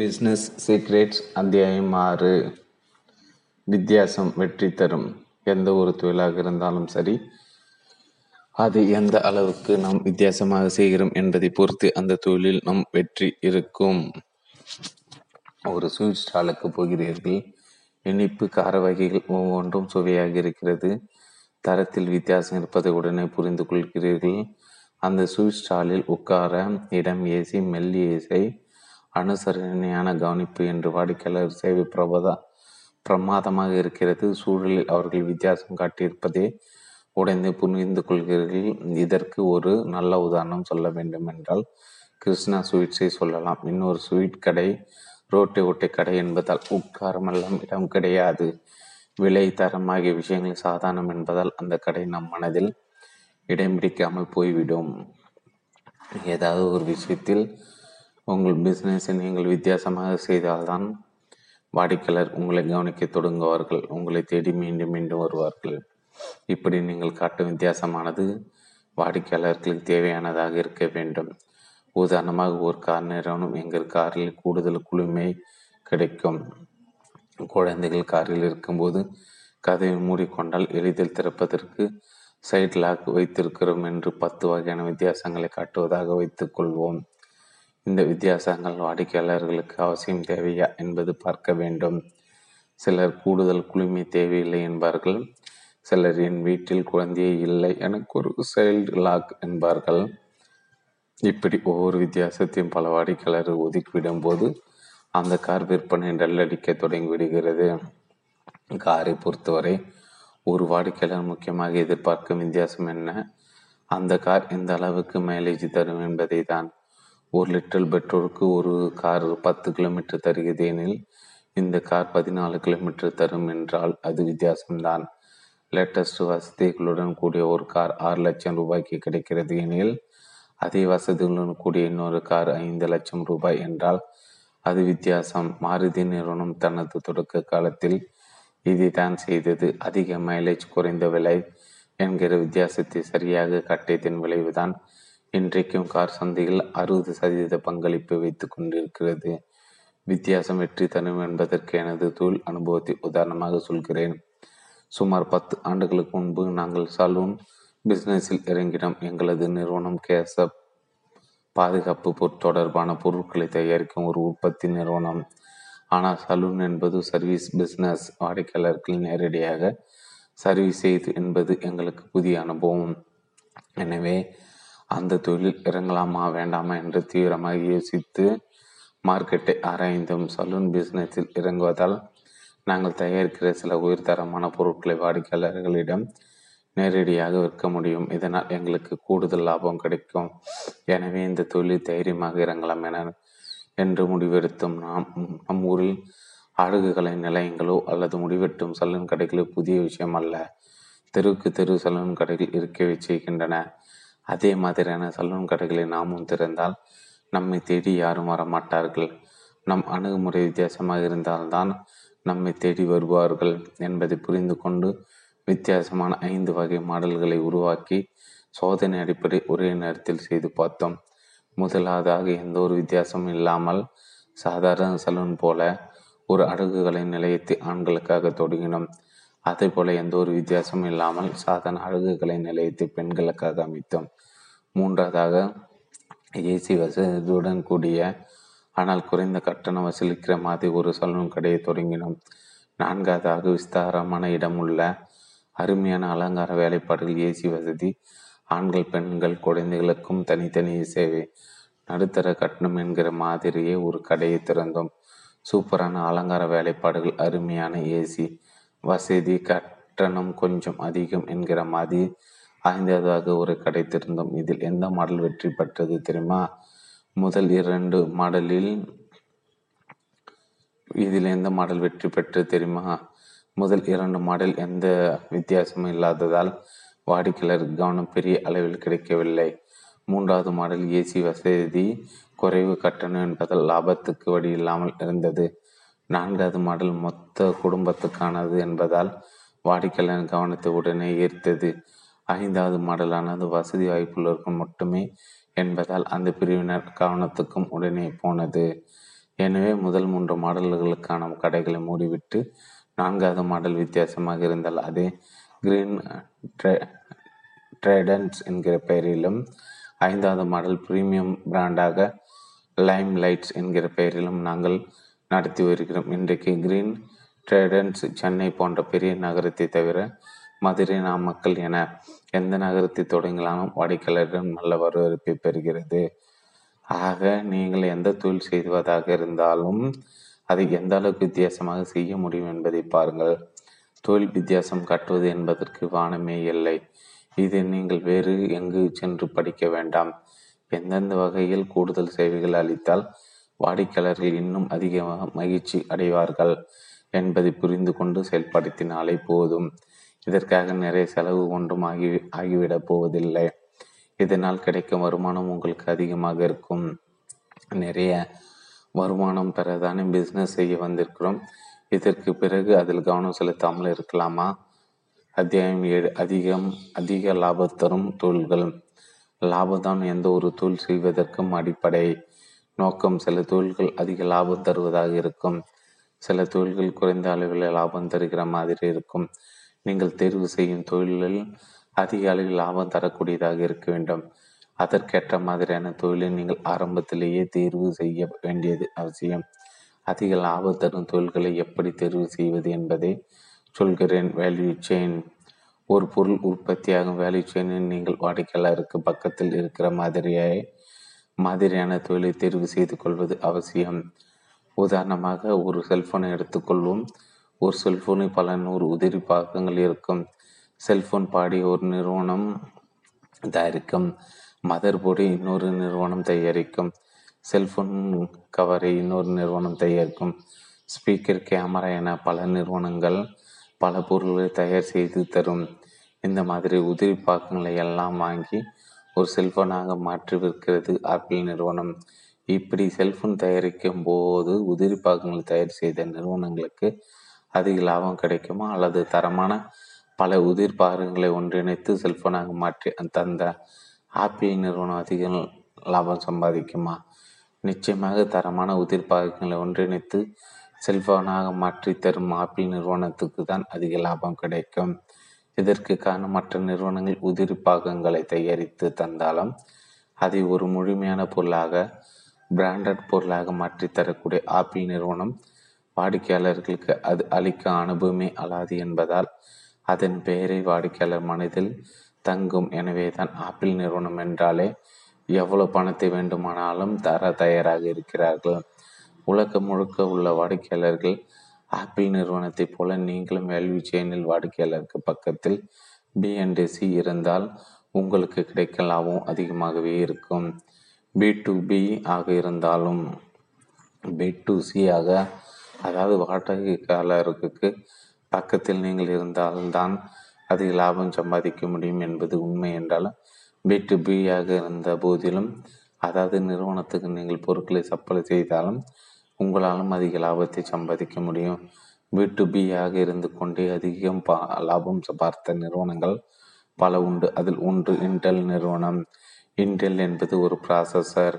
Business secrets அத்தியாயம் 6. வித்தியாசம் வெற்றி தரும். எந்த ஒரு தொழிலாக இருந்தாலும் சரி, அது எந்த அளவுக்கு நாம் வித்தியாசமாக செய்கிறோம் என்பதை பொறுத்து அந்த தொழிலில் நம் வெற்றி இருக்கும். ஒரு ஸ்வீட் ஸ்டாலுக்கு போகிறீர்கள். இனிப்பு கார வகைகள் ஒவ்வொன்றும் சுவையாக இருக்கிறது. தரத்தில் வித்தியாசம் இருப்பதை உடனே புரிந்து கொள்கிறீர்கள். அந்த ஸ்வீட் ஸ்டாலில் உட்கார இடம், ஏசி, மெல்லி இசை, அனுசரணையான கவனிப்பு என்று வாடிக்கையாளர் சேவை பிரமாதமாக இருக்கிறது. சூழலில் அவர்கள் வித்தியாசம் காட்டியிருப்பதே உடனே புரிந்து கொள்கிறீர்கள். இதற்கு ஒரு நல்ல உதாரணம் சொல்ல வேண்டும் என்றால் கிருஷ்ணா ஸ்வீட்ஸை சொல்லலாம். இன்னொரு ஸ்வீட் கடை ரோட்டை ஓட்டை கடை என்பதால் உட்காரமெல்லாம் இடம் கிடையாது. விலை, தரம் ஆகிய விஷயங்கள் சாதாரணம் என்பதால் அந்த கடை நம் மனதில் இடம் பிடிக்காமல் போய்விடும். ஏதாவது ஒரு விஷயத்தில் உங்கள் பிஸ்னஸை நீங்கள் வித்தியாசமாக செய்தால்தான் வாடிக்கையாளர் உங்களை கவனிக்க தொடங்குவார்கள். உங்களை தேடி மீண்டும் மீண்டும் வருவார்கள். இப்படி நீங்கள் காட்டும் வித்தியாசமானது வாடிக்கையாளர்களுக்கு தேவையானதாக இருக்க வேண்டும். உதாரணமாக, ஒரு கார் நிறுவனம் எங்கள் காரில் கூடுதல் குளுமை கிடைக்கும். குழந்தைகள் காரில் இருக்கும்போது கதவை மூடிக்கொண்டால் எளிதில் திறப்பதற்கு சைட் லாக் வைத்திருக்கிறோம் என்று 10 வகையான வித்தியாசங்களை காட்டுவதாக வைத்துக்கொள்வோம். இந்த வித்தியாசங்கள் வாடிக்கையாளர்களுக்கு அவசியம் தேவையா என்பது பார்க்க வேண்டும். சிலர் கூடுதல் குளுமை தேவையில்லை என்பார்கள். சிலர் என் வீட்டில் குழந்தையே இல்லை, எனக்கு ஒரு சைல்டு லாக் என்பார்கள். இப்படி ஒவ்வொரு வித்தியாசத்தையும் பல வாடிக்கையாளர் ஒதுக்கிவிடும் போது அந்த கார் விற்பனை டல்லடிக்க தொடங்கிவிடுகிறது. காரை பொறுத்தவரை ஒரு வாடிக்கையாளர் முக்கியமாக எதிர்பார்க்கும் வித்தியாசம் என்ன? அந்த கார் இந்த அளவுக்கு மைலேஜ் தரும் என்பதை தான். 1 லிட்டர் பெட்ரோலுக்கு ஒரு கார் 10 கிலோமீட்டர் தருகிறது எனில் இந்த கார் 14 கிலோமீட்டர் தரும் என்றால் அது வித்தியாசம்தான். லேட்டஸ்ட் வசதிகளுடன் கூடிய ஒரு கார் 6 லட்சம் ரூபாய்க்கு கிடைக்கிறது எனில் அதே வசதிகளுடன் கூடிய இன்னொரு கார் 5 லட்சம் ரூபாய் என்றால் அது வித்தியாசம். மாருதி நிறுவனம் தனது தொடக்க காலத்தில் இதை தான் செய்தது. அதிக மைலேஜ், குறைந்த விலை என்கிற வித்தியாசத்தை சரியாக காட்டியதன் விளைவுதான் இன்றைக்கும் கார் சந்தையில் 60% பங்களிப்பை வைத்து கொண்டிருக்கிறது. வித்தியாசம் வெற்றி தரும் என்பதற்கு எனது தொழில் அனுபவத்தை உதாரணமாக சொல்கிறேன். சுமார் 10 ஆண்டுகளுக்கு முன்பு நாங்கள் சலூன் பிஸ்னஸில் இறங்கினோம். எங்களது நிறுவனம் கேச பாதுகாப்பு தொடர்பான பொருட்களை தயாரிக்கும் ஒரு உற்பத்தி நிறுவனம். ஆனால் சலூன் என்பது சர்வீஸ் பிஸ்னஸ். வாடிக்கையாளர்கள் நேரடியாக சர்வீஸ் செய்து என்பது எங்களுக்கு புதிய அனுபவம். எனவே அந்த தொழில் இறங்கலாமா வேண்டாமா என்று தீவிரமாக யோசித்து மார்க்கெட்டை ஆராய்ந்தோம். சலூன் பிஸ்னஸில் இறங்குவதால் நாங்கள் தயாரிக்கிற சில உயர்தரமான பொருட்களை வாடிக்கையாளர்களிடம் நேரடியாக விற்க முடியும். இதனால் எங்களுக்கு கூடுதல் லாபம் கிடைக்கும். எனவே இந்த தொழில் தைரியமாக இறங்கலாம் என்று முடிவெடுத்தோம். நம் ஊரில் அழகுகளை நிலையங்களோ அல்லது முடிவெட்டும் சலூன் கடைகளோ புதிய விஷயம் அல்ல. தெருவுக்கு தெரு சலூன் கடைகள் இருக்கவே செய்கின்றன. அதே மாதிரியான சலூன் கடைகளை நாமும் திறந்தால் நம்மை தேடி யாரும் வரமாட்டார்கள். நம் அணுகுமுறை வித்தியாசமாக இருந்தால்தான் நம்மை தேடி வருவார்கள் என்பதை புரிந்து கொண்டு வித்தியாசமான 5 வகை மாடல்களை உருவாக்கி சோதனை அடிப்படை ஒரே நேரத்தில் செய்து பார்த்தோம். முதலாவதாக, எந்த ஒரு வித்தியாசமும் இல்லாமல் சாதாரண சலூன் போல ஒரு அழகுகளை நிலையத்தை ஆண்களுக்காக தொடங்கினோம். அதே போல எந்த ஒரு வித்தியாசமும் இல்லாமல் சாதாரண அழகுகளை நிலையத்தை பெண்களுக்காக அமைத்தோம். 3வது, ஏசி வசதியுடன் கூடிய ஆனால் குறைந்த கட்டணம் வசூலிக்கிற மாதிரி ஒரு சலூன் கடையை தொடங்கினோம். 4வது, விஸ்தாரமான இடம் உள்ள அருமையான அலங்கார வேலைப்பாடுகள், ஏசி வசதி, ஆண்கள் பெண்கள் குழந்தைகளுக்கும் தனித்தனி சேவை, நடுத்தர கட்டணம் என்கிற மாதிரியே ஒரு கடையை திறந்தோம். சூப்பரான அலங்கார வேலைப்பாடுகள், அருமையான ஏசி வசதி, கட்டணம் கொஞ்சம் அதிகம் என்கிற மாதிரி 5வது ஒரு கடை திறந்தோம். இதில் எந்த மாடல் வெற்றி பெற்றது தெரியுமா? முதல் 2 மாடல் எந்த வித்தியாசமும் இல்லாததால் வாடிக்கையாளர் கவனம் பெரிய அளவில் கிடைக்கவில்லை. 3வது மாடல் ஏசி வசதி, குறைவு கட்டணம் என்பதால் லாபத்துக்கு வழி இல்லாமல் இருந்தது. 4வது மாடல் மொத்த குடும்பத்துக்கானது என்பதால் வாடிக்கையாளர் கவனத்தை உடனே ஈர்த்தது. 5வது மாடலானது வசதி வாய்ப்புள்ளவர்கள் மட்டுமே என்பதால் அந்த பிரிவினர் கவனத்துக்கும் உடனே போனது. எனவே முதல் 3 மாடல்களுக்கான கடைகளை மூடிவிட்டு 4வது மாடல் வித்தியாசமாக இருந்தால் அதே கிரீன் ட்ரேடன்ஸ் என்கிற பெயரிலும் 5வது மாடல் பிரீமியம் பிராண்டாக லைம்லைட்ஸ் என்கிற பெயரிலும் நாங்கள் நடத்தி வருகிறோம். இன்றைக்கு கிரீன் ட்ரேடன்ஸ் சென்னை போன்ற பெரிய நகரத்தை தவிர மதுரை, நாமக்கல் என எந்த நகரத்தை தொடங்கினாலும் வாடிக்கையாளரிடம் நல்ல வரவேற்பை பெறுகிறது. ஆக நீங்கள் எந்த தொழில் செய்வதாக இருந்தாலும் அதை எந்த அளவுக்கு வித்தியாசமாக செய்ய முடியும் என்பதை பாருங்கள். தொழில் வித்தியாசம் கட்டுவது என்பதற்கு வானமே இல்லை. இதை நீங்கள் வேறு எங்கு சென்று படிக்க வேண்டாம். எந்தெந்த வகையில் கூடுதல் சேவைகள் அளித்தால் வாடிக்கையாளர்கள் இன்னும் அதிகமாக மகிழ்ச்சி அடைவார்கள் என்பதை புரிந்து கொண்டு செயல்படுத்தினாலே போதும். இதற்காக நிறைய செலவு ஒன்றும் ஆகிவிடப் போவதில்லை. இதனால் கிடைக்கும் வருமானம் உங்களுக்கு அதிகமாக இருக்கும். நிறைய வருமானம் பெறதான பிஸ்னஸ் செய்ய வந்திருக்கிறோம். இதற்கு பிறகு அதில் கவனம் செலுத்தாமல் இருக்கலாமா? அத்தியாயம் 7 அதிக லாபம் தரும் தொழில்கள். லாபம்தான் எந்த ஒரு தொழில் செய்வதற்கும் அடிப்படை நோக்கம். சில தொழில்கள் அதிக லாபம் தருவதாக இருக்கும், சில தொழில்கள் குறைந்த அளவில் லாபம் தருகிற மாதிரி இருக்கும். நீங்கள் தேர்வு செய்யும் தொழிலில் அதிக அளவில் லாபம் தரக்கூடியதாக இருக்க வேண்டும். அதற்கேற்ற மாதிரியான தொழிலை நீங்கள் ஆரம்பத்திலேயே தேர்வு செய்ய வேண்டியது அவசியம். அதிக லாபம் தரும் தொழில்களை எப்படி தேர்வு செய்வது என்பதை சொல்கிறேன். Value chain. ஒரு பொருள் உற்பத்தியாகும் வேல்யூ செயினில் நீங்கள் வாடிக்கையாளருக்கு பக்கத்தில் இருக்கிற மாதிரியான தொழிலை தேர்வு செய்து கொள்வது அவசியம். உதாரணமாக ஒரு செல்போனை எடுத்துக்கொள்வோம். ஒரு செல்போனை பல 100 உதிரி பாகங்கள் இருக்கும். செல்போன் பாடி ஒரு நிறுவனம் தயாரிக்கும், மதர் போர்டை இன்னொரு நிறுவனம் தயாரிக்கும், செல்போன் கவரை இன்னொரு நிறுவனம் தயாரிக்கும், ஸ்பீக்கர், கேமரா என பல நிறுவனங்கள் பல பொருட்களை தயார் செய்து தரும். இந்த மாதிரி உதிரி பாகங்களை எல்லாம் வாங்கி ஒரு செல்போனாக மாற்றி விற்கிறது ஆப்பிள் நிறுவனம். இப்படி செல்போன் தயாரிக்கும் போது உதிரி பாகங்களை தயார் செய்த நிறுவனங்களுக்கு அதிக லாபம் கிடைக்குமா? அல்லது தரமான பல உதிர் பாகங்களை ஒன்றிணைத்து செல்போனாக மாற்றி தந்த ஆப்பிள் நிறுவனம் அதிக லாபம் சம்பாதிக்குமா? நிச்சயமாக தரமான உதிர் பாகங்களை ஒன்றிணைத்து செல்போனாக மாற்றி தரும் ஆப்பிள் நிறுவனத்துக்கு தான் அதிக லாபம் கிடைக்கும். இதற்கு காரணம், மற்ற நிறுவனங்கள் உதிரி பாகங்களை தயாரித்து தந்தாலும் அதை ஒரு முழுமையான பொருளாக, பிராண்டட் பொருளாக மாற்றி தரக்கூடிய ஆப்பிள் நிறுவனம் வாடிக்கையாளர்களுக்கு அது அளிக்க அனுபவமே அலாது என்பதால் அதன் பெயரை வாடிக்கையாளர் மனதில் தங்கும். எனவே தான் ஆப்பிள் நிறுவனம் என்றாலே எவ்வளவு பணத்தை வேண்டுமானாலும் தர தயாராக இருக்கிறார்கள். உலகம் முழுக்க உள்ள வாடிக்கையாளர்கள் ஆப்பிள் நிறுவனத்தை போல நீங்களும் வேல்யூ செயினில் வாடிக்கையாளருக்கு பக்கத்தில் B&C இருந்தால் உங்களுக்கு கிடைக்க லாபம் அதிகமாகவே இருக்கும். B2B ஆக இருந்தாலும் B2C ஆக, அதாவது வாடகைக்காரருக்கு பக்கத்தில் நீங்கள் இருந்தால்தான் அதிக லாபம் சம்பாதிக்க முடியும் என்பது உண்மை. என்றாலும் B2B ஆக இருந்த போதிலும், அதாவது நிறுவனத்துக்கு நீங்கள் பொருட்களை சப்ளை செய்தாலும் உங்களாலும் அதிக லாபத்தை சம்பாதிக்க முடியும். B2B ஆக இருந்து கொண்டே அதிகம் லாபம் பார்த்த நிறுவனங்கள் பல உண்டு. அதில் ஒன்று இன்டெல் நிறுவனம். இன்டெல் என்பது ஒரு ப்ராசஸர்.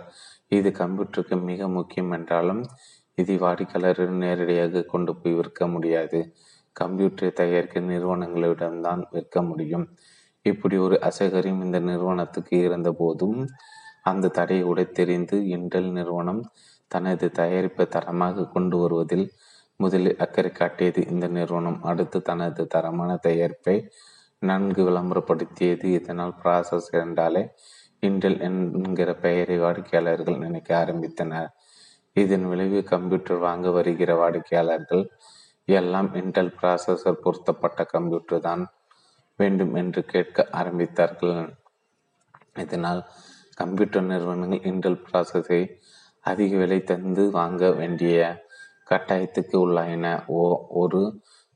இது கம்ப்யூட்டருக்கு மிக முக்கியம். என்றாலும் இதை வாடிக்கையாளர்கள் நேரடியாக கொண்டு போய் விற்க முடியாது. கம்ப்யூட்டரை தயாரிக்க நிறுவனங்களிடம்தான் விற்க முடியும். இப்படி ஒரு அசகரியம் இந்த நிறுவனத்துக்கு இருந்த போதும் அந்த தடையை உடைத்தெறிந்து இன்டெல் நிறுவனம் தனது தயாரிப்பை தரமாக கொண்டு வருவதில் முதலில் அக்கறை காட்டியது இந்த நிறுவனம். அடுத்து தனது தரமான தயாரிப்பை நன்கு விளம்பரப்படுத்தியது. இதனால் ப்ராசஸ் என்றாலே இன்டெல் என்கிற பெயரை வாடிக்கையாளர்கள் நினைக்க ஆரம்பித்தனர். இதன் விளைவு, கம்ப்யூட்டர் வாங்க வருகிற வாடிக்கையாளர்கள் எல்லாம் இன்டெல் ப்ராசஸர் பொருத்தப்பட்ட கம்ப்யூட்டர் தான் வேண்டும் என்று கேட்க ஆரம்பித்தார்கள். இதனால் கம்ப்யூட்டர் நிறுவனங்கள் இன்டெல் ப்ராசஸை அதிக விலை தந்து வாங்க வேண்டிய கட்டாயத்துக்கு உள்ளாயின. ஒரு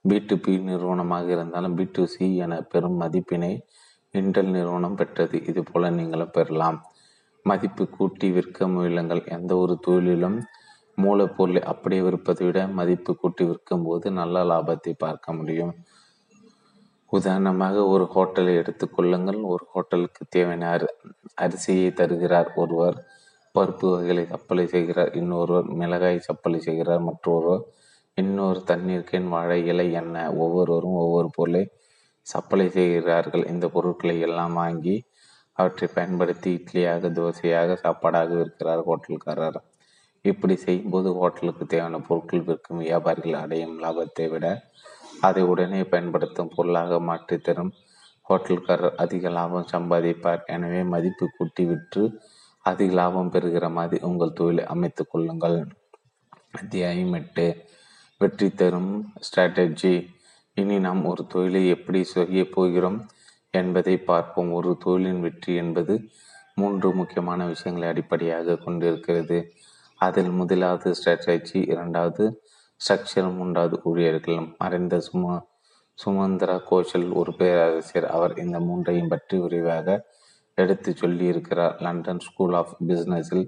B2B நிறுவனமாக இருந்தாலும் B2C என பெரும் மதிப்பினை இன்டெல் நிறுவனம் பெற்றது. இதுபோல நீங்களும் பெறலாம். மதிப்பு கூட்டி விற்க முயலுங்கள். எந்த ஒரு தொழிலும் மூலப்பொருளை அப்படியே விற்பதை விட மதிப்பு கூட்டி விற்கும் போது நல்ல லாபத்தை பார்க்க முடியும். உதாரணமாக ஒரு ஹோட்டலை எடுத்துக்கொள்ளுங்கள். ஒரு ஹோட்டலுக்கு தேவையான அரிசியை தருகிறார் ஒருவர். பருப்பு வகைகளை சப்பளை செய்கிறார், இன்னொருவர் மிளகாய் சப்பளை செய்கிறார், மற்றொருவர் இன்னொரு தண்ணீர்க்கேன், வாழை இலை, எண்ணெய். ஒவ்வொருவரும் ஒவ்வொரு பொருளை சப்பளை செய்கிறார்கள். இந்த பொருட்களை எல்லாம் வாங்கி அவற்றை பயன்படுத்தி இட்லியாக, தோசையாக, சாப்பாடாக விற்கிறார் ஹோட்டல்காரர். இப்படி செய்யும்போது ஹோட்டலுக்கு தேவையான பொருட்கள் விற்கும் வியாபாரிகள் அடையும் லாபத்தை விட அதை உடனே பயன்படுத்தும் பொருளாக மாற்றி தரும் ஹோட்டல்காரர் அதிக லாபம் சம்பாதிப்பார். எனவே மதிப்பு கூட்டி விற்று அதிக லாபம் பெறுகிற மாதிரி உங்கள் தொழிலை அமைத்து கொள்ளுங்கள். அத்தியாயம் 8, வெற்றி தரும் ஸ்ட்ராட்டஜி. இனி நாம் ஒரு தொழிலை எப்படி செய்ய போகிறோம் என்பதை பார்ப்போம். ஒரு தொழிலின் வெற்றி என்பது 3 முக்கியமான விஷயங்களை அடிப்படையாக கொண்டிருக்கிறது. அதில் முதலாவது ஸ்ட்ராட்டஜி, 2வது ஸ்ட்ரக்சர், 3வது ஊழியர்கள். மறைந்த சுமந்திரா கோஷல் ஒரு பேராசிரியர். அவர் இந்த 3ஐயும் பற்றி விரிவாக எடுத்து சொல்லியிருக்கிறார். லண்டன் ஸ்கூல் ஆஃப் பிஸ்னஸில்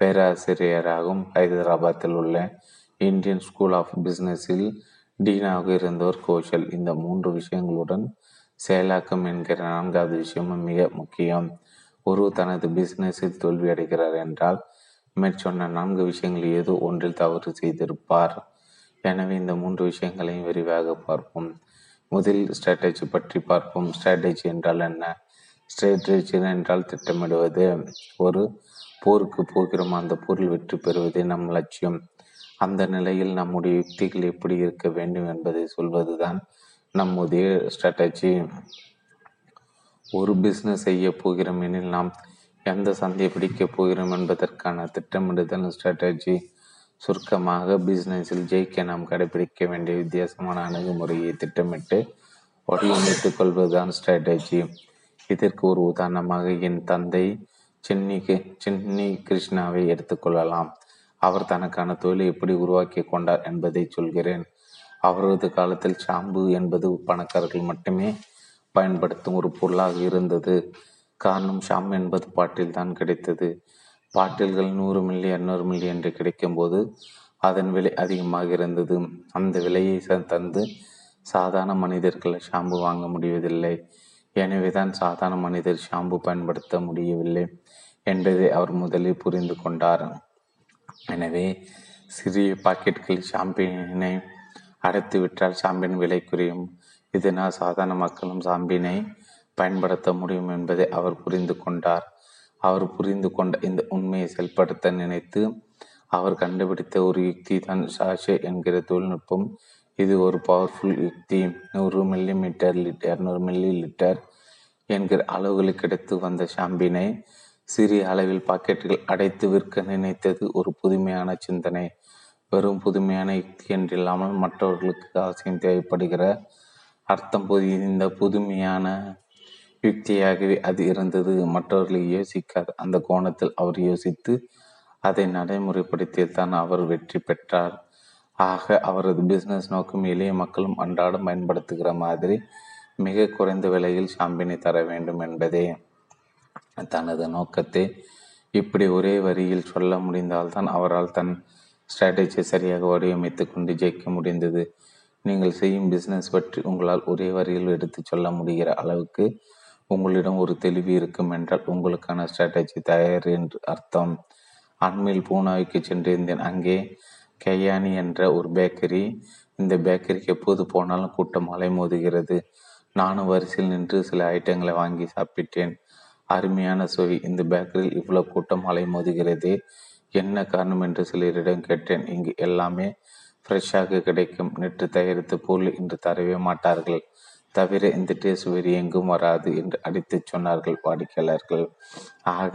பேராசிரியராகவும் ஹைதராபாத்தில் உள்ள இந்தியன் ஸ்கூல் ஆஃப் பிஸ்னஸில் டீனாக இருந்தவர் கோஷல். இந்த 3 விஷயங்களுடன் செயலாக்கம் என்கிற 4வது விஷயமும் மிக முக்கியம். ஒரு தனது பிஸ்னஸில் தோல்வி அடைகிறார் என்றால் மேற்சொன்ன 4 விஷயங்கள் ஏதோ ஒன்றில் தவறு செய்திருப்பார். எனவே இந்த 3 விஷயங்களையும் விரிவாக பார்ப்போம். முதலில் ஸ்ட்ராட்டஜி பற்றி பார்ப்போம். ஸ்ட்ராட்டஜி என்றால் என்ன? ஸ்ட்ராட்டஜி என்றால் திட்டமிடுவது. ஒரு போருக்கு போகிறோம், அந்த போரில் வெற்றி பெறுவதே நம் லட்சியம். அந்த நிலையில் நம்முடைய யுக்திகள் எப்படி இருக்க வேண்டும் என்பதை சொல்வது தான் நம்முடைய ஸ்ட்ராட்டஜி. ஒரு பிஸ்னஸ் செய்ய போகிறோம் எனில் நாம் எந்த சந்தையை பிடிக்கப் போகிறோம் என்பதற்கான திட்டமிடுதல் ஸ்ட்ராட்டஜி. சுருக்கமாக, பிஸ்னஸில் ஜெயிக்க நாம் கடைபிடிக்க வேண்டிய வித்தியாசமான அணுகுமுறையை திட்டமிட்டு வடிவமைத்துக் கொள்வதுதான் ஸ்ட்ராட்டஜி. இதற்கு ஒரு உதாரணமாக என் தந்தை சென்னை கிருஷ்ணாவை எடுத்துக்கொள்ளலாம். அவர் தனக்கான தொழிலை எப்படி உருவாக்கி கொண்டார் என்பதை சொல்கிறேன். அவரது காலத்தில் ஷாம்பு என்பது பணக்காரர்கள் மட்டுமே பயன்படுத்தும் ஒரு பொருளாக இருந்தது. காரணம், ஷாம்பு என்பது பாட்டில் தான் கிடைத்தது. பாட்டில்கள் 100 மில்லி 200 மில்லி என்று கிடைக்கும்போது அதன் விலை அதிகமாக இருந்தது. அந்த விலையை தந்து சாதாரண மனிதர்கள் ஷாம்பு வாங்க முடிவதில்லை. எனவே தான் சாதாரண மனிதர் ஷாம்பு பயன்படுத்த முடியவில்லை என்பதை அவர் முதலில் புரிந்து கொண்டார். எனவே சிறிய பாக்கெட்டுகளில் ஷாம்பினை அடைத்து விட்டால் ஷாம்பின் விலை குறையும். இதனால் சாதாரண மக்களும் ஷாம்பினை பயன்படுத்த முடியும் என்பதை அவர் புரிந்து கொண்டார். அவர் புரிந்து கொண்ட இந்த உண்மையை செயல்படுத்த நினைத்து அவர் கண்டுபிடித்த ஒரு யுக்தி தான் சாஷே என்கிற தொழில்நுட்பம். இது ஒரு பவர்ஃபுல் யுக்தி. 100 மில்லி லிட்டர் 200 மில்லி லிட்டர் என்கிற அளவுகளில் கிடைத்து வந்த ஷாம்பினை சிறிய அளவில் பாக்கெட்டுகள் அடைத்து விற்க நினைத்தது ஒரு புதுமையான சிந்தனை. வெறும் புதுமையான யுக்தி என்றில்லாமல் மற்றவர்களுக்கு அவசியம் தேவைப்படுகிற அர்த்தம் இந்த புதுமையான யுக்தியாகவே அது இருந்தது. மற்றவர்களை யோசிக்காத அந்த கோணத்தில் அவர் யோசித்து அதை நடைமுறைப்படுத்தியதான் அவர் வெற்றி பெற்றார். ஆக அவரது பிஸ்னஸ் நோக்கம் எளிய மக்களும் அன்றாடம் பயன்படுத்துகிற மாதிரி மிக குறைந்த விலையில் ஷாம்பினை தர வேண்டும் என்பதே. தனது நோக்கத்தை இப்படி ஒரே வரியில் சொல்ல முடிந்தால்தான் அவரால் தன் ஸ்ட்ராட்டஜி சரியாக வடிவமைத்து கொண்டு ஜெயிக்க முடிந்தது. நீங்கள் செய்யும் பிஸ்னஸ் பற்றி உங்களால் ஒரே வரியில் எடுத்து சொல்ல முடிகிற அளவுக்கு உங்களிடம் ஒரு தெளிவு இருக்கும் என்றால் உங்களுக்கான ஸ்ட்ராட்டஜி தயார் என்று அர்த்தம். அண்மையில் பூனாவுக்கு சென்றிருந்தேன். அங்கே கயானி என்ற ஒரு பேக்கரி. இந்த பேக்கரிக்கு எப்போது போனாலும் கூட்டம் அலைமோதுகிறது. நானும் வரிசையில் நின்று சில ஐட்டங்களை வாங்கி சாப்பிட்டேன். அருமையான சுவை. இந்த பேக்கரியில் இவ்வளோ கூட்டம் அலைமோதுகிறது, என்ன காரணம் என்று சிலரிடம் கேட்டேன். இங்கு எல்லாமே ஃப்ரெஷ்ஷாக கிடைக்கும். நேற்று தயாரித்த பொருள் இன்று தரவே மாட்டார்கள், தவிர இந்த டேஸ்ட் வேறு எங்கும் வராது என்று அடித்து சொன்னார்கள் வாடிக்கையாளர்கள். ஆக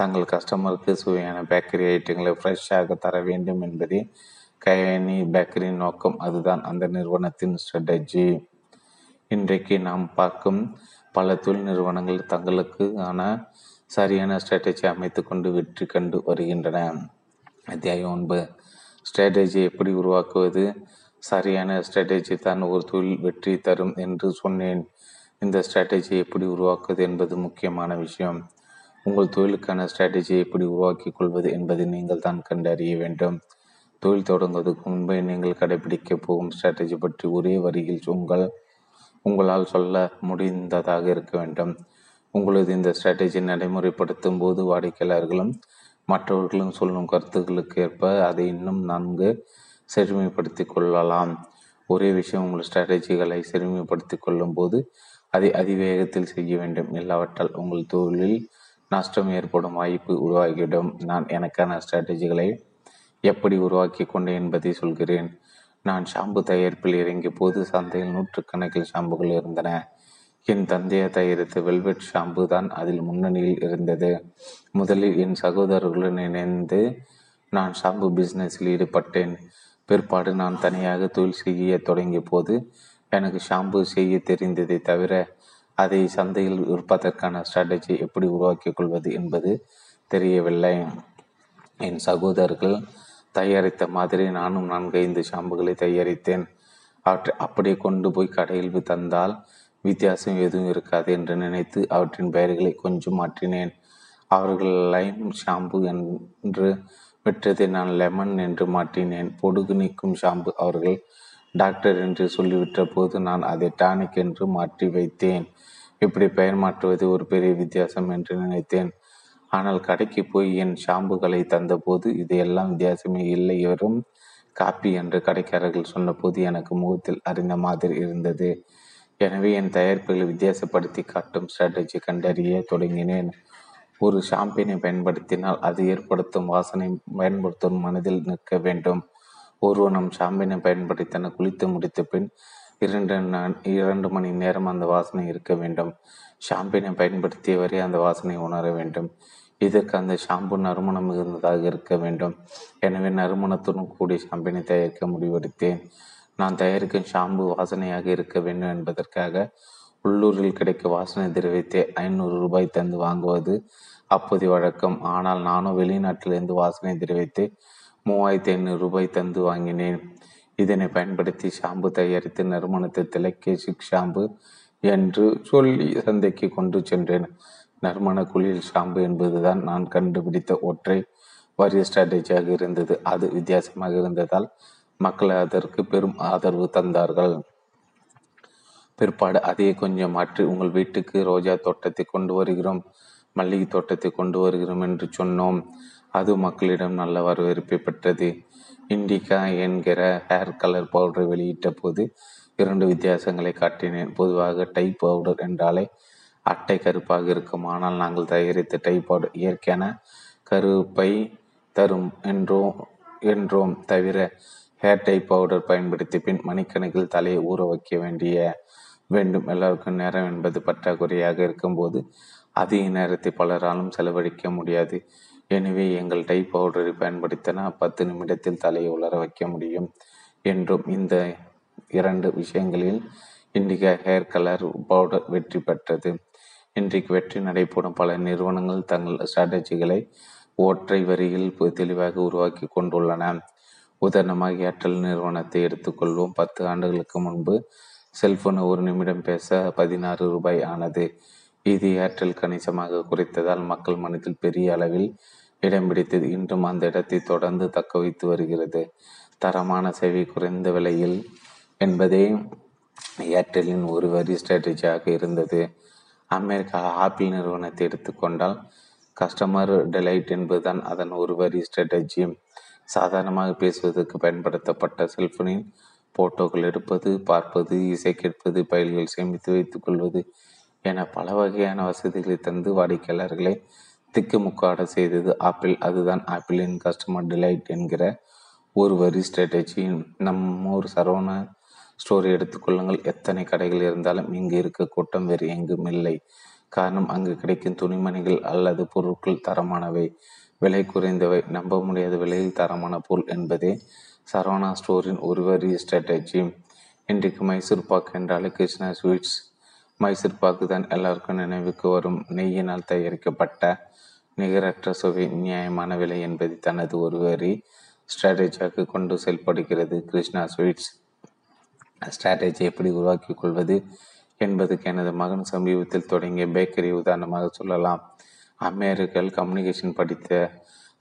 தங்கள் கஸ்டமருக்கு சுவையான பேக்கரி ஐட்டங்களை ஃப்ரெஷ்ஷாக தர வேண்டும் என்பதே கயானி பேக்கரியின் நோக்கம். அதுதான் அந்த நிறுவனத்தின் ஸ்ட்ராட்டஜி. இன்றைக்கு நாம் பார்க்கும் பல தொழில் நிறுவனங்கள் தங்களுக்கான சரியான ஸ்ட்ராட்டஜி அமைத்து கொண்டு வெற்றி கண்டு வருகின்றன. அத்தியாயம் 9, ஸ்ட்ராட்டஜி எப்படி உருவாக்குவது. சரியான ஸ்ட்ராட்டஜி தான் ஒரு தொழில் வெற்றி தரும் என்று சொன்னேன். இந்த ஸ்ட்ராட்டஜி எப்படி உருவாக்குவது என்பது முக்கியமான விஷயம். உங்கள் தொழிலுக்கான ஸ்ட்ராட்டஜியை எப்படி உருவாக்கிக் கொள்வது என்பதை நீங்கள் தான் கண்டறிய வேண்டும். தொழில் தொடங்குவதற்கு முன்பே நீங்கள் கடைபிடிக்க போகும் ஸ்ட்ராட்டஜி பற்றி ஒரே வரியில் உங்களால் சொல்ல முடிந்ததாக இருக்க வேண்டும். உங்களது இந்த ஸ்ட்ராட்டஜி நடைமுறைப்படுத்தும் போது வாடிக்கையாளர்களும் மற்றவர்களும் சொல்லும் கருத்துக்களுக்கு ஏற்ப அதை இன்னும் நன்கு செழுமைப்படுத்தி கொள்ளலாம். ஒரே விஷயம், உங்கள் ஸ்ட்ராட்டஜிகளை செழுமைப்படுத்தி கொள்ளும் போது அதை அதிவேகத்தில் செய்ய வேண்டும். இல்லாவற்றால் உங்கள் தொழிலில் நஷ்டம் ஏற்படும் வாய்ப்பு உருவாகிவிடும். நான் எனக்கான ஸ்ட்ராட்டஜிகளை எப்படி உருவாக்கி கொண்டேன் என்பதை சொல்கிறேன். நான் ஷாம்பு தயாரிப்பில் இறங்கிய போது சந்தையில் நூற்றுக்கணக்கில் ஷாம்புகள் இருந்தன. என் தந்தையார் தயாரித்த வெல்வெட் ஷாம்பு தான் அதில் முன்னணியில் இருந்தது. முதலில் என் சகோதரர்களுடன் இணைந்து நான் ஷாம்பு பிஸ்னஸில் ஈடுபட்டேன். பிற்பாடு நான் தனியாக தொழில் செய்ய தொடங்கிய போது எனக்கு ஷாம்பு செய்ய தெரிந்ததை தவிர அதை சந்தையில் விற்பதற்கான ஸ்ட்ராட்டஜி எப்படி உருவாக்கிக் கொள்வது என்பது தெரியவில்லை. என் சகோதரர்கள் தயாரித்த மாதிரி நானும் 4-5 ஷாம்புகளை தயாரித்தேன். அவற்றை அப்படியே கொண்டு போய் கடையில் தந்தால் வித்தியாசம் எதுவும் இருக்காது என்று நினைத்து அவற்றின் பெயர்களை கொஞ்சம் மாற்றினேன். அவர்கள் லைம் ஷாம்பு என்று விற்றதை நான் லெமன் என்று மாற்றினேன். பொடுகு நீக்கும் ஷாம்பு அவர்கள் டாக்டர் என்று சொல்லிவிட்ட போது நான் அதை டானிக் என்று மாற்றி வைத்தேன். இப்படி பெயர் மாற்றுவது ஒரு பெரிய வித்தியாசம் என்று நினைத்தேன். ஆனால் கடைக்கு போய் என் ஷாம்புகளை தந்தபோது இதையெல்லாம் வித்தியாசமே இல்லை, வெறும் காப்பி என்று கடைக்காரர்கள் சொன்னபோது எனக்கு முகத்தில் அறிந்த மாதிரி இருந்தது. எனவே என் தயாரிப்புகளை வித்தியாசப்படுத்தி காட்டும் ஸ்ட்ராட்டஜி கண்டறிய தொடங்கினேன். ஒரு ஷாம்பெயினை பயன்படுத்தினால் அது ஏற்படுத்தும் வாசனை பயன்படுத்தும் மனதில் நிற்க வேண்டும். ஒருவர் நம் ஷாம்பெயினை பயன்படுத்தின குளித்து முடித்த பின் 2 மணி நேரம் அந்த வாசனை இருக்க வேண்டும். ஷாம்பெயினை பயன்படுத்திய வரை அந்த வாசனை உணர வேண்டும். இதற்கு அந்த ஷாம்பு நறுமணம் மிகுந்ததாக இருக்க வேண்டும். எனவே நறுமணத்துடன் கூடிய ஷாம்பெயினை தயாரிக்க முடிவெடுத்தேன். நான் தயாரிக்கும் ஷாம்பு வாசனையாக இருக்க வேண்டும் என்பதற்காக உள்ளூரில் கிடைக்கும் வாசனை திரவியத்தை ₹500 தந்து வாங்குவது அப்போது வழக்கம். ஆனால் நானும் வெளிநாட்டிலிருந்து வாசனை திரவியத்தை ₹3,500 தந்து வாங்கினேன். இதனை பயன்படுத்தி ஷாம்பு தயாரித்து நறுமணத்தை திளைக்க சிக் ஷாம்பு என்று சொல்லி சந்தைக்கு கொண்டு சென்றேன். நறுமண குளியல் ஷாம்பு என்பதுதான் நான் கண்டுபிடித்த ஒற்றை வரிய ஸ்ட்ராட்டஜியாக இருந்தது. அது வித்தியாசமாக இருந்ததால் மக்கள் அதற்கு பெரும் ஆதரவு தந்தார்கள். பிற்பாடு அதையே கொஞ்சம் மாற்றி உங்கள் வீட்டுக்கு ரோஜா தோட்டத்தை கொண்டு வருகிறோம், மல்லிகை தோட்டத்தை கொண்டு வருகிறோம் என்று சொன்னோம். அது மக்களிடம் நல்ல வரவேற்பை பெற்றது. இண்டிகா என்கிற ஹேர் கலர் பவுடரை வெளியிட்ட போது 2 வித்தியாசங்களை காட்டினேன். பொதுவாக டை பவுடர் என்றாலே அட்டை கருப்பாக இருக்கும். ஆனால் நாங்கள் தயாரித்த டை பவுடர் இயற்கையான கருப்பை தரும் என்றோம் தவிர ஹேர் டை பவுடர் பயன்படுத்தி பின் மணிக்கணக்கில் தலையை ஊற வைக்க வேண்டும். எல்லாருக்கும் நேரம் என்பது பற்றாக்குறையாக இருக்கும்போது அதிக நேரத்தை பலராலும் செலவழிக்க முடியாது. எனவே எங்கள் டை பவுடரை பயன்படுத்தினா 10 நிமிடத்தில் தலையை உலர வைக்க முடியும் என்றும். இந்த 2 விஷயங்களில் இண்டிகா ஹேர் கலர் பவுடர் வெற்றி பெற்றது. இன்றைக்கு வெற்றி நடைபெறும் பல நிறுவனங்கள் தங்கள் ஸ்ட்ராட்டஜிகளை ஒற்றை வரியில் தெளிவாக உருவாக்கி கொண்டுள்ளன. உதாரணமாக ஏர்டெல் நிறுவனத்தை எடுத்துக்கொள்வோம். 10 ஆண்டுகளுக்கு முன்பு செல்போனை 1 நிமிடம் பேச ₹16 ஆனது. இது ஏர்டெல் கணிசமாக குறைத்ததால் மக்கள் மனதில் பெரிய அளவில் இடம் பிடித்தது. இன்றும் அந்த இடத்தை தொடர்ந்து தக்க வைத்து வருகிறது. தரமான சேவை குறைந்த விலையில் என்பதே ஏர்டெல்லின் ஒரு வரி ஸ்ட்ராட்டஜியாக இருந்தது. அமெரிக்கா ஆப்பிள் நிறுவனத்தை எடுத்துக்கொண்டால் கஸ்டமர் டெலைட் என்பதுதான் அதன் ஒரு வரி ஸ்ட்ராட்டஜி. சாதாரணமாக பேசுவதற்கு பயன்படுத்தப்பட்ட செல்போனின் போட்டோக்கள் எடுப்பது, பார்ப்பது, இசை கேட்பது, பயில்கள் சேமித்து வைத்துக் கொள்வது என பல வகையான வசதிகளை தந்து வாடிக்கையாளர்களை திக்குமுக்காட செய்தது ஆப்பிள். அதுதான் ஆப்பிளின் கஸ்டமர் டிலைட் என்கிற ஒரு வரி ஸ்ட்ராட்டஜி. நம்ம ஒரு சரவண ஸ்டோர் எடுத்துக்கொள்ளுங்கள். எத்தனை கடைகள் இருந்தாலும் இங்கு இருக்க கூட்டம் வேறு எங்கும் இல்லை. காரணம், அங்கு கிடைக்கும் துணிமணிகள் அல்லது பொருட்கள் தரமானவை, விலை குறைந்தவை, நம்ப முடியாத விலையில் தரமான பொருள் என்பதே சரவணா ஸ்டோரின் ஒரு வரி ஸ்ட்ராட்டஜி. இன்றைக்கு மைசூர் பாக் என்றாலே கிருஷ்ணா ஸ்வீட்ஸ் மைசூர் பாக்கு தான் எல்லாருக்கும் நினைவுக்கு வரும். நெய்யினால் தயாரிக்கப்பட்ட நிகரற்ற சுவை, நியாயமான விலை என்பதை தனது ஒரு வரி ஸ்ட்ராட்டஜியாக கொண்டு செயல்படுகிறது கிருஷ்ணா ஸ்வீட்ஸ். ஸ்ட்ராட்டஜி எப்படி உருவாக்கிக் கொள்வது என்பதுக்கு எனது மகன் சமீபத்தில் தொடங்கிய பேக்கரி உதாரணமாக சொல்லலாம். அமெரிக்கல் கம்யூனிகேஷன் படித்த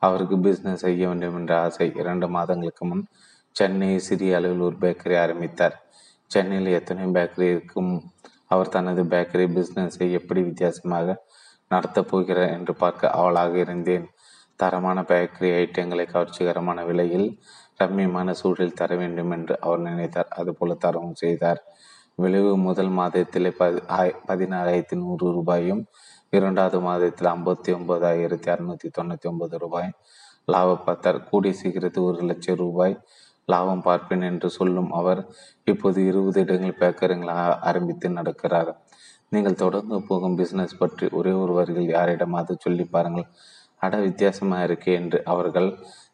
அவருக்கு பிஸ்னஸ் செய்ய வேண்டும் என்ற ஆசை. 2 மாதங்களுக்கு முன் சென்னை சிறிய அளவில் ஒரு பேக்கரி ஆரம்பித்தார். சென்னையில் எத்தனை பேக்கரி இருக்கும். அவர் தனது பேக்கரி பிஸ்னஸை எப்படி வித்தியாசமாக நடத்தப் போகிறார் என்று பார்க்க அவளாக இருந்தேன். தரமான பேக்கரி ஐட்டங்களை கவர்ச்சிகரமான விலையில் ரம்மியமான சூழலில் தர வேண்டும் என்று அவர் நினைத்தார். அதுபோல தரவும் செய்தார். விளைவு முதல் மாதத்தில் 16,100 ரூபாயும் இரண்டாவது மாதத்தில் 59,699 ரூபாய் லாபம் பார்த்தார். கூடிய சீக்கிரத்தில் 1,00,000 ரூபாய் லாபம் பார்ப்பேன் என்று சொல்லும் அவர் இப்போது 20 இடங்கள் பேக்கரிங்களாக ஆரம்பித்து நடக்கிறார். நீங்கள் தொடர்ந்து போகும் பிசினஸ் பற்றி ஒரே ஒரு வரிகள் யாரிடமாவது சொல்லி பாருங்கள். அட வித்தியாசமாக இருக்கே என்று அவர்கள்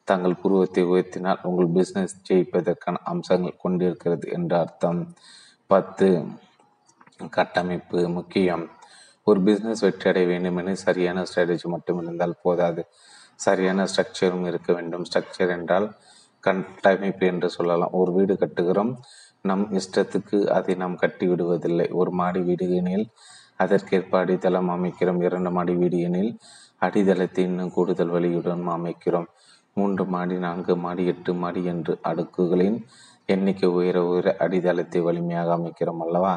தங்கள் புருவத்தை உயர்த்தினால் உங்கள் பிஸ்னஸ் ஜெயிப்பதற்கான அம்சங்கள் கொண்டிருக்கிறது என்று அர்த்தம். 10. கட்டமைப்பு முக்கியம். ஒரு பிஸ்னஸ் வெற்றி அடைய வேண்டுமெனில் சரியான ஸ்ட்ராட்டஜி மட்டும் இருந்தால் போதாது, சரியான ஸ்ட்ரக்சரும் இருக்க வேண்டும். ஸ்ட்ரக்சர் என்றால் கட்டமைப்பு என்று சொல்லலாம். ஒரு வீடு கட்டுகிறோம், நம் இஷ்டத்துக்கு அதை நாம் கட்டி விடுவதில்லை. ஒரு மாடி வீடு எனில் அதற்கேற்ப அடித்தளம் அமைக்கிறோம். 2 மாடி வீடு எனில் அடித்தளத்தை இன்னும் கூடுதல் வழியுடன் அமைக்கிறோம். 3 மாடி 4 மாடி 8 மாடி என்று அடுக்குகளின் எண்ணிக்கை உயர உயர அடித்தளத்தை வலிமையாக அமைக்கிறோம் அல்லவா?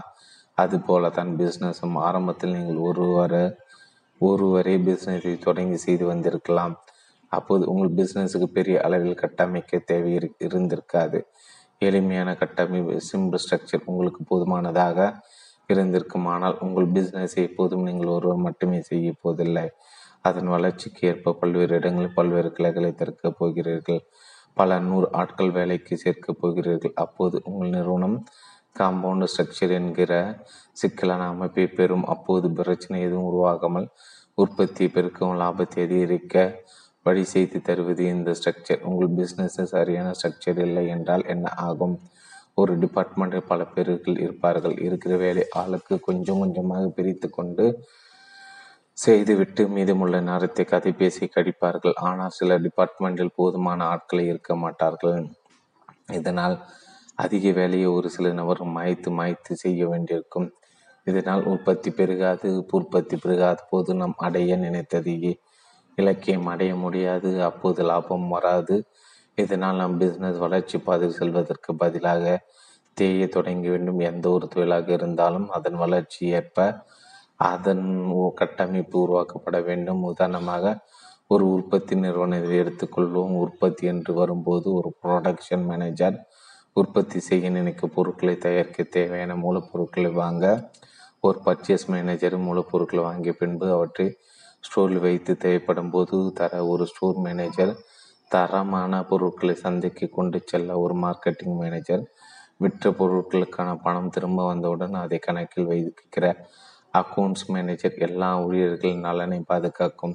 அதுபோல தான் பிஸ்னஸும். ஆரம்பத்தில் நீங்கள் ஒருவரே பிஸ்னஸை தொடங்கி செய்து வந்திருக்கலாம். அப்போது உங்கள் பிஸ்னஸுக்கு பெரிய அளவில் கட்டமைக்க தேவை இருந்திருக்காது. எளிமையான கட்டமைப்பு, சிம்பிள் ஸ்ட்ரக்சர் உங்களுக்கு போதுமானதாக இருந்திருக்கும். ஆனால் உங்கள் பிஸ்னஸை எப்போதும் நீங்கள் ஒருவர் மட்டுமே செய்ய போதில்லை. அதன் வளர்ச்சிக்கு ஏற்ப பல்வேறு இடங்களில் பல்வேறு கிளைகளை திறக்கப் போகிறீர்கள். பல 100 ஆட்கள் வேலைக்கு சேர்க்கப் போகிறீர்கள். அப்போது உங்கள் நிறுவனம் காம்பவுண்ட் ஸ்ட்ரக்சர் என்கிற சிக்கலான அமைப்பை பெறும். அப்போது பிரச்சனை எதுவும் உருவாகாமல் உற்பத்தியை பெருக்கவும் லாபத்தை அதிகரிக்க வழி செய்து தருவது இந்த ஸ்ட்ரக்சர். உங்கள் பிஸ்னஸு சரியான ஸ்ட்ரக்சர் இல்லை என்றால் என்ன ஆகும்? ஒரு டிபார்ட்மெண்ட்டில் பல பேர்கள் இருப்பார்கள். இருக்கிற வேலை ஆளுக்கு கொஞ்சம் கொஞ்சமாக பிரித்து கொண்டு செய்துவிட்டு மீதமுள்ள நேரத்தை கதை பேசி கடிப்பார்கள். ஆனால் சில டிபார்ட்மெண்டில் போதுமான ஆட்களை இருக்க மாட்டார்கள். இதனால் அதிக வேலையை ஒரு சில நபர் மாய்த்து செய்ய வேண்டியிருக்கும். இதனால் உற்பத்தி பெருகாத போது நாம் அடைய நினைத்ததையே இலக்கியம் அடைய முடியாது. அப்போது லாபம் வராது. இதனால் நம் பிஸ்னஸ் வளர்ச்சி பாதையில் செல்வதற்கு பதிலாக தேய தொடங்க வேண்டும். எந்த ஒரு தொழிலாக இருந்தாலும் அதன் வளர்ச்சி ஏற்ப அதன் கட்டமைப்பு உருவாக்கப்பட வேண்டும். உதாரணமாக ஒரு உற்பத்தி நிறுவனத்தை எடுத்துக்கொள்வோம். உற்பத்தி என்று வரும்போது ஒரு ப்ரொடக்ஷன் மேனேஜர் உற்பத்தி செய்ய நினைக்கும் பொருட்களை தயாரிக்க தேவையான மூலப்பொருட்களை வாங்க, ஒரு பர்ச்சேஸ் மேனேஜர் மூலப்பொருட்களை வாங்கிய பின்பு அவற்றை ஸ்டோரில் வைத்து தேவைப்படும் போது தர ஒரு ஸ்டோர் மேனேஜர், தரமான பொருட்களை சந்தைக்கு கொண்டு செல்ல ஒரு மார்க்கெட்டிங் மேனேஜர், விற்ற பொருட்களுக்கான பணம் திரும்ப வந்தவுடன் அதை கணக்கில் வைக்கிற அக்கௌண்ட்ஸ் மேனேஜர், எல்லா ஊழியர்களின் நலனை பாதுகாக்கும்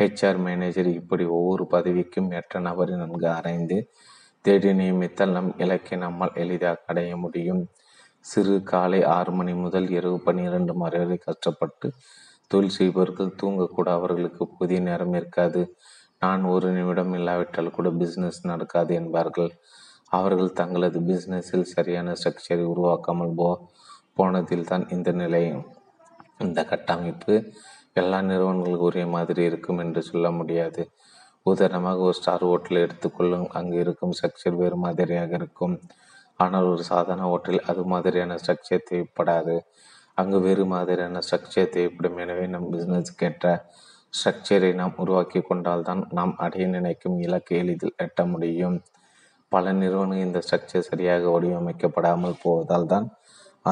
ஹெச்ஆர் மேனேஜர். இப்படி ஒவ்வொரு பதவிக்கும் ஏற்ற நபரை நன்கு ஆராய்ந்து தேடி நியமித்தால் நம் இலக்கை நம்மால் எளிதாக அடைய முடியும். சிறு காலை 6 மணி முதல் இரவு 12 மணி வரை கஷ்டப்பட்டு தொழில் செய்பவர்கள் தூங்கக்கூட அவர்களுக்கு புதிய நேரம் இருக்காது. நான் 1 நிமிடம் இல்லாவிட்டால் கூட பிஸ்னஸ் நடக்காது என்பார்கள். அவர்கள் தங்களது பிஸ்னஸில் சரியான ஸ்ட்ரக்சரை உருவாக்காமல் போனதில் தான் இந்த நிலை. இந்த கட்டமைப்பு எல்லா நிறுவனங்களுக்கும் ஒரே மாதிரி இருக்கும் என்று சொல்ல முடியாது. உதாரணமாக ஒரு ஸ்டார் ஹோட்டலை எடுத்துக்கொள்ளும். அங்கு இருக்கும் ஸ்ட்ரக்சர் வேறு மாதிரியாக இருக்கும். ஆனால் ஒரு சாதாரண ஹோட்டலில் அது மாதிரியான ஸ்ட்ரக்சர் தேவைப்படாது. அங்கு வேறு மாதிரியான ஸ்ட்ரக்சர் தேவைப்படும். எனவே நம் பிஸ்னஸுக்கு ஏற்ற ஸ்ட்ரக்சரை நாம் உருவாக்கி கொண்டால் தான் நாம் அடைய நினைக்கும் இலக்கை எளிதில் எட்ட முடியும். பல நிறுவனங்கள் இந்த ஸ்ட்ரக்சர் சரியாக வடிவமைக்கப்படாமல் போவதால் தான்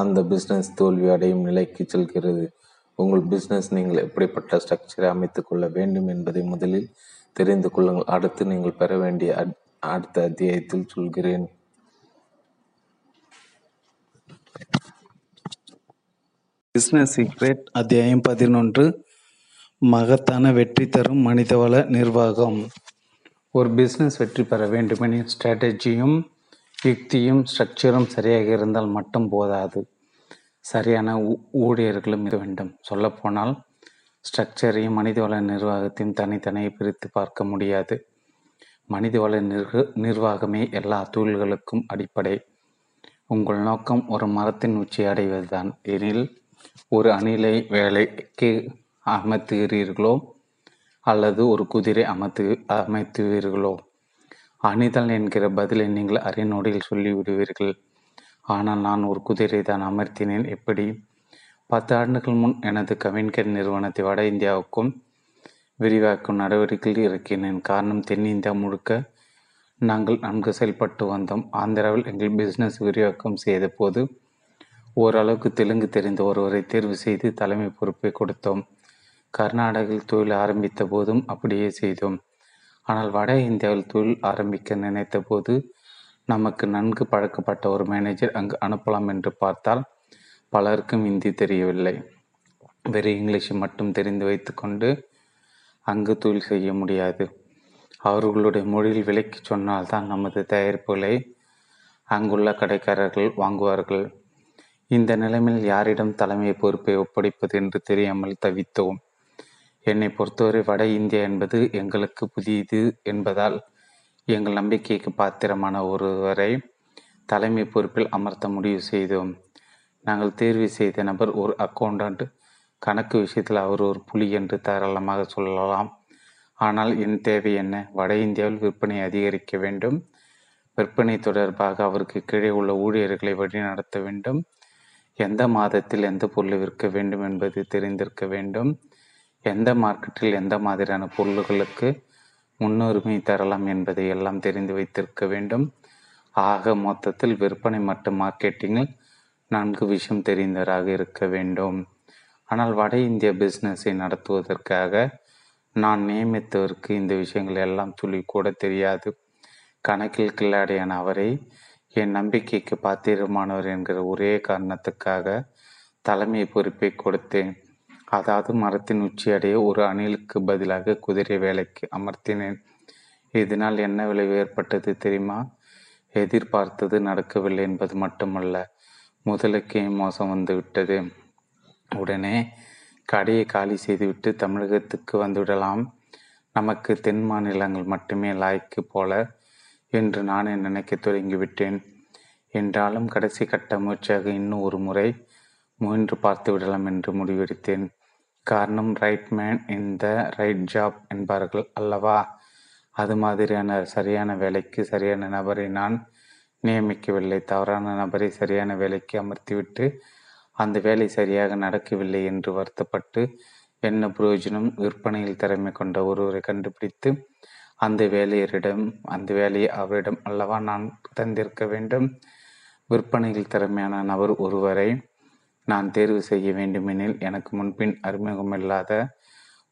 அந்த பிஸ்னஸ் தோல்வி அடையும் நிலைக்கு செல்கிறது. உங்கள் பிஸ்னஸ் நீங்கள் எப்படிப்பட்ட ஸ்ட்ரக்சரை அமைத்து கொள்ள வேண்டும் என்பதை முதலில் தெரிந்து கொள்ளுங்கள். அடுத்து நீங்கள் பெற வேண்டிய அடுத்த அத்தியாயத்தில் சொல்கிறேன். பிஸ்னஸ் சீக்ரெட் அத்தியாயம் 11. மகத்தான வெற்றி தரும் மனிதவள நிர்வாகம். ஒரு பிஸ்னஸ் வெற்றி பெற வேண்டுமெனில் ஸ்ட்ராட்டஜியும் யுக்தியும் ஸ்ட்ரக்சரும் சரியாக இருந்தால் மட்டும் போதாது, சரியான ஊழியர்களும் இருக்க வேண்டும். சொல்லப்போனால் ஸ்ட்ரக்சரையும் மனிதவள நிர்வாகத்தையும் தனித்தனியை பிரித்து பார்க்க முடியாது. மனிதவள நிர்வாகமே எல்லா தொழில்களுக்கும் அடிப்படை. உங்கள் நோக்கம் ஒரு மரத்தின் உச்சியை அடைவதுதான் எனில், ஒரு அணிலை வேலைக்கு அமர்த்துகிறீர்களோ அல்லது ஒரு குதிரை அமைத்துவீர்களோ, அணிதல் என்கிற பதிலை நீங்கள் அரைநொடியில் சொல்லிவிடுவீர்கள். ஆனால் நான் ஒரு குதிரை தான் அமர்த்தினேன். எப்படி? 10 ஆண்டுகள் முன் எனது கவின்கர் நிறுவனத்தை வட இந்தியாவுக்கும் விரிவாக்கும் நடவடிக்கையில் இருக்கிறேன். காரணம், தென்னிந்தியா முழுக்க நாங்கள் நன்கு செயல்பட்டு வந்தோம். ஆந்திராவில் எங்கள் பிஸ்னஸ் விரிவாக்கம் செய்த போது ஓரளவுக்கு தெலுங்கு தெரிந்த ஒருவரை தேர்வு செய்து தலைமை பொறுப்பை கொடுத்தோம். கர்நாடகாவில் தொழில் ஆரம்பித்த போதும் அப்படியே செய்தோம். ஆனால் வட இந்தியாவில் தொழில் ஆரம்பிக்க நினைத்த போது நமக்கு நன்கு பழக்கப்பட்ட ஒரு மேனேஜர் அங்கு அனுப்பலாம் என்று பார்த்தால் பலருக்கும் இந்தி தெரியவில்லை. வெறும் இங்கிலீஷை மட்டும் தெரிந்து வைத்து கொண்டு அங்கு தொழில் செய்ய முடியாது. அவர்களுடைய மொழியில் விலைக்கு சொன்னால்தான் நமது தயாரிப்புகளை அங்குள்ள கடைக்காரர்கள் வாங்குவார்கள். இந்த நிலைமையில் யாரிடம் தலைமை பொறுப்பை ஒப்படைப்பது என்று தெரியாமல் தவித்தோம். என்னை பொறுத்தவரை வட இந்தியா என்பது எங்களுக்கு புதியது என்பதால் எங்கள் நம்பிக்கைக்கு பாத்திரமான ஒருவரை தலைமை பொறுப்பில் அமர்த்த முடிவு செய்தோம். நாங்கள் தேர்வு செய்த நபர் ஒரு அக்கௌண்டன்ட். கணக்கு விஷயத்தில் அவர் ஒரு புலி என்று தாராளமாக சொல்லலாம். ஆனால் என் தேவை என்ன? வட இந்தியாவில் விற்பனை அதிகரிக்க வேண்டும். விற்பனை தொடர்பாக அவருக்கு கீழே உள்ள ஊழியர்களை வழிநடத்த வேண்டும். எந்த மாதத்தில் எந்த பொருள் விற்க வேண்டும் என்பது தெரிந்திருக்க வேண்டும். எந்த மார்க்கெட்டில் எந்த மாதிரியான பொருள்களுக்கு முன்னுரிமை தரலாம் என்பதை எல்லாம் தெரிந்து வைத்திருக்க வேண்டும். ஆக மொத்தத்தில் விற்பனை மற்றும் மார்க்கெட்டிங்கில் 4 விஷயம் தெரிந்தவராக இருக்க வேண்டும். ஆனால் வட இந்திய பிஸ்னஸை நடத்துவதற்காக நான் நியமித்தவருக்கு இந்த விஷயங்கள் எல்லாம் சொல்லி கூட தெரியாது. கணக்கில் கில்லாடியான அவரை என் நம்பிக்கைக்கு பாத்திரமானவர் என்கிற ஒரே காரணத்துக்காக தலைமை பொறுப்பை கொடுத்தேன். அதாவது மரத்தின் உச்சியடைய ஒரு அணிலுக்கு பதிலாக குதிரை வேலைக்கு அமர்த்தினேன். இதனால் என்ன விளைவு ஏற்பட்டது தெரியுமா? எதிர்பார்த்தது நடக்கவில்லை என்பது மட்டுமல்ல, முதலுக்கு மோசம் வந்துவிட்டது. உடனே கடையை காலி செய்துவிட்டு தமிழகத்துக்கு வந்துவிடலாம், நமக்கு தென் மாநிலங்கள் மட்டுமே லாய்க்கு போல என்று நானே நினைக்க தொடங்கிவிட்டேன். என்றாலும் கடைசி கட்ட முயற்சியாக இன்னும் ஒரு முறை முயன்று பார்த்து விடலாம் என்று முடிவெடுத்தேன். காரணம், right man in the right job என்பார்கள் அல்லவா, அது மாதிரியான சரியான வேலைக்கு சரியான நபரை நான் நியமிக்கவில்லை. தவறான நபரை சரியான வேலைக்கு அமர்த்திவிட்டு அந்த வேலை சரியாக நடக்கவில்லை என்று வருத்தப்பட்டு என்ன பிரயோஜனம்? விற்பனையில் திறமை கொண்ட ஒருவரை கண்டுபிடித்து அந்த வேலையை அவரிடம் அல்லவா நான் தந்திருக்க வேண்டும். விற்பனையில் திறமையான நபர் ஒருவரை நான் தேர்வு செய்ய வேண்டுமெனில் எனக்கு முன்பின் அறிமுகமில்லாத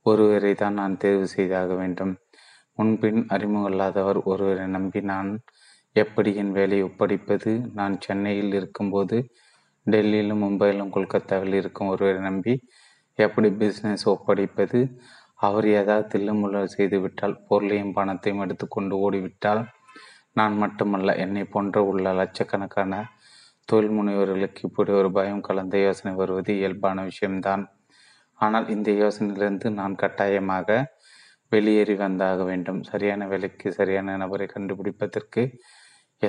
ஒருவரை தான் நான் தேர்வு செய்தாக வேண்டும். முன்பின் அறிமுகமில்லாதவர் ஒருவரை நம்பி நான் எப்படி என் வேலையை ஒப்படைப்பது? நான் சென்னையில் இருக்கும்போது டெல்லியிலும் மும்பையிலும் கொல்கத்தாவில் இருக்கும் ஒருவரை நம்பி எப்படி பிஸ்னஸ் ஒப்படைப்பது? அவர் ஏதாவது தில்லுமுள்ள செய்துவிட்டால், பொருளையும் பணத்தையும் எடுத்துக்கொண்டு ஓடிவிட்டால், நான் மட்டுமல்ல என்னை போன்ற உள்ள லட்சக்கணக்கான தொழில் முனைவர்களுக்கு இப்படி ஒரு பயம் கலந்த யோசனை வருவது இயல்பான விஷயம்தான். ஆனால் இந்த யோசனையிலிருந்து நான் கட்டாயமாக வெளியேறி வந்தாக வேண்டும். சரியான வேலைக்கு சரியான நபரை கண்டுபிடிப்பதற்கு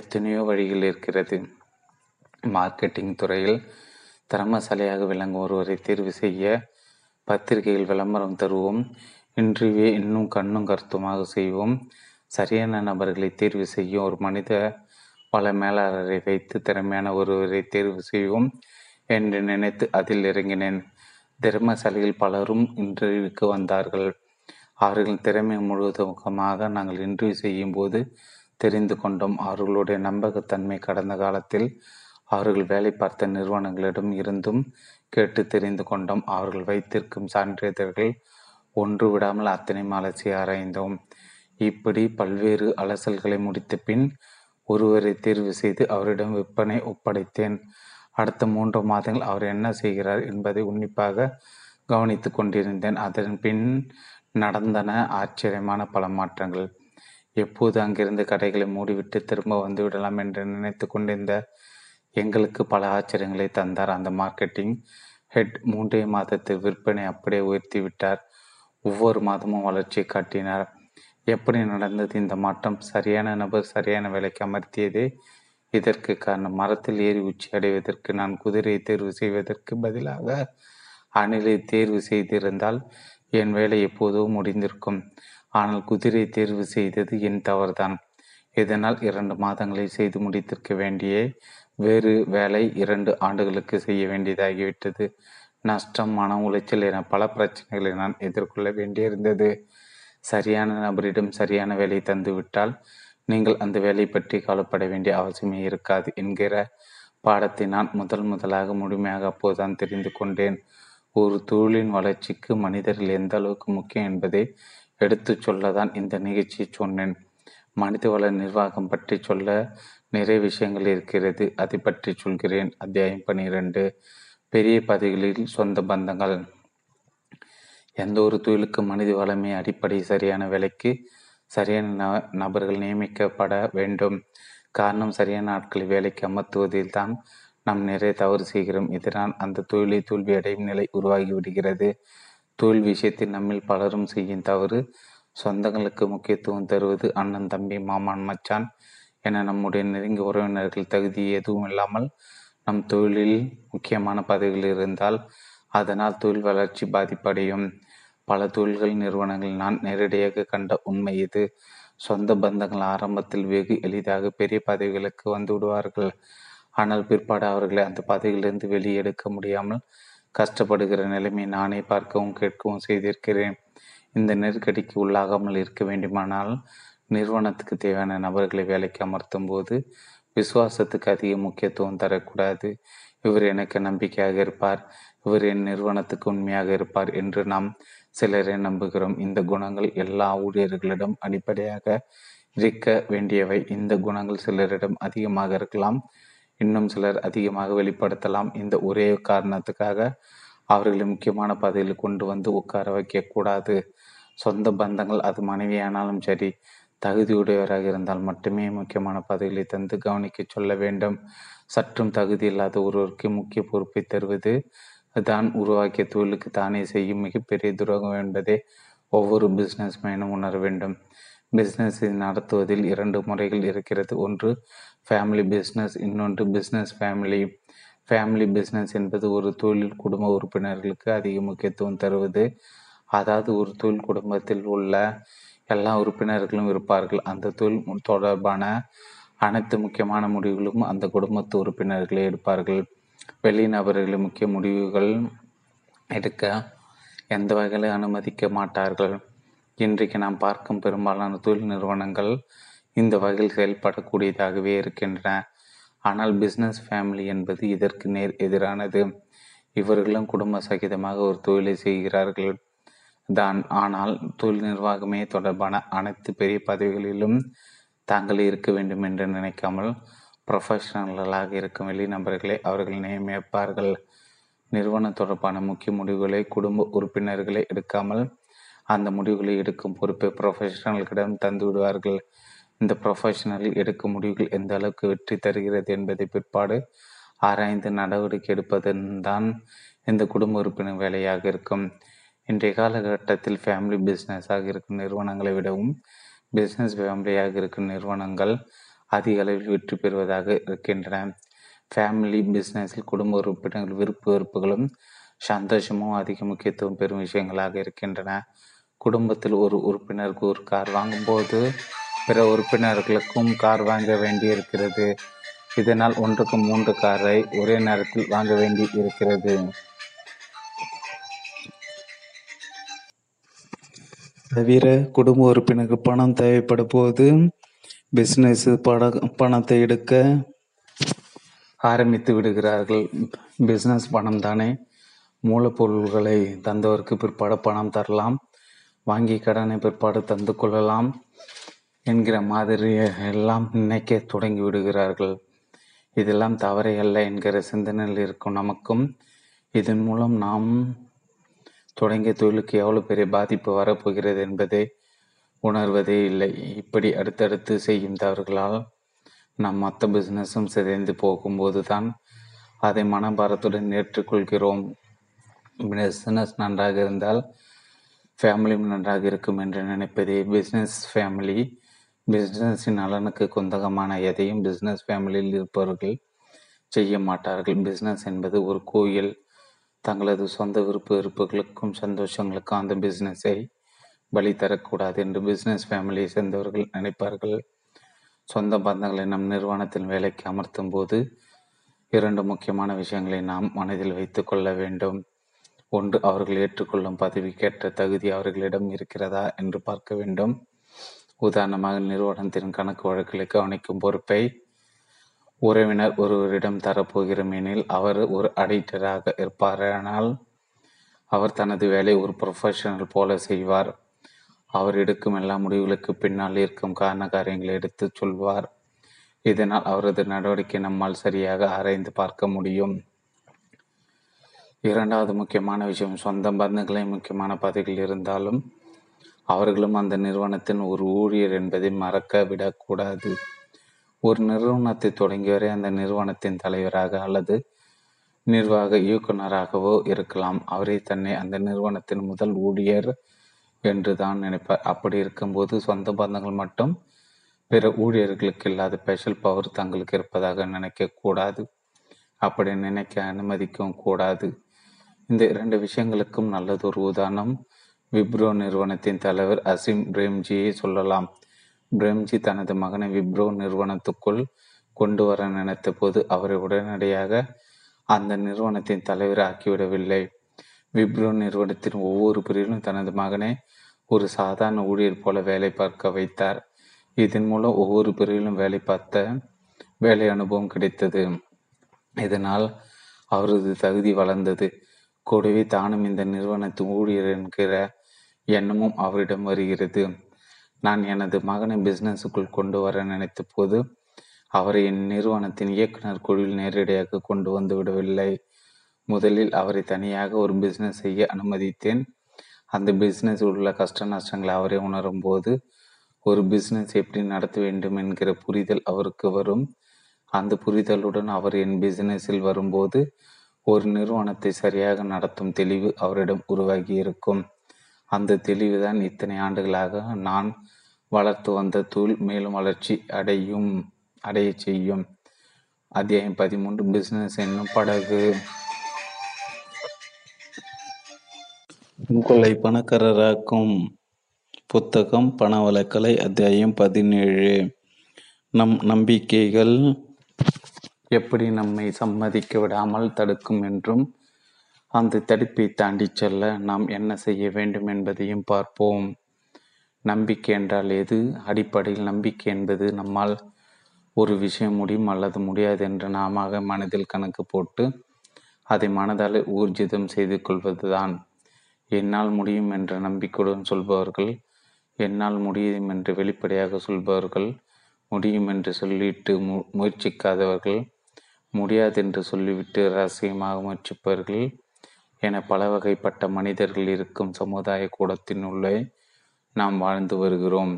எத்தனையோ வழிகள் இருக்கிறது. மார்க்கெட்டிங் துறையில் திறமசாலியாக விளங்கும் ஒருவரை தேர்வு செய்ய பத்திரிகையில் விளம்பரம் தருவோம். இன்றியே இன்னும் கண்ணும் கருத்துமாக செய்வோம். சரியான நபர்களை தேர்வு செய்யும் ஒரு மனித வள மேலாளரை வைத்து திறமையான ஒருவரை தேர்வு செய்வோம் என்று நினைத்து அதில் இறங்கினேன். திறமசாலிகள் பலரும் இன்றிற்கு வந்தார்கள். அவர்கள் திறமை முழுவதுமாக நாங்கள் இன்றியூ செய்யும் போது தெரிந்து கொண்டோம். அவர்களுடைய நம்பகத்தன்மை கடந்த காலத்தில் அவர்கள் வேலை பார்த்த நிறுவனங்களிடம் இருந்தும் கேட்டு தெரிந்து கொண்டோம். அவர்கள் வைத்திருக்கும் சான்றிதழ்கள் ஒன்று விடாமல் அத்தனையும் அலசி ஆராய்ந்தோம். இப்படி பல்வேறு அலசல்களை முடித்த பின் ஒருவரை தேர்வு செய்து அவரிடம் விற்பனை ஒப்படைத்தேன். அடுத்த 3 மாதங்கள் அவர் என்ன செய்கிறார் என்பதை உன்னிப்பாக கவனித்து கொண்டிருந்தேன். அதன் பின் நடந்தன ஆச்சரியமான பல மாற்றங்கள். எப்போது அங்கிருந்து கடைகளை மூடிவிட்டு திரும்ப வந்துவிடலாம் என்று நினைத்து கொண்டிருந்த எங்களுக்கு பல ஆச்சரியங்களை தந்தார் அந்த மார்க்கெட்டிங் ஹெட். 3 மாதத்து விற்பனை அப்படியே உயர்த்தி விட்டார். ஒவ்வொரு மாதமும் வளர்ச்சியை காட்டினார். எப்படி நடந்தது இந்த மாற்றம்? சரியான நபர் சரியான வேலைக்கு அமர்த்தியதே இதற்கு காரணம். மரத்தில் ஏறி உச்சி அடைவதற்கு நான் குதிரையை தேர்வு செய்வதற்கு பதிலாக அணிலை தேர்வு செய்திருந்தால் என் வேலை எப்போதோ முடிந்திருக்கும். ஆனால் குதிரையை தேர்வு செய்தது என் தவறுதான். இதனால் 2 மாதங்களை செய்து முடித்திருக்க வேண்டிய வேறு வேலை 2 ஆண்டுகளுக்கு செய்ய வேண்டியதாகிவிட்டது. நஷ்டம், மன உளைச்சல் என பல பிரச்சனைகளை நான் எதிர்கொள்ள வேண்டியிருந்தது. சரியான நபரிடம் சரியான வேலையை தந்துவிட்டால் நீங்கள் அந்த வேலை பற்றி கவலைப்பட வேண்டிய அவசியமே இருக்காது என்கிற பாடத்தை நான் முதலாக முழுமையாக அப்போதுதான் தெரிந்து கொண்டேன். ஒரு தொழிலின் வளர்ச்சிக்கு மனிதர்கள் எந்த அளவுக்கு முக்கியம் என்பதை எடுத்து சொல்லதான் இந்த நிகழ்ச்சியை சொன்னேன். மனிதவள நிர்வாகம் பற்றி சொல்ல நிறைய விஷயங்கள் இருக்கிறது, அதை பற்றி சொல்கிறேன். அத்தியாயம் 12, பெரிய பதவிகளில் சொந்த பந்தங்கள். எந்த ஒரு தொழிலுக்கு மனித வளமே அடிப்படை. சரியான வேலைக்கு சரியான நபர்கள் நியமிக்கப்பட வேண்டும். காரணம், சரியான ஆட்களை வேலைக்கு அமர்த்துவதில் தான் நாம் நிறைய தவறு செய்கிறோம். இதனால் அந்த தொழிலை தோல்வி அடையும் நிலை உருவாகிவிடுகிறது. தொழில் விஷயத்தில் நம்மில் பலரும் செய்யும் தவறு சொந்தங்களுக்கு முக்கியத்துவம் தருவது. அண்ணன், தம்பி, மாமான், மச்சான் என நம்முடைய நெருங்கிய உறவினர்கள் தகுதி எதுவும் இல்லாமல் நம் தொழிலில் முக்கியமான பதவிகள் இருந்தால் அதனால் தொழில் வளர்ச்சி பாதிப்படையும். பல தொழில்கள் நிறுவனங்கள் நான் நேரடியாக கண்ட உண்மை இது. சொந்த பந்தங்கள் ஆரம்பத்தில் வெகு எளிதாக பெரிய பதவிகளுக்கு வந்து விடுவார்கள். ஆனால் பிற்பாடு அவர்களை அந்த பதவியிலிருந்து வெளியெடுக்க முடியாமல் கஷ்டப்படுகிற நிலைமை நானே பார்க்கவும் கேட்கவும் செய்திருக்கிறேன். இந்த நெருக்கடிக்கு உள்ளாகாமல் இருக்க வேண்டுமானால் நிறுவனத்துக்கு தேவையான நபர்களை வேலைக்கு அமர்த்தும் போது விசுவாசத்துக்கு அதிக முக்கியத்துவம் தரக்கூடாது. இவர் எனக்கு நம்பிக்கையாக இருப்பார், இவர் என் நிறுவனத்துக்கு உண்மையாக இருப்பார் என்று நாம் சிலரை நம்புகிறோம். இந்த குணங்கள் எல்லா ஊழியர்களிடம் அடிப்படையாக இருக்க வேண்டியவை. இந்த குணங்கள் சிலரிடம் அதிகமாக இருக்கலாம், இன்னும் சிலர் அதிகமாக வெளிப்படுத்தலாம். இந்த ஒரே காரணத்துக்காக அவர்களை முக்கியமான பதவியில் கொண்டு வந்து உட்கார வைக்கக்கூடாது. சொந்த பந்தங்கள், அது மனைவியானாலும் சரி, தகுதியுடையவராக இருந்தால் மட்டுமே முக்கியமான பதவிகளை தந்து கவனிக்க சொல்ல வேண்டும். சற்றும் தகுதி இல்லாத ஒருவருக்கு முக்கிய பொறுப்பை தருவது தான் உருவாக்கிய தொழிலுக்கு தானே செய்யும் மிகப்பெரிய துரோகம் என்பதை ஒவ்வொரு பிஸ்னஸ் மேனும் உணர வேண்டும். பிஸ்னஸை நடத்துவதில் 2 முறைகள் இருக்கிறது. ஒன்று ஃபேமிலி பிஸ்னஸ், இன்னொன்று பிஸ்னஸ் ஃபேமிலி. ஃபேமிலி பிஸ்னஸ் என்பது ஒரு தொழில் குடும்ப உறுப்பினர்களுக்கு அதிக முக்கியத்துவம் தருவது. அதாவது ஒரு தொழில் குடும்பத்தில் உள்ள எல்லா உறுப்பினர்களும் இருப்பார்கள். அந்த தொழில் தொடர்பான அனைத்து முக்கியமான முடிவுகளும் அந்த குடும்பத்து உறுப்பினர்களே எடுப்பார்கள். வெளிநபர்களை முக்கிய முடிவுகள் எடுக்க எந்த வகையில அனுமதிக்க மாட்டார்கள். இன்றைக்கு நாம் பார்க்கும் பெரும்பாலான தொழில் நிறுவனங்கள் இந்த வகையில் செயல்படக்கூடியதாகவே இருக்கின்றன. ஆனால் பிஸ்னஸ் ஃபேமிலி என்பது இதற்கு நேர் எதிரானது. இவர்களும் குடும்ப சகிதமாக ஒரு தொழிலை செய்கிறார்கள் தான், ஆனால் தொழில் நிர்வாகமே தொடர்பான அனைத்து பெரிய பதவிகளிலும் தாங்கள் இருக்க வேண்டும் என்று நினைக்காமல் ப்ரொஃபஷனலாக இருக்கும் வெளிநபர்களை அவர்கள் நியமிப்பார்கள். நிறுவனம் தொடர்பான முக்கிய முடிவுகளை குடும்ப உறுப்பினர்களை எடுக்காமல் அந்த முடிவுகளை எடுக்கும் பொறுப்பை ப்ரொஃபஷனல்களிடம் தந்து விடுவார்கள். இந்த ப்ரொஃபஷனலில் எடுக்கும் முடிவுகள் எந்த அளவுக்கு வெற்றி தருகிறது என்பதை பிற்பாடு ஆராய்ந்து நடவடிக்கை எடுப்பதன் தான் இந்த குடும்ப உறுப்பினர் வேலையாக இருக்கும். இன்றைய காலகட்டத்தில் ஃபேமிலி பிஸ்னஸாக இருக்கும் நிறுவனங்களை விடவும் பிஸ்னஸ் ஃபேமிலியாக இருக்கும் நிறுவனங்கள் அதிக அளவில் வெற்றி பெறுவதாக இருக்கின்றன. ஃபேமிலி பிஸ்னஸில் குடும்ப உறுப்பினர்கள் விருப்பு வெறுப்புகளும் சந்தோஷமும் அதிக முக்கியத்துவம் பெறும் விஷயங்களாக இருக்கின்றன. குடும்பத்தில் ஒரு உறுப்பினருக்கு ஒரு கார் வாங்கும்போது பிற உறுப்பினர்களுக்கும் கார் வாங்க வேண்டியிருக்கிறது. இதனால் 1க்கு 3 காரை ஒரே நேரத்தில் வாங்க வேண்டி இருக்கிறது. தவிர குடும்ப உறுப்பினருக்கு பணம் தேவைப்படும் போது பிஸ்னஸ் பணத்தை எடுக்க ஆரம்பித்து விடுகிறார்கள். பிஸ்னஸ் பணம் தானே. மூலப்பொருள்களை தந்தவருக்கு பிற்பாடு பணம் தரலாம், வாங்கி கடனை பிற்பாடு தந்து கொள்ளலாம் என்கிற மாதிரி எல்லாம் நினைக்க தொடங்கி விடுகிறார்கள். இதெல்லாம் தவறே அல்ல என்கிற சிந்தனையில் இருக்கும் நமக்கும் இதன் மூலம் நாம் தொடங்கிய தொழிலுக்கு எவ்வளோ பெரிய பாதிப்பு வரப்போகிறது என்பதை உணர்வதே இல்லை. இப்படி அடுத்தடுத்து செய்யும் தவறுகளால் நம் மற்ற பிஸ்னஸும் சிதைந்து போகும்போது தான் அதை மனபாரத்துடன் ஏற்றுக்கொள்கிறோம். பிஸ்னஸ் நன்றாக இருந்தால் ஃபேமிலியும் நன்றாக இருக்கும் என்று நினைப்பதே பிஸ்னஸ் ஃபேமிலி. பிஸ்னஸின் நலனுக்கு குந்தகமான எதையும் பிஸ்னஸ் ஃபேமிலியில் இருப்பவர்கள் செய்ய மாட்டார்கள். பிஸ்னஸ் என்பது ஒரு கோயில். தங்களது சொந்த விருப்புகளுக்கும் சந்தோஷங்களுக்கும் அந்த பிஸ்னஸை பலி தரக்கூடாது என்று பிஸ்னஸ் ஃபேமிலியை சேர்ந்தவர்கள் நினைப்பார்கள். சொந்த பந்தங்களை நம் நிறுவனத்தின் வேலைக்கு அமர்த்தும் போது 2 முக்கியமான விஷயங்களை நாம் மனதில் வைத்து கொள்ள வேண்டும். ஒன்று, அவர்கள் ஏற்றுக்கொள்ளும் பதவிக்கேற்ற தகுதி அவர்களிடம் இருக்கிறதா என்று பார்க்க வேண்டும். உதாரணமாக, நிறுவனத்தின் கணக்கு வழக்குகளை கவனிக்கும் பொறுப்பை உறவினர் ஒருவரிடம் தரப்போகிறோம் எனில் அவர் ஒரு அடிக்டராக இருப்பார். ஆனால் அவர் தனது வேலை ஒரு ப்ரொஃபஷனல் போல செய்வார். அவர் எடுக்கும் எல்லா முடிவுகளுக்கு பின்னால் இருக்கும் காரண காரியங்களை எடுத்து சொல்வார். இதனால் அவரது நடவடிக்கை நம்மால் சரியாக ஆராய்ந்து பார்க்க முடியும். இரண்டாவது முக்கியமான விஷயம், சொந்த பந்தங்களே முக்கியமான பதவிகள் இருந்தாலும் அவர்களும் அந்த நிறுவனத்தின் ஒரு ஊழியர் என்பதை மறக்க விடக்கூடாது. ஒரு நிறுவனத்தை தொடங்கியவரை அந்த நிறுவனத்தின் தலைவராக அல்லது நிர்வாக இயக்குநராகவோ இருக்கலாம். அவரை தன்னை அந்த நிறுவனத்தின் முதல் ஊழியர் என்று தான் நினைப்பார். அப்படி இருக்கும்போது சொந்த பந்தங்கள் மட்டும் பிற ஊழியர்களுக்கு இல்லாத ஸ்பெஷல் பவர் தங்களுக்கு இருப்பதாக நினைக்கக்கூடாது. அப்படி நினைக்க அனுமதிக்கவும் கூடாது. இந்த இரண்டு விஷயங்களுக்கும் நல்லதொரு உதாரணம் விப்ரோ நிறுவனத்தின் தலைவர் அசீம் பிரேம்ஜியை சொல்லலாம். பிரேம்ஜி தனது மகனை விப்ரோ நிறுவனத்துக்குள் கொண்டு வர நினைத்த போது அவரை உடனடியாக அந்த நிறுவனத்தின் தலைவர் ஆக்கிவிடவில்லை. விப்ரோ நிறுவனத்தின் ஒவ்வொரு பிரிவிலும் தனது மகனை ஒரு சாதாரண ஊழியர் போல வேலை பார்க்க வைத்தார். இதன் மூலம் ஒவ்வொரு பிரிவிலும் வேலை பார்த்த வேலை அனுபவம் கிடைத்தது. இதனால் அவரது தகுதி வளர்ந்தது. கூடவே தானும் இந்த நிறுவனத்தின் ஊழியர் என்கிற எண்ணமும் அவரிடம் வருகிறது. நான் எனது மகனை பிஸ்னஸுக்குள் கொண்டு வர நினைத்த போது அவரை என் நிறுவனத்தின் இயக்குனர் குழுவில் நேரடியாக கொண்டு வந்து விடவில்லை. முதலில் அவரை தனியாக ஒரு பிஸ்னஸ் செய்ய அனுமதித்தேன். அந்த பிஸ்னஸ் உள்ள கஷ்ட நஷ்டங்களை அவரை உணரும் போது ஒரு பிஸ்னஸ் எப்படி நடத்த வேண்டும் என்கிற புரிதல் அவருக்கு வரும். அந்த புரிதலுடன் அவர் என் பிஸ்னஸில் வரும்போது ஒரு நிறுவனத்தை சரியாக நடத்தும் தெளிவு அவரிடம் உருவாகி இருக்கும். அந்த தெளிவுதான் இத்தனை ஆண்டுகளாக நான் வளர்த்து வந்த தொழில் மேலும் வளர்ச்சி அடைய செய்யும். அத்தியாயம் 13, பிசினஸ் என்னும் படகு. உங்களை பணக்காரராக்கும் புத்தகம் பணவழக்கலை. அத்தியாயம் 17, நம் நம்பிக்கைகள் எப்படி நம்மை சம்மதிக்க விடாமல் தடுக்கும் என்றும் அந்த தடுப்பை தாண்டி செல்ல நாம் என்ன செய்ய வேண்டும் என்பதையும் பார்ப்போம். நம்பிக்கை என்றால் எது? அடிப்படையில் நம்பிக்கை என்பது நம்மால் ஒரு விஷயம் முடியும் அல்லது முடியாது என்று நாம மனதில் கணக்கு போட்டு அதை மனதால் ஊர்ஜிதம் செய்து கொள்வது தான். என்னால் முடியும் என்ற நம்பிக்கையுடன் சொல்பவர்கள், என்னால் முடியும் என்று வெளிப்படையாக சொல்பவர்கள், முடியும் என்று சொல்லிவிட்டு முயற்சிக்காதவர்கள், முடியாது என்று சொல்லிவிட்டு ரகசியமாக முயற்சிப்பவர்கள் என பல வகைப்பட்ட மனிதர்கள் இருக்கும் சமுதாய கூடத்தின் உள்ளே நாம் வாழ்ந்து வருகிறோம்.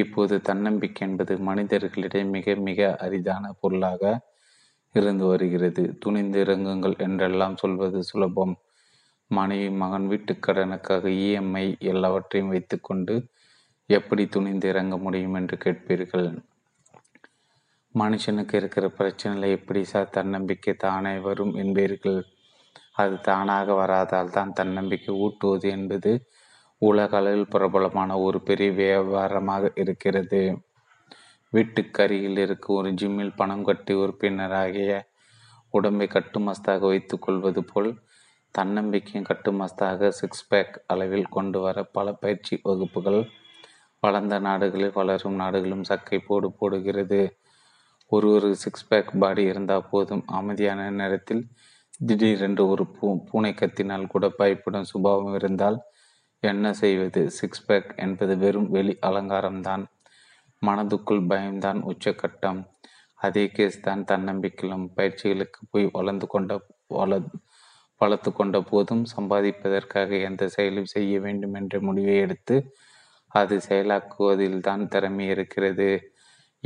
இப்போது தன்னம்பிக்கை என்பது மனிதர்களிடையே மிக மிக அரிதான பொருளாக இருந்து வருகிறது. துணிந்து இறங்குங்கள் என்றெல்லாம் சொல்வது சுலபம். மனைவி, மகன், வீட்டுக்கடனுக்காக இஎம்ஐ எல்லாவற்றையும் வைத்துக்கொண்டு எப்படி துணிந்து இறங்க முடியும் என்று கேட்பீர்கள். மனுஷனுக்கு இருக்கிற பிரச்சனையில் எப்படி சார் தன்னம்பிக்கை தானே வரும் என்பீர்கள். அது தானாக வராதால் தான் தன்னம்பிக்கை ஊட்டுவது என்பது உலக அளவில் பிரபலமான ஒரு பெரிய வியாபாரமாக இருக்கிறது. வீட்டுக்கருகில் இருக்கும் ஒரு ஜிம்மில் பணம் கட்டி உறுப்பினராகிய உடம்பை கட்டுமஸ்தாக வைத்து கொள்வது போல் தன்னம்பிக்கையும் கட்டுமஸ்தாக சிக்ஸ் பேக் அளவில் கொண்டு வர பல பயிற்சி வகுப்புகள் வளர்ந்த நாடுகளில் வளரும் நாடுகளும் சக்கை போடுகிறது. ஒரு சிக்ஸ் பேக் பாடி இருந்தால் போதும், அமைதியான நேரத்தில் திடீரென்று ஒரு பூனை கத்தினால் கூட பயப்படும் சுபாவம் இருந்தால் என்ன செய்வது? சிக்ஸ் பேக் என்பது வெறும் வெளி அலங்காரம்தான். மனதுக்குள் பயம்தான் உச்சக்கட்டம். அதே கேஸ் தான் தன்னம்பிக்கையிலும். பயிற்சிகளுக்கு போய் வளர்த்து கொண்ட போதும் சம்பாதிப்பதற்காக எந்த செயலும் செய்ய வேண்டும் என்ற முடிவை எடுத்து அது செயலாக்குவதில் தான் திறமை இருக்கிறது.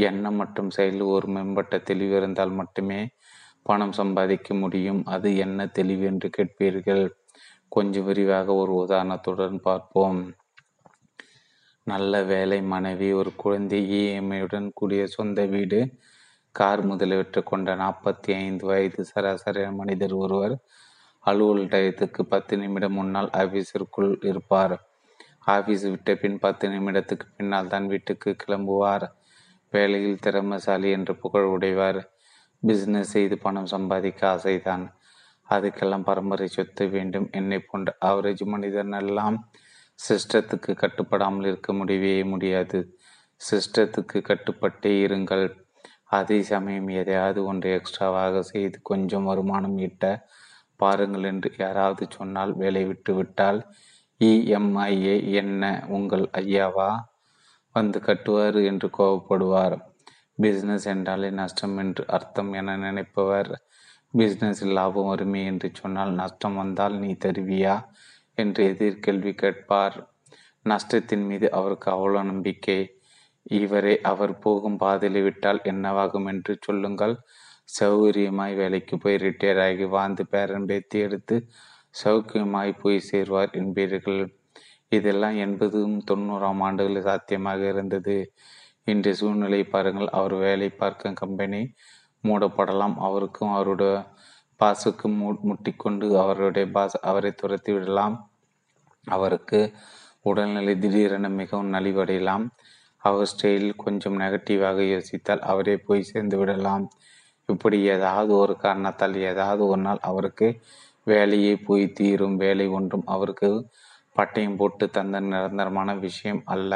எண்ணம் மற்றும் செயல் ஒரு மேம்பட்ட தெளிவு இருந்தால் மட்டுமே பணம் சம்பாதிக்க முடியும். அது என்ன தெளிவு என்று கேட்பீர்கள். கொஞ்சம் விரிவாக ஒரு உதாரணத்துடன் பார்ப்போம். நல்ல வேலை, மனைவி, ஒரு குழந்தை, இஎம்ஐயுடன் கூடிய சொந்த வீடு, கார் முதலியவற்றை கொண்ட 45 வயது சராசரி மனிதர் ஒருவர் அலுவலகத்துக்கு 10 நிமிடம் முன்னால் ஆஃபீஸிற்குள் இருப்பார். ஆஃபீஸ் விட்ட பின் 10 நிமிடத்துக்கு பின்னால் தான் வீட்டுக்கு கிளம்புவார். வேலையில் திறமைசாலி என்று புகழ் உடைவார். பிஸ்னஸ் செய்து பணம் சம்பாதிக்க ஆசைதான். அதுக்கெல்லாம் பரம்பரை சொத்து வேண்டும். என்னை போன்ற ஆவரேஜ் மனிதனெல்லாம் சிஸ்டத்துக்கு கட்டுப்படாமல் இருக்க முடியவே முடியாது. சிஸ்டத்துக்கு கட்டுப்பட்டே இருங்கள். அதே சமயம் எதையாவது ஒன்று எக்ஸ்ட்ராவாக செய்து கொஞ்சம் வருமானம் ஈட்ட பாருங்கள் என்று யாராவது சொன்னால் வேலை விட்டு விட்டால் இஎம்ஐஏ என்ன, உங்கள் ஐயாவா வந்து கட்டுவார் என்று கோபப்படுவார். பிஸ்னஸ் என்றாலே நஷ்டம் என்று அர்த்தம் என நினைப்பவர் பிஸ்னஸில் லாபம் வருமே என்று சொன்னால் நஷ்டம் வந்தால் நீ தருவியா என்று எதிர்கேள்வி கேட்பார். நஷ்டத்தின் மீது அவருக்கு அவ்வளோ நம்பிக்கை. இவரை அவர் போகும் பாதையிலே விட்டால் என்னவாகும் என்று சொல்லுங்கள். சௌகரியமாய் வேலைக்கு போய் ரிட்டையர் ஆகி வாழ்ந்து பேரன் பேத்தி எடுத்து சௌக்கியமாய் போய் சேர்வார் என்பீர்கள். இதெல்லாம் 80-90 ஆண்டுகளில் சாத்தியமாக இருந்தது. இன்றைய சூழ்நிலை பாருங்கள். அவர் வேலை பார்க்கும் கம்பெனி மூடப்படலாம். அவருக்கும் அவருடைய பாஸுக்கும் முட்டிக்கொண்டு அவருடைய பாஸ் அவரை துரத்தி விடலாம். அவருக்கு உடல்நிலை திடீரென மிகவும் நலிவடையலாம். அவர் ஸ்டைலில் கொஞ்சம் நெகட்டிவாக யோசித்தால் அவரே போய் சேர்ந்து விடலாம். இப்படி ஏதாவது ஒரு காரணத்தால் ஏதாவது ஒரு நாள் அவருக்கு வேலையே போய் தீரும். வேலை ஒன்றும் அவருக்கு பட்டயம் போட்டு தந்த நிரந்தரமான விஷயம் அல்ல.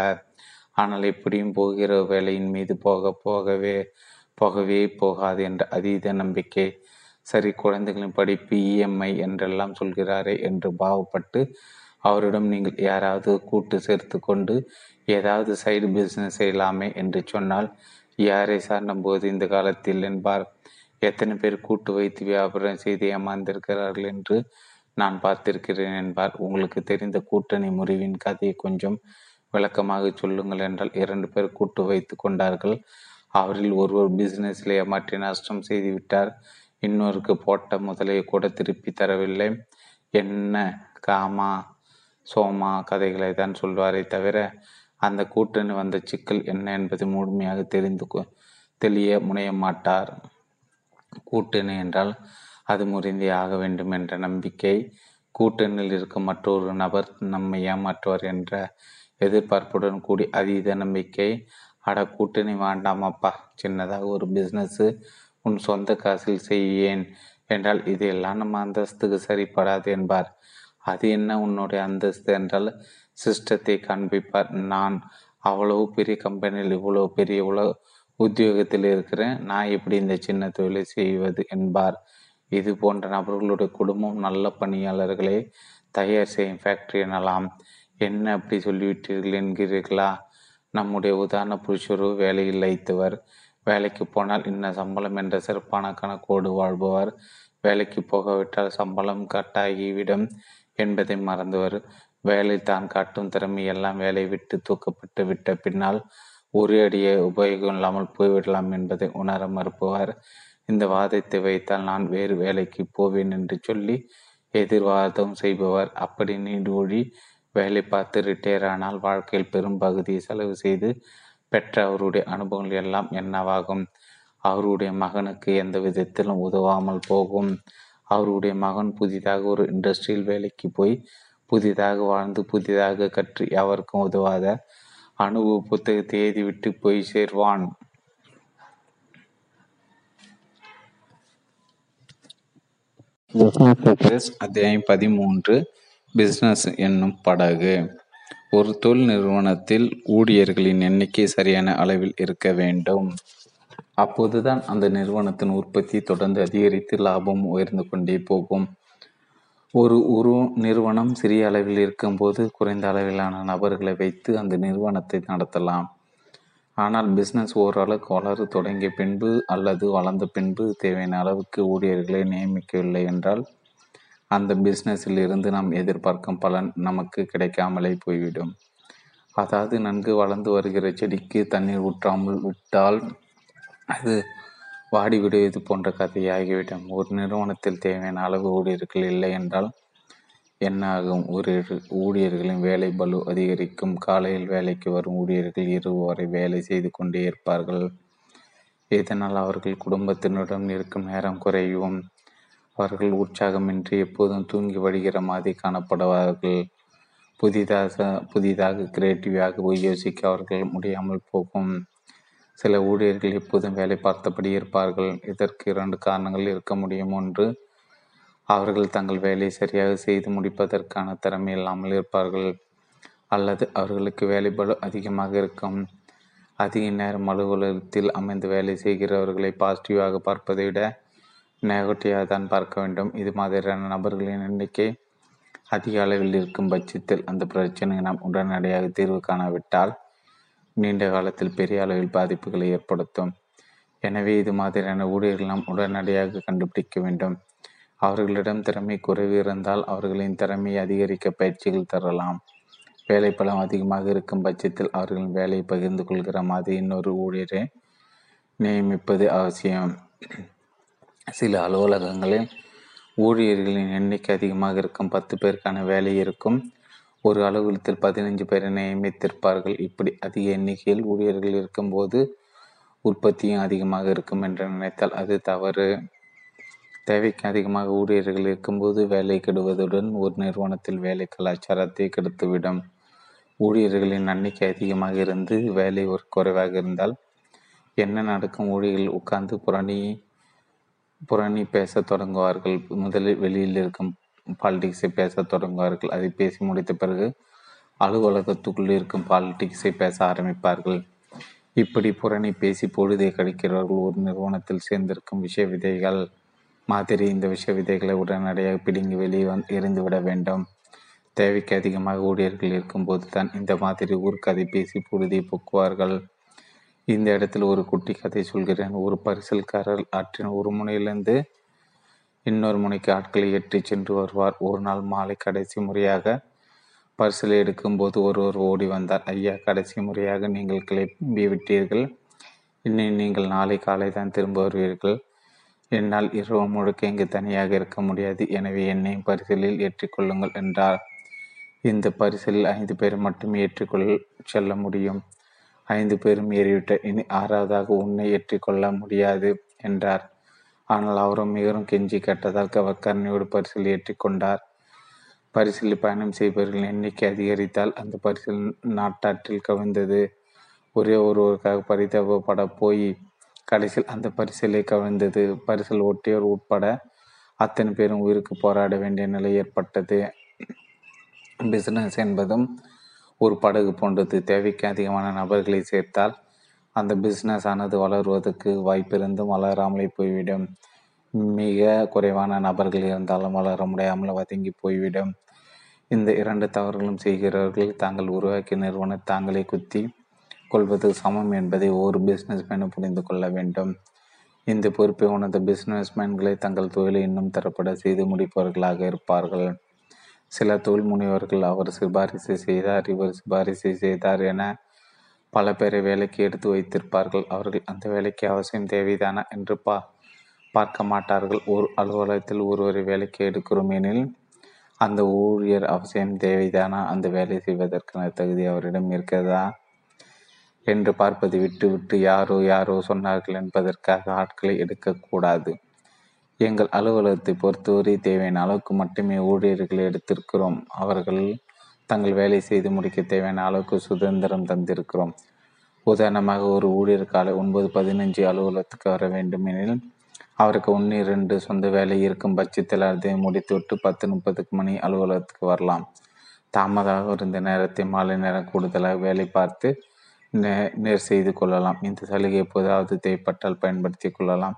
ஆனால் எப்படியும் போகிற வேலையின் மீது போகாது என்ற அதீத நம்பிக்கை. சரி, குழந்தைகளின் படிப்பு இஎம்ஐ என்றெல்லாம் சொல்கிறாரே என்று பாவப்பட்டு அவரிடம் நீங்கள் யாராவது கூட்டு சேர்த்து கொண்டு ஏதாவது சைடு பிஸ்னஸ் செய்யலாமே என்று சொன்னால் யாரை சார்ந்தபோது இந்த காலத்தில் என்பார். எத்தனை பேர் கூட்டு வைத்து வியாபாரம் செய்து ஏமாந்திருக்கிறார்கள் என்று நான் பார்த்திருக்கிறேன் என்பார். உங்களுக்கு தெரிந்த கூட்டணி முறிவின் கதையை கொஞ்சம் விளக்கமாக சொல்லுங்கள் என்றால் 2 பேர் கூட்டு வைத்து கொண்டார்கள். அவரில் ஒருவர் பிஸ்னஸில் ஏமாற்றி நஷ்டம் செய்துவிட்டார். இன்னொருக்கு போட்ட முதலையை கூட திருப்பி தரவில்லை. என்ன காமா சோமா கதைகளை தான் சொல்வாரே தவிர அந்த கூட்டணி வந்த சிக்கல் என்ன என்பதை முழுமையாக தெளிய முனைய மாட்டார். கூட்டணி என்றால் அது முறிந்தே ஆக வேண்டும் என்ற நம்பிக்கை, கூட்டணியில் இருக்கும் மற்றொரு நபர் நம்மை ஏமாற்றுவார் என்ற எதிர்பார்ப்புடன் கூடி அதீத நம்பிக்கை. அட கூட்டணி வேண்டாமப்பா, சின்னதாக ஒரு பிஸ்னஸ்ஸு உன் சொந்த காசில் செய்யேன் என்றால் இதையெல்லாம் நம்ம அந்தஸ்துக்கு சரிப்படாது என்பார். அது என்ன உன்னுடைய அந்தஸ்து என்றால் சிஸ்டத்தை காண்பிப்பார். நான் அவ்வளவு பெரிய கம்பெனியில் இவ்வளோ பெரிய உத்தியோகத்தில் இருக்கிறேன், நான் எப்படி இந்த சின்ன தொழிலை செய்வது என்பார். இது போன்ற நபர்களுடைய குடும்பம் நல்ல பணியாளர்களை தயார் செய்யும் ஃபேக்டரி எனலாம். என்ன அப்படி சொல்லிவிட்டீர்கள் என்கிறீர்களா? நம்முடைய உதாரண புருஷரோ வேலையில் லைத்தவர். வேலைக்கு போனால் இன்ன சம்பளம் என்ற சிறப்பான கணக்கோடு வாழ்பவர். வேலைக்கு போகவிட்டால் சம்பளம் கட்டாகிவிடும் என்பதை மறந்தவர். வேலை தான் காட்டும் திறமை எல்லாம் வேலை விட்டு தூக்கப்பட்டு விட்ட பின்னால் ஒரே அடியை உபயோகம் இல்லாமல் போய்விடலாம் என்பதை உணர மறுப்பவர். இந்த வாதத்தை வைத்தால் நான் வேறு வேலைக்கு போவேன் என்று சொல்லி எதிர்வாதம் செய்பவர். அப்படி நீடூழி வேலை பார்த்து ரிட்டையர் ஆனால் வாழ்க்கையில் பெரும் பகுதியை செலவு செய்து பெற்ற அவருடைய அனுபவங்கள் எல்லாம் என்னவாகும்? அவருடைய மகனுக்கு எந்த விதத்திலும் உதவாமல் போகும். அவருடைய மகன் புதிதாக ஒரு இண்டஸ்ட்ரியில் வேலைக்கு போய் புதிதாக வாழ்ந்து புதிதாக கற்று யாருக்கும் உதவாத அனுபவ புத்தகத்தை எழுதி விட்டு போய் சேர்வான். அத்தியாயம் 13. பிஸ்னஸ் என்னும் படகு. ஒரு தொழில் நிறுவனத்தில் ஊழியர்களின் எண்ணிக்கை சரியான அளவில் இருக்க வேண்டும். அப்போதுதான் அந்த நிறுவனத்தின் உற்பத்தி தொடர்ந்து அதிகரித்து லாபம் உயர்ந்து கொண்டே போகும். ஒரு நிறுவனம் சிறிய அளவில் இருக்கும்போது குறைந்த அளவிலான நபர்களை வைத்து அந்த நிறுவனத்தை நடத்தலாம். ஆனால் பிஸ்னஸ் ஓரளவுக்கு வளர தொடங்கிய பின்பு அல்லது வளர்ந்த பின்பு தேவையான அளவுக்கு ஊழியர்களை நியமிக்கவில்லை என்றால் அந்த பிஸ்னஸில் இருந்து நாம் எதிர்பார்க்கும் பலன் நமக்கு கிடைக்காமலே போய்விடும். அதாவது நன்கு வளர்ந்து வருகிற செடிக்கு தண்ணீர் ஊற்றாமல் விட்டால் அது வாடிவிடுவது போன்ற கதையாகிவிடும். ஒரு நிறுவனத்தில் தேவையான அளவு ஊழியர்கள் இல்லை என்றால் என்ன ஆகும்? ஊழியர்களின் வேலை பளு அதிகரிக்கும். காலையில் வேலைக்கு வரும் ஊழியர்கள் இரவு வரை வேலை செய்து கொண்டே இருப்பார்கள். இதனால் அவர்கள் குடும்பத்தினருடன் இருக்கும் நேரம் குறையும். அவர்கள் உற்சாகமின்றி எப்போதும் தூங்கி வழிகிற மாதிரி காணப்படுவார்கள். புதிதாக கிரியேட்டிவாக யோசிக்க அவர்கள் முடியாமல் போகும். சில ஊழியர்கள் எப்போதும் வேலை பார்த்தபடி இருப்பார்கள். இதற்கு 2 காரணங்கள் இருக்க முடியும். ஒன்று, அவர்கள் தங்கள் வேலையை சரியாக செய்து முடிப்பதற்கான திறமை இல்லாமல் இருப்பார்கள், அல்லது அவர்களுக்கு வேலைப்பாடு அதிகமாக இருக்கும். அதிக நேரம் அலுவலகத்தில் அமைந்து வேலை செய்கிறவர்களை பாசிட்டிவாக பார்ப்பதை விட நெகட்டிவாக தான் பார்க்க வேண்டும். இது மாதிரியான நபர்களின் எண்ணிக்கை அதிக அளவில் இருக்கும் பட்சத்தில் அந்த பிரச்சனையை நாம் உடனடியாக தீர்வு காணாவிட்டால் நீண்ட காலத்தில் பெரிய அளவில் பாதிப்புகளை ஏற்படுத்தும். எனவே இது மாதிரியான ஊழியர்கள் நாம் உடனடியாக கண்டுபிடிக்க வேண்டும். அவர்களிடம் திறமை குறைவு இருந்தால் அவர்களின் திறமையை அதிகரிக்க பயிற்சிகள் தரலாம். வேலைப்பலம் அதிகமாக இருக்கும் பட்சத்தில் அவர்களின் வேலையை பகிர்ந்து கொள்கிற மாதிரி இன்னொரு ஊழியரை நியமிப்பது அவசியம். சில அலுவலகங்களில் ஊழியர்களின் எண்ணிக்கை அதிகமாக இருக்கும். 10 பேருக்கான வேலை இருக்கும். ஒரு அலுவலகத்தில் 15 பேரை நியமித்திருப்பார்கள். இப்படி அதிக எண்ணிக்கையில் ஊழியர்கள் இருக்கும்போது உற்பத்தியும் அதிகமாக இருக்கும் என்று நினைத்தால் அது தவறு. தேவைக்கு அதிகமாக ஊழியர்கள் இருக்கும்போது வேலை கெடுவதுடன் ஒரு நிறுவனத்தில் வேலை கலாச்சாரத்தை கெடுத்துவிடும். ஊழியர்களின் எண்ணிக்கை அதிகமாக இருந்து வேலை ஒரு குறைவாக இருந்தால் என்ன நடக்கும்? ஊழியர்கள் உட்கார்ந்து புரணி பேச தொடங்குவார்கள். முதலில் வெளியில் இருக்கும் பாலிடிக்ஸை பேச தொடங்குவார்கள். அதை பேசி முடித்த பிறகு அலுவலகத்துக்குள் இருக்கும் பாலிடிக்ஸை பேச ஆரம்பிப்பார்கள். இப்படி புரணி பேசி பொழுதை கழிக்கிறவர்கள் ஒரு நிறுவனத்தில் சேர்ந்திருக்கும் விஷய விதைகள் மாதிரி. இந்த விஷய விதைகளை உடனடியாக பிடுங்கி வெளியே எரிந்துவிட வேண்டும். தேவைக்கு அதிகமாக ஊழியர்கள் இருக்கும்போது தான் இந்த மாதிரி ஊர்கதை பேசி புழுதி போக்குவார்கள். இந்த இடத்தில் ஒரு குட்டி கதை சொல்கிறேன். ஒரு பரிசல்காரர் ஆற்றின் ஒரு முனையிலிருந்து இன்னொரு முனைக்கு ஆட்களை ஏற்றி சென்று வருவார். ஒரு நாள் மாலை கடைசி முறையாக பரிசலை எடுக்கும்போது ஒருவர் ஓடி வந்தார். ஐயா, கடைசி முறையாக நீங்கள் கிளம்பி விட்டீர்கள். இன்னும் நீங்கள் நாளை காலை தான் திரும்ப வருவீர்கள். என்னால் இரவு முழுக்க இங்கு தனியாக இருக்க முடியாது. எனவே என்னையும் பரிசலில் ஏற்றிக்கொள்ளுங்கள் என்றார். இந்த பரிசலில் 5 பேர் மட்டும் ஏற்றிக்கொள்ள செல்ல முடியும். 5 பேரும் ஏறிவிட்ட இனி 6வதாக உன்னை ஏற்றிக்கொள்ள முடியாது என்றார். ஆனால் அவரும் மிகவும் கெஞ்சி கேட்டதால் அவர் கருணையோடு பரிசலில் ஏற்றிக்கொண்டார். பரிசலில் பயணம் செய்பவர்களின் எண்ணிக்கை அதிகரித்தால் அந்த பரிசல் நாட்டாற்றில் கவிழ்ந்தது. ஒரே ஒருவருக்காக பரிதாபப்பட போய் கடைசியில் அந்த பரிசலை கவிழ்ந்தது. பரிசல் ஒட்டியோர் உட்பட அத்தனை பேரும் உயிருக்கு போராட வேண்டிய நிலை ஏற்பட்டது. பிசினஸ் என்பதும் ஒரு படகு போன்றது. தேவைக்கு அதிகமான நபர்களை சேர்த்தால் அந்த பிஸ்னஸ் ஆனது வளருவதற்கு வாய்ப்பிருந்தும் வளராமலே போய்விடும். மிக குறைவான நபர்கள் இருந்தாலும் வளர முடியாமல் வதங்கி போய்விடும். இந்த 2 தவறுகளும் செய்கிறவர்கள் தாங்கள் உருவாக்கிய நிறுவனம் தாங்களே குத்தி கொள்வது சமம் என்பதை ஒரு பிஸ்னஸ்மேனும் புரிந்து கொள்ள வேண்டும். இந்த பொறுப்பை உணர்ந்த பிஸ்னஸ்மேன்களை தங்கள் தொழிலை இன்னும் தரப்பட செய்து முடிப்பவர்களாக இருப்பார்கள். சில தொழில் முனைவர்கள் அவர் சிபாரிசு செய்தார், இவர் சிபாரிசு செய்தார் என பல பேரை வேலைக்கு எடுத்து வைத்திருப்பார்கள். அவர்கள் அந்த வேலைக்கு அவசியம் தேவைதானா என்று பார்க்க மாட்டார்கள். ஒரு அலுவலகத்தில் ஒருவரை வேலைக்கு எடுக்கிறோம் எனில் அந்த ஊழியர் அவசியம் தேவைதானா, அந்த வேலை செய்வதற்கான தகுதி அவரிடம் இருக்கிறதா என்று பார்ப்பதை விட்டுவிட்டு யாரோ சொன்னார்கள் என்பதற்காக ஆட்களை எடுக்கக்கூடாது. எங்கள் அலுவலகத்தை பொறுத்தவரை தேவையான அளவுக்கு மட்டுமே ஊழியர்களை எடுத்திருக்கிறோம். அவர்கள் தங்கள் வேலை செய்து முடிக்க தேவையான அளவுக்கு சுதந்திரம் தந்திருக்கிறோம். உதாரணமாக, ஒரு ஊழியர் காலை 9:15 அலுவலகத்துக்கு வர வேண்டும் எனில் அவருக்கு 1-2 சொந்த வேலை இருக்கும் பட்சத்தில் அதை முடித்துவிட்டு 10:30 அலுவலகத்துக்கு வரலாம். தாமதாக இருந்த நேரத்தை மாலை நேரம் கூடுதலாக வேலை பார்த்து நேர் செய்து கொள்ளலாம். இந்த சலுகை எப்போதாவது தேவைப்பட்டால் பயன்படுத்தி கொள்ளலாம்.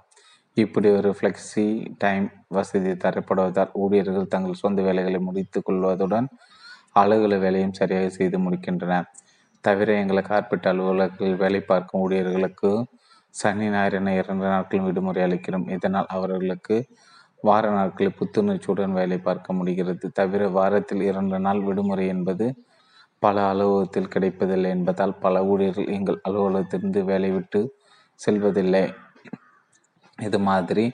இப்படி ஒரு ஃப்ளெக்ஸி டைம் வசதி தரப்படுவதால் ஊழியர்கள் தங்கள் சொந்த வேலைகளை முடித்து கொள்வதுடன் அலுவலக வேலையும் சரியாக செய்து முடிக்கின்றனர். தவிர எங்களை கார்பெட் அலுவலகத்தில் வேலை பார்க்கும் ஊழியர்களுக்கு சனி ஞாயிறு என 2 நாட்களும் விடுமுறை அளிக்கிறோம். இதனால் அவர்களுக்கு வார நாட்களை புத்துணர்ச்சியுடன் வேலை பார்க்க முடிகிறது. தவிர வாரத்தில் 2 நாள் விடுமுறை என்பது பல அலுவலகத்தில் கிடைப்பதில்லை என்பதால் பல ஊழியர்கள் எங்கள் அலுவலகத்திலிருந்து வேலை விட்டு செல்வதில்லை. இது மாதிரி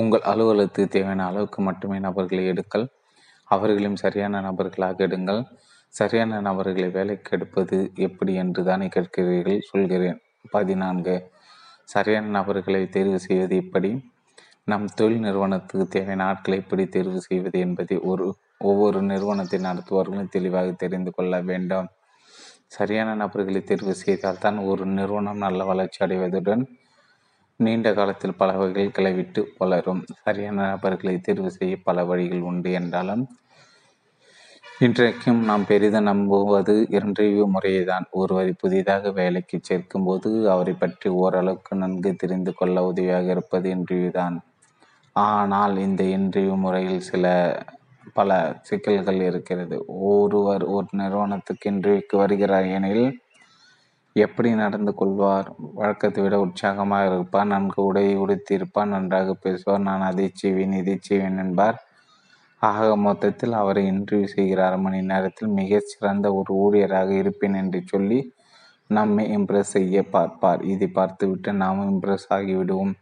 உங்கள் அலுவலகத்துக்கு தேவையான அளவுக்கு மட்டுமே நபர்களை எடுங்கள். அவர்களையும் சரியான நபர்களாக எடுங்கள். சரியான நபர்களை வேலைக்கு எடுப்பது எப்படி என்று தானே கேட்கிறீர்கள், சொல்கிறேன். 14 சரியான நபர்களை தேர்வு செய்வது எப்படி? நம் தொழில் நிறுவனத்துக்கு தேவையான ஆட்களை எப்படி தேர்வு செய்வது என்பதை ஒவ்வொரு நிறுவனத்தை நடத்துபவர்களும் தெளிவாக தெரிந்து கொள்ள வேண்டும். சரியான நபர்களை தேர்வு செய்தால்தான் ஒரு நிறுவனம் நல்ல வளர்ச்சி அடைவதுடன் நீண்ட காலத்தில் பல வகைகள் கிளைவிட்டு வளரும். சரியான நபர்களை தேர்வு செய்ய பல வழிகள் உண்டு என்றாலும் இன்றைக்கும் நாம் பெரிதும் நம்புவது இன்றைய முறையை தான். ஒருவரை புதிதாக வேலைக்கு சேர்க்கும் போது அவரை பற்றி ஓரளவுக்கு நன்கு தெரிந்து கொள்ள உதவியாக இருப்பது இன்றைய தான். ஆனால் இந்த இன்றைய முறையில் பல சிக்கல்கள் இருக்கிறது. ஒருவர் ஒரு நிறுவனத்துக்கு இன்றைக்கு வருகிறார் எனில் எப்படி நடந்து கொள்வார்? வழக்கத்தை விட உற்சாகமாக இருப்பார், நன்கு உடையை உடுத்தியிருப்பார், நன்றாக பேசுவார், நான் அதை செய்வேன் இதை செய்வேன் என்பார். ஆக மொத்தத்தில் அவரை இன்டர்வியூ செய்கிற அரை மணி நேரத்தில் மிக சிறந்த ஒரு ஊழியராக இருப்பேன் என்று சொல்லி நம்மை இம்ப்ரெஸ் செய்ய பார்ப்பார். இதை பார்த்துவிட்டு நாமும் இம்ப்ரெஸ் ஆகிவிடுவோம்.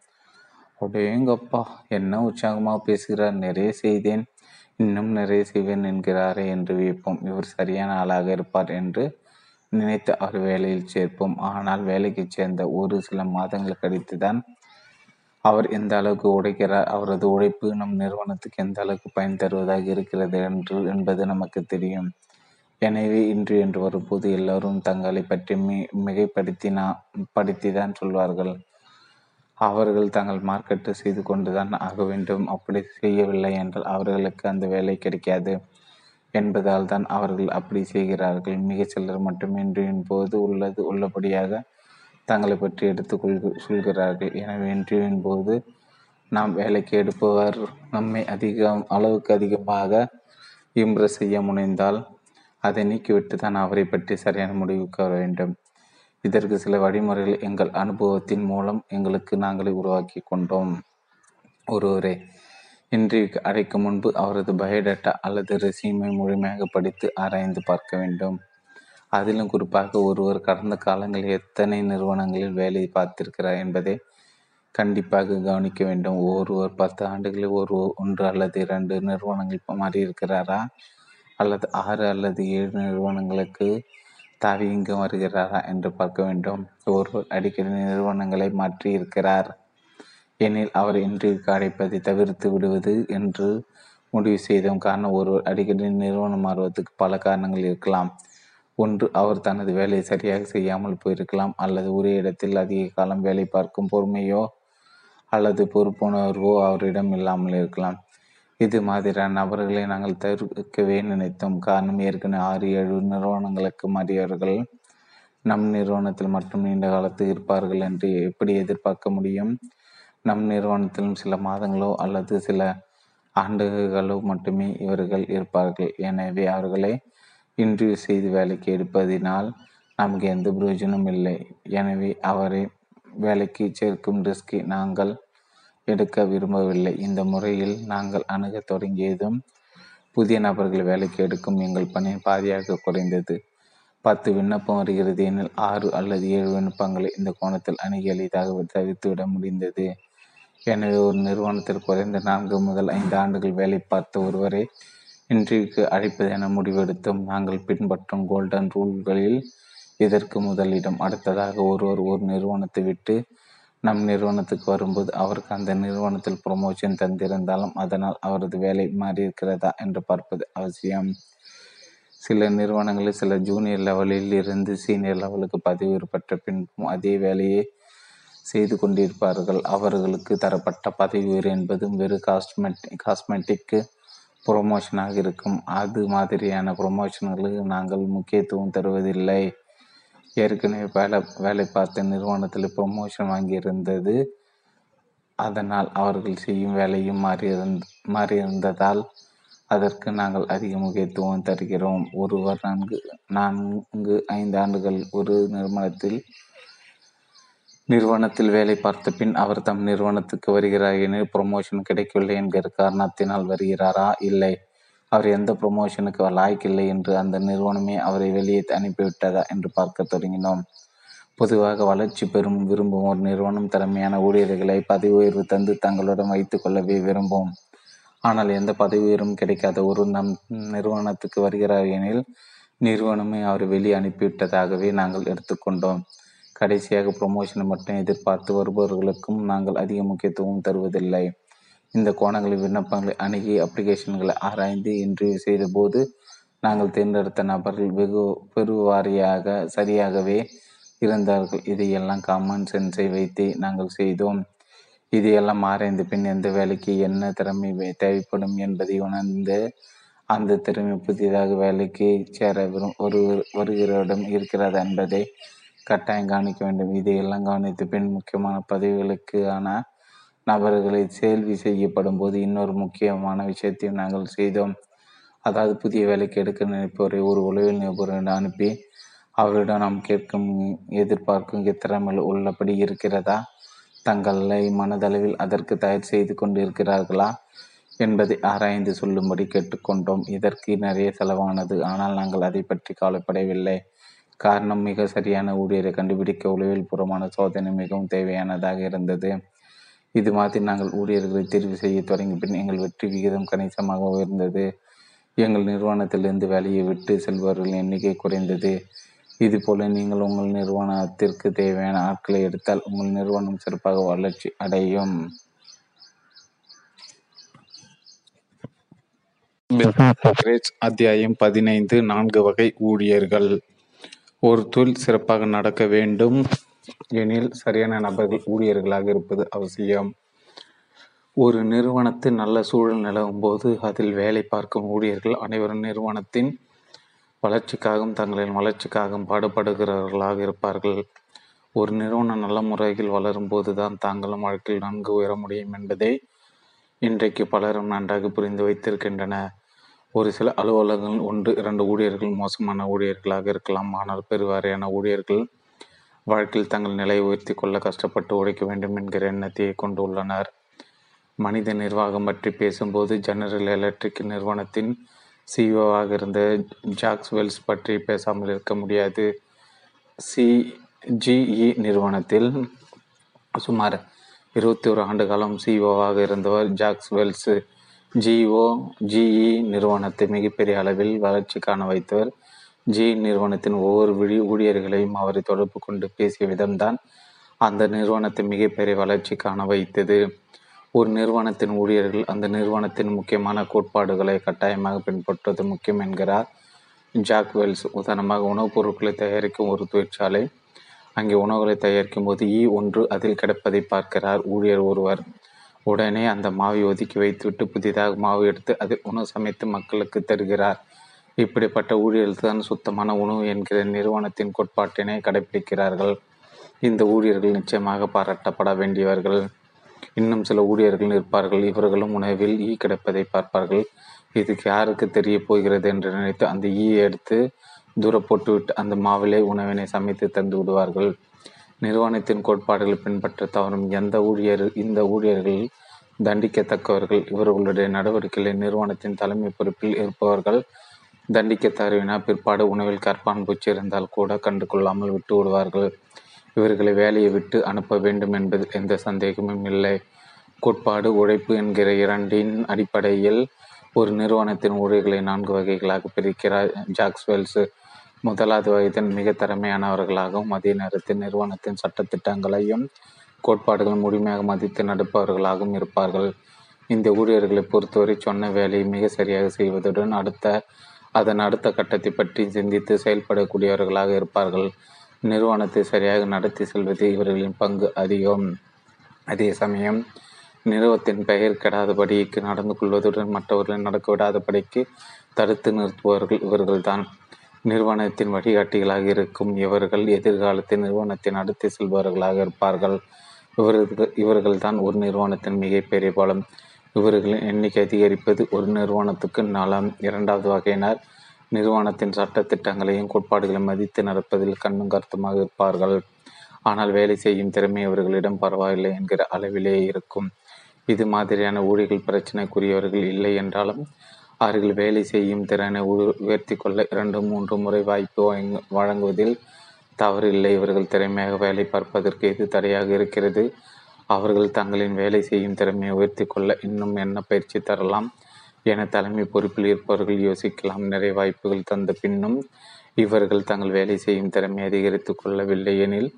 அப்படியேங்கப்பா, என்ன உற்சாகமாக பேசுகிறார், நிறைய செய்தேன், இன்னும் நிறைய செய்வேன் என்கிறாரே என்று வைப்போம். இவர் சரியான ஆளாக இருப்பார் என்று நினைத்து அவர் வேலையில் சேர்ப்போம். ஆனால் வேலைக்கு சேர்ந்த ஒரு சில மாதங்கள் கழித்துதான் அவர் எந்த அளவுக்கு உழைக்கிறார், அவரது உழைப்பு நம் நிறுவனத்துக்கு எந்த அளவுக்கு பயன் தருவதாக இருக்கிறது என்பது நமக்கு தெரியும். எனவே இன்று என்று வரும்போது எல்லோரும் தங்களை பற்றி மிகைப்படுத்திதான் சொல்வார்கள். அவர்கள் தங்கள் மார்க்கெட்டு செய்து கொண்டுதான் ஆக வேண்டும், அப்படி செய்யவில்லை என்றால் அவர்களுக்கு அந்த வேலை கிடைக்காது என்பதால் தான் அவர்கள் அப்படி செய்கிறார்கள். மிக சிலர் மட்டும் இன்றியின் போது உள்ளபடியாக தங்களை பற்றி சொல்கிறார்கள். எனவே இன்றியின் போது நாம் வேலைக்கு எடுப்பவர் நம்மை அளவுக்கு அதிகமாக இம்ப்ரெஸ் செய்ய முனைந்தால் அதை நீக்கிவிட்டு தான் அவரை பற்றி சரியான முடிவுக்கு வர வேண்டும். இதற்கு சில வழிமுறைகள் எங்கள் அனுபவத்தின் மூலம் நாங்களே உருவாக்கி கொண்டோம். ஒருவரே இன்றைக்கு அடைக்கும் முன்பு அவரது பயோடேட்டா அல்லது ரெசியூமை முழுமையாக படித்து ஆராய்ந்து பார்க்க வேண்டும். அதிலும் குறிப்பாக ஒருவர் கடந்த காலங்களில் எத்தனை நிறுவனங்களில் வேலை பார்த்திருக்கிறார் என்பதை கண்டிப்பாக கவனிக்க வேண்டும். ஒருவர் 10 ஆண்டுகளில் ஒன்று அல்லது 2 நிறுவனங்கள் மாறியிருக்கிறாரா அல்லது 6 அல்லது 7 நிறுவனங்களுக்கு தாவி இங்கு வருகிறாரா என்று பார்க்க வேண்டும். ஒருவர் அடிக்கடி நிறுவனங்களை மாற்றியிருக்கிறார் எனில் அவர் இன்றைக்கு அடைப்பதை தவிர்த்து விடுவது என்று முடிவு செய்தோம். காரணம், ஒருவர் அடிக்கடி நிறுவனம் மாறுவதற்கு பல காரணங்கள் இருக்கலாம். ஒன்று, அவர் தனது வேலையை சரியாக செய்யாமல் போயிருக்கலாம், அல்லது ஒரே இடத்தில் அதிக காலம் வேலை பார்க்கும் பொறுமையோ அல்லது பொறுப்புணர்வோ அவரிடம் இல்லாமல் இருக்கலாம். இது மாதிரியான நபர்களை நாங்கள் தவிர்க்கவே நினைத்தோம். காரணம், ஏற்கனவே 6-7 நிறுவனங்களுக்கு மாறியவர்கள் நம் நிறுவனத்தில் மட்டும் நீண்ட காலத்தில் இருப்பார்கள் என்று எப்படி எதிர்பார்க்க முடியும்? நம் நிறுவனத்திலும் சில மாதங்களோ அல்லது சில ஆண்டுகளோ மட்டுமே இவர்கள் இருப்பார்கள். எனவே அவர்களை இன்டர்வியூ செய்து வேலைக்கு எடுப்பதினால் நமக்கு எந்த பிரயோஜனம் இல்லை. எனவே அவரை வேலைக்கு சேர்க்கும் ரிஸ்கை நாங்கள் எடுக்க விரும்பவில்லை. இந்த முறையில் நாங்கள் அணுக தொடங்கியதும் புதிய நபர்கள் வேலைக்கு எடுக்கும் எங்கள் பணி பாதியாக குறைந்தது. 10 விண்ணப்பம் வருகிறது எனில் 6 அல்லது 7 விண்ணப்பங்களை இந்த கோணத்தில் அணுகி எளிதாக தவிர்த்துவிட முடிந்தது. எனவே ஒரு நிறுவனத்தில் குறைந்த 4 முதல் 5 ஆண்டுகள் வேலை பார்த்த ஒருவரை இன்றைக்கு அழைப்பது என முடிவெடுத்தோம். நாங்கள் பின்பற்றும் கோல்டன் ரூல்களில் இதற்கு முதலிடம். அடுத்ததாக, ஒருவர் ஒரு நிறுவனத்தை விட்டு நம் நிறுவனத்துக்கு வரும்போது அவருக்கு அந்த நிறுவனத்தில் ப்ரொமோஷன் தந்திருந்தாலும் அதனால் அவரது வேலை மாறியிருக்கிறதா என்று பார்ப்பது அவசியம். சில நிறுவனங்களில் சில ஜூனியர் லெவலில் இருந்து சீனியர் லெவலுக்கு பதவி பெற்ற பின்பும் அதே வேலையை செய்து கொண்டிருப்பார்கள். அவர்களுக்கு தரப்பட்ட பதவி உயர்வு என்பதும் வெறும் காஸ்மெட்டிக்கு ப்ரொமோஷனாக இருக்கும். அது மாதிரியான ப்ரொமோஷன்களுக்கு நாங்கள் முக்கியத்துவம் தருவதில்லை. ஏற்கனவே வேலை பார்த்த நிறுவனத்தில் ப்ரொமோஷன் வாங்கியிருந்தது, அதனால் அவர்கள் செய்யும் வேலையும் மாறியிருந்ததால் அதற்கு நாங்கள் அதிக முக்கியத்துவம் தருகிறோம். ஒருவர் 4-5 ஆண்டுகள் ஒரு நிறுவனத்தில் வேலை பார்த்த பின் அவர் தம் நிறுவனத்துக்கு வருகிறார் எனில் ப்ரொமோஷன் கிடைக்கவில்லை என்கிற காரணத்தினால் வருகிறாரா? இல்லை. அவர் எந்த ப்ரொமோஷனுக்கு லாய்க்கில்லை என்று அந்த நிறுவனமே அவரை வெளியே அனுப்பிவிட்டதா என்று பார்க்க தொடங்கினோம். பொதுவாக வளர்ச்சி விரும்பும் ஒரு நிறுவனம் திறமையான ஊழியர்களை பதவி உயர்வு தந்து தங்களுடன் வைத்து கொள்ளவே விரும்பும். ஆனால் எந்த பதவி உயர்வும் கிடைக்காத ஒரு நம் நிறுவனத்துக்கு வருகிறார் எனில் நிறுவனமே அவர் வெளியே அனுப்பிவிட்டதாகவே நாங்கள் எடுத்துக்கொண்டோம். கடைசியாக ப்ரொமோஷனை மட்டும் எதிர்பார்த்து வருபவர்களுக்கும் நாங்கள் அதிக முக்கியத்துவம் தருவதில்லை. இந்த கோணங்களில் விண்ணப்பங்களை அணுகி அப்ளிகேஷன்களை ஆராய்ந்து இன்டர்வியூ செய்தபோது நாங்கள் தேர்ந்தெடுத்த நபர்கள் வெகு பெருவாரியாக சரியாகவே இருந்தார்கள். இதையெல்லாம் காமன் சென்ஸை வைத்து நாங்கள் செய்தோம். இதையெல்லாம் ஆராய்ந்த பின் எந்த வேலைக்கு என்ன திறமை தேவைப்படும் என்பதை உணர்ந்து அந்த திறமை புதிதாக வேலைக்கு சேர வருகிறவரிடம் இருக்கிறது என்பதை கட்டாயம் கவனிக்க வேண்டும். இதையெல்லாம் கவனித்த பின் முக்கியமான பதவிகளுக்கான நபர்களை கேள்வி செய்யப்படும் போது இன்னொரு முக்கியமான விஷயத்தையும் நாங்கள் செய்தோம். அதாவது புதிய வேலைக்கு எடுக்க நினைப்பவரை ஒரு உளவியல் நிபுணரிடம் அனுப்பி அவரிடம் நாம் கேட்கும் எதிர்பார்க்கும் திறமையில் உள்ளபடி இருக்கிறதா, தங்களை மனதளவில் அதற்கு தயார் செய்து கொண்டிருக்கிறார்களா என்பதை ஆராய்ந்து சொல்லும்படி கேட்டுக்கொண்டோம். இதற்கு நிறைய செலவானது, ஆனால் நாங்கள் அதை பற்றி கவலைப்படவில்லை. காரணம், மிக சரியான ஊழியரை கண்டுபிடிக்க உளவியல் புறமான சோதனை மிகவும் தேவையானதாக இருந்தது. இது மாதிரி நாங்கள் ஊழியர்களை தேர்வு செய்ய தொடங்கிய பின் எங்கள் வெற்றி விகிதம் கணிசமாக உயர்ந்தது. எங்கள் நிறுவனத்திலிருந்து வேலையை விட்டு செல்பவர்களின் எண்ணிக்கை குறைந்தது. இதுபோல நீங்கள் உங்கள் நிறுவனத்திற்கு தேவையான ஆட்களை எடுத்தால் உங்கள் நிறுவனம் சிறப்பாக வளர்ச்சி அடையும். அத்தியாயம் 15. 4 வகை ஊழியர்கள். ஒரு தொழில் சிறப்பாக நடக்க வேண்டும் எனில் சரியான நபர்கள் ஊழியர்களாக இருப்பது அவசியம். ஒரு நிறுவனத்தின் நல்ல சூழல் நிலவும் போது அதில் வேலை பார்க்கும் ஊழியர்கள் அனைவரும் நிறுவனத்தின் வளர்ச்சிக்காகவும் தங்களின் வளர்ச்சிக்காகவும் பாடுபடுகிறவர்களாக இருப்பார்கள். ஒரு நிறுவனம் நல்ல முறையில் வளரும் போது தான் தாங்களும் வாழ்க்கையில் நன்கு உயர முடியும் என்பதை இன்றைக்கு பலரும் நன்றாக புரிந்து வைத்திருக்கின்றன. ஒரு சில அலுவலகங்கள் 1-2 ஊழியர்கள் மோசமான ஊழியர்களாக இருக்கலாம். ஆனால் பெருவாரியான ஊழியர்கள் வாழ்க்கையில் தங்கள் நிலையை உயர்த்தி கொள்ள கஷ்டப்பட்டு உழைக்க வேண்டும் என்கிற எண்ணத்தை கொண்டுள்ளனர். மனித நிர்வாகம் பற்றி பேசும்போது ஜெனரல் எலக்ட்ரிக் நிறுவனத்தின் சிஇஓவாக இருந்த ஜாக்ஸ் வெல்ஸ் பற்றி பேசாமல் இருக்க முடியாது. சிஜிஇ நிறுவனத்தில் சுமார் 21 ஆண்டு காலம் சிஇஓவாக இருந்தவர் ஜாக்ஸ் வெல்ஸ். ஜிஓ ஜிஇ நிறுவனத்தை மிகப்பெரிய அளவில் வளர்ச்சி காண வைத்தவர். ஜி நிறுவனத்தின் ஒவ்வொரு ஊழியர்களையும் அவரை தொடர்பு கொண்டு பேசிய விதம்தான் அந்த நிறுவனத்தை மிகப்பெரிய வளர்ச்சி காண வைத்தது. ஒரு நிறுவனத்தின் ஊழியர்கள் அந்த நிறுவனத்தின் முக்கியமான கோட்பாடுகளை கட்டாயமாக பின்பற்றுவது முக்கியம் என்கிறார் ஜாக் வெல்ஸ். உதாரணமாக, உணவுப் பொருட்களை தயாரிக்கும் ஒரு தொழிற்சாலை. அங்கே உணவுகளை தயாரிக்கும் போது E1 அதில் கிடப்பதை பார்க்கிறார் ஊழியர் ஒருவர். உடனே அந்த மாவை ஒதுக்கி வைத்துவிட்டு புதிதாக மாவு எடுத்து அதில் உணவு சமைத்து மக்களுக்கு தருகிறார். இப்படிப்பட்ட ஊழியர்கள் தான் சுத்தமான உணவு என்கிற நிறுவனத்தின் கோட்பாட்டினை கடைபிடிக்கிறார்கள். இந்த ஊழியர்கள் நிச்சயமாக பாராட்டப்பட வேண்டியவர்கள். இன்னும் சில ஊழியர்கள் இருப்பார்கள், இவர்களும் உணவில் ஈ கிடப்பதை பார்ப்பார்கள். இதுக்கு யாருக்கு தெரிய போகிறது என்று நினைத்து அந்த ஈ எடுத்து தூர போட்டுவிட்டு அந்த மாவிலை உணவினை சமைத்து தந்து விடுவார்கள். நிறுவனத்தின் கோட்பாடுகளை பின்பற்ற தவறும் இந்த ஊழியர்கள் தண்டிக்கத்தக்கவர்கள். இவர்களுடைய நடவடிக்கைகளை நிறுவனத்தின் தலைமை பொறுப்பில் இருப்பவர்கள் தண்டிக்க தருவினா பிற்பாடு உணவில் கற்பான் பூச்சி இருந்தால் கூட கண்டு கொள்ளாமல் விட்டு விடுவார்கள். இவர்களை வேலையை விட்டு அனுப்ப வேண்டும் என்பதில் எந்த சந்தேகமும் இல்லை. கோட்பாடு, உழைப்பு என்கிற இரண்டின் அடிப்படையில் ஒரு நிறுவனத்தின் ஊழியர்களை 4 வகைகளாக பிரிக்கிறார் ஜாக்ஸ் வெல்ஸ். முதலாவது வகையின் மிக திறமையானவர்களாகவும் அதே நேரத்தில் நிறுவனத்தின் சட்டத்திட்டங்களையும் கோட்பாடுகள் முழுமையாக மதித்து நடப்பவர்களாகவும் இருப்பார்கள். இந்த ஊழியர்களை பொறுத்தவரை சொன்ன வேலையை மிக சரியாக செய்வதுடன் அதன் அடுத்த கட்டத்தை பற்றி சிந்தித்து செயல்படக்கூடியவர்களாக இருப்பார்கள். நிறுவனத்தை சரியாக நடத்தி செல்வது இவர்களின் பங்கு அதிகம். அதே சமயம் நிறுவனத்தின் பெயர் கெடாதபடிக்கு நடந்து கொள்வதுடன் மற்றவர்களை நடக்க விடாதபடிக்கு தடுத்து நிறுத்துபவர்கள் இவர்கள்தான். நிறுவனத்தின் வழிகாட்டிகளாக இருக்கும் இவர்கள் எதிர்காலத்தில் நிறுவனத்தை நடத்தி செல்பவர்களாக இருப்பார்கள். இவர்கள்தான் ஒரு நிறுவனத்தின் மிகப்பெரிய பலம். இவர்களின் எண்ணிக்கை அதிகரிப்பது ஒரு நிறுவனத்துக்கு நலம். இரண்டாவது வகையினர் நிறுவனத்தின் சட்டத்திட்டங்களையும் கோட்பாடுகளையும் மதித்து நடப்பதில் கண்ணும் கருத்துமாக இருப்பார்கள். ஆனால் வேலை செய்யும் திறமை அவர்களிடம் பரவாயில்லை என்கிற அளவிலேயே இருக்கும். இது மாதிரியான ஊழியர்கள் பிரச்சனைக்குரியவர்கள் இல்லை என்றாலும் அவர்கள் வேலை செய்யும் திறனை உயர்த்தி கொள்ள 2-3 முறை வாய்ப்பு வழங்குவதில் தவறில்லை. இவர்கள் திறமையாக வேலை பார்ப்பதற்கு எது தடையாக இருக்கிறது? அவர்கள் தங்களின் வேலை செய்யும் திறமையை உயர்த்தி கொள்ள இன்னும் என்ன பயிற்சி தரலாம் என தலைமை பொறுப்பில் இருப்பவர்கள் யோசிக்கலாம். நிறைய வாய்ப்புகள் தந்த பின்னும் இவர்கள் தங்கள் வேலை செய்யும் திறமை அதிகரித்து கொள்ளவில்லை எனில்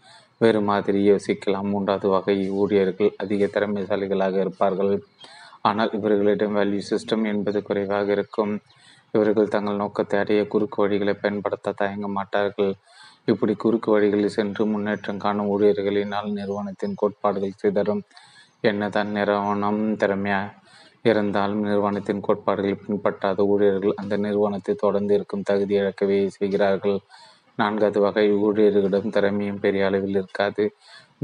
வேறு மாதிரி யோசிக்கலாம். 3வது வகை ஊழியர்கள் அதிக திறமைசாலிகளாக இருப்பார்கள். ஆனால் இவர்களிடம் வேல்யூ சிஸ்டம் என்பது குறைவாக இருக்கும். இவர்கள் தங்கள் நோக்கத்தை அடைய குறுக்கு வழிகளை பயன்படுத்த தயங்க மாட்டார்கள். இப்படி குறுக்கு வழிகளில் சென்று முன்னேற்றம் காணும் ஊழியர்களினால் நிறுவனத்தின் கோட்பாடுகள் சிதறும். என்னதான் நிறுவனம் திறமையாக இருந்தாலும் நிறுவனத்தின் கோட்பாடுகளை பின்பற்றாத ஊழியர்கள் அந்த நிறுவனத்தை தொடர்ந்து இருக்கும் தகுதி இழக்கவே செய்கிறார்கள். நான்காவது வகை ஊழியர்களிடம் திறமையும் பெரிய அளவில் இருக்காது.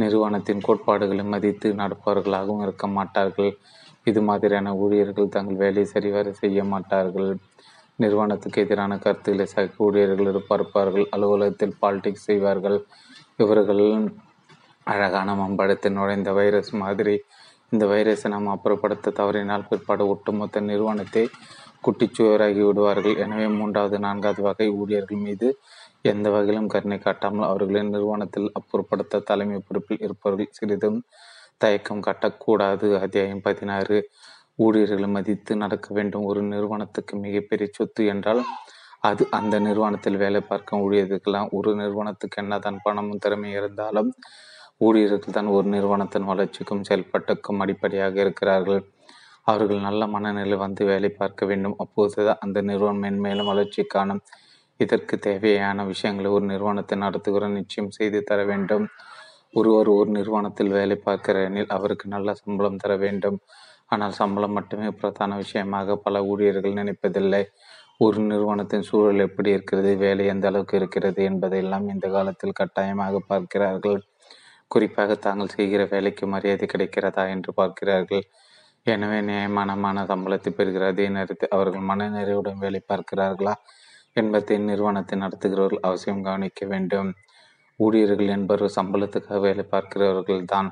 நிறுவனத்தின் கோட்பாடுகளை மதித்து நடப்பவர்களாகவும் இருக்க மாட்டார்கள். இது மாதிரியான ஊழியர்கள் தங்கள் வேலையை சரிவர செய்ய மாட்டார்கள். நிறுவனத்துக்கு எதிரான கருத்துக்களை சக ஊழியர்கள் பார்ப்பார்கள். அலுவலகத்தில் பாலிடிக்ஸ் செய்வார்கள். இவர்கள் அழகான மம்படத்தில் நுழைந்த வைரஸ் மாதிரி. இந்த வைரஸை நாம் அப்புறப்படுத்த தவறினால் பிற்பாடு ஒட்டுமொத்த நிறுவனத்தை குட்டிச்சுவராகி விடுவார்கள். எனவே மூன்றாவது நான்காவது வகை ஊழியர்கள் மீது எந்த வகையிலும் கருணை காட்டாமல் அவர்களின் நிறுவனத்தில் அப்புறப்படுத்த தலைமை பொறுப்பில் இருப்பவர்கள் சிறிதும் தயக்கம் காட்டக்கூடாது. அத்தியாயம் 16. ஊழியர்களை மதித்து நடக்க வேண்டும். ஒரு நிறுவனத்துக்கு மிகப்பெரிய சொத்து என்றால் அது அந்த நிறுவனத்தில் வேலை பார்க்க ஊழியர்களாம். ஒரு நிறுவனத்துக்கு என்னதான் பணமும் திறமை இருந்தாலும் ஊழியர்கள் தான் ஒரு நிறுவனத்தின் வளர்ச்சிக்கும் செயல்பாட்டுக்கும் அடிப்படையாக இருக்கிறார்கள். அவர்கள் நல்ல மனநிலை வந்து வேலை பார்க்க வேண்டும். அப்போதுதான் அந்த நிறுவனம் மென்மேலும் வளர்ச்சி காணும். இதற்கு தேவையான விஷயங்களை ஒரு நிறுவனத்தை நடத்துகிற நிச்சயம் செய்து தர வேண்டும். ஒருவர் ஒரு நிறுவனத்தில் வேலை பார்க்கிறார் எனில் அவருக்கு நல்ல சம்பளம் தர வேண்டும். ஆனால் சம்பளம் மட்டுமே பிரதான விஷயமாக பல ஊழியர்கள் நினைப்பதில்லை. ஒரு நிறுவனத்தின் சூழல் எப்படி இருக்கிறது, வேலை எந்த அளவுக்கு இருக்கிறது என்பதையெல்லாம் இந்த காலத்தில் கட்டாயமாக பார்க்கிறார்கள். குறிப்பாக தாங்கள் செய்கிற வேலைக்கு மரியாதை கிடைக்கிறதா என்று பார்க்கிறார்கள். எனவே நியாயமான சம்பளத்தை பெறுகிற அதே நேரத்தில் அவர்கள் மனநிறைவுடன் வேலை பார்க்கிறார்களா என்பதை நிறுவனத்தை நடத்துகிறவர்கள் அவசியம் கவனிக்க வேண்டும். ஊழியர்கள் என்பவர் சம்பளத்துக்காக வேலை பார்க்கிறவர்கள் தான்.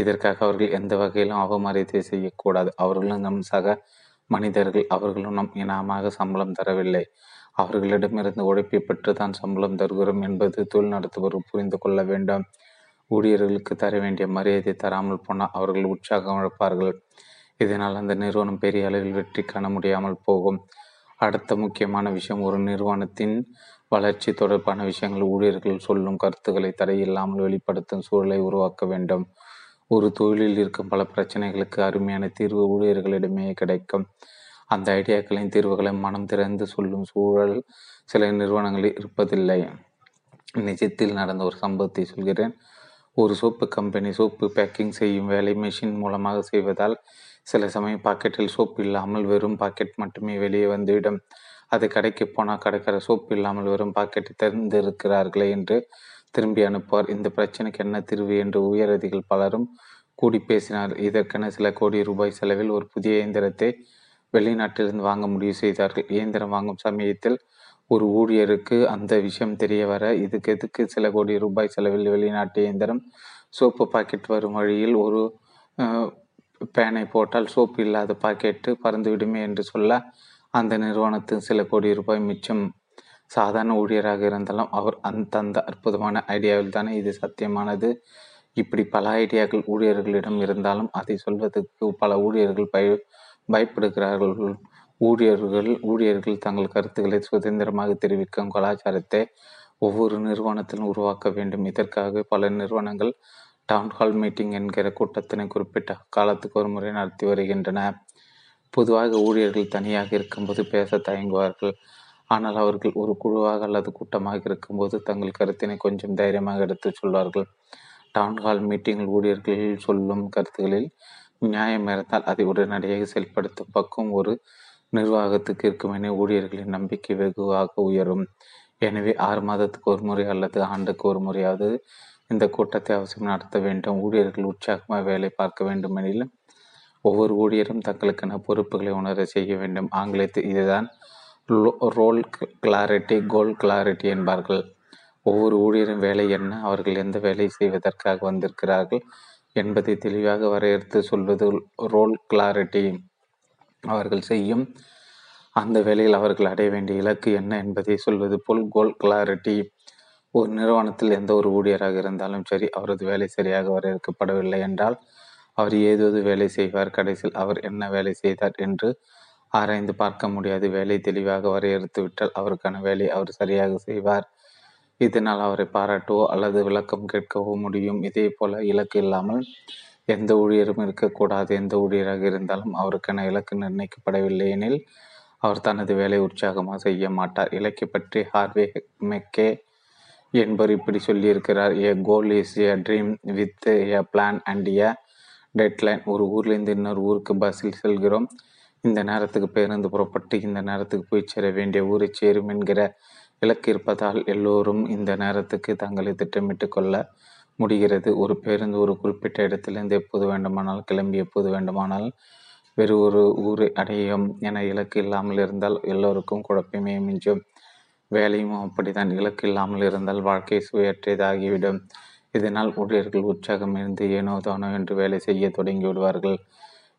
இதற்காக அவர்கள் எந்த வகையிலும் அவமரியாதை செய்யக்கூடாது. அவர்களும் நம் சக மனிதர்கள். அவர்களும் நம் இனமாக சம்பளம் தரவில்லை. அவர்களிடமிருந்து உழைப்பை பெற்று தான் சம்பளம் தருகிறோம் என்பது தொழில் நடத்துபவர் புரிந்து கொள்ள வேண்டும். ஊழியர்களுக்கு தர வேண்டிய மரியாதை தராமல் போனால் அவர்கள் உற்சாகம் இழப்பார்கள். இதனால் அந்த நிறுவனம் பெரிய அளவில் வெற்றி காண முடியாமல் போகும். அடுத்த முக்கியமான விஷயம், ஒரு நிறுவனத்தின் வளர்ச்சி தொடர்பான விஷயங்கள் ஊழியர்கள் சொல்லும் கருத்துக்களை தடையில்லாமல் வெளிப்படுத்தும் சூழலை உருவாக்க வேண்டும். ஒரு தொழிலில் இருக்கும் பல பிரச்சனைகளுக்கு அருமையான தீர்வு ஊழியர்களிடமே கிடைக்கும். அந்த ஐடியாக்களின் தீர்வுகளை மனம் திறந்து சொல்லும் சூழல் சில நிறுவனங்களில் இருப்பதில்லை. நிஜத்தில் நடந்த ஒரு சம்பவத்தை சொல்கிறேன். ஒரு சோப்பு கம்பெனி சோப்பு பேக்கிங் செய்யும் வேலை மிஷின் மூலமாக செய்வதால் சில சமயம் பாக்கெட்டில் சோப்பு இல்லாமல் வெறும் பாக்கெட் மட்டுமே வெளியே வந்துவிடும். அது கடைக்கு போனால் கடைக்கிற சோப்பு இல்லாமல் வெறும் பாக்கெட்டை திறந்திருக்கிறார்களே என்று திரும்பி அனுப்புவார். இந்த பிரச்சனைக்கு என்ன தீர்வு என்று உயரதிகள் பலரும் கூடி பேசினார். இதற்கென சில கோடி ரூபாய் செலவில் ஒரு புதிய இயந்திரத்தை வெளிநாட்டிலிருந்து வாங்க முடிவு செய்தார்கள். இயந்திரம் வாங்கும் சமயத்தில் ஒரு ஊழியருக்கு அந்த விஷயம் தெரிய வர, இதுக்கு சில கோடி ரூபாய் செலவில் வெளிநாட்டு இயந்திரம் சோப்பு பாக்கெட் வரும் வழியில் ஒரு பேனை போட்டால் சோப்பு இல்லாத பாக்கெட்டு பறந்துவிடுமே என்று சொல்ல அந்த நிறுவனத்தின் சில கோடி ரூபாய் மிச்சம். சாதாரண ஊழியராக இருந்தாலும் அவர் அந்த அற்புதமான ஐடியாவில் தானே இது சத்தியமானது. இப்படி பல ஐடியாக்கள் ஊழியர்களிடம் இருந்தாலும் அதை சொல்வதற்கு பல ஊழியர்கள் பயப்படுகிறார்கள். ஊழியர்கள் தங்கள் கருத்துக்களை சுதந்திரமாக தெரிவிக்கும் கலாச்சாரத்தை ஒவ்வொரு நிறுவனத்திலும் உருவாக்க வேண்டும். இதற்காகவே பல நிறுவனங்கள் டவுன்ஹால் மீட்டிங் என்கிற கூட்டத்தினை குறிப்பிட்ட காலத்துக்கு ஒரு முறை நடத்தி வருகின்றன. பொதுவாக ஊழியர்கள் தனியாக இருக்கும்போது பேச தயங்குவார்கள். ஆனால் அவர்கள் ஒரு குழுவாக அல்லது கூட்டமாக இருக்கும்போது தங்கள் கருத்தினை கொஞ்சம் தைரியமாக எடுத்து சொல்வார்கள். டவுன்ஹால் மீட்டிங்கில் ஊழியர்கள் சொல்லும் கருத்துக்களில் நியாயம் இருந்தால் அதை உடனடியாக செயல்படுத்தும் பக்கம் ஒரு நிர்வாகத்துக்கு இருக்குமென ஊழியர்களின் நம்பிக்கை வெகுவாக உயரும். எனவே 6 மாதத்துக்கு ஒரு முறை அல்லது ஆண்டுக்கு ஒரு முறையாவது இந்த கூட்டத்தை அவசியம் நடத்த வேண்டும். ஊழியர்கள் உற்சாகமாக வேலை பார்க்க வேண்டுமெனில் ஒவ்வொரு ஊழியரும் தங்களுக்கான பொறுப்புகளை உணர செய்ய வேண்டும். ஆங்கிலத்தில் இதுதான் ரோல் கிளாரிட்டி, கோல் கிளாரிட்டி என்பார்கள். ஒவ்வொரு ஊழியரும் வேலை என்ன, அவர்கள் எந்த வேலை செய்வதற்காக வந்திருக்கிறார்கள் என்பதை தெளிவாக வரையறுத்து சொல்வது ரோல் கிளாரிட்டி. அவர்கள் செய்யும் அந்த வேலையில் அவர்கள் அடைய வேண்டிய இலக்கு என்ன என்பதை சொல்வது போல் கோல் கிளாரிட்டி. ஒரு நிறுவனத்தில் எந்த ஒரு ஊழியராக இருந்தாலும் சரி, அவரது வேலை சரியாக வரையறுக்கப்படவில்லை என்றால் அவர் ஏதாவது வேலை செய்வார். கடைசியில் அவர் என்ன வேலை செய்தார் என்று ஆராய்ந்து பார்க்க முடியாது. வேலை தெளிவாக வரையறுத்துவிட்டால் அவருக்கான வேலையை அவர் சரியாக செய்வார். இதனால் அவரை பாராட்டவோ அல்லது விளக்கம் கேட்கவோ முடியும். இதே போல இலக்கு இல்லாமல் எந்த ஊழியரும் இருக்கக்கூடாது. எந்த ஊழியராக இருந்தாலும் அவருக்கான இலக்கு நிர்ணயிக்கப்படவில்லை எனில் அவர் தனது வேலை உற்சாகமாக செய்ய மாட்டார். இலக்கை பற்றி ஹார்வே மெக்கே என்பவர் இப்படி சொல்லியிருக்கிறார். A goal is a dream with a plan and a deadline. ஒரு ஊர்லேருந்து இன்னொரு ஊருக்கு பஸ்ஸில் செல்கிறோம். இந்த நேரத்துக்கு பேருந்து புறப்பட்டு இந்த நேரத்துக்கு போய் சேர வேண்டிய ஊரை சேரும் என்கிற இலக்கு இருப்பதால் எல்லோரும் இந்த நேரத்துக்கு தங்களை திட்டமிட்டு கொள்ள முடிகிறது. ஒரு பேருந்து ஒரு குறிப்பிட்ட இடத்திலிருந்து எப்போது வேண்டுமானால் கிளம்பி எப்போது வேண்டுமானால் வேறு ஒரு ஊரை அடையும் என இலக்கு இல்லாமல் இருந்தால் எல்லோருக்கும் குழப்பமே மிஞ்சும். வேலையும் அப்படித்தான். இலக்கு இல்லாமல் இருந்தால் வாழ்க்கை சுயற்றதாகிவிடும். இதனால் ஊழியர்கள் உற்சாகம் இருந்து ஏனோ தானோ என்று வேலை செய்ய தொடங்கி விடுவார்கள்.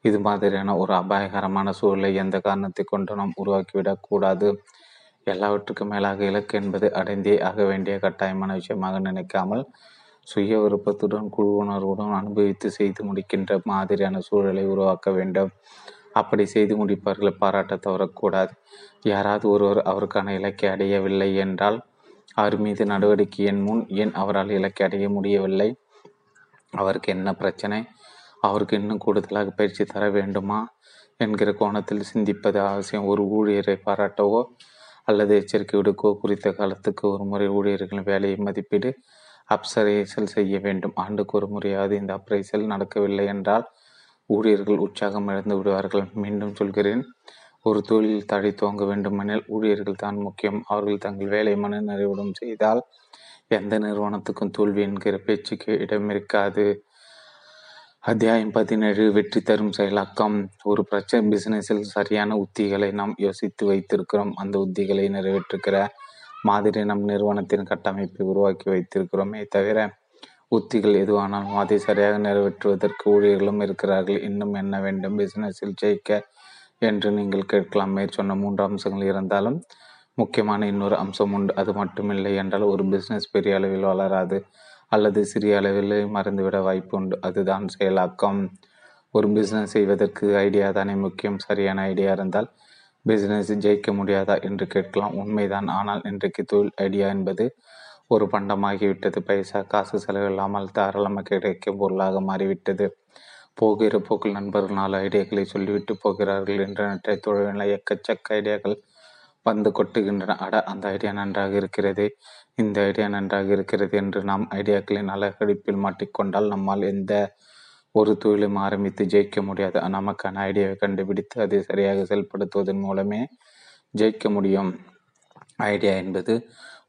இது மாதிரியான ஒரு அபாயகரமான சூழலை எந்த காரணத்தை கொண்டு நாம் உருவாக்கிவிடக்கூடாது. எல்லாவற்றுக்கும் மேலாக இலக்கு என்பது அடைந்தே ஆக வேண்டிய கட்டாயமான விஷயமாக நினைக்காமல் சுய விருப்பத்துடன் குழு உணர்வுடன் அனுபவித்து செய்து முடிக்கின்ற மாதிரியான சூழலை உருவாக்க வேண்டும். அப்படி செய்து முடிப்பவர்களை பாராட்ட தவறக்கூடாது. யாராவது ஒருவர் அவருக்கான இலக்கை அடையவில்லை என்றால் அவர் மீது நடவடிக்கை என் முன் ஏன் அவரால் இலக்கை அடைய முடியவில்லை, அவருக்கு என்ன பிரச்சனை, அவருக்கு இன்னும் கூடுதலாக பயிற்சி தர வேண்டுமா என்கிற கோணத்தில் சிந்திப்பது அவசியம். ஒரு ஊழியரை பாராட்டவோ அல்லது எச்சரிக்கை விடுக்கவோ குறித்த காலத்துக்கு ஒரு முறை ஊழியர்களின் வேலையை மதிப்பீடு அப்சரைசல் செய்ய வேண்டும். ஆண்டுக்கு ஒரு முறையாவது இந்த அப்ரைசல் நடக்கவில்லை என்றால் ஊழியர்கள் உற்சாகம் இழந்து விடுவார்கள். மீண்டும் சொல்கிறேன், ஒரு தொழிலில் தடை துவங்க வேண்டுமெனில் ஊழியர்கள் தான் முக்கியம். அவர்கள் தங்கள் வேலை மன நிறைவுடன் செய்தால் எந்த நிறுவனத்துக்கும் தோல்வி என்கிற பேச்சுக்கு இடமிருக்காது. அத்தியாயம் 17 வெற்றி தரும் செயலாக்கம். ஒரு பிசினஸில் சரியான உத்திகளை நாம் யோசித்து வைத்திருக்கிறோம். அந்த உத்திகளை நிறைவேற்றுகிற மாதிரி நம் நிறுவனத்தின் கட்டமைப்பை உருவாக்கி வைத்திருக்கிறோமே தவிர உத்திகள் எதுவானாலும் அதை சரியாக நிறைவேற்றுவதற்கு ஊழியர்களும் இருக்கிறார்கள். இன்னும் என்ன வேண்டும் பிசினஸில் ஜெயிக்க என்று நீங்கள் கேட்கலாம். மேற்சொன்ன 3 அம்சங்கள் இருந்தாலும் முக்கியமான இன்னொரு அம்சம் உண்டு. அது மட்டுமில்லை என்றால் ஒரு பிஸ்னஸ் பெரிய அளவில் வளராது அல்லது சிறிய அளவில் மறந்துவிட வாய்ப்பு உண்டு. அதுதான் செயலாக்கம். ஒரு பிஸ்னஸ் செய்வதற்கு ஐடியா தானே முக்கியம். சரியான ஐடியா இருந்தால் பிஸ்னஸ் ஜெயிக்க முடியாதா என்று கேட்கலாம். உண்மைதான். ஆனால் இன்றைக்கு தொழில் ஐடியா என்பது ஒரு பண்டமாகிவிட்டது. பைசா காசு செலவில்லாமல் தாராளமாக கிடைக்கும் பொருளாக மாறிவிட்டது. போகிற போக்கில் நண்பர்கள் 4 ஐடியாக்களை சொல்லிவிட்டு போகிறார்கள். இன்டர்நெட்டை தொழில்நிலை எக்கச்சக்க ஐடியாக்கள் வந்து கொட்டுகின்றன. அட, அந்த ஐடியா நன்றாக இருக்கிறது, இந்த ஐடியா நன்றாக இருக்கிறது என்று நாம் ஐடியாக்களின் அலகடிப்பில் மாட்டிக்கொண்டால் நம்மால் எந்த ஒரு தொழிலும் ஆரம்பித்து ஜெயிக்க முடியாது. நமக்கான ஐடியாவை கண்டுபிடித்து அதை சரியாக செயல்படுத்துவதன் மூலமே ஜெயிக்க முடியும். ஐடியா என்பது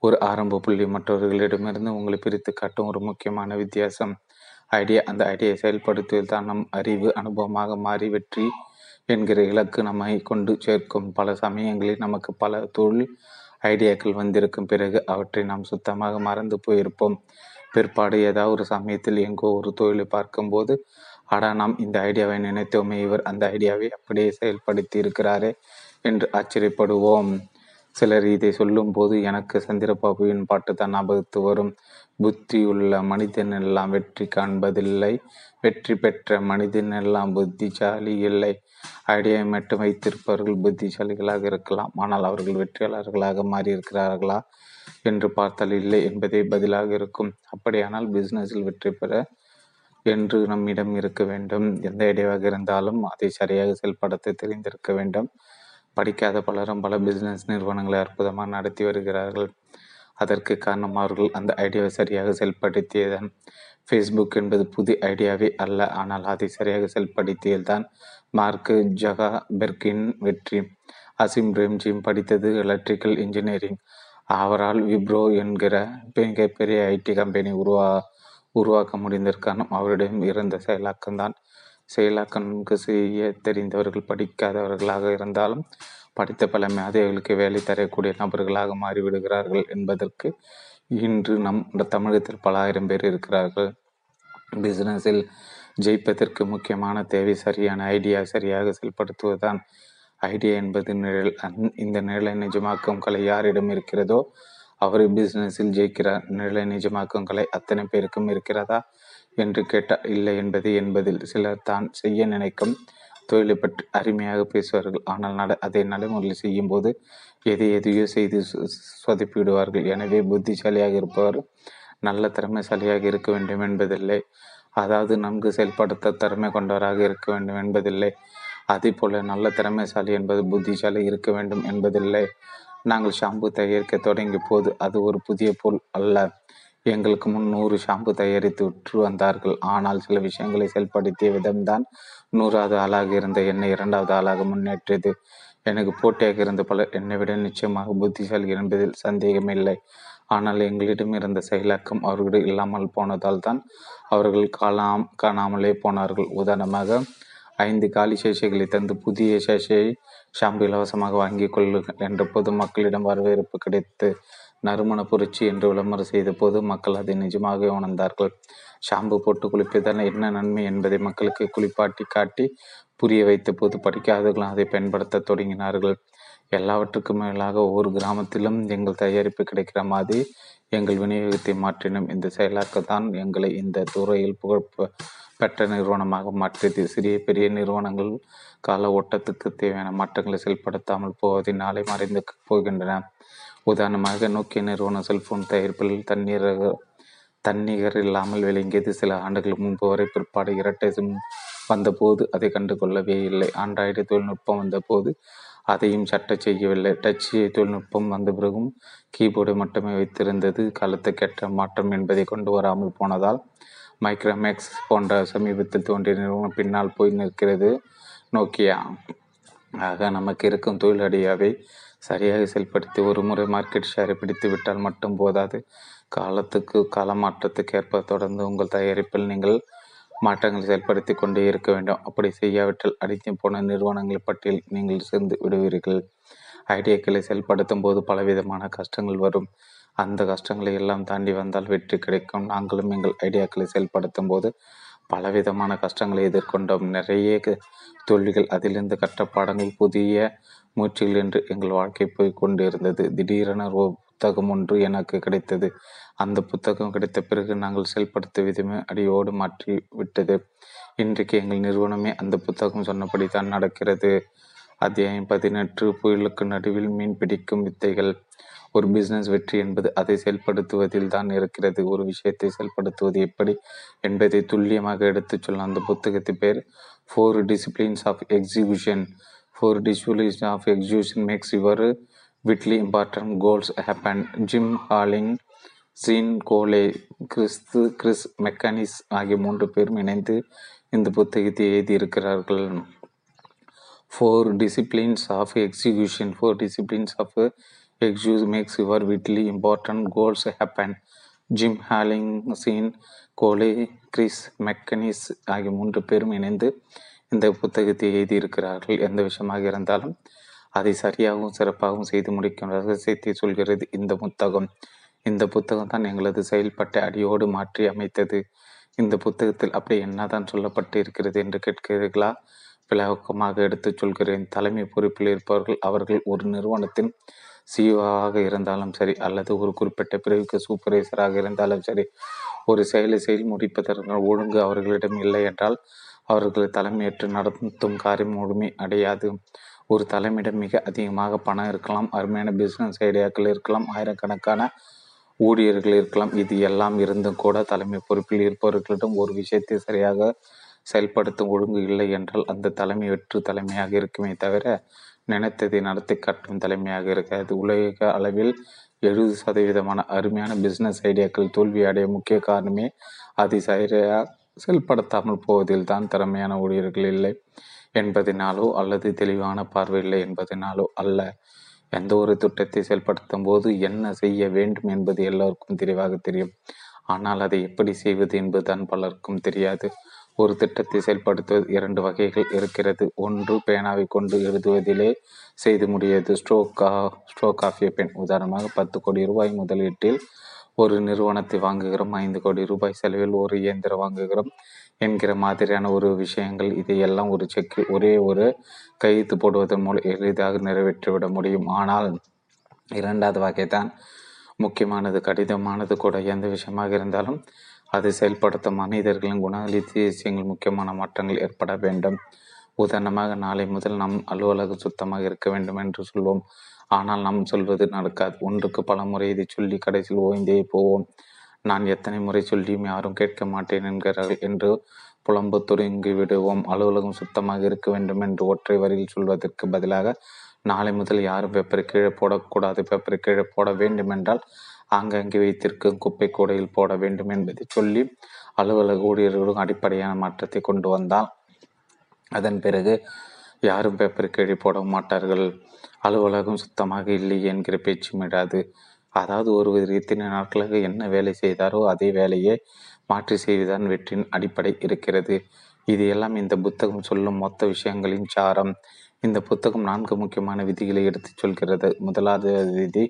ஒரு ஆரம்ப புள்ளி. மற்றவர்களிடமிருந்து உங்களை பிரித்து காட்டும் ஒரு முக்கியமான வித்தியாசம் ஐடியா. அந்த ஐடியாவை செயல்படுத்துவதில் தான் நம் அறிவு அனுபவமாக மாறி வெற்றி என்கிற இலக்கு நம்மை கொண்டு சேர்க்கும். பல சமயங்களில் நமக்கு பல தொழில் ஐடியாக்கள் வந்திருக்கும். பிறகு அவற்றை நாம் சுத்தமாக மறந்து போயிருப்போம். பிற்பாடு ஏதாவது ஒரு சமயத்தில் எங்கோ ஒரு தொழிலை பார்க்கும்போது ஆடா நாம் இந்த ஐடியாவை நினைத்தோமே, இவர் அந்த ஐடியாவை அப்படியே செயல்படுத்தி இருக்கிறாரே என்று ஆச்சரியப்படுவோம். சிலர் இதை சொல்லும்போது எனக்கு சந்திரபாபுவின் பாட்டு தான் ஞாபகத்து வரும். புத்தியுள்ள மனிதனெல்லாம் வெற்றி காண்பதில்லை, வெற்றி பெற்ற மனிதனெல்லாம் புத்திசாலி இல்லை. ஐடியாவை மட்டும் வைத்திருப்பவர்கள் புத்திசாலிகளாக இருக்கலாம், ஆனால் அவர்கள் வெற்றியாளர்களாக மாறியிருக்கிறார்களா என்று பார்த்தால் இல்லை என்பதே பதிலாக இருக்கும். அப்படியானால் பிஸ்னஸில் வெற்றி பெற என்று நம்மிடம் இருக்க வேண்டும். எந்த ஐடியாவாக இருந்தாலும் அதை சரியாக செயல்படுத்த தெரிந்திருக்க வேண்டும். படிக்காத பலரும் பல பிஸ்னஸ் நிறுவனங்களை அற்புதமாக நடத்தி வருகிறார்கள். அதற்கு காரணம் அவர்கள் அந்த ஐடியாவை சரியாக செயல்படுத்தியதான். ஃபேஸ்புக் என்பது புதிய ஐடியாவே அல்ல, ஆனால் அதை சரியாக செயல்படுத்தியதுதான் மார்க் ஜகபெர்கின் வெற்றி. அசிம் பிரேம்ஜியும் படித்தது எலக்ட்ரிக்கல் இன்ஜினியரிங். அவரால் விப்ரோ என்கிற மிகப்பெரிய ஐடி கம்பெனி உருவாக்க முடிந்திருக்கான அவரிடம் இருந்த செயலாக்கம்தான். செயலாக்கம்க்கு செய்ய தெரிந்தவர்கள் படிக்காதவர்களாக இருந்தாலும் படித்த பல மேதைகளுக்கு வேலை தரக்கூடிய நபர்களாக மாறிவிடுகிறார்கள் என்பதற்கு இன்று நம் தமிழகத்தில் பல ஆயிரம் பேர் இருக்கிறார்கள். பிஸ்னஸில் ஜெயிப்பதற்கு முக்கியமான தேவை சரியான ஐடியா சரியாக செயல்படுத்துவதுதான். ஐடியா என்பது நிழல். இந்த நிழலை நிஜமாக்கும் கலை யாரிடம் இருக்கிறதோ அவர் பிஸ்னஸில் ஜெயிக்கிறார். நிழலை நிஜமாக்கும் கலை அத்தனை பேருக்கும் இருக்கிறதா என்று கேட்டால் இல்லை என்பதில் சிலர் தான் செய்ய நினைக்கும் தொழிலை பற்றி அருமையாக பேசுவார்கள். ஆனால் அதை நடைமுறையில் செய்யும்போது எதையோ செய்து சொதப்பிவிடுவார்கள். எனவே புத்திசாலியாக இருப்பவர் நல்ல திறமைசாலியாக இருக்க வேண்டும் என்பதில்லை, அதாவது நன்கு செயல்படுத்த திறமை கொண்டவராக இருக்க வேண்டும் என்பதில்லை. அதே போல நல்ல திறமைசாலி என்பது புத்திசாலி இருக்க வேண்டும் என்பதில்லை. நாங்கள் ஷாம்பு தயாரிக்க தொடங்கிய போது அது ஒரு புதிய பொருள் அல்ல. எங்களுக்கு 100 ஷாம்பு தயாரித்து விற்று வந்தார்கள். ஆனால் சில விஷயங்களை செயல்படுத்திய விதம்தான் 100வது ஆளாக இருந்த என்னை 2வது ஆளாக முன்னேற்றியது. எனக்கு போட்டியாக இருந்த பலர் என்னை விட நிச்சயமாக புத்திசாலி என்பதில் சந்தேகமில்லை. ஆனால் எங்களிடம் இருந்த செயலாக்கம் அவர்களிடம் இல்லாமல் போனதால் தான் அவர்கள் காணாமலே போனார்கள். உதாரணமாக 5 காலி சேஷைகளை தந்து புதிய சேஷையை ஷாம்பு இலவசமாக வாங்கி கொள்ளுங்கள் என்ற பொது மக்களிடம் வரவேற்பு கிடைத்து நறுமண புரட்சி என்று விளம்பரம் செய்த போது மக்கள் அதை நிஜமாகவே உணர்ந்தார்கள். ஷாம்பு போட்டு குளிப்பதால் என்ன நன்மை என்பதை மக்களுக்கு குளிப்பாட்டி காட்டி புரிய வைத்த போது படிக்காதவர்களும் அதை பயன்படுத்த தொடங்கினார்கள். எல்லாவற்றுக்கும் மேலாக ஒவ்வொரு கிராமத்திலும் எங்கள் தயாரிப்பு கிடைக்கிற மாதிரி எங்கள் விநியோகத்தை மாற்றினோம். இந்த செயலாக்கத்தான் எங்களை இந்த துறையில் புகழ்பெற்ற நிறுவனமாக மாற்றியது. சிறிய பெரிய நிறுவனங்கள் கால ஓட்டத்துக்கு தேவையான மாற்றங்களை செயல்படுத்தாமல் போவதை நாளை மறைந்து போகின்றன. உதாரணமாக நோக்கிய நிறுவனம் செல்போன் தயாரிப்பில் தன்னிகர் இல்லாமல் விளங்கியது. சில ஆண்டுகள் முன்பு வரை பிற்பாடு இரட்டை சிம் வந்தபோது அதை கண்டுகொள்ளவே இல்லை. ஆண்ட்ராய்டு தொழில்நுட்பம் வந்தபோது அதையும் சட்ட செய்யவில்லை. டச் தொழில்நுட்பம் வந்த பிறகும் கீபோர்டு மட்டுமே வைத்திருந்தது காலத்துக்கேற்ற மாற்றம் என்பதை கொண்டு வராமல் போனதால் மைக்ரோமேக்ஸ் போன்ற சமீபத்தில் தோன்றிய நிறுவனம் பின்னால் போய் நிற்கிறது நோக்கியா. ஆக நமக்கு இருக்கும் தொழில் அடியாவை சரியாக செயல்படுத்தி ஒரு முறை மார்க்கெட் ஷேரை பிடித்து விட்டால் மட்டும் போதாது. காலத்துக்கு காலமாற்றத்துக்கு ஏற்ப தொடர்ந்து உங்கள் தயாரிப்பில் நீங்கள் மாற்றங்கள் செயல்படுத்தி கொண்டே இருக்க வேண்டும். அப்படி செய்யாவிட்டால் அடித்து போன நிறுவனங்கள் பட்டியல் நீங்கள் சேர்ந்து விடுவீர்கள். ஐடியாக்களை செயல்படுத்தும் போது பலவிதமான கஷ்டங்கள் வரும். அந்த கஷ்டங்களை எல்லாம் தாண்டி வந்தால் வெற்றி கிடைக்கும். நாங்களும் எங்கள் ஐடியாக்களை செயல்படுத்தும் போது பலவிதமான கஷ்டங்களை எதிர்கொண்டோம். நிறைய தோல்விகள், அதிலிருந்து கற்ற பாடங்கள், புதிய முயற்சிகள் என்று எங்கள் வாழ்க்கை போய் கொண்டு இருந்தது. திடீரென புத்தகம் ஒன்று எனக்கு கிடைத்தது. அந்த புத்தகம் கிடைத்த பிறகு நாங்கள் செயல்படுத்த விதமே அடியோடு மாற்றி விட்டது. இன்றைக்கு எங்கள் நிறுவனமே அந்த புத்தகம் சொன்னபடி தான் நடக்கிறது. அத்தியாயம் 18, புயலுக்கு நடுவில் மீன் பிடிக்கும் வித்தைகள். ஒரு பிஸ்னஸ் வெற்றி என்பது அதை செயல்படுத்துவதில் தான் இருக்கிறது. ஒரு விஷயத்தை செயல்படுத்துவது எப்படி என்பதை துல்லியமாக எடுத்துச் சொல்லும் அந்த புத்தகத்து பேர் 4 Disciplines of Execution. 4 Disciplines of Execution makes your wildly important goals happen. Jim Huling, Sean Covey, Chris McChesney ஆகிய 3 பேரும் இணைந்து இந்த புத்தகத்தை எழுதியிருக்கிறார்கள். 4 Disciplines of Execution. 4 Disciplines of Execution makes your wildly important goals happen. Jim Huling, Sean Covey, Chris McChesney ஆகிய 3 பேரும் இணைந்து இந்த புத்தகத்தை எழுதியிருக்கிறார்கள். எந்த விஷயமாக இருந்தாலும் அதை சரியாகவும் சிறப்பாகவும் செய்து முடிக்கும் ரகசியத்தை சொல்கிறது இந்த புத்தகம். இந்த புத்தகம் தான் எங்களது செயல்பட்ட அடியோடு மாற்றி அமைத்தது. இந்த புத்தகத்தில் அப்படி என்னதான் சொல்லப்பட்டு இருக்கிறது என்று கேட்கிறீர்களா? விளக்கமாக எடுத்துச் சொல்கிறேன். தலைமை பொறுப்பில் இருப்பவர்கள் அவர்கள் ஒரு நிறுவனத்தின் சிஇஓவாக இருந்தாலும் சரி, அல்லது ஒரு குறிப்பிட்ட பிரிவுக்கு சூப்பர்வைசராக இருந்தாலும் சரி, ஒரு செயலை செயல் முடிப்பதற்கு ஒழுங்கு அவர்களிடம் இல்லை என்றால் அவர்களை தலைமையேற்று நடத்தும் காரியம் முழுமை அடையாது. ஒரு தலைமையிடம் மிக அதிகமாக பணம் இருக்கலாம், அருமையான பிஸ்னஸ் ஐடியாக்கள் இருக்கலாம், ஆயிரக்கணக்கான ஊழியர்கள் இருக்கலாம். இது எல்லாம் இருந்தும் கூட தலைமை பொறுப்பில் இருப்பவர்களிடம் ஒரு விஷயத்தை சரியாக செயல்படுத்தும் ஒழுங்கு இல்லை என்றால் அந்த தலைமை வெற்று தலைமையாக இருக்குமே தவிர நினைத்ததை நடத்தி காட்டும் தலைமையாக இருக்காது. உலக அளவில் 70% அருமையான பிஸ்னஸ் ஐடியாக்கள் தோல்வி அடைய முக்கிய காரணமே அதை சரியாக செயல்படுத்தாமல் போவதில் தான் திறமையான ஊழியர்கள் இல்லை என்பதனாலோ அல்லது தெளிவான பார்வையில்லை என்பதனாலோ அல்ல. எந்த ஒரு திட்டத்தை செயல்படுத்தும் போது என்ன செய்ய வேண்டும் என்பது எல்லோருக்கும் தெளிவாக தெரியும். ஆனால் அதை எப்படி செய்வது என்பதுதான் பலருக்கும் தெரியாது. ஒரு திட்டத்தை செயல்படுத்துவது 2 வகைகள் இருக்கிறது. ஒன்று, பேனாவை கொண்டு எழுதுவதிலே செய்து முடியாது. Stroke of a pen. உதாரணமாக 10 கோடி ரூபாய் முதலீட்டில் ஒரு நிறுவனத்தை வாங்குகிறோம், 5 கோடி ரூபாய் செலவில் ஒரு இயந்திரம் வாங்குகிறோம் என்கிற மாதிரியான ஒரு விஷயங்கள். இதையெல்லாம் ஒரு செக்கு ஒரே ஒரு கையெழுத்து போடுவதன் மூலம் எளிதாக நிறைவேற்றிவிட முடியும். ஆனால் 2வது வகை தான் முக்கியமானது, கடினமானது கூட. எந்த விஷயமாக இருந்தாலும் அது செயல்படுத்த மனிதர்களின் குணாதிசயங்கள் முக்கியமான மாற்றங்கள் ஏற்பட வேண்டும். உதாரணமாக நாளை முதல் நம் அலுவலகம் சுத்தமாக இருக்க வேண்டும் என்று சொல்வோம். ஆனால் நாம் சொல்வது நடக்காது. ஒன்றுக்கு பல முறை இதை சொல்லி கடைசியில் ஓய்ந்தே போவோம். நான் எத்தனை முறை சொல்லியும் யாரும் கேட்க மாட்டேன் என்கிறார்கள் என்று புலம்பு தொடங்கி விடுவோம். அலுவலகம் சுத்தமாக இருக்க வேண்டும் என்று ஒற்றை வரியில் சொல்வதற்கு பதிலாக நாளை முதல் யாரும் பேப்பரை கீழே போடக்கூடாது, பேப்பரை கீழே போட வேண்டுமென்றால் ஆங்காங்கே வைத்திருக்கும் குப்பை கூடையில் போட வேண்டும் என்பதை சொல்லி அலுவலக ஊழியர்களும் அடிப்படையான மாற்றத்தை கொண்டு வந்தால் அதன் பிறகு யாரும் பேப்பரை கீழே போட மாட்டார்கள். அலுவலகம் சுத்தமாக இல்லை என்கிற பேச்சும் இடாது. அதாவது ஒருவர் இத்தனை நாட்களாக என்ன வேலை செய்தாரோ அதே வேலையை மாற்றி செய்வதுதான் வெற்றியின் அடிப்படை இருக்கிறது. இது எல்லாம் இந்த புத்தகம் சொல்லும் மொத்த விஷயங்களின் சாரம். இந்த புத்தகம் 4 முக்கியமான விதிகளை எடுத்துச் சொல்கிறது. முதலாவது விதி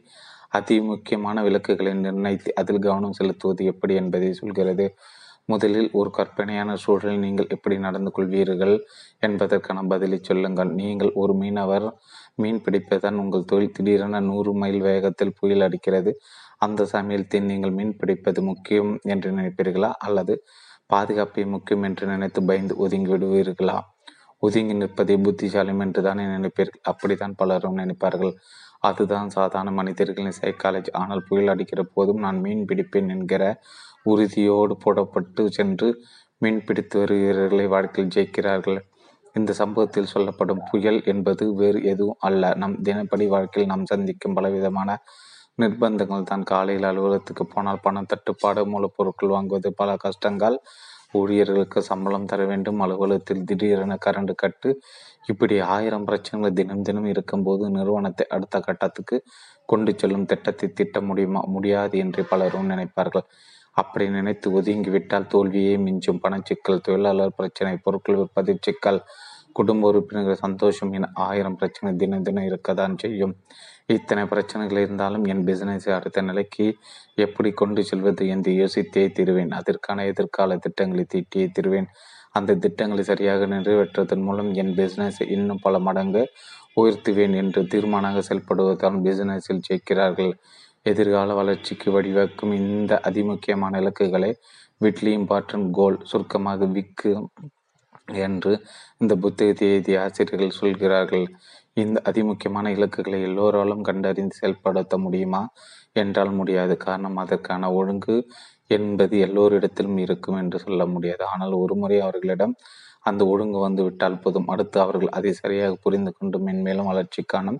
அதி முக்கியமான விளக்குகளை நிர்ணயித்து அதில் கவனம் செலுத்துவது எப்படி என்பதை சொல்கிறது. முதலில் ஒரு கற்பனையான சூழலில் நீங்கள் எப்படி நடந்து கொள்வீர்கள் என்பதற்கான பதிலை சொல்லுங்கள். நீங்கள் ஒரு மீனவர், மீன் பிடிப்பதுதான் உங்கள் தொழில். திடீரென 100 மைல் வேகத்தில் புயல் அடிக்கிறது. அந்த சமயத்தில் நீங்கள் மீன் பிடிப்பது முக்கியம் என்று நினைப்பீர்களா அல்லது பாதுகாப்பை முக்கியம் என்று நினைத்து பயந்து ஒதுங்கி விடுவீர்களா? ஒதுங்கி நிற்பதை புத்திசாலியம் என்று தானே நினைப்பீர்கள். அப்படித்தான் பலரும் நினைப்பார்கள். அதுதான் சாதாரண மனிதர்களின் சைக்காலஜி. ஆனால் புயல் அடிக்கிற போதும் நான் மீன் பிடிப்பேன் என்கிற உறுதியோடு போடப்பட்டு சென்று மீன் பிடித்து வருகிறவர்களை வாழ்க்கையில் ஜெயிக்கிறார்கள். இந்த சம்பவத்தில் சொல்லப்படும் புயல் என்பது வேறு எதுவும் அல்ல, நம் தினப்படி வாழ்க்கையில் நாம் சந்திக்கும் பலவிதமான நிர்பந்தங்கள் தான். காலையில் அலுவலகத்துக்கு போனால் பண தட்டுப்பாடு, மூலப்பொருட்கள் வாங்குவது, பல கஷ்டங்கள், ஊழியர்களுக்கு சம்பளம் தர வேண்டும், அலுவலகத்தில் திடீரென கரண்டு கட்டு, இப்படி 1000 பிரச்சனைகள் தினம் தினம் இருக்கும்போது நிறுவனத்தை அடுத்த கட்டத்துக்கு கொண்டு செல்லும் திட்டத்தை திட்ட முடியுமா? முடியாது என்று பலரும் நினைப்பார்கள். அப்படி நினைத்து ஒதுங்கிவிட்டால் தோல்வியே மிஞ்சும். பணச்சிக்கல், தொழிலாளர் பிரச்சனை, பொருட்கள் விற்பதை சிக்கல், குடும்ப உறுப்பினர்கள் சந்தோஷம் என 1000 பிரச்சனை தினம் தினம் இருக்கத்தான் செய்யும். இத்தனை பிரச்சனைகள் இருந்தாலும் என் பிசினஸை அடுத்த நிலைக்கு எப்படி கொண்டு செல்வது என்று யோசித்தே தீருவேன். அதற்கான எதிர்கால திட்டங்களை தீட்டியே தீருவேன். அந்த திட்டங்களை சரியாக நிறைவேற்றுவதன் மூலம் என் பிசினஸை இன்னும் பல மடங்கு உயர்த்துவேன் என்று தீர்மானமாக செயல்படுவதால் பிசினஸில் ஜெயிக்கிறார்கள். எதிர்கால வளர்ச்சிக்கு வழிவகுக்கும் இந்த அதிமுக்கியமான இலக்குகளை விட்லி இம்பார்ட்டன் கோல், சுருக்கமாக விக்கு என்று இந்த புத்தகத்தை எழுதிய ஆசிரியர்கள் சொல்கிறார்கள். இந்த அதிமுக்கியமான இலக்குகளை எல்லோராலும் கண்டறிந்து செயல்படுத்த முடியுமா என்றால் முடியாது. காரணம், அதற்கான ஒழுங்கு என்பது எல்லோரிடத்திலும் இருக்கும் என்று சொல்ல முடியாது. ஆனால் ஒருமுறை அவர்களிடம் அந்த ஒழுங்கு வந்துவிட்டால் போதும், அடுத்து அவர்கள் அதை சரியாக புரிந்து கொண்டு மென்மேலும் வளர்ச்சிக்கான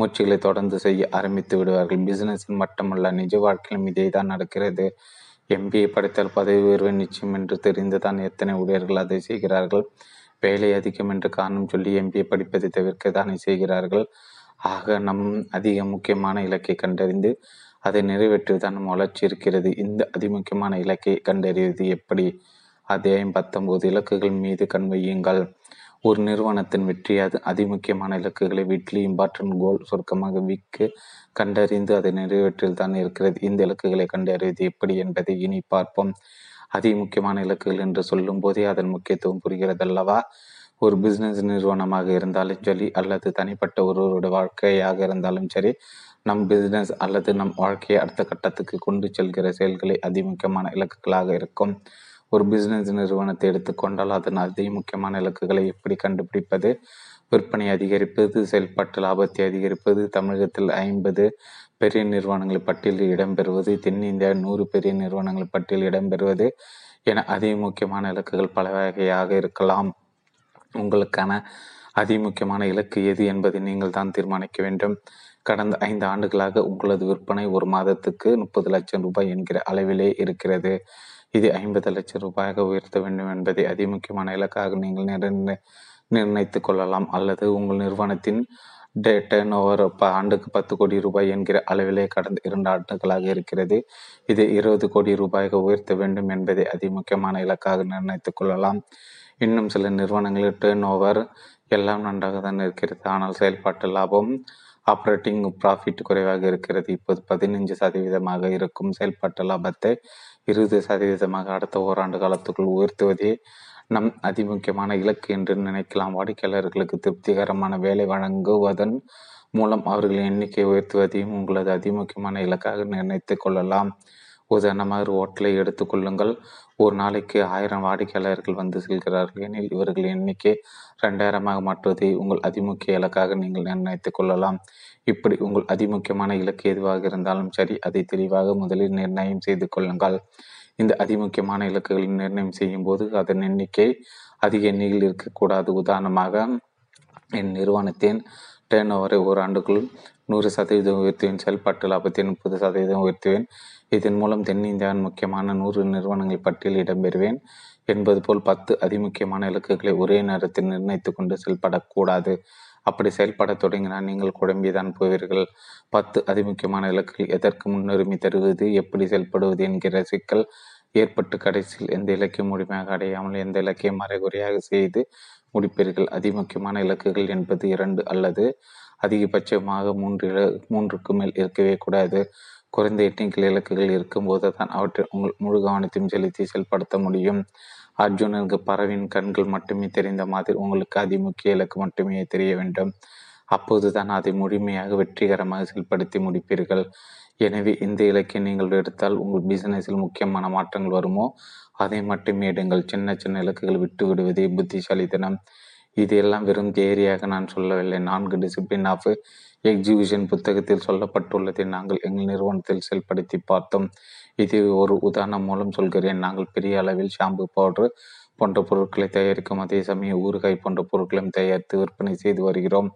முயற்சிகளை தொடர்ந்து செய்ய ஆரம்பித்து விடுவார்கள். பிசினஸில் மட்டுமல்ல, நிஜ வாழ்க்கையிலும் இதே தான் நடக்கிறது. MBA படித்தால் பதவி உயர்வு நிச்சயம் என்று தெரிந்துதான் எத்தனை ஊழியர்கள் அதை செய்கிறார்கள். வேலை அதிகம் என்று காரணம் சொல்லி MBA படிப்பதை தவிர்க்க தானே செய்கிறார்கள். ஆக நம் அதிக முக்கியமான இலக்கை கண்டறிந்து அதை நிறைவேற்றுவதுதான் நம் வளர்ச்சி இருக்கிறது. இந்த அதிமுக்கியமான இலக்கை கண்டறிவது எப்படி? அத்தியாயம் 19 இலக்குகள் மீது கண்வையுங்கள். ஒரு நிறுவனத்தின் வெற்றி அது அதிமுக்கியமான இலக்குகளை விட்லி இம்பார்ட்டன் கோல், சுருக்கமாக விக்கு, கண்டறிந்து அதை நிறைவேற்றில் தான் இருக்கிறது. இந்த இலக்குகளை கண்டறிவது எப்படி என்பதை இனி பார்ப்போம். அதிமுக்கியமான இலக்குகள் என்று சொல்லும் போதே அதன் முக்கியத்துவம் புரிகிறதல்லவா? ஒரு பிஸ்னஸ் நிறுவனமாக இருந்தாலும் சரி அல்லது தனிப்பட்ட ஒருவரோட வாழ்க்கையாக இருந்தாலும் சரி, நம் பிஸ்னஸ் அல்லது நம் வாழ்க்கையை அடுத்த கட்டத்துக்கு கொண்டு செல்கிற செயல்களை அதிமுக்கியமான இலக்குகளாக இருக்கும். ஒரு பிஸ்னஸ் நிறுவனத்தை எடுத்துக்கொண்டால் அதன் அதி முக்கியமான இலக்குகளை எப்படி கண்டுபிடிப்பது? விற்பனை அதிகரிப்பது, செயல்பாட்டு லாபத்தை அதிகரிப்பது, தமிழகத்தில் 50 பெரிய நிறுவனங்கள் பட்டியலில் இடம்பெறுவது, தென்னிந்தியா 100 பெரிய நிறுவனங்கள் பட்டியலில் இடம்பெறுவது என அதி முக்கியமான இலக்குகள் பல வகையாக இருக்கலாம். உங்களுக்கான அதி முக்கியமான இலக்கு எது என்பதை நீங்கள் தான் தீர்மானிக்க வேண்டும். கடந்த 5 ஆண்டுகளாக உங்களது விற்பனை ஒரு மாதத்துக்கு 30 லட்சம் ரூபாய் என்கிற அளவிலே இருக்கிறது. இது 50 லட்சம் ரூபாயாக உயர்த்த வேண்டும் என்பதை அதிமுக்கியமான இலக்காக நீங்கள் நிர்ணயித்து கொள்ளலாம். அல்லது உங்கள் நிறுவனத்தின் டேர்ன் ஓவர் ஆண்டுக்கு 10 கோடி ரூபாய் என்கிற அளவிலே கடந்த 2 ஆண்டுகளாக இருக்கிறது. இது 20 கோடி ரூபாயாக உயர்த்த வேண்டும் என்பதை அதிமுக்கியமான இலக்காக நிர்ணயித்துக் கொள்ளலாம். இன்னும் சில நிறுவனங்களில் டேர்ன் ஓவர் எல்லாம் நன்றாக தான் இருக்கிறது, ஆனால் செயல்பாட்டு லாபம், ஆப்ரேட்டிங் ப்ராஃபிட் குறைவாக இருக்கிறது. இப்போது 15% இருக்கும் செயல்பாட்டு லாபத்தை 20% அடுத்த ஓராண்டு காலத்துக்குள் உயர்த்துவதே நம் அதிமுக்கியமான இலக்கு என்று நினைக்கலாம். வாடிக்கையாளர்களுக்கு திருப்திகரமான வேலை வழங்குவதன் மூலம் அவர்களின் எண்ணிக்கையை உயர்த்துவதையும் உங்களது அதிமுக்கியமான இலக்காக நிர்ணயித்து கொள்ளலாம். உதாரணமாக ஒரு ஹோட்டலை எடுத்துக்கொள்ளுங்கள். ஒரு நாளைக்கு 1000 வாடிக்கையாளர்கள் வந்து செல்கிறார்கள் எனில் இவர்களின் எண்ணிக்கை 2000ஆக மாற்றுவதை உங்கள் அதிமுக்கிய இலக்காக நீங்கள் நிர்ணயித்துக் கொள்ளலாம். இப்படி உங்கள் அதிமுக்கியமான இலக்கு எதுவாக இருந்தாலும் சரி, அதை தெளிவாக முதலில் நிர்ணயம் செய்து கொள்ளுங்கள். இந்த அதிமுக்கியமான இலக்குகளை நிர்ணயம் செய்யும் போது அதன் எண்ணிக்கை அதிக எண்ணிக்கையில் இருக்கக்கூடாது. உதாரணமாக என் நிறுவனத்தின் டேன் ஓவரை ஒரு ஆண்டுக்குள் 100% உயர்த்துவேன். செயல்பாட்டு லாபத்தை 30% உயர்த்துவேன். இதன் மூலம் தென்னிந்தியாவின் முக்கியமான 100 நிறுவனங்கள் பட்டியலில் இடம்பெறுவேன் என்பது போல் 10 அதிமுக்கியமான இலக்குகளை ஒரே நேரத்தில் நிர்ணயித்து கொண்டு செயல்படக்கூடாது. அப்படி செயல்பட தொடங்கினால் நீங்கள் குழம்பிதான் போவீர்கள். 10 அதிமுக்கியமான இலக்குகள் எதற்கு முன்னுரிமை தருவது, எப்படி செயல்படுவது என்கிற சிக்கல் ஏற்பட்டு கடைசியில் எந்த இலக்கையும் முழுமையாக அடையாமல் எந்த இலக்கையும் மறைகுறையாக செய்து முடிப்பீர்கள். அதிமுக்கியமான இலக்குகள் என்பது 2 அல்லது அதிகபட்சமாக 3 மேல் இருக்கவே கூடாது. குறைந்த எண்ணிக்கை இலக்குகள் இருக்கும்போது தான் அவற்றை உங்கள் முழு கவனத்தையும் செலுத்தி செயல்படுத்த முடியும். அர்ஜுனனுக்கு பறவையின் கண்கள் மட்டுமே தெரிந்த மாதிரி உங்களுக்கு அதிமுக்கிய இலக்கு மட்டுமே தெரிய வேண்டும். அப்போது தான் அதை முழுமையாக வெற்றிகரமாக செயல்படுத்தி முடிப்பீர்கள். எனவே இந்த இலக்கை நீங்கள் எடுத்தால் உங்கள் பிசினஸில் முக்கியமான மாற்றங்கள் வருமோ அதை மட்டுமே எடுங்கள். சின்ன சின்ன இலக்குகள் விட்டு விடுவதே புத்திசாலித்தனம். இதையெல்லாம் வெறும் தேரியாக நான் சொல்லவில்லை. 4 டிசிப்ளின் ஆஃப் எக்ஸிகியூஷன் புத்தகத்தில் சொல்லப்பட்டுள்ளதை நாங்கள் எங்கள் நிறுவனத்தில் செயல்படுத்தி பார்த்தோம். இதை ஒரு உதாரணம் மூலம் சொல்கிறேன். நாங்கள் பெரிய அளவில் ஷாம்பு பவுடர் போன்ற பொருட்களை தயாரிக்கும் அதே சமயம் ஊறுகாய் போன்ற பொருட்களையும் தயாரித்து விற்பனை செய்து வருகிறோம்.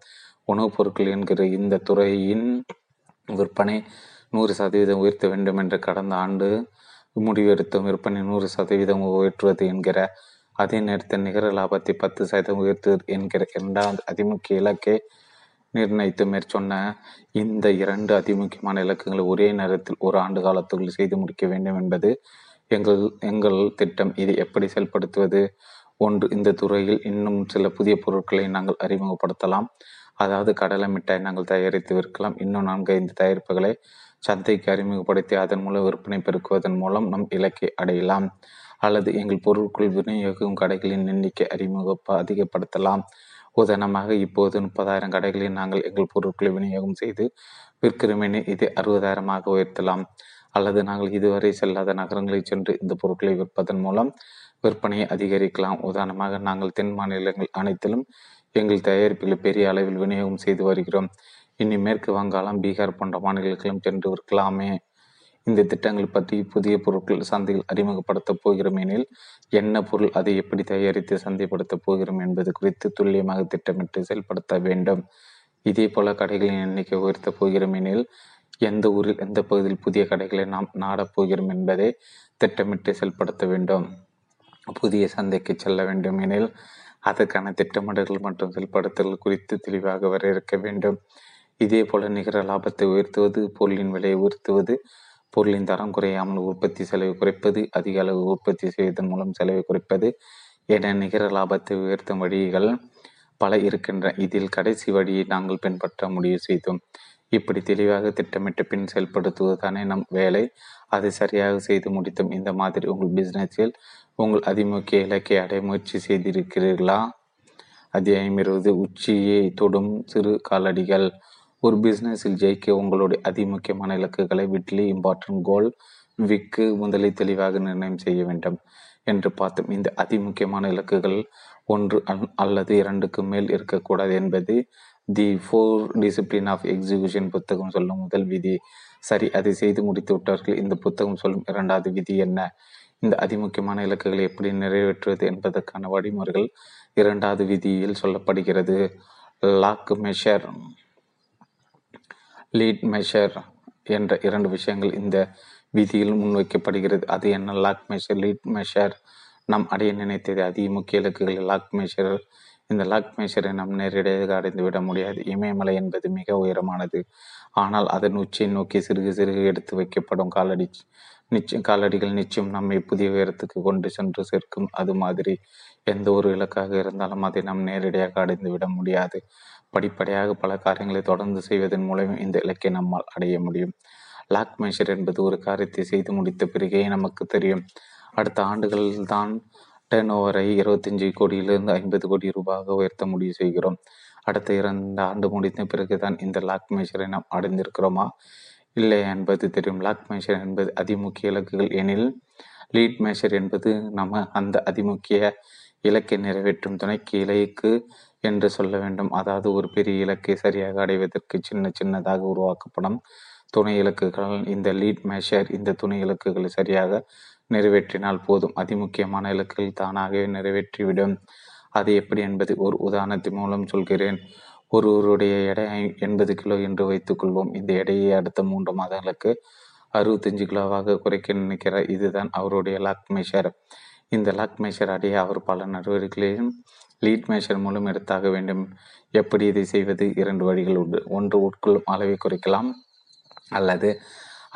உணவுப் பொருட்கள் என்கிற இந்த துறையின் விற்பனை 100% உயர்த்த வேண்டும் என்று கடந்த ஆண்டு முடிவெடுத்தோம். விற்பனை 100% உயர்த்துவது என்கிற அதே நேரத்தில் நிகர லாபத்தை 10% உயர்த்துவது என்கிற 2வது அதிமுக்கிய இலக்கை நிர்ணயித்து மேற்சொன்ன இந்த 2 அதிமுக்கியமான இலக்குகளை ஒரே நேரத்தில் ஒரு ஆண்டு காலத்துக்குள் செய்து முடிக்க வேண்டும் என்பது எங்கள் திட்டம். இதை எப்படி செயல்படுத்துவது? 1. இந்த துறையில் இன்னும் சில புதிய பொருட்களை நாங்கள் அறிமுகப்படுத்தலாம். அதாவது கடலை மிட்டாய் நாங்கள் தயாரித்து விற்கலாம். இன்னும் 4-5 தயாரிப்புகளை சந்தைக்கு அறிமுகப்படுத்தி அதன் மூலம் விற்பனை பெருக்குவதன் மூலம் நம் இலக்கை அடையலாம். அல்லது எங்கள் பொருட்கள் விநியோகிக்கும் கடைகளின் எண்ணிக்கை அதிகப்படுத்தலாம். உதாரணமாக இப்போது 30,000 கடைகளில் நாங்கள் எங்கள் பொருட்களை விநியோகம் செய்து விற்கிறோமென இதை 60,000 உயர்த்தலாம். அல்லது நாங்கள் இதுவரை செல்லாத நகரங்களில் சென்று இந்த பொருட்களை விற்பதன் மூலம் விற்பனையை அதிகரிக்கலாம். உதாரணமாக நாங்கள் தென் மாநிலங்கள் அனைத்திலும் எங்கள் தயாரிப்புகளை பெரிய அளவில் விநியோகம் செய்து வருகிறோம். இனி மேற்கு வங்காளம், பீகார் போன்ற மாநிலங்களும் சென்று விற்கலாமே. இந்த திட்டங்கள் பற்றி புதிய பொருட்கள் சந்தையில் அறிமுகப்படுத்தப் போகிறோம் எனில் என்ன பொருள், அதை எப்படி தயாரித்து சந்தைப்படுத்தப் போகிறோம் என்பது குறித்து துல்லியமாக திட்டமிட்டு செயல்படுத்த வேண்டும். இதே போல கடைகளின் எண்ணிக்கை உயர்த்தப் போகிறோம் எனில் எந்த ஊரில் எந்த பகுதியில் புதிய கடைகளை நாம் நாடப்போகிறோம் என்பதை திட்டமிட்டு செயல்படுத்த வேண்டும். புதிய சந்தைக்கு செல்ல வேண்டும் எனில் அதற்கான திட்டமிடல்கள் மற்றும் செயல்படுத்தல்கள் குறித்து தெளிவாக வரையறுக்க வேண்டும். இதே போல நிகர லாபத்தை உயர்த்துவது, பொருளின் விலையை உயர்த்துவது, பொருளின் தரம் குறையாமல் உற்பத்தி செலவை குறைப்பது, அதிக அளவு உற்பத்தி செய்வதன் மூலம் செலவை குறைப்பது என நிகர லாபத்தை உயர்த்தும் வழிகள் பல இருக்கின்றன. இதில் கடைசி வழியை நாங்கள் பின்பற்ற முடிவு செய்தோம். இப்படி தெளிவாக திட்டமிட்டு பின் செயல்படுத்துவதுதானே நம் வேலை. அதை சரியாக செய்து முடித்தோம். இந்த மாதிரி உங்கள் பிஸ்னஸில் உங்கள் அதிமுக்கிய இலக்கை அடைய முயற்சி செய்திருக்கிறீர்களா? அத்தியாயம் 20 உச்சியை தொடும் சிறு காலடிகள். ஒரு பிஸ்னஸில் ஜெயிக்க உங்களுடைய அதிமுக்கியமான இலக்குகளை விட்லி இம்பார்ட்டன்ட் கோல் விக்கு முதலை தெளிவாக நிர்ணயம் செய்ய வேண்டும் என்று பார்த்தோம். இந்த அதிமுக்கியமான இலக்குகள் 1 அல்லது 2க்கு மேல் இருக்கக்கூடாது என்பது தி 4 டிசிப்ளின் ஆஃப் எக்ஸிகியூஷன் புத்தகம் சொல்லும் முதல் விதி. சரி, அதை செய்து முடித்து விட்டார்கள். இந்த புத்தகம் சொல்லும் 2வது விதி என்ன? இந்த அதிமுக்கியமான இலக்குகளை எப்படி நிறைவேற்றுவது என்பதற்கான வழிமுறைகள் 2வது விதியில் சொல்லப்படுகிறது. லாக் மெஷர், லீட் மெஷர் என்ற 2 விஷயங்கள் இந்த விதியில் முன்வைக்கப்படுகிறது. அது என்ன? Lag measure, lead measure. நாம் அடைய நினைத்தது அதிமுக்கிய இலக்குகளை லாக் மெஷர். இந்த லாக் மெஷரை நாம் நேரடியாக அடைந்துவிட முடியாது. இமயமலை என்பது மிக உயரமானது. ஆனால் அதன் உச்சியை நோக்கி சிறுகு சிறுகு எடுத்து வைக்கப்படும் காலடிகள் நிச்சயம் நம்மை புதிய உயரத்துக்கு கொண்டு சென்று சேர்க்கும். அது மாதிரி எந்த ஒரு இலக்காக இருந்தாலும் அதை நாம் நேரடியாக அடைந்துவிட முடியாது. படிப்படியாக பல காரியங்களை தொடர்ந்து செய்வதன் மூலம் இந்த இலக்கை நம்மால் அடைய முடியும். லாக் மெஷர் என்பது ஒரு காரியத்தை செய்து முடித்த பிறகே நமக்கு தெரியும். அடுத்த ஆண்டுகளில் தான் டர்ன் ஓவரை 25 கோடியிலிருந்து 50 கோடி ரூபாயாக உயர்த்த முடிவு செய்கிறோம். அடுத்த 2 ஆண்டு முடித்த பிறகு தான் இந்த லாக் மெஷரை நாம் அடைந்திருக்கிறோமா இல்லை என்பது தெரியும். லாக் மெஷர் என்பது அதிமுக்கிய இலக்குகள் எனில், லீட் மெஷர் என்பது நம்ம அந்த அதிமுக்கிய இலக்கை நிறைவேற்றும் துணைக்கு இலக்கு என்று சொல்ல வேண்டும். அதாவது ஒரு பெரிய இலக்கை சரியாக அடைவதற்கு சின்ன சின்னதாக உருவாக்கப்படும் துணை இலக்குகள். இந்த லீட் மெஷர் இந்த துணை இலக்குகளை சரியாக நிறைவேற்றினால் போதும், அதிமுக்கியமான இலக்குகள் தானாகவே நிறைவேற்றிவிடும். அது எப்படி என்பதை ஒரு உதாரணத்தின் மூலம் சொல்கிறேன். ஒருவருடைய எடை 80 கிலோ என்று வைத்துக்கொள்வோம். இந்த எடையை அடுத்த 3 மாதங்களுக்கு 65 கிலோவாக குறைக்க நினைக்கிறார். இதுதான் அவருடைய லாக் மேஷர். இந்த லாக் மேஷர் அடைய அவர் பல நடவடிக்கைகளையும் லீட் மேஷர் மூலம் எடுத்தாக வேண்டும். எப்படி இதை செய்வது? 2 வழிகள் உண்டு. ஒன்று, உட்கொள்ளும் அளவை குறைக்கலாம் அல்லது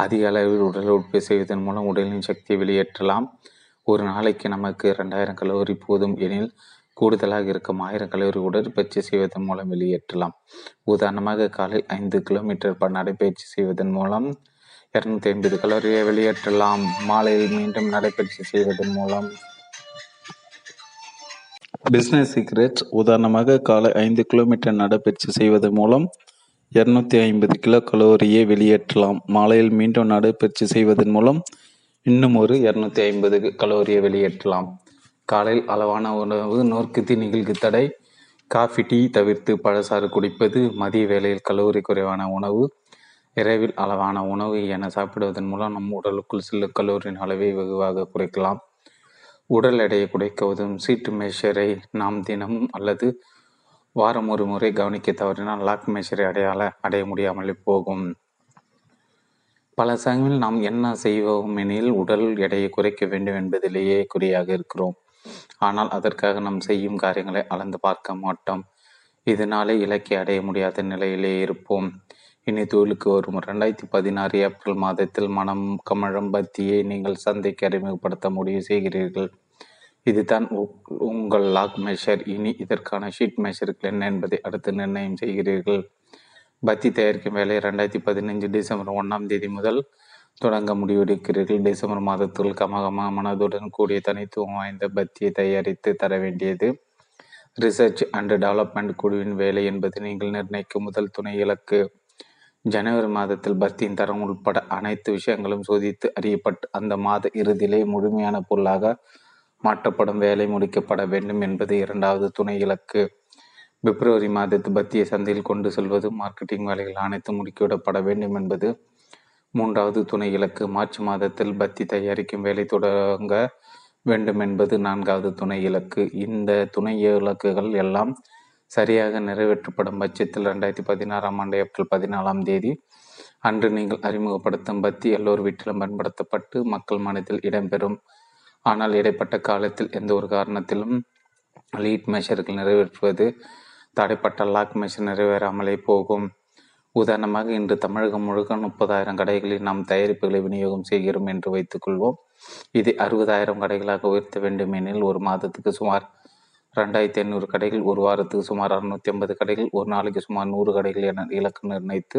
அதிக அளவில் உடல் உற்பத்தி செய்வதன் மூலம் உடலின் சக்தியை வெளியேற்றலாம். ஒரு நாளைக்கு நமக்கு 2000 கலோரி போதும் எனில் கூடுதலாக இருக்கும் 1000 கலோரி உடற்பயிற்சி செய்வதன் மூலம் வெளியேற்றலாம். உதாரணமாக காலையில் 5 கிலோமீட்டர் நடைப்பயிற்சி செய்வதன் மூலம் 250 கலோரியை வெளியேற்றலாம். மாலையில் மீண்டும் நடைப்பயிற்சி செய்வதன் மூலம். Business secrets. உதாரணமாக காலை 5 கிலோமீட்டர் நடைப்பயிற்சி செய்வதன் மூலம் 250 கிலோ கலோரியை வெளியேற்றலாம். மாலையில் மீண்டும் நடைப்பயிற்சி செய்வதன் மூலம் இன்னும் ஒரு 250 கலோரியை வெளியேற்றலாம். காலையில் அளவான உணவு, நோர்க்குத்தி நிகழ்கு தடை, காஃபி டீ தவிர்த்து பழசாறு குடிப்பது, மதிய வேளையில் கலோரி குறைவான உணவு, இரவில் அளவான உணவு என சாப்பிடுவதன் மூலம் நம் உடலுக்குள் செல்லும் கலோரியின் அளவை வெகுவாக குறைக்கலாம். உடல் எடையை குறைக்க உதவும் சீட்டு மேஷரை நாம் தினமும் அல்லது வாரம் ஒரு முறை கவனிக்க தவறினால் லாக் மேஷரை அடைய முடியாமல் போகும். பல சமயங்களில் நாம் என்ன செய்வோம் எனில் உடல் எடையை குறைக்க வேண்டும் என்பதிலேயே குறியாக இருக்கிறோம். ஆனால் அதற்காக நாம் செய்யும் காரியங்களை அளந்து பார்க்க மாட்டோம். இதனாலே இலக்கை அடைய முடியாத நிலையிலே இருப்போம். இனி தொழிலுக்கு வரும் 2016 ஏப்ரல் மாதத்தில் மனம் கமழும் பத்தியை நீங்கள் சந்தைக்கு அறிமுகப்படுத்த முடிவு செய்கிறீர்கள். இதுதான் உங்கள் லாக் மேஷர். இனி இதற்கான ஷீட் மேஷர்கள் என்ன என்பதை அடுத்து நிர்ணயம் செய்கிறீர்கள். பத்தி தயாரிக்கும் வேலை 2015 டிசம்பர் 1ஆம் தேதி முதல் தொடங்க முடிவெடுக்கிறீர்கள். டிசம்பர் மாதத்தில் கமகமனதுடன் கூடிய தனித்துவம் வாய்ந்த பத்தியை தயாரித்து தர வேண்டியது ரிசர்ச் அண்ட் டெவலப்மெண்ட் குழுவின் வேலை என்பது நீங்கள் நிர்ணயிக்கும் முதல் துணை இலக்கு. ஜனவரி மாதத்தில் பத்தியின் தரம் உட்பட அனைத்து விஷயங்களும் சோதித்து அறியப்பட்டு அந்த மாத இறுதியிலே முழுமையான பொருளாக மாற்றப்படும் வேலை முடிக்கப்பட வேண்டும் என்பது 2வது துணை இலக்கு. பிப்ரவரி மாதத்து பத்தியை சந்தையில் கொண்டு செல்வது, மார்க்கெட்டிங் வேலைகள் அனைத்து முடுக்கிவிடப்பட வேண்டும் என்பது 3வது துணை இலக்கு. மார்ச் மாதத்தில் பத்தி தயாரிக்கும் வேலை தொடங்க வேண்டும் என்பது 4வது துணை இலக்கு. இந்த துணை இலக்குகள் எல்லாம் சரியாக நிறைவேற்றப்படும் பட்சத்தில் 2016 ஆம் ஆண்டு ஏப்ரல் 14ஆம் தேதி அன்று நீங்கள் அறிமுகப்படுத்தும் பத்தி எல்லோர் வீட்டிலும் பயன்படுத்தப்பட்டு மக்கள் மனத்தில் இடம்பெறும். ஆனால் இடைப்பட்ட காலத்தில் எந்த ஒரு காரணத்திலும் லீட் மேஷர்கள் நிறைவேற்றுவது தடைப்பட்ட லாக் மேஷர் நிறைவேறாமலே போகும். உதாரணமாக இன்று தமிழகம் முழுக்க 30,000 கடைகளில் நாம் தயாரிப்புகளை விநியோகம் செய்கிறோம் என்று வைத்துக்கொள்வோம். இதை 60,000 கடைகளாக உயர்த்த வேண்டும் எனில் ஒரு மாதத்துக்கு சுமார் 2,500 கடைகள், ஒரு வாரத்துக்கு சுமார் 650 கடைகள், ஒரு நாளைக்கு சுமார் 100 கடைகள் என இலக்கு நிர்ணயித்து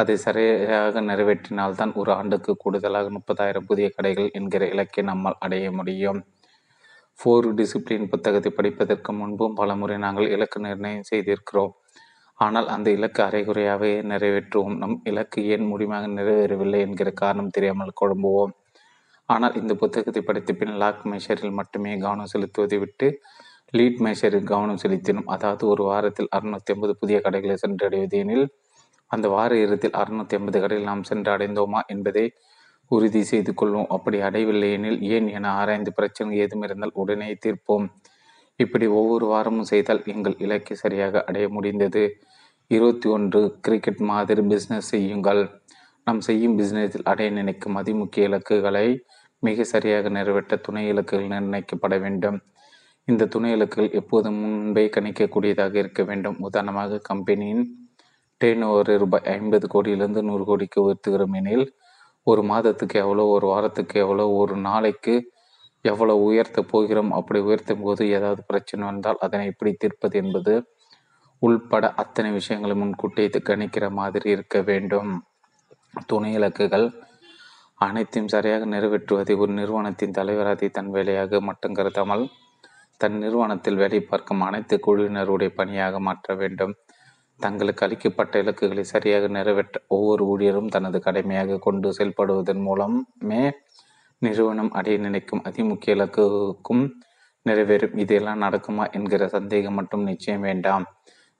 அதை சரியாக நிறைவேற்றினால்தான் ஒரு ஆண்டுக்கு கூடுதலாக 30,000 புதிய கடைகள் என்கிற இலக்கை நம்மால் அடைய முடியும். 4 டிசிப்ளின் புத்தகத்தை படிப்பதற்கு முன்பும் பல முறை நாங்கள் இலக்கு நிர்ணயம் செய்திருக்கிறோம். ஆனால் அந்த இலக்கு அரைகுறையாகவே நிறைவேற்றுவோம். நம் இலக்கு ஏன் முழுமையாக நிறைவேறவில்லை என்கிற காரணம் தெரியாமல் குழம்புவோம். ஆனால் இந்த புத்தகத்தை படித்த பின் லாக் மேஷரில் மட்டுமே கவனம் செலுத்துவதை விட்டு லீட் மேஷரில் கவனம் செலுத்தினோம். அதாவது ஒரு வாரத்தில் 650 புதிய கடைகளை சென்றடைவது எனில் அந்த வார இறுதியில் 650 கடையில் நாம் சென்று அடைந்தோமா என்பதை உறுதி செய்து கொள்வோம். அப்படி அடையவில்லை எனில் ஏன் என ஆராய்ந்து பிரச்சனை ஏதும் இருந்தால் உடனே தீர்ப்போம். இப்படி ஒவ்வொரு வாரமும் செய்தால் எங்கள் இலக்கை சரியாக அடைய முடிந்தது. 21 கிரிக்கெட் மாதிரி பிஸ்னஸ் செய்யுங்கள். நாம் செய்யும் பிஸ்னஸில் அடைய நினைக்கும் அதிமுக்கிய இலக்குகளை மிக சரியாக நிறைவேற்ற துணை இலக்குகள் நிர்ணயிக்கப்பட வேண்டும். இந்த துணை இலக்குகள் எப்போதும் முன்பே கணிக்கக்கூடியதாக இருக்க வேண்டும். உதாரணமாக கம்பெனியின் ₹50 கோடியிலிருந்து 100 கோடிக்கு உயர்த்துகிறோம் எனில் ஒரு மாதத்துக்கு எவ்வளோ, ஒரு வாரத்துக்கு எவ்வளோ, ஒரு நாளைக்கு எவ்வளோ உயர்த்த போகிறோம். அப்படி உயர்த்தும் போது ஏதாவது பிரச்சனை வந்தால் அதனை எப்படி தீர்ப்பது என்பது உள்பட அத்தனை விஷயங்களை முன்கூட்டியே கணிக்கிற மாதிரி இருக்க வேண்டும். துணை இலக்குகள் அனைத்தையும் சரியாக நிறைவேற்றுவதை ஒரு நிறுவனத்தின் தலைவராதி தன் வேலையாக மட்டும் கருதாமல் தன் நிறுவனத்தில் வேலை பார்க்கும் அனைத்து குழுவினருடைய பணியாக மாற்ற வேண்டும். தங்களுக்கு அளிக்கப்பட்ட இலக்குகளை சரியாக நிறைவேற்ற ஒவ்வொரு ஊழியரும் தனது கடமையாக கொண்டு செயல்படுவதன் மூலமே நிறுவனம் அடைய நினைக்கும் அதிமுக்கிய இலக்குக்கும் நிறைவேறும். இதெல்லாம் நடக்குமா என்கிற சந்தேகம் மட்டும் நிச்சயம் வேண்டாம்.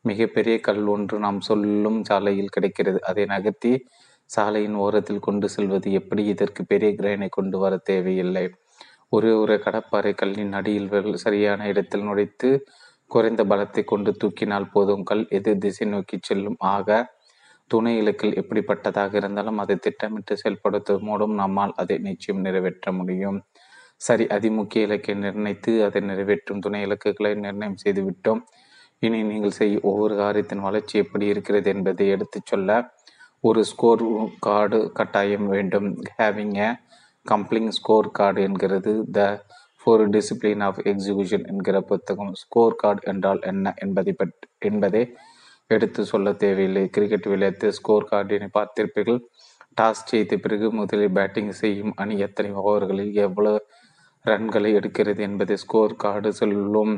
மிகப்பெரிய கல் ஒன்று நாம் சொல்லும் சாலையில் கிடைக்கிறது. அதை நகர்த்தி சாலையின் ஓரத்தில் கொண்டு செல்வது எப்படி? இதற்கு பெரிய கிரைனை கொண்டு வர தேவையில்லை. ஒரு கடப்பாறை கல்லின் அடியில் சரியான இடத்தில் நுழைத்து குறைந்த பலத்தை கொண்டு தூக்கினால் போதும் கல் எதிர் திசை நோக்கி செல்லும். ஆக துணை இலக்கில் எப்படிப்பட்டதாக இருந்தாலும் அதை திட்டமிட்டு செயல்படுத்தும் மூலம் நம்மால் அதை நிச்சயம் நிறைவேற்ற முடியும். சரி, அதிமுக்கிய இலக்கை நிர்ணயித்து அதை நிறைவேற்றும் துணை இலக்குகளை நிர்ணயம் செய்து விட்டோம். இனி நீங்கள் செய்ய ஒவ்வொரு காரியத்தின் வளர்ச்சி எப்படி இருக்கிறது என்பதை எடுத்துச் சொல்ல ஒரு ஸ்கோர் கார்டு கட்டாயம் வேண்டும். Having a complete score card என்கிறது the four discipline of execution என்கிற புத்தகம். ஸ்கோர் கார்டு என்றால் என்ன என்பதை எடுத்து சொல்ல தேவையில்லை. கிரிக்கெட் விளையாட்டு ஸ்கோர் கார்டினை பார்த்திருப்பீர்கள். டாஸ் செய்த பிறகு முதலில் பேட்டிங் செய்யும் அணி எத்தனை ஓவர்களில் எவ்வளவு ரன்களை எடுக்கிறது என்பதை ஸ்கோர் கார்டு சொல்லும்.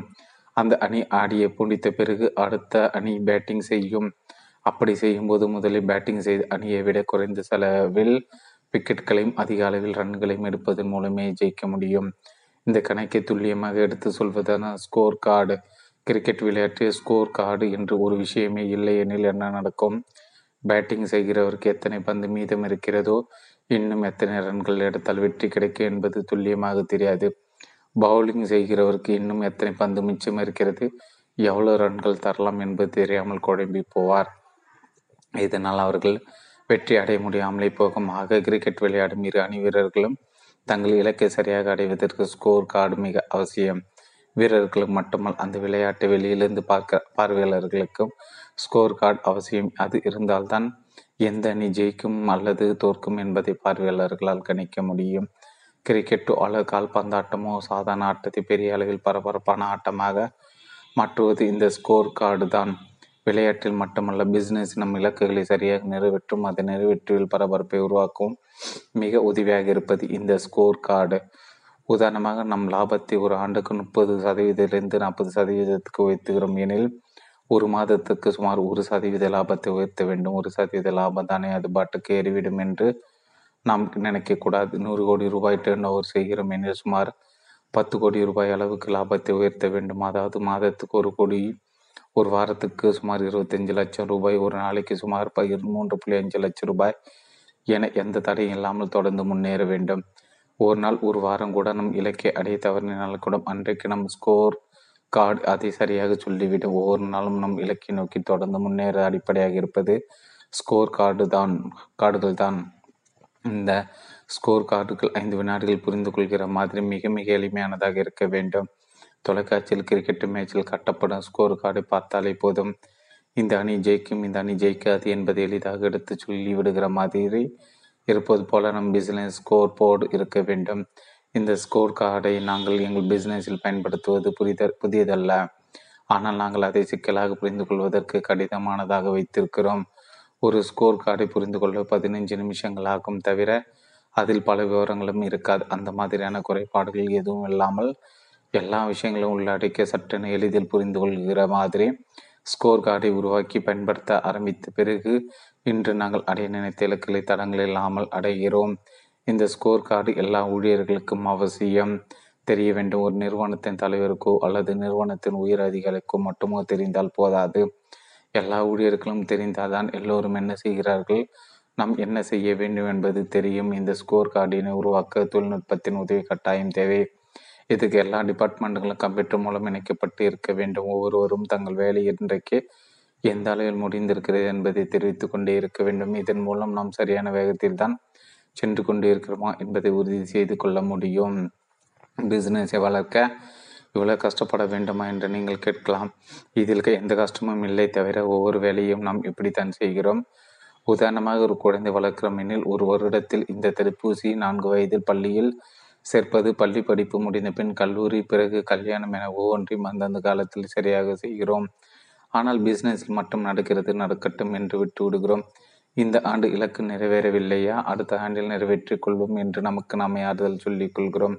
அந்த அணி ஆடியை புண்டித்த பிறகு அடுத்த அணி பேட்டிங் செய்யும். அப்படி செய்யும்போது முதலில் பேட்டிங் செய்த அணியை விட குறைந்த செலவில் விக்கெட்களையும் அதிக அளவில் ரன்களையும் எடுப்பதன் மூலமே ஜெயிக்க முடியும். இந்த கணக்கை துல்லியமாக எடுத்து சொல்வதான ஸ்கோர் கார்டு. கிரிக்கெட் விளையாட்டு ஸ்கோர் கார்டு என்று ஒரு விஷயமே இல்லை எனில் என்ன நடக்கும்? பேட்டிங் செய்கிறவருக்கு எத்தனை பந்து மீதம் இருக்கிறதோ, இன்னும் எத்தனை ரன்கள் எடுத்தால் வெற்றி கிடைக்கும் என்பது துல்லியமாக தெரியாது. பவுலிங் செய்கிறவருக்கு இன்னும் எத்தனை பந்து மிச்சம் இருக்கிறது, எவ்வளோ ரன்கள் தரலாம் என்பது தெரியாமல் குழம்பி போவார். இதனால் அவர்கள் வெற்றி அடைய முடியாமலே போகும். ஆக கிரிக்கெட் விளையாடும் இரு அணி வீரர்களும் தங்கள் இலக்கை சரியாக அடைவதற்கு ஸ்கோர் கார்டு மிக அவசியம். வீரர்களுக்கு மட்டுமல்ல, அந்த விளையாட்டு வெளியிலிருந்து பார்வையாளர்களுக்கும் ஸ்கோர் கார்டு அவசியம். அது இருந்தால்தான் எந்த அணி ஜெயிக்கும் அல்லது தோற்கும் என்பதை பார்வையாளர்களால் கணிக்க முடியும். கிரிக்கெட்டோ அல்லது கால்பந்தாட்டமோ சாதாரண ஆட்டத்தை பெரிய அளவில் பரபரப்பான ஆட்டமாக மாற்றுவது இந்த ஸ்கோர் கார்டு தான். விளையாட்டில் மட்டுமல்ல, பிஸ்னஸ் நம் இலக்குகளை சரியாக நிறைவேற்றும், அதை நிறைவேற்றியில் பரபரப்பை உருவாக்கும் மிக உதவியாக இருப்பது இந்த ஸ்கோர் கார்டு. உதாரணமாக, நம் லாபத்தை ஒரு ஆண்டுக்கு 30% 40% உயர்த்துகிறோம் எனில் ஒரு மாதத்துக்கு சுமார் 1% லாபத்தை உயர்த்த வேண்டும். 1% லாபம் தானே அது பாட்டுக்கு ஏறிவிடும் என்று நாம் நினைக்கக்கூடாது. 100 கோடி ரூபாய் டர்ன் ஓவர் செய்கிறோம் எனில் சுமார் 10 கோடி ரூபாய் அளவுக்கு லாபத்தை உயர்த்த வேண்டும். அதாவது மாதத்துக்கு 1 கோடி, ஒரு வாரத்துக்கு சுமார் 25 லட்சம் ரூபாய், ஒரு நாளைக்கு சுமார் 13.5 லட்சம் ரூபாய் என எந்த தடையும் இல்லாமல் தொடர்ந்து முன்னேற வேண்டும். ஒரு நாள், ஒரு வாரம் கூட நம் இலக்கை அடைய தவறினால் கூட அன்றைக்கு நம் ஸ்கோர் கார்டு அதை சரியாக சொல்லிவிடும். ஒவ்வொரு நாளும் நம் இலக்கை நோக்கி தொடர்ந்து முன்னேற அடிப்படையாக இருப்பது ஸ்கோர் கார்டுகள் தான். இந்த ஸ்கோர் கார்டுகள் 5 வினாடிகள் புரிந்து கொள்கிற மாதிரி மிக மிக எளிமையானதாக இருக்க வேண்டும். தொலைக்காட்சியில் கிரிக்கெட் மேட்சில் கட்டப்படும் ஸ்கோர் கார்டை பார்த்தாலே போதும் இந்த அணி ஜெயிக்கும், இந்த அணி ஜெயிக்காது என்பதை எளிதாக எடுத்து சொல்லிவிடுகிற மாதிரி இருப்பது போல நம் பிஸ்னஸ் ஸ்கோர் போர்டு இருக்க வேண்டும். இந்த ஸ்கோர் கார்டை நாங்கள் எங்கள் பிஸ்னஸில் பயன்படுத்துவது புதியதல்ல. ஆனால் நாங்கள் அதை சிக்கலாக புரிந்து கொள்வதற்கு கடினமானதாக வைத்திருக்கிறோம். ஒரு ஸ்கோர் கார்டை புரிந்து கொள்ள 15 நிமிஷங்கள் ஆகும். தவிர அதில் பல விவரங்களும் இருக்காது. அந்த மாதிரியான குறைபாடுகள் எதுவும் இல்லாமல் எல்லா விஷயங்களும் உள்ளடக்க சற்றென எளிதில் புரிந்து கொள்கிற மாதிரி ஸ்கோர் கார்டை உருவாக்கி பயன்படுத்த ஆரம்பித்த பிறகு இன்று நாங்கள் அடைய நினைத்த இலக்குகளை தடங்கள் இல்லாமல் அடைகிறோம். இந்த ஸ்கோர் கார்டு எல்லா ஊழியர்களுக்கும் அவசியம் தெரிய வேண்டும். ஒரு நிறுவனத்தின் தலைவருக்கோ அல்லது நிறுவனத்தின் உயர் அதிகாரிக்கோ மட்டுமோ தெரிந்தால் போதாது. எல்லா ஊழியர்களும் தெரிந்தால்தான் எல்லோரும் என்ன செய்கிறார்கள், நாம் என்ன செய்ய வேண்டும் என்பது தெரியும். இந்த ஸ்கோர் கார்டினை உருவாக்க தொழில்நுட்பத்தின் உதவி கட்டாயம் தேவை. இதுக்கு எல்லா டிபார்ட்மெண்ட்டுகளும் கம்ப்யூட்டர் மூலம் இணைக்கப்பட்டு இருக்க வேண்டும். ஒவ்வொருவரும் தங்கள் வேலை இன்றைக்கு எந்த அளவில் முடிந்திருக்கிறது என்பதை தெரிவித்து கொண்டே இருக்க வேண்டும். இதன் மூலம் நாம் சரியான வேகத்தில் தான் சென்று கொண்டு இருக்கிறோமா என்பதை உறுதி செய்து கொள்ள முடியும். பிஸ்னஸை வளர்க்க இவ்வளோ கஷ்டப்பட வேண்டுமா என்று நீங்கள் கேட்கலாம். இதில் எந்த கஷ்டமும் இல்லை. தவிர ஒவ்வொரு வேலையும் நாம் எப்படித்தான் செய்கிறோம். உதாரணமாக, ஒரு குழந்தை வளர்க்கிறோம் எனில் ஒரு வருடத்தில் இந்த தடுப்பூசி, 4 வயதில் பள்ளியில் சேர்ப்பது, பள்ளி படிப்பு முடிந்த பின் கல்லூரி, பிறகு கல்யாணம் என ஒவ்வொன்றையும் அந்தந்த காலத்தில் சரியாக செய்கிறோம். ஆனால் பிஸ்னஸில் மட்டும் நடக்கட்டும் என்று விட்டு விடுகிறோம். இந்த ஆண்டு இலக்கு நிறைவேறவில்லையா, அடுத்த ஆண்டில் நிறைவேற்றிக் கொள்வோம் என்று நமக்கு நாமே ஆறுதல் சொல்லிக் கொள்கிறோம்.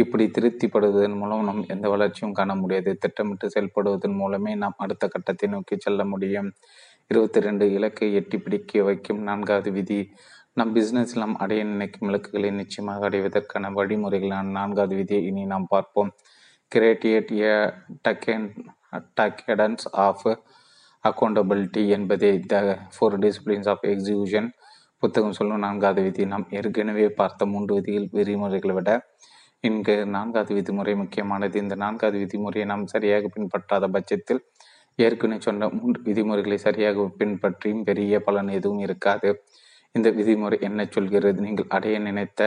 இப்படி திருப்திப்படுவதன் மூலம் நாம் எந்த வளர்ச்சியும் காண முடியாது. திட்டமிட்டு செயல்படுவதன் மூலமே நாம் அடுத்த கட்டத்தை நோக்கி செல்ல முடியும். 22 இலக்கை எட்டி பிடிக்க வைக்கும் 4வது விதி. நம் பிஸ்னஸில் நாம் அடைய நினைக்கும் இலக்குகளை நிச்சயமாக அடைவதற்கான வழிமுறைகளான 4வது விதியை இனி நாம் பார்ப்போம். Create a cadence of accountability என்பதை the four disciplines of execution புத்தகம் சொல்லும் 4வது விதி. நாம் ஏற்கனவே பார்த்த 3 விதிகள் விதிமுறைகளை விட இங்கு நான்காவது விதிமுறை முக்கியமானது. இந்த நான்காவது விதிமுறையை நாம் சரியாக பின்பற்றாத பட்சத்தில் ஏற்கனவே சொன்ன மூன்று விதிமுறைகளை சரியாக பின்பற்றியும் பெரிய பலன் எதுவும் இருக்காது. இந்த விதிமுறை என்ன சொல்கிறது? நீங்கள் அடைய நினைத்த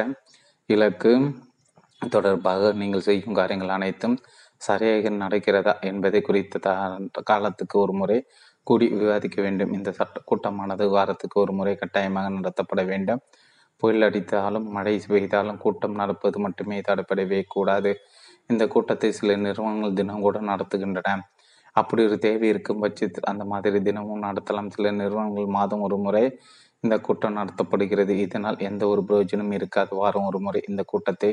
இலக்கு தொடர்பாக நீங்கள் செய்யும் காரியங்கள் அனைத்தும் சரியாக நடக்கிறதா என்பதை குறித்த காலத்துக்கு ஒரு முறை கூடி விவாதிக்க வேண்டும். இந்த சட்ட கூட்டமானது வாரத்துக்கு ஒரு முறை கட்டாயமாக நடத்தப்பட வேண்டும். புயல் அடித்தாலும் மழை பெய்தாலும் கூட்டம் நடப்பது மட்டுமே தடைப்படவே கூடாது. இந்த கூட்டத்தை சில நிறுவனங்கள் தினம் கூட நடத்துகின்றன. அப்படி ஒரு தேவை இருக்கும் பட்சத்தில் அந்த மாதிரி தினமும் நடத்தலாம். சில நிறுவனங்கள் மாதம் ஒரு முறை இந்த கூட்டம் நடத்தப்படுகிறது. இதனால் எந்த ஒரு பிரயோஜனம் இருக்காது. வாரம் ஒரு முறை இந்த கூட்டத்தை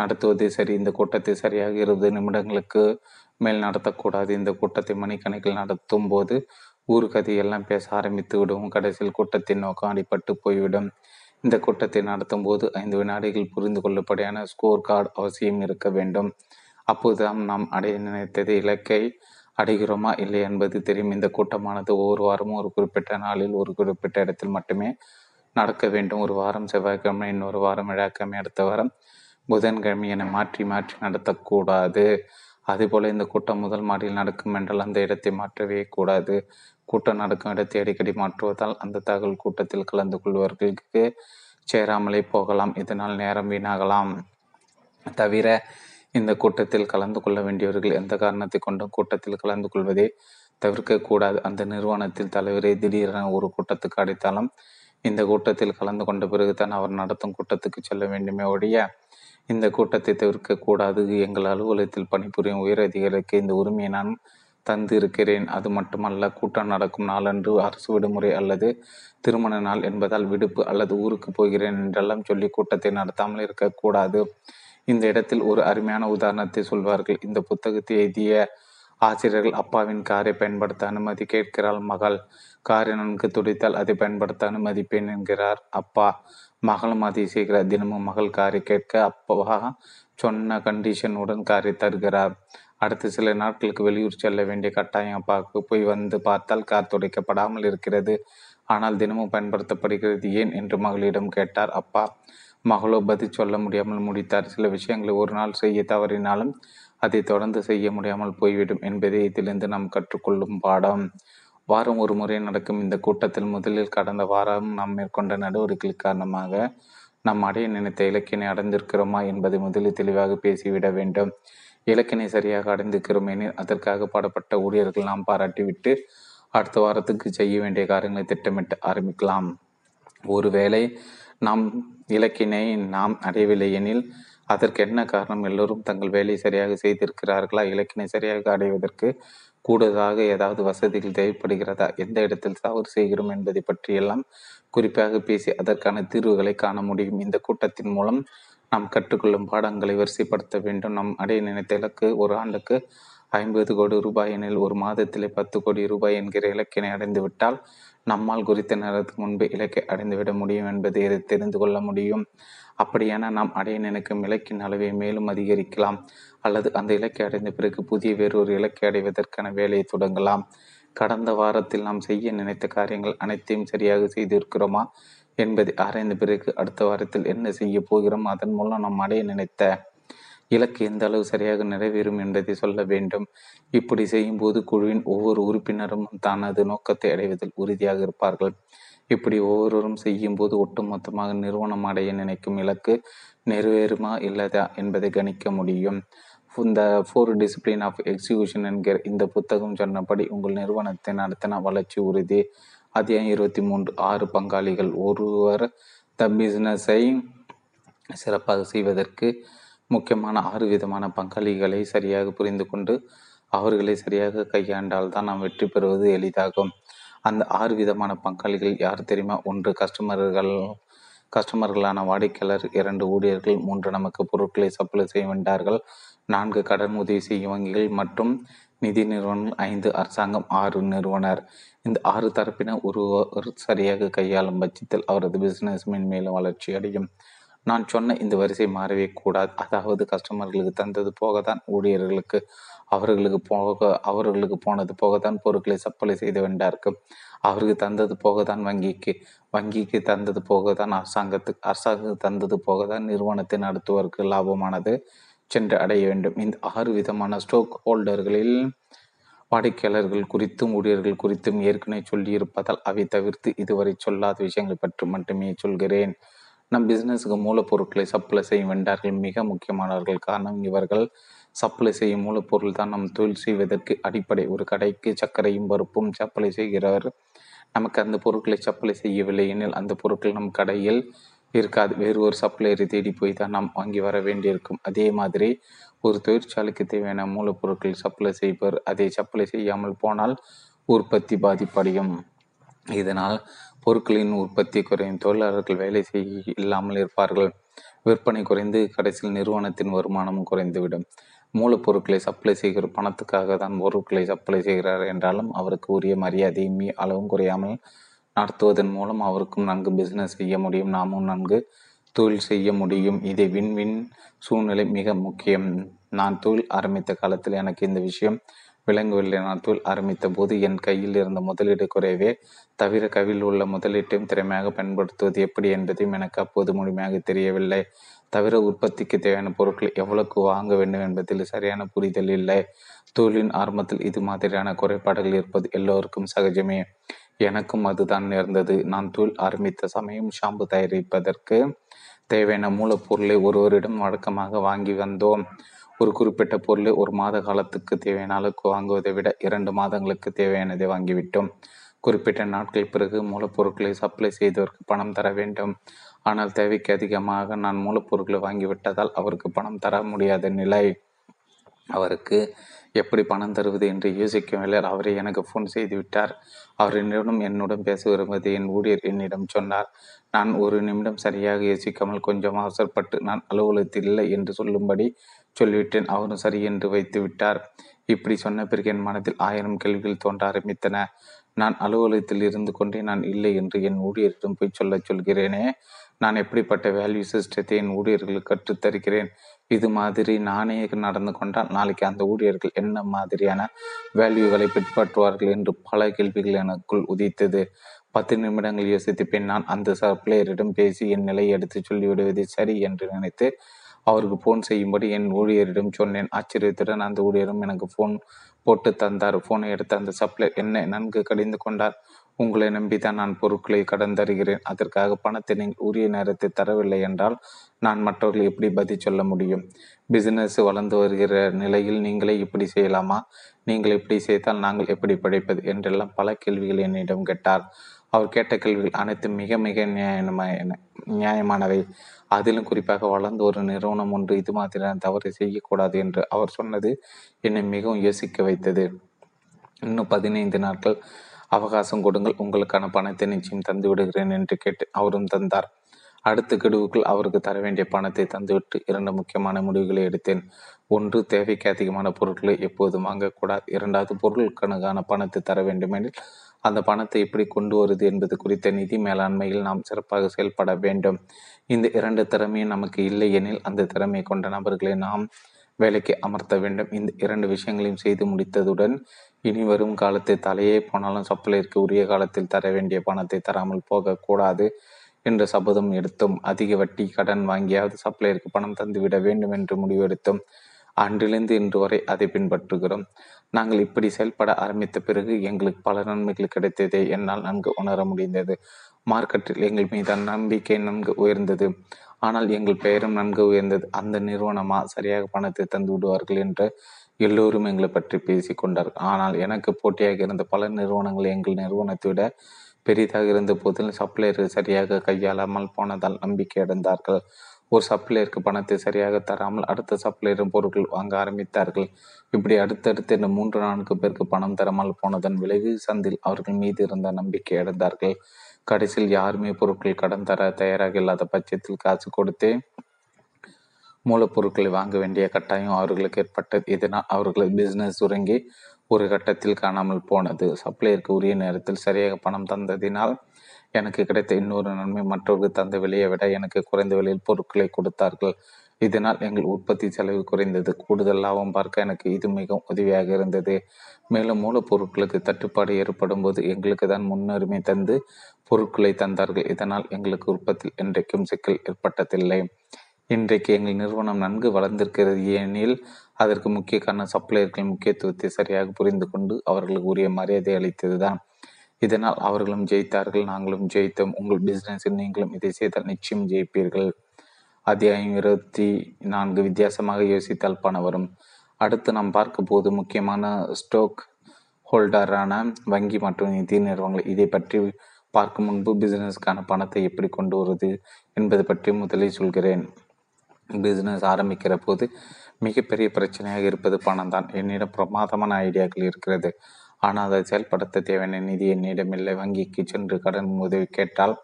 நடத்துவது சரி. இந்த கூட்டத்தை சரியாக 20 நிமிடங்களுக்கு மேல் நடத்தக்கூடாது. இந்த கூட்டத்தை மணிக்கணக்கில் நடத்தும் போது ஊர்கதை எல்லாம் பேச ஆரம்பித்து விடும். கடைசியில் கூட்டத்தின் நோக்கம் அடிபட்டு போய்விடும். இந்த கூட்டத்தை நடத்தும் போது 5 வினாடிகள் புரிந்து கொள்ளும்படியான ஸ்கோர் கார்டு அவசியம் இருக்க வேண்டும். அப்போதுதான் நாம் அடைய நினைத்தது இலக்கை அடைகிறோமா இல்லை என்பது தெரியும். இந்த கூட்டமானது ஒவ்வொரு வாரமும் ஒரு குறிப்பிட்ட நாளில் ஒரு குறிப்பிட்ட இடத்தில் மட்டுமே நடக்க வேண்டும். ஒரு வாரம் செவ்வாய்க்கிழமை, இன்னொரு வாரம் விழாக்கிழமை, அடுத்த வாரம் புதன்கிழமை என மாற்றி மாற்றி நடத்தக்கூடாது. அதேபோல் இந்த கூட்டம் முதல் மாடியில் நடக்கும் என்றால் அந்த இடத்தை மாற்றவே கூடாது. கூட்டம் நடக்கும் இடத்தை அடிக்கடி மாற்றுவதால் அந்த தகவல் கூட்டத்தில் கலந்து கொள்வர்களுக்கு சேராமலே போகலாம். இதனால் நேரம் வீணாகலாம். தவிர இந்த கூட்டத்தில் கலந்து கொள்ள வேண்டியவர்கள் எந்த காரணத்தை கொண்டும் கூட்டத்தில் கலந்து கொள்வதை தவிர்க்கக்கூடாது. அந்த நிறுவனத்தில் தலைவரை திடீரென ஒரு கூட்டத்துக்கு அடித்தாலும் இந்த கூட்டத்தில் கலந்து கொண்ட பிறகுதான் அவர் நடத்தும் கூட்டத்துக்கு செல்ல வேண்டுமே ஒழிய இந்த கூட்டத்தை தவிர்க்கக்கூடாது. எங்கள் அலுவலகத்தில் பணிபுரியும் உயரதிகாரிக்கு இந்த உரிமையை நான் தந்திருக்கிறேன். அது மட்டுமல்ல, கூட்டம் நடக்கும் நாளன்று அரசு விடுமுறை அல்லது திருமண நாள் என்பதால் விடுப்பு அல்லது ஊருக்கு போகிறேன் என்றெல்லாம் சொல்லி கூட்டத்தை நடத்தாமல் இருக்கக்கூடாது. இந்த இடத்தில் ஒரு அருமையான உதாரணத்தை சொல்வார்கள். இந்த புத்தகத்தை எழுதிய ஆசிரியர்கள் அப்பாவின் காரை பயன்படுத்த அனுமதி கேட்கிறாள் மகள். காரை நன்கு துடித்தால் அதை பயன்படுத்த அனுமதிப்பேன் என்கிறார் அப்பா. மகளும் அதை செய்கிறார். தினமும் மகள் காரை கேட்க அப்பா சொன்ன கண்டிஷனுடன் காரை தருகிறார். அடுத்து சில நாட்களுக்கு வெளியூர் செல்ல வேண்டிய கட்டாயம் அப்பாவுக்கு. போய் வந்து பார்த்தால் கார் துடைக்கப்படாமல் இருக்கிறது, ஆனால் தினமும் பயன்படுத்தப்படுகிறது. ஏன் என்று மகளிடம் கேட்டார் அப்பா. மகளோ பதில் சொல்ல முடியாமல் முடித்தார். சில விஷயங்களை ஒரு நாள் செய்ய தவறினாலும் அதை தொடர்ந்து செய்ய முடியாமல் போய்விடும் என்பதை இதிலிருந்து நாம் கற்றுக்கொள்ளும் பாடம். வாரம் ஒரு முறை நடக்கும் இந்த கூட்டத்தில் முதலில் கடந்த வாரம் நாம் மேற்கொண்ட நடவடிக்கை காரணமாக நாம் அடைய நினைத்த இலக்கினை அடைந்திருக்கிறோமா என்பதை முதலில் தெளிவாக பேசிவிட வேண்டும். இலக்கினை சரியாக அடைந்திருக்கிறோம் எனில் அதற்காக பாடப்பட்ட ஊழியர்கள் நாம் பாராட்டிவிட்டு அடுத்த வாரத்துக்கு செய்ய வேண்டிய காரியங்களை திட்டமிட்டு ஆரம்பிக்கலாம். ஒருவேளை நாம் இலக்கினை நாம் அடையவில்லை எனில் அதற்கு என்ன காரணம்? எல்லோரும் தங்கள் வேலையை சரியாக செய்திருக்கிறார்களா? இலக்கினை சரியாக அடைவதற்கு கூடுதலாக ஏதாவது வசதிகள் தேவைப்படுகிறதா? எந்த இடத்தில் தவறு செய்கிறோம் என்பதை பற்றியெல்லாம் குறிப்பாக பேசி அதற்கான தீர்வுகளை காண முடியும். இந்த கூட்டத்தின் மூலம் நாம் கற்றுக்கொள்ளும் பாடங்களை வரிசைப்படுத்த வேண்டும். நாம் அடைய நினைத்த இலக்கு ஒரு ஆண்டுக்கு 50 கோடி ரூபாய் எனில் ஒரு மாதத்திலே 10 கோடி ரூபாய் என்கிற இலக்கினை அடைந்துவிட்டால் நம்மால் குறித்த நேரத்துக்கு முன்பு இலக்கை அடைந்துவிட முடியும் என்பதை தெரிந்து கொள்ள முடியும். அப்படியான நாம் அடைய நினைக்கும் இலக்கின் அளவை மேலும் அதிகரிக்கலாம். அல்லது அந்த இலக்கை அடைந்த பிறகு புதிய வேறொரு இலக்கை அடைவதற்கான வேலையை தொடங்கலாம். கடந்த வாரத்தில் நாம் செய்ய நினைத்த காரியங்கள் அனைத்தையும் சரியாக செய்திருக்கிறோமா என்பதை ஆராய்ந்த பிறகு அடுத்த வாரத்தில் என்ன செய்ய போகிறோம், அதன் மூலம் நாம் அடைய நினைத்த இலக்கு எந்த அளவு சரியாக நிறைவேறும் என்பதை சொல்ல வேண்டும். இப்படி செய்யும் போது குழுவின் ஒவ்வொரு உறுப்பினரும் தனது நோக்கத்தை அடைவதில் உறுதியாக இருப்பார்கள். இப்படி ஒவ்வொருவரும் செய்யும் போது ஒட்டுமொத்தமாக நிறுவனம் அடைய நினைக்கும் இலக்கு நிறைவேறுமா இல்லதா என்பதை கணிக்க முடியும். இந்த 4 Disciplines of Execution என்கிற இந்த புத்தகம் சொன்னபடி உங்கள் நிறுவனத்தை நடத்தின வளர்ச்சி உறுதி. அத்தியாயம் 23. 6 பங்காளிகள். ஒருவர் த பிசினஸை சிறப்பாக செய்வதற்கு முக்கியமான 6 விதமான பங்காளிகளை சரியாக புரிந்து கொண்டு அவர்களை சரியாக கையாண்டால் தான் நாம் வெற்றி பெறுவது எளிதாகும். அந்த 6 விதமான பங்காளிகள் யார் தெரியுமா? 1 கஸ்டமர்களான வாடிக்கையாளர், 2 ஊழியர்கள், 3 நமக்கு பொருட்களை சப்ளை செய்ய வேண்டார்கள், 4 கடன் உதவி செய்யும் வங்கிகள் மற்றும் நிதி நிறுவனங்கள், 5 அரசாங்கம், 6 நிறுவனர். இந்த 6 தரப்பினர் ஒருவர் சரியாக கையாளும் பட்சத்தில் அவரது பிசினஸ் மேன்மேலும் வளர்ச்சி அடையும். நான் சொன்ன இந்த வரிசை மாறவே கூடாது. அதாவது கஸ்டமர்களுக்கு தந்தது போக தான் ஊழியர்களுக்கு அவர்களுக்கு போனது போகத்தான் பொருட்களை சப்பலை செய்து வென்றார்கள். அவருக்கு தந்தது போகத்தான் வங்கிக்கு தந்தது போகத்தான் அரசாங்கத்துக்கு தந்தது போகத்தான் நிறுவனத்தை நடத்துவதற்கு லாபமானது சென்று அடைய வேண்டும். இந்த 6 விதமான ஸ்டோக் ஹோல்டர்களில் வாடிக்கையாளர்கள் குறித்தும் ஊழியர்கள் குறித்தும் ஏற்கனவே சொல்லியிருப்பதால் அவை தவிர்த்து இதுவரை சொல்லாத விஷயங்கள் பற்றி மட்டுமே சொல்கிறேன். நம் பிஸ்னஸுக்கு மூலப்பொருட்களை சப்ளை செய்யும் வெண்டார்கள் மிக முக்கியமானவர்கள். காரணம், இவர்கள் சப்ளை செய்யும் மூலப்பொருள் தான் நம் தொழில் செய்வதற்கு அடிப்படை. ஒரு கடைக்கு சர்க்கரையும் பருப்பும் சப்ளை செய்கிறவர் நமக்கு அந்த பொருட்களை சப்ளை செய்யவில்லை எனில் அந்த பொருட்கள் நம் கடையில் இருக்காது. வேறு ஒரு சப்ளையரை தேடி போய் தான் நாம் வாங்கி வர வேண்டியிருக்கும். அதே மாதிரி ஒரு தொழிற்சாலைக்கு தேவையான மூலப்பொருட்கள் சப்ளை செய்வர் அதை சப்ளை செய்யாமல் போனால் உற்பத்தி பாதிப்படையும். இதனால் பொருட்களின் உற்பத்தி குறையும், தொழிலாளர்கள் வேலை செய்ய இல்லாமல் இருப்பார்கள், விற்பனை குறைந்து கடைசியில் நிறுவனத்தின் வருமானமும் குறைந்துவிடும். மூலப்பொருட்களை சப்ளை செய்கிற பணத்துக்காக தான் பொருட்களை சப்ளை செய்கிறார் என்றாலும் அவருக்கு உரிய மரியாதையும் அளவும் குறையாமல் நடத்துவதன் மூலம் அவருக்கும் நன்கு பிஸ்னஸ் செய்ய முடியும், நாமும் நன்கு தொழில் செய்ய முடியும். இதை விண்வின் சூழ்நிலை மிக முக்கியம். நான் தொழில் ஆரம்பித்த காலத்தில் எனக்கு இந்த விஷயம் விளங்கவில்லை. நான் தொழில் ஆரம்பித்த போது என் கையில் இருந்த முதலீடு குறைவே தவிர கையில் உள்ள முதலீட்டையும் திறமையாக பயன்படுத்துவது எப்படி என்பதையும் எனக்கு அப்போது முழுமையாக தெரியவில்லை. தவிர உற்பத்திக்கு தேவையான பொருட்கள் எவ்வளவுக்கு வாங்க வேண்டும் என்பதில் சரியான புரிதல் இல்லை. தொழிலின் ஆரம்பத்தில் இது மாதிரியான குறைபாடுகள் இருப்பது எல்லோருக்கும் சகஜமே. எனக்கும் அதுதான் நேர்ந்தது. நான் தொழில் ஆரம்பித்த சமயம் ஷாம்பு தயாரிப்பதற்கு தேவையான மூலப்பொருளை ஒருவரிடம் வழக்கமாக வாங்கி வந்தோம். ஒரு குறிப்பிட்ட பொருளை ஒரு மாத காலத்துக்கு தேவையான அளவுக்கு வாங்குவதை விட 2 மாதங்களுக்கு தேவையானதை வாங்கிவிட்டோம். குறிப்பிட்ட நாட்கள் பிறகு மூலப்பொருட்களை சப்ளை செய்தவருக்கு பணம் தர வேண்டும். ஆனால் தேவைக்கு அதிகமாக நான் மூலப்பொருட்களை வாங்கிவிட்டதால் அவருக்கு பணம் தர முடியாத நிலை. அவருக்கு எப்படி பணம் தருவது என்று யோசிக்கவில்லை. அவரை எனக்கு ஃபோன் செய்துவிட்டார். அவர் என்னுடன் பேச விரும்புவதை என் ஊழியர் என்னிடம் சொன்னார். நான் 1 நிமிடம் சரியாக யோசிக்காமல் கொஞ்சம் அவசரப்பட்டு நான் அலுவலகத்தில் இல்லை என்று சொல்லும்படி சொல்லிவிட்டேன். அவரும் சரி என்று வைத்து விட்டார். இப்படி சொன்ன பிறகு என் மனத்தில் 1000 கேள்விகள் தோன்ற ஆரம்பித்தன. நான் அலுவலகத்தில் இருந்து கொண்டே நான் இல்லை என்று என் ஊழியரிடம் போய் சொல்கிறேனே, நான் எப்படிப்பட்ட வேல்யூ சிஸ்டத்தை என் ஊழியர்களுக்கு கற்றுத்தருகிறேன். இது மாதிரி நானே நடந்து கொண்டால் நாளைக்கு அந்த ஊழியர்கள் என்ன மாதிரியான வேல்யூகளை பின்பற்றுவார்கள் என்று பல கேள்விகள் எனக்குள் உதித்தது. 10 நிமிடங்கள் யோசித்து பின் நான் அந்த சப்ளையரிடம் பேசி என் நிலையை எடுத்து சொல்லிவிடுவதை சரி என்று நினைத்து அவருக்கு ஃபோன் செய்யும்படி என் ஊழியரிடம் சொன்னேன். ஆச்சரியத்துடன் அந்த ஊழியரும் எனக்கு ஃபோன் போட்டு தந்தார். ஃபோனை எடுத்த அந்த சப்ளையர் என்னை நன்கு கடிந்து கொண்டார். உங்களை நம்பித்தான் நான் பொருட்களை கடன் தருகிறேன். அதற்காக பணத்தை நீங்கள் உரிய நேரத்தை தரவில்லை என்றால் நான் மற்றவர்கள் எப்படி பதில் சொல்ல முடியும்? பிசினஸ் வளர்ந்து வருகிற நிலையில் நீங்களே இப்படி செய்யலாமா? நீங்கள் எப்படி செய்தால் நாங்கள் எப்படி பிழைப்பது என்றெல்லாம் பல கேள்விகள் என்னிடம் கேட்டார். அவர் கேட்ட கேள்விகள் அனைத்தும் மிக மிக நியாயமானவை. அதிலும் குறிப்பாக வளர்ந்து ஒரு நிறுவனம் ஒன்று இது மாதிரியான தவறு செய்யக்கூடாது என்று அவர் சொன்னது என்னை மிகவும் யோசிக்க வைத்தது. இன்னும் 15 நாட்கள் அவகாசம் கொடுங்கள், உங்களுக்கான பணத்தை நிச்சயம் தந்து விடுகிறேன் என்று கேட்டு அவரும் தந்தார். அடுத்த கெடுவுக்குள் அவருக்கு தர வேண்டிய பணத்தை தந்துவிட்டு 2 முக்கியமான முடிவுகளை எடுத்தேன். 1, தேவைக்கு அதிகமான பொருட்களை எப்போதும் வாங்கக்கூடாது. 2, பொருட்களுக்கான பணத்தை தர வேண்டுமெனில் அந்த பணத்தை எப்படி கொண்டு வருது என்பது குறித்த நிதி மேலாண்மையில் நாம் சிறப்பாக செயல்பட வேண்டும். இந்த 2 திறமையும் நமக்கு இல்லை எனில் அந்த திறமையை கொண்ட நபர்களை நாம் வேலைக்கு அமர்த்த வேண்டும். இந்த 2 விஷயங்களையும் செய்து முடித்ததுடன் இனி வரும் காலத்தை தலையே போனாலும் சப்ளையருக்கு உரிய காலத்தில் தர வேண்டிய பணத்தை தராமல் போகக்கூடாது என்று சபதம் எடுத்தோம். அதிக வட்டி கடன் வாங்கியாவது சப்ளையருக்கு பணம் தந்துவிட வேண்டும் என்று முடிவெடுத்தோம். அன்றிலிருந்து இன்று வரை அதை பின்பற்றுகிறோம். நாங்கள் இப்படி செயல்பட ஆரம்பித்த பிறகு எங்களுக்கு பல நன்மைகள் கிடைத்ததை என்னால் நன்கு உணர முடிந்தது. மார்க்கெட்டில் எங்கள் மீதான நம்பிக்கை நன்கு உயர்ந்தது. ஆனால் எங்கள் பெயரும் நன்கு உயர்ந்தது. அந்த நிறுவனமா சரியாக பணத்தை தந்து விடுவார்கள் என்று எல்லோரும் எங்களை பற்றி பேசி கொண்டார். ஆனால் எனக்கு போட்டியாக இருந்த பல நிறுவனங்கள் எங்கள் நிறுவனத்தை விட பெரிதாக இருந்த போதிலும் சப்ளையர்கள் சரியாக கையாளாமல் போனதால் நம்பிக்கை அடைந்தார்கள். ஒரு சப்ளையருக்கு பணத்தை சரியாக தராமல் அடுத்த சப்ளையரும் பொருட்கள் வாங்க ஆரம்பித்தார்கள். இப்படி அடுத்தடுத்து இந்த 3-4 பேருக்கு பணம் தராமல் போனதன் விளைவு சந்தில் அவர்கள் மீது இருந்த நம்பிக்கை அடைந்தார்கள். கடைசியில் யாருமே பொருட்கள் கடன் தர தயாராக இல்லாத பட்சத்தில் காசு கொடுத்தே மூலப்பொருட்களை வாங்க வேண்டிய கட்டாயம் அவர்களுக்கு ஏற்பட்டது. இதனால் அவர்களது பிஸ்னஸ் சுருங்கி ஒரு கட்டத்தில் காணாமல் போனது. சப்ளையருக்கு உரிய நேரத்தில் சரியாக பணம் தந்ததினால் எனக்கு கிடைத்த இன்னொரு நன்மை மற்றவர்கள் தந்த விலையை விட எனக்கு குறைந்த விலையில் பொருட்களை கொடுத்தார்கள். இதனால் எங்கள் உற்பத்தி செலவு குறைந்தது. கூடுதல் லாபம் பார்க்க எனக்கு இது மிகவும் உதவியாக இருந்தது. மேலும் மூலப்பொருட்களுக்கு தட்டுப்பாடு ஏற்படும் போது எங்களுக்கு தான் முன்னுரிமை தந்து பொருட்களை தந்தார்கள். இதனால் எங்களுக்கு உற்பத்தி என்றைக்கும் சிக்கல் ஏற்பட்டதில்லை. இன்றைக்கு எங்கள் நிறுவனம் நன்கு வளர்ந்திருக்கிறது. ஏனெனில் அதற்கு முக்கிய காரணம் சப்ளையர்கள் முக்கியத்துவத்தை சரியாக புரிந்து கொண்டு அவர்களுக்கு உரிய மரியாதை அளித்ததுதான். இதனால் அவர்களும் ஜெயித்தார்கள், நாங்களும் ஜெயித்தோம். உங்கள் பிசினஸில் நீங்களும் இதை செய்தால் நிச்சயம் ஜெயிப்பீர்கள். அத்தியாயம் 24 வித்தியாசமாக யோசித்தால் பணம் வரும். அடுத்து நாம் பார்க்க போது முக்கியமான ஸ்டோக் ஹோல்டரான வங்கி மற்றும் நிதி நிறுவனங்கள். இதை பற்றி பார்க்கும் முன்பு பிசினஸ்க்கான பணத்தை எப்படி கொண்டு வருவது என்பது பற்றி முதலில் சொல்கிறேன். பிசினஸ் ஆரம்பிக்கிற போது மிகப்பெரிய பிரச்சனையாக இருப்பது பணம் தான். என்னிடம் பிரமாதமான ஐடியாக்கள் இருக்கிறது, ஆனால் அதை செயல்படுத்த தேவையான நிதி என்னிடம் இல்லை. வங்கிக்கு சென்று கடன் உதவி கேட்டால்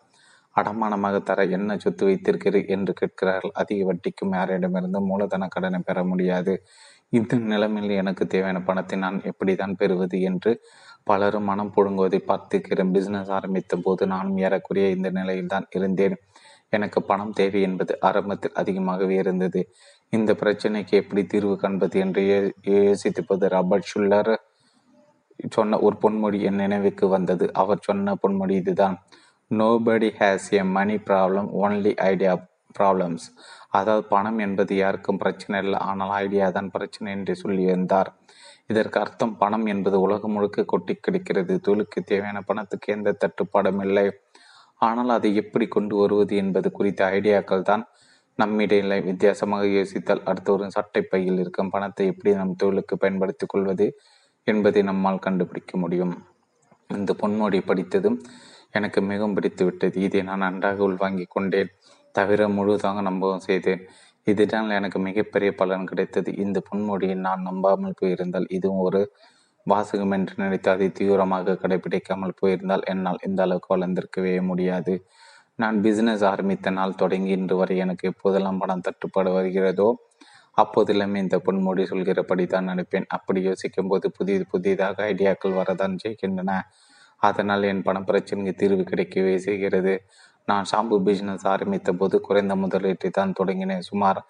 அடமானமாக தர என்ன சொத்து வைத்திருக்கிறீர்கள் என்று கேட்கிறார்கள். அதிக வட்டிக்கும் யாரிடமிருந்து மூலதன கடனை பெற முடியாது. இந்த நிலைமையில் எனக்கு தேவையான பணத்தை நான் எப்படி தான் பெறுவது என்று பலரும் மனம் புழுங்குவதை பார்த்திருக்கிறேன். பிசினஸ் ஆரம்பித்த போது நானும் ஏறக்குறைய இந்த நிலையில் தான் இருந்தேன். எனக்கு பணம் தேவை என்பது ஆரம்பத்தில் அதிகமாகவே இருந்தது. இந்த பிரச்சனைக்கு எப்படி தீர்வு காண்பது என்று யோசித்திருப்பது ராபர்ட் ஷுல்லர் சொன்ன ஒரு பொன்மொழி என் நினைவுக்கு வந்தது. அவர் சொன்ன பொன்மொழி இதுதான்: nobody has a money problem, only idea problems. அதாவது, பணம் என்பது யாருக்கும் பிரச்சனை இல்லை, ஆனால் ஐடியா தான் பிரச்சனை என்று சொல்லி வந்தார். இதற்கு அர்த்தம், பணம் என்பது உலகம் முழுக்க கொட்டி கிடைக்கிறது. தொழிலுக்கு தேவையான பணத்துக்கு எந்த தட்டுப்பாடும் இல்லை, ஆனால் அதை எப்படி கொண்டு வருவது என்பது குறித்த ஐடியாக்கள் தான் நம்மிடையில. வித்தியாசமாக யோசித்தால் அடுத்தவரும் சட்டை பையில் இருக்கும் பணத்தை எப்படி நம் தொழிலுக்கு பயன்படுத்தி கொள்வது என்பதை நம்மால் கண்டுபிடிக்க முடியும். இந்த பொன்மொழி படித்ததும் எனக்கு மிகவும் பிடித்துவிட்டது. இதை நான் நன்றாக உள்வாங்கிக் கொண்டேன், தவிர முழுதாக நம்பவும் செய்தேன். இதனால் எனக்கு மிகப்பெரிய பலன் கிடைத்தது. இந்த பொன்மொழியை நான் நம்பாமல் போயிருந்தால், இதுவும் ஒரு வாசகம் என்று நினைத்து அதை தீவிரமாக கடைபிடிக்காமல் போயிருந்தால், என்னால் இந்த அளவுக்கு வளர்ந்திருக்கவே முடியாது. நான் பிசினஸ் ஆரம்பித்த நாள் தொடங்கி இன்று வரை எனக்கு எப்போதெல்லாம் பணம் தட்டுப்பாடு வருகிறதோ அப்போதெல்லாமே இந்த பொன்மொழி சொல்கிறபடி தான் நடப்பேன். அப்படி யோசிக்கும் போது புதிதாக ஐடியாக்கள் வரதான் செய்கின்றன. அதனால் என் பண பிரச்சனைக்கு தீர்வு கிடைக்கவே செய்கிறது. நான் ஷாம்பு பிஸ்னஸ் ஆரம்பித்த போது குறைந்த முதலீட்டை தான் தொடங்கினேன். சுமார்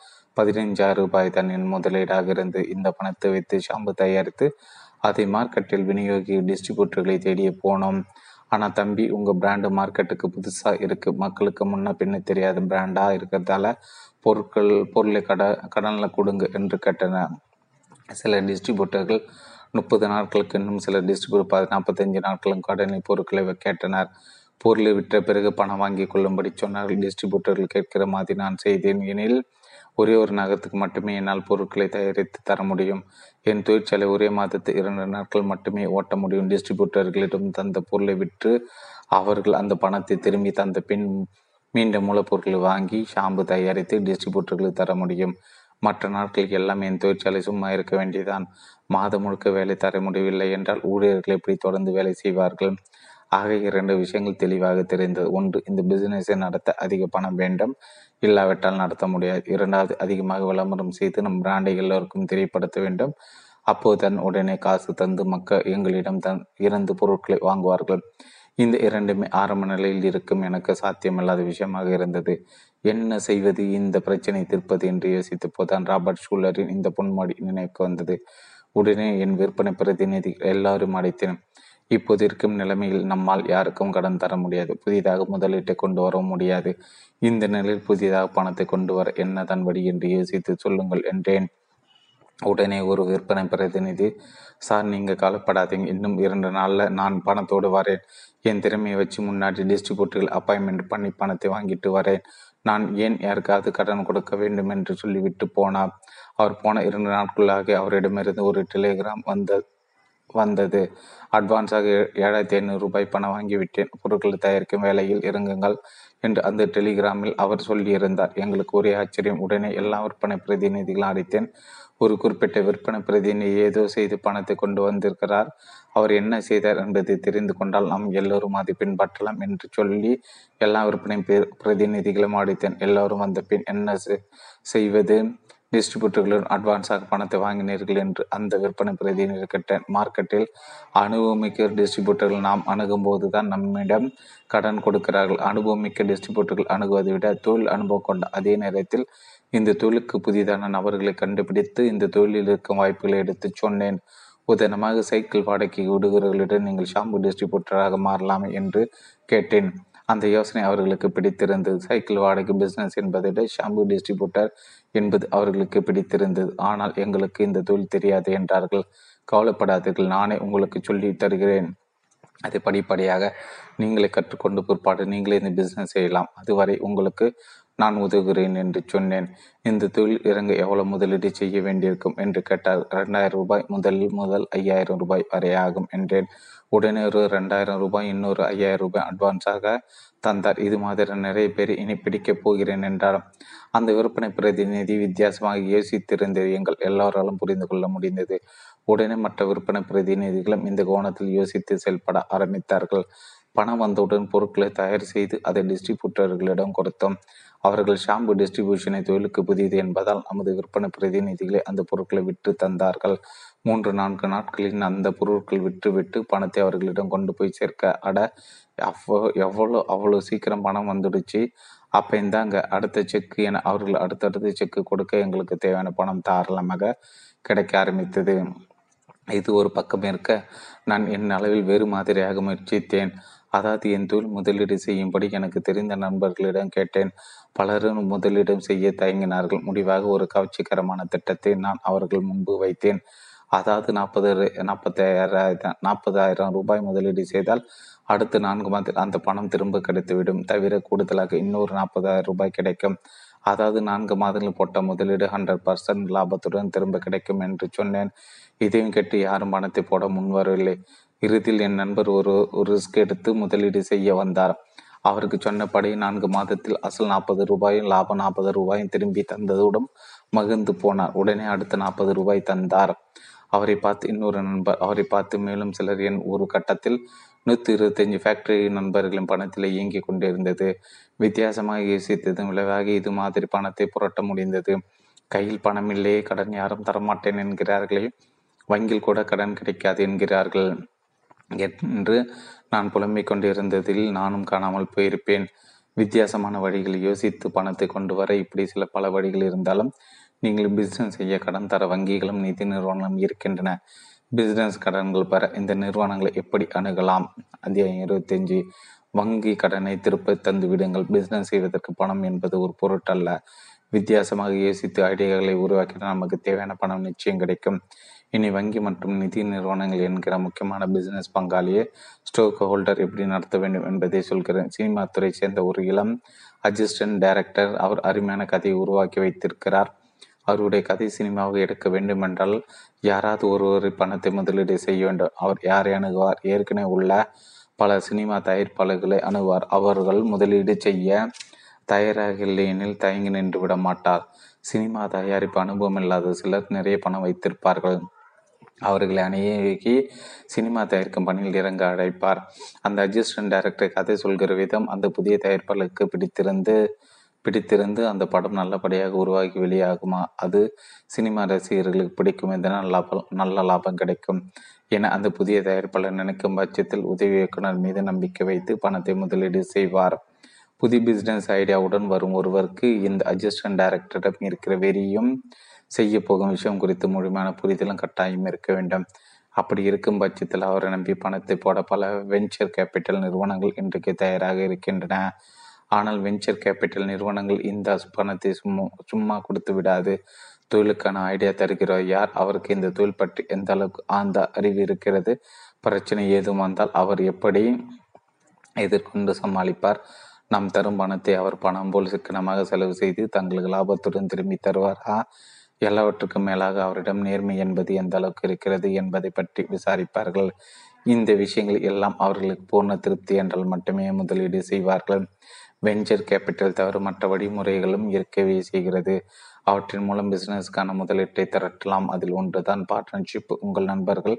15,000 ரூபாய் தான் என் முதலீடாக இருந்து இந்த பணத்தை வைத்து ஷாம்பு தயாரித்து அதை மார்க்கெட்டில் விநியோகி டிஸ்ட்ரிபியூட்டர்களை தேடிய போனோம். ஆனால், தம்பி, உங்கள் பிராண்டு மார்க்கெட்டுக்கு புதுசாக இருக்குது, மக்களுக்கு முன்ன பின்ன தெரியாத பிராண்டாக இருக்கிறதால பொருளை கடனில் கொடுங்க என்று கேட்டனர். சில டிஸ்ட்ரிபியூட்டர்கள் 30 நாட்களுக்கு, இன்னும் சில டிஸ்ட்ரிபியூட்டர் 45 நாட்களும் கடனில் பொருட்களை கேட்டனர். பொருளை விற்ற பிறகு பணம் வாங்கி கொள்ளும்படி சொன்னார்கள். டிஸ்ட்ரிபியூட்டர்கள் கேட்கிற மாதிரி நான் செய்தேன். எனில் ஒரே ஒரு நகரத்துக்கு மட்டுமே என்னால் பொருட்களை தயாரித்து தர முடியும். என் தொழிற்சாலை ஒரே மாதத்து 2 நாட்கள் மட்டுமே ஓட்ட முடியும். டிஸ்ட்ரிபியூட்டர்களிடம் தந்த பொருளை விற்று அவர்கள் அந்த பணத்தை திரும்பி தந்த பின் மீண்டும் மூலப்பொருட்களை வாங்கி ஷாம்பு தயாரித்து டிஸ்ட்ரிபியூட்டர்களுக்கு தர முடியும். மற்ற நாட்களுக்கு எல்லாம் என் தொழிற்சாலை சும்மா இருக்க வேண்டியதான். மாதம் முழுக்க வேலை தர முடியவில்லை என்றால் ஊழியர்கள் எப்படி தொடர்ந்து வேலை செய்வார்கள்? ஆக, 2 விஷயங்கள் தெளிவாக தெரிந்தது. ஒன்று, இந்த பிசினஸை நடத்த அதிக பணம் வேண்டும், இல்லாவிட்டால் நடத்த முடியாது. 2வது, அதிகமாக விளம்பரம் செய்து நம் பிராண்டை எல்லோருக்கும் தெரியப்படுத்த வேண்டும். அப்போது தான் உடனே காசு தந்து மக்கள் எங்களிடம் இறந்து பொருட்களை வாங்குவார்கள். இந்த 2மே ஆரம்ப நிலையில் இருக்கும் எனக்கு சாத்தியமில்லாத விஷயமாக இருந்தது. என்ன செய்வது, இந்த பிரச்சனை தீர்ப்பது என்று யோசித்த போதான் ராபர்ட் ஷூலரின் இந்த பொன்மொழி நினைவுக்கு வந்தது. உடனே என் விற்பனை பிரதிநிதிகள் எல்லாரும் அடைத்தினோம். இப்போது இருக்கும் நிலைமையில் நம்மால் யாருக்கும் கடன் தர முடியாது, புதிதாக முதலீட்டை கொண்டு வரவும் முடியாது. இந்த நிலையில் புதிதாக பணத்தை கொண்டு வர என்னதான் வழி என்று யோசித்து சொல்லுங்கள் என்றேன். உடனே ஒரு விற்பனை பிரதிநிதி, சார், நீங்கள் கவலைப்படாதீங்க, இன்னும் 2 நாளில் நான் பணத்தோடு வரேன். என் திறமையை வச்சு முன்னாடி டிஸ்ட்ரிபியூட்டர்கள் அப்பாயின்மெண்ட் பண்ணி பணத்தை வாங்கிட்டு வரேன். நான் ஏன் யாருக்காவது கடன் கொடுக்க வேண்டும் என்று சொல்லிவிட்டு போனார். அவர் போன 2 நாட்களாக அவரிடமிருந்து ஒரு டெலிகிராம் வந்தது. அட்வான்ஸாக 7,500 ரூபாய் பணம் வாங்கிவிட்டேன், பொருட்கள் தயாரிக்கும் வேலையில் இறங்குங்கள் என்று அந்த டெலிகிராமில் அவர் சொல்லியிருந்தார். எங்களுக்கு ஒரே ஆச்சரியம். உடனே எல்லா விற்பனை பிரதிநிதிகளும் அழைத்தேன். ஒரு குறிப்பிட்ட விற்பனை பிரதிநிதி ஏதோ செய்து பணத்தை கொண்டு வந்திருக்கிறார், அவர் என்ன செய்தார் என்பதை தெரிந்து கொண்டால் நாம் எல்லோரும் அதை பின்பற்றலாம் என்று சொல்லி எல்லா விற்பனை பிரதிநிதிகளும் அழைத்தேன். எல்லோரும் வந்த பின் என்ன செய்வது, டிஸ்ட்ரிபியூட்டர்களுடன் அட்வான்ஸாக பணத்தை வாங்கினீர்கள் என்று அந்த விற்பனை பிரதிநிதி கேட்டேன். மார்க்கெட்டில் அனுபவமிக்க டிஸ்ட்ரிபியூட்டர்கள் நாம் அணுகும் போது தான் நம்மிடம் கடன் கொடுக்கிறார்கள். அனுபவமிக்க டிஸ்ட்ரிபியூட்டர்கள் அணுகுவதை விட தொழில் அனுபவம் கொண்ட அதே நேரத்தில் இந்த தொழிலுக்கு புதிதான நபர்களை கண்டுபிடித்து இந்த தொழிலில் இருக்கும் வாய்ப்புகளை எடுத்து சொன்னேன். உதாரணமாக சைக்கிள் வாடகைக்கு விடுகிறவர்களிடம் நீங்கள் ஷாம்பு டிஸ்ட்ரிபியூட்டராக மாறலாம் என்று கேட்டேன். அந்த யோசனை அவர்களுக்கு பிடித்திருந்தது. சைக்கிள் வாடகை பிஸ்னஸ் என்பதை விட ஷாம்பு டிஸ்ட்ரிபியூட்டர் என்பது அவர்களுக்கு பிடித்திருந்தது. ஆனால் எங்களுக்கு இந்த தொழில் தெரியாது என்றார்கள். கவலைப்படாதீர்கள், நானே உங்களுக்கு சொல்லி தருகிறேன். அதை படிப்படியாக நீங்களே கற்றுக்கொண்டு பிற்பாடு நீங்களே இந்த பிஸ்னஸ் செய்யலாம். அதுவரை உங்களுக்கு நான் உதவுகிறேன் என்று சொன்னேன். இந்த தொழில் இறங்க எவ்வளவு முதலீடு செய்ய வேண்டியிருக்கும் என்று கேட்டார். 2000 ரூபாய் முதல் 5000 ரூபாய் வரை ஆகும் என்றேன். உடனே ஒரு 2000 ரூபாய் இன்னொரு 5000 ரூபாய் அட்வான்ஸாக தந்தார். இது மாதிரி நிறைய பேர் இனி பிடிக்கப் போகிறேன் என்றார். அந்த விற்பனை பிரதிநிதி வித்தியாசமாக யோசித்திருந்தது எங்கள் எல்லோராலும் புரிந்து கொள்ள முடிந்தது. உடனே மற்ற விற்பனை பிரதிநிதிகளும் இந்த கோணத்தில் யோசித்து செயல்பட ஆரம்பித்தார்கள். பணம் வந்தவுடன் பொருட்களை தயார் செய்து அதை டிஸ்ட்ரிபியூட்டர்களிடம் கொடுத்தோம். அவர்கள் ஷாம்பு டிஸ்ட்ரிபியூஷனை தொழிலுக்கு புதியது என்பதால் நமது விற்பனை பிரதிநிதிகளை அந்த பொருட்களை விற்று தந்தார்கள். 3-4 நாட்களில் அந்த பொருட்கள் விற்று பணத்தை அவர்களிடம் கொண்டு போய் சேர்க்க அவ்வளோ சீக்கிரம் பணம் வந்துடுச்சு. அப்போ இந்தாங்க அடுத்த செக்கு என அவர்கள் அடுத்தடுத்த செக்கு கொடுக்க எங்களுக்கு தேவையான பணம் தாராளமாக கிடைக்க ஆரம்பித்தது. இது ஒரு பக்கம் இருக்க, நான் என் அளவில் வேறு மாதிரியாக முயற்சித்தேன். அதாவது என் தொழில் முதலீடு செய்யும்படி எனக்கு தெரிந்த நண்பர்களிடம் கேட்டேன். பலரும் முதலிடம் செய்ய தயங்கினார்கள். முடிவாக ஒரு கவர்ச்சிகரமான திட்டத்தை நான் அவர்கள் முன்பு வைத்தேன். அதாவது 40,000 ரூபாய் முதலீடு செய்தால் அடுத்த 4 மாதத்தில் அந்த பணம் திரும்ப கிடைத்துவிடும். தவிர கூடுதலாக இன்னொரு 40,000 ரூபாய் கிடைக்கும். அதாவது 4 மாதங்கள் போட்ட முதலீடு 100% லாபத்துடன் திரும்ப கிடைக்கும் என்று சொன்னேன். இதையும் கேட்டு யாரும் பணத்தை போட முன்வரவில்லை. இறுதியில் என் நண்பர் ஒரு ரிஸ்க் எடுத்து முதலீடு செய்ய வந்தார். அவருக்கு சொன்னபடி 4 மாதத்தில் அசல் 40 ரூபாயும் லாபம் 40 ரூபாயும் திரும்பி தந்ததுடன் மகிழ்ந்து போனார். உடனே அடுத்த 40 ரூபாய் தந்தார். அவரை பார்த்து இன்னொரு நண்பர், அவரை பார்த்து மேலும் சிலர். என் ஒரு கட்டத்தில் 125 ஃபேக்டரி நண்பர்களின் பணத்தில் இயங்கி கொண்டிருந்தது. வித்தியாசமாக யோசித்ததும் விளைவாக இது மாதிரி பணத்தை புரட்ட முடிந்தது. கையில் பணம் இல்லையே, கடன் யாரும் தரமாட்டேன் என்கிறார்களே, வங்கியில் கூட கடன் கிடைக்காது என்கிறார்கள் என்று நான் புலம்பிக் கொண்டிருந்ததில் நானும் காணாமல் போயிருப்பேன். வித்தியாசமான வழிகளை யோசித்து பணத்தை கொண்டு வர இப்படி சில பல வழிகள் இருந்தாலும் நீங்கள் பிஸ்னஸ் செய்ய கடன் தர வங்கிகளும் நிதி நிறுவனங்களும் இருக்கின்றன. பிஸ்னஸ் கடன்கள் பெற இந்த நிறுவனங்களை எப்படி அணுகலாம்? அத்தியாயம் 25. வங்கி கடனை திருப்ப தந்து விடுங்கள். பிஸ்னஸ் செய்வதற்கு பணம் என்பது ஒரு பொருட்டல்ல. வித்தியாசமாக யோசித்து ஐடியாக்களை உருவாக்கினால் நமக்கு தேவையான பணம் நிச்சயம் கிடைக்கும். இனி வங்கி மற்றும் நிதி நிறுவனங்கள் என்கிற முக்கியமான பிஸ்னஸ் பங்காளியை ஸ்டோக் ஹோல்டர் எப்படி நடத்த வேண்டும் என்பதை சொல்கிறேன். சினிமா துறை சேர்ந்த ஒரு இளம் அசிஸ்டன்ட் டைரக்டர். அவர் அருமையான கதையை உருவாக்கி வைத்திருக்கிறார். அவருடைய கதை சினிமாவை எடுக்க வேண்டுமென்றால் யாராவது ஒருவரை பணத்தை முதலீடு செய்ய வேண்டும். அவர் யாரை அணுகுவார்? ஏற்கனவே உள்ள பல சினிமா தயாரிப்பாளர்களை அணுகுவார். அவர்கள் முதலீடு செய்ய தயாராக இல்லையெனில் தயங்கி நின்று விட மாட்டார். சினிமா தயாரிப்பு அனுபவம் இல்லாத சிலர் நிறைய பணம் வைத்திருப்பார்கள். அவர்களை அணுகி சினிமா தயாரிக்கும் பணியில் இறங்க அழைப்பார். அந்த அசிஸ்டன்ட் டைரக்டர் கதை சொல்கிற விதம் அந்த புதிய தயாரிப்பாளருக்கு பிடித்திருந்து அந்த படம் நல்லபடியாக உருவாகி வெளியாகுமா, அது சினிமா ரசிகர்களுக்கு பிடிக்கும், இதனால் நல்ல லாபம் கிடைக்கும் என அந்த புதிய தயாரிப்பாளர் நினைக்கும் பட்சத்தில் உதவி இயக்குனர் மீது நம்பிக்கை வைத்து பணத்தை முதலீடு செய்வார். புதிய பிஸ்னஸ் ஐடியாவுடன் வரும் ஒருவருக்கு இந்த அசிஸ்டன்ட் டைரக்டரிடம் இருக்கிற வெறியும் செய்ய போகும் விஷயம் குறித்து முழுமையான புரிதலும் கட்டாயம் இருக்க வேண்டும். அப்படி இருக்கும் பட்சத்தில் அவரை நம்பி பணத்தை போட பல வெஞ்சர் கேபிட்டல் நிறுவனங்கள் இன்றைக்கு தயாராக இருக்கின்றன. ஆனால் வெஞ்சர் கேபிட்டல் நிறுவனங்கள் இந்த பணத்தை சும்மா கொடுத்து விடாது. தொழிலுக்கான ஐடியா தருகிறவர் யார், அவருக்கு இந்த தொழில் பற்றி எந்த அளவுக்கு ஆழ்ந்த அறிவு இருக்கிறது, பிரச்சனை ஏதும் வந்தால் அவர் எப்படி எதிர்கொண்டு சமாளிப்பார், நாம் தரும் பணத்தை அவர் பணம் போல் சிக்கனமாக செலவு செய்து தங்களுக்கு லாபத்துடன் திரும்பி தருவாரா, எல்லாவற்றுக்கும் மேலாக அவரிடம் நேர்மை என்பது எந்த அளவுக்கு இருக்கிறது என்பதை பற்றி விசாரிப்பார்கள். இந்த விஷயங்கள் எல்லாம் அவர்களுக்கு பூர்ண திருப்தி என்றால் மட்டுமே முதலீடு செய்வார்கள். வெஞ்சர் கேபிட்டல் தவிர மற்ற வழிமுறைகளும் இருக்கவே செய்கிறது. அவற்றின் மூலம் பிசினஸ்க்கான முதலீட்டை திரட்டலாம். அதில் ஒன்றுதான் பார்ட்னர்ஷிப். உங்கள் நண்பர்கள்,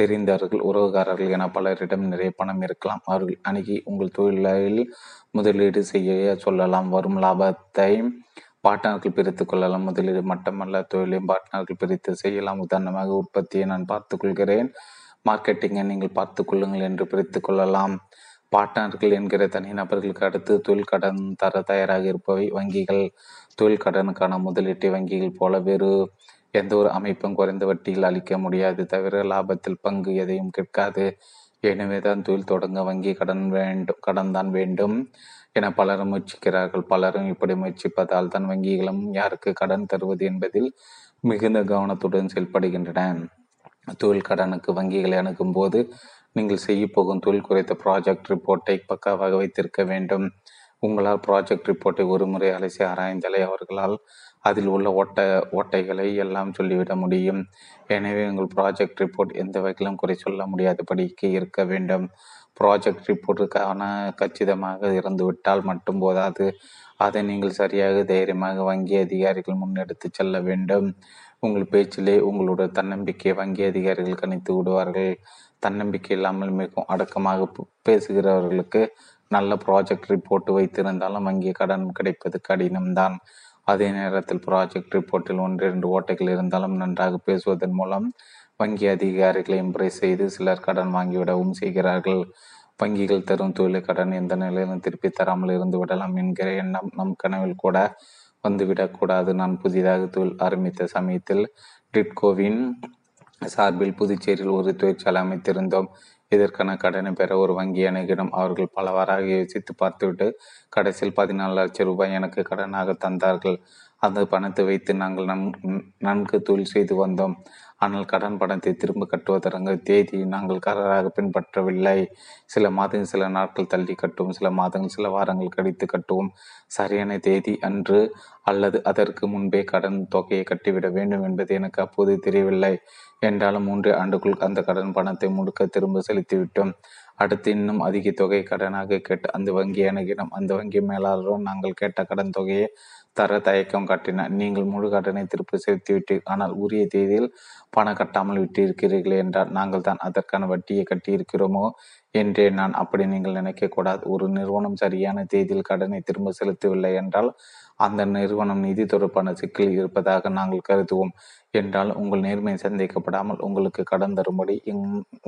தெரிந்தவர்கள், உறவுகாரர்கள் என பலரிடம் நிறைய பணம் இருக்கலாம். அவர்கள் அணுகி உங்கள் தொழிலில் முதலீடு செய்ய சொல்லலாம். வரும் லாபத்தை பார்ட்னர்கள் பிரித்து கொள்ளலாம். முதலீடு மட்டுமல்ல, தொழிலையும் பார்ட்னர்கள் பிரித்து செய்யலாம். உதாரணமாக, உற்பத்தியை நான் பார்த்துக்கொள்கிறேன், மார்க்கெட்டிங்கை நீங்கள் பார்த்துக்கொள்ளுங்கள் என்று பிரித்து கொள்ளலாம். பார்ட்னர்கள் என்கிற தனிநபர்களுக்கு அடுத்து தொழில் கடன் தர தயாராக இருப்பவை வங்கிகள். தொழில் கடனுக்கான முதலீட்டை வங்கிகள் போல வேறு எந்த ஒரு அமைப்பும் குறைந்த வட்டியில் அளிக்க முடியாது, தவிர லாபத்தில் பங்கு எதையும் கேட்காது. எனவே தான் தொழில் தொடங்க வங்கி கடன் தான் வேண்டும் என பலரும் முயற்சிக்கிறார்கள். பலரும் இப்படி முயற்சிப்பதால் தான் வங்கிகளும் யாருக்கு கடன் தருவது என்பதில் மிகுந்த கவனத்துடன் செயல்படுகின்றன. தொழில் கடனுக்கு வங்கிகளை அணுகும் போது நீங்கள் செய்ய போகும் தொழில் குறித்த ப்ராஜெக்ட் ரிப்போர்ட்டை பக்காவாக வைத்திருக்க வேண்டும். உங்களால் ப்ராஜெக்ட் ரிப்போர்ட்டை ஒரு முறை அலசி ஆராய்ந்தாலே அவர்களால் அதில் உள்ள ஓட்டைகளை எல்லாம் சொல்லிவிட முடியும். எனவே உங்கள் ப்ராஜெக்ட் ரிப்போர்ட் எந்த வகையிலும் குறை சொல்ல முடியாதபடிக்கு இருக்க வேண்டும். ப்ராஜெக்ட் ரிப்போர்ட்டுக்கான கச்சிதமாக இருந்துவிட்டால் மட்டும் போதாது, அதை நீங்கள் சரியாக தைரியமாக வங்கி அதிகாரிகள் முன்னெடுத்து செல்ல வேண்டும். உங்கள் பேச்சிலே உங்களோட தன்னம்பிக்கையை வங்கி அதிகாரிகள் கணித்து விடுவார்கள். தன்னம்பிக்கை இல்லாமல் மிகவும் அடக்கமாக பேசுகிறவர்களுக்கு நல்ல ப்ராஜெக்ட் ரிப்போர்ட் வைத்திருந்தாலும் வங்கி கடன் கிடைப்பது கடினம்தான். அதே நேரத்தில் ப்ராஜெக்ட் ரிப்போர்ட்டில் 1-2 ஓட்டைகள் இருந்தாலும் நன்றாக பேசுவதன் மூலம் வங்கி அதிகாரிகளை இம்ப்ரெஸ் செய்து சிலர் கடன் வாங்கிவிடவும் செய்கிறார்கள். வங்கிகள் தரும் தொழில் கடன் எந்த நிலையிலும் திருப்பி தராமல் இருந்து விடலாம் என்கிற எண்ணம் நம் கனவில் கூட வந்துவிடக்கூடாது. நான் புதிதாக தொழில் ஆரம்பித்த சமயத்தில் டிட்கோவின் சார்பில் புதுச்சேரியில் ஒரு தொழிற்சாலை அமைத்திருந்தோம். இதற்கான கடனை பெற ஒரு வங்கி அணுகிடும். அவர்கள் பலவாறாக யோசித்து பார்த்துவிட்டு கடைசியில் 14 லட்சம் ரூபாய் எனக்கு கடனாக தந்தார்கள். அந்த பணத்தை வைத்து நாங்கள் நன்கு தொழில் செய்து வந்தோம். ஆனால் கடன் பணத்தை திரும்ப கட்டுவதற்கு தேதி நாங்கள் கராராக பின்பற்றவில்லை. சில மாதங்கள் சில நாட்கள் தள்ளி கட்டுவோம், சில மாதங்கள் சில வாரங்கள் கழித்து கட்டுவோம். சரியான தேதி அன்று அல்லது அதற்கு முன்பே கடன் தொகையை கட்டிவிட வேண்டும் என்பது எனக்கு அப்போது தெரியவில்லை. என்றாலும் 3 ஆண்டுக்குள் அந்த கடன் பணத்தை முழுக்க திரும்ப செலுத்திவிட்டோம். அடுத்து இன்னும் அதிக தொகை கடனாக கேட்டு அந்த வங்கி அணுகிடம். அந்த வங்கி மேலாளரும் நாங்கள் கேட்ட கடன் தொகையை தர தயக்கம் காட்டினார். நீங்கள் முழு கடனை திருப்பி செலுத்திவிட்டீர்கள், ஆனால் உரிய தேதியில் பணம் கட்டாமல் விட்டிருக்கிறீர்களே என்றால் நாங்கள் தான் அதற்கான வட்டியை கட்டியிருக்கிறோமோ என்றே நான். அப்படி நீங்கள் நினைக்கக்கூடாது. ஒரு நிறுவனம் சரியான தேதியில் கடனை திரும்ப செலுத்தவில்லை என்றால் அந்த நிறுவனம் நிதி தொடர்பான சிக்கலில் இருப்பதாக நாங்கள் கருதுவோம். என்றால் உங்கள் நேர்மையை சந்தேகப்படாமல் உங்களுக்கு கடன் தரும்படி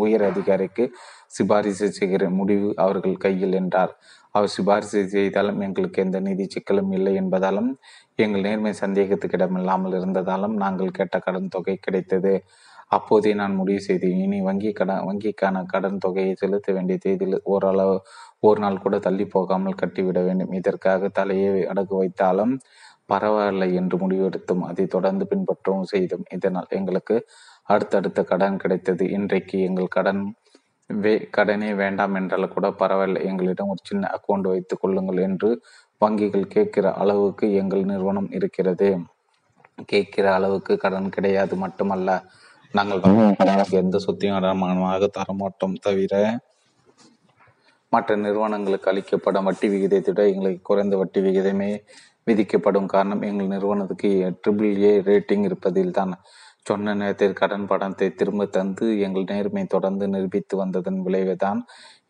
உயர் அதிகாரிக்கு சிபாரிசு செய்கிற முடிவு அவர்கள் கையில் என்றார். அவர் சிபாரிசு செய்தாலும் எங்களுக்கு எந்த நிதி சிக்கலும் இல்லை என்பதாலும் எங்கள் நேர்மை சந்தேகத்துக்கு இடமில்லாமல் இருந்ததாலும் நாங்கள் கேட்ட கடன் தொகை கிடைத்தது. அப்போதே நான் முடிவு செய்தேன், இனி வங்கிக்கான கடன் தொகையை செலுத்த வேண்டிய தேதியில் ஒரு நாள் கூட தள்ளி போகாமல் கட்டிவிட வேண்டும். இதற்காக தலையை அடகு வைத்தாலும் பரவாயில்லை என்று முடிவெடுத்தும் அதை தொடர்ந்து பின்பற்றவும் செய்தோம். இதனால் எங்களுக்கு அடுத்தடுத்த கடன் கிடைத்தது. இன்றைக்கு எங்கள் கடனே வேண்டாம் என்றால் கூட பரவாயில்லை, எங்களிடம் ஒரு சின்ன அக்கௌண்ட் வைத்துக் கொள்ளுங்கள் என்று வங்கிகள் கேட்கிற அளவுக்கு எங்கள் நிறுவனம் இருக்கிறது. கேட்கிற அளவுக்கு கடன் கிடையாது மட்டுமல்ல, நாங்கள் எந்த சொத்தையும் அடமானமாக தரமாட்டோம், தவிர மற்ற நிறுவனங்களுக்கு அளிக்கப்படும் வட்டி விகிதத்தை விட எங்களுக்கு குறைந்த வட்டி விகிதமே விதிக்கப்படும். காரணம் எங்கள் நிறுவனத்துக்கு AAA ரேட்டிங் இருப்பதில் தான். சொன்ன நேரத்தில் கடன் பணத்தை திரும்ப தந்து எங்கள் நேர்மை தொடர்ந்து நிரூபித்து வந்ததன் விளைவே தான்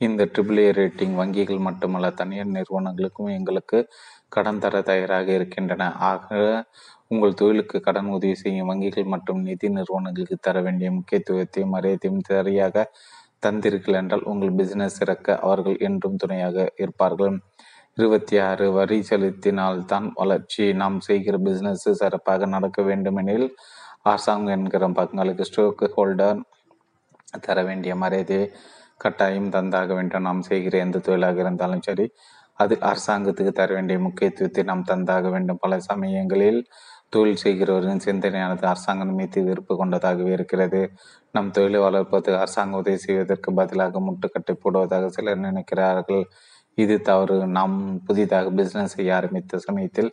இந்த AAA ரேட்டிங். வங்கிகள் மட்டுமல்ல, தனியார் நிறுவனங்களுக்கும் எங்களுக்கு கடன் தர தயாராக இருக்கின்றன. ஆக உங்கள் தொழிலுக்கு கடன் உதவி செய்யும் வங்கிகள் மற்றும் நிதி நிறுவனங்களுக்கு தர வேண்டிய முக்கியத்துவத்தையும் மரியாதையும் சரியாக தந்திருக்கள் என்றால் உங்கள் பிசினஸ் சிறக்க அவர்கள் என்றும் துணையாக இருப்பார்கள். 26 வரி செலுத்தினால்தான் வளர்ச்சி. நாம் செய்கிற பிஸ்னஸ் சிறப்பாக நடக்க வேண்டுமெனில் அரசாங்கம் என்கிற பங்காளிக்கு ஸ்டேக் ஹோல்டர் தர வேண்டிய மரியாதை கட்டாயம் தந்தாக வேண்டும். நாம் செய்கிற எந்த தொழிலாக இருந்தாலும் சரி, அது அரசாங்கத்துக்கு தர வேண்டிய முக்கியத்துவத்தை நாம் தந்தாக வேண்டும். பல சமயங்களில் தொழில் செய்கிறவரின் சிந்தனையானது அரசாங்கம் மீது விருப்பு கொண்டதாகவே இருக்கிறது. நம் தொழிலை வளர்ப்பதற்கு அரசாங்கம் உதவி செய்வதற்கு பதிலாக முட்டுக்கட்டை போடுவதாக சிலர் நினைக்கிறார்கள். இது தவறு. நாம் புதிதாக பிஸ்னஸ் செய்ய ஆரம்பித்த சமயத்தில்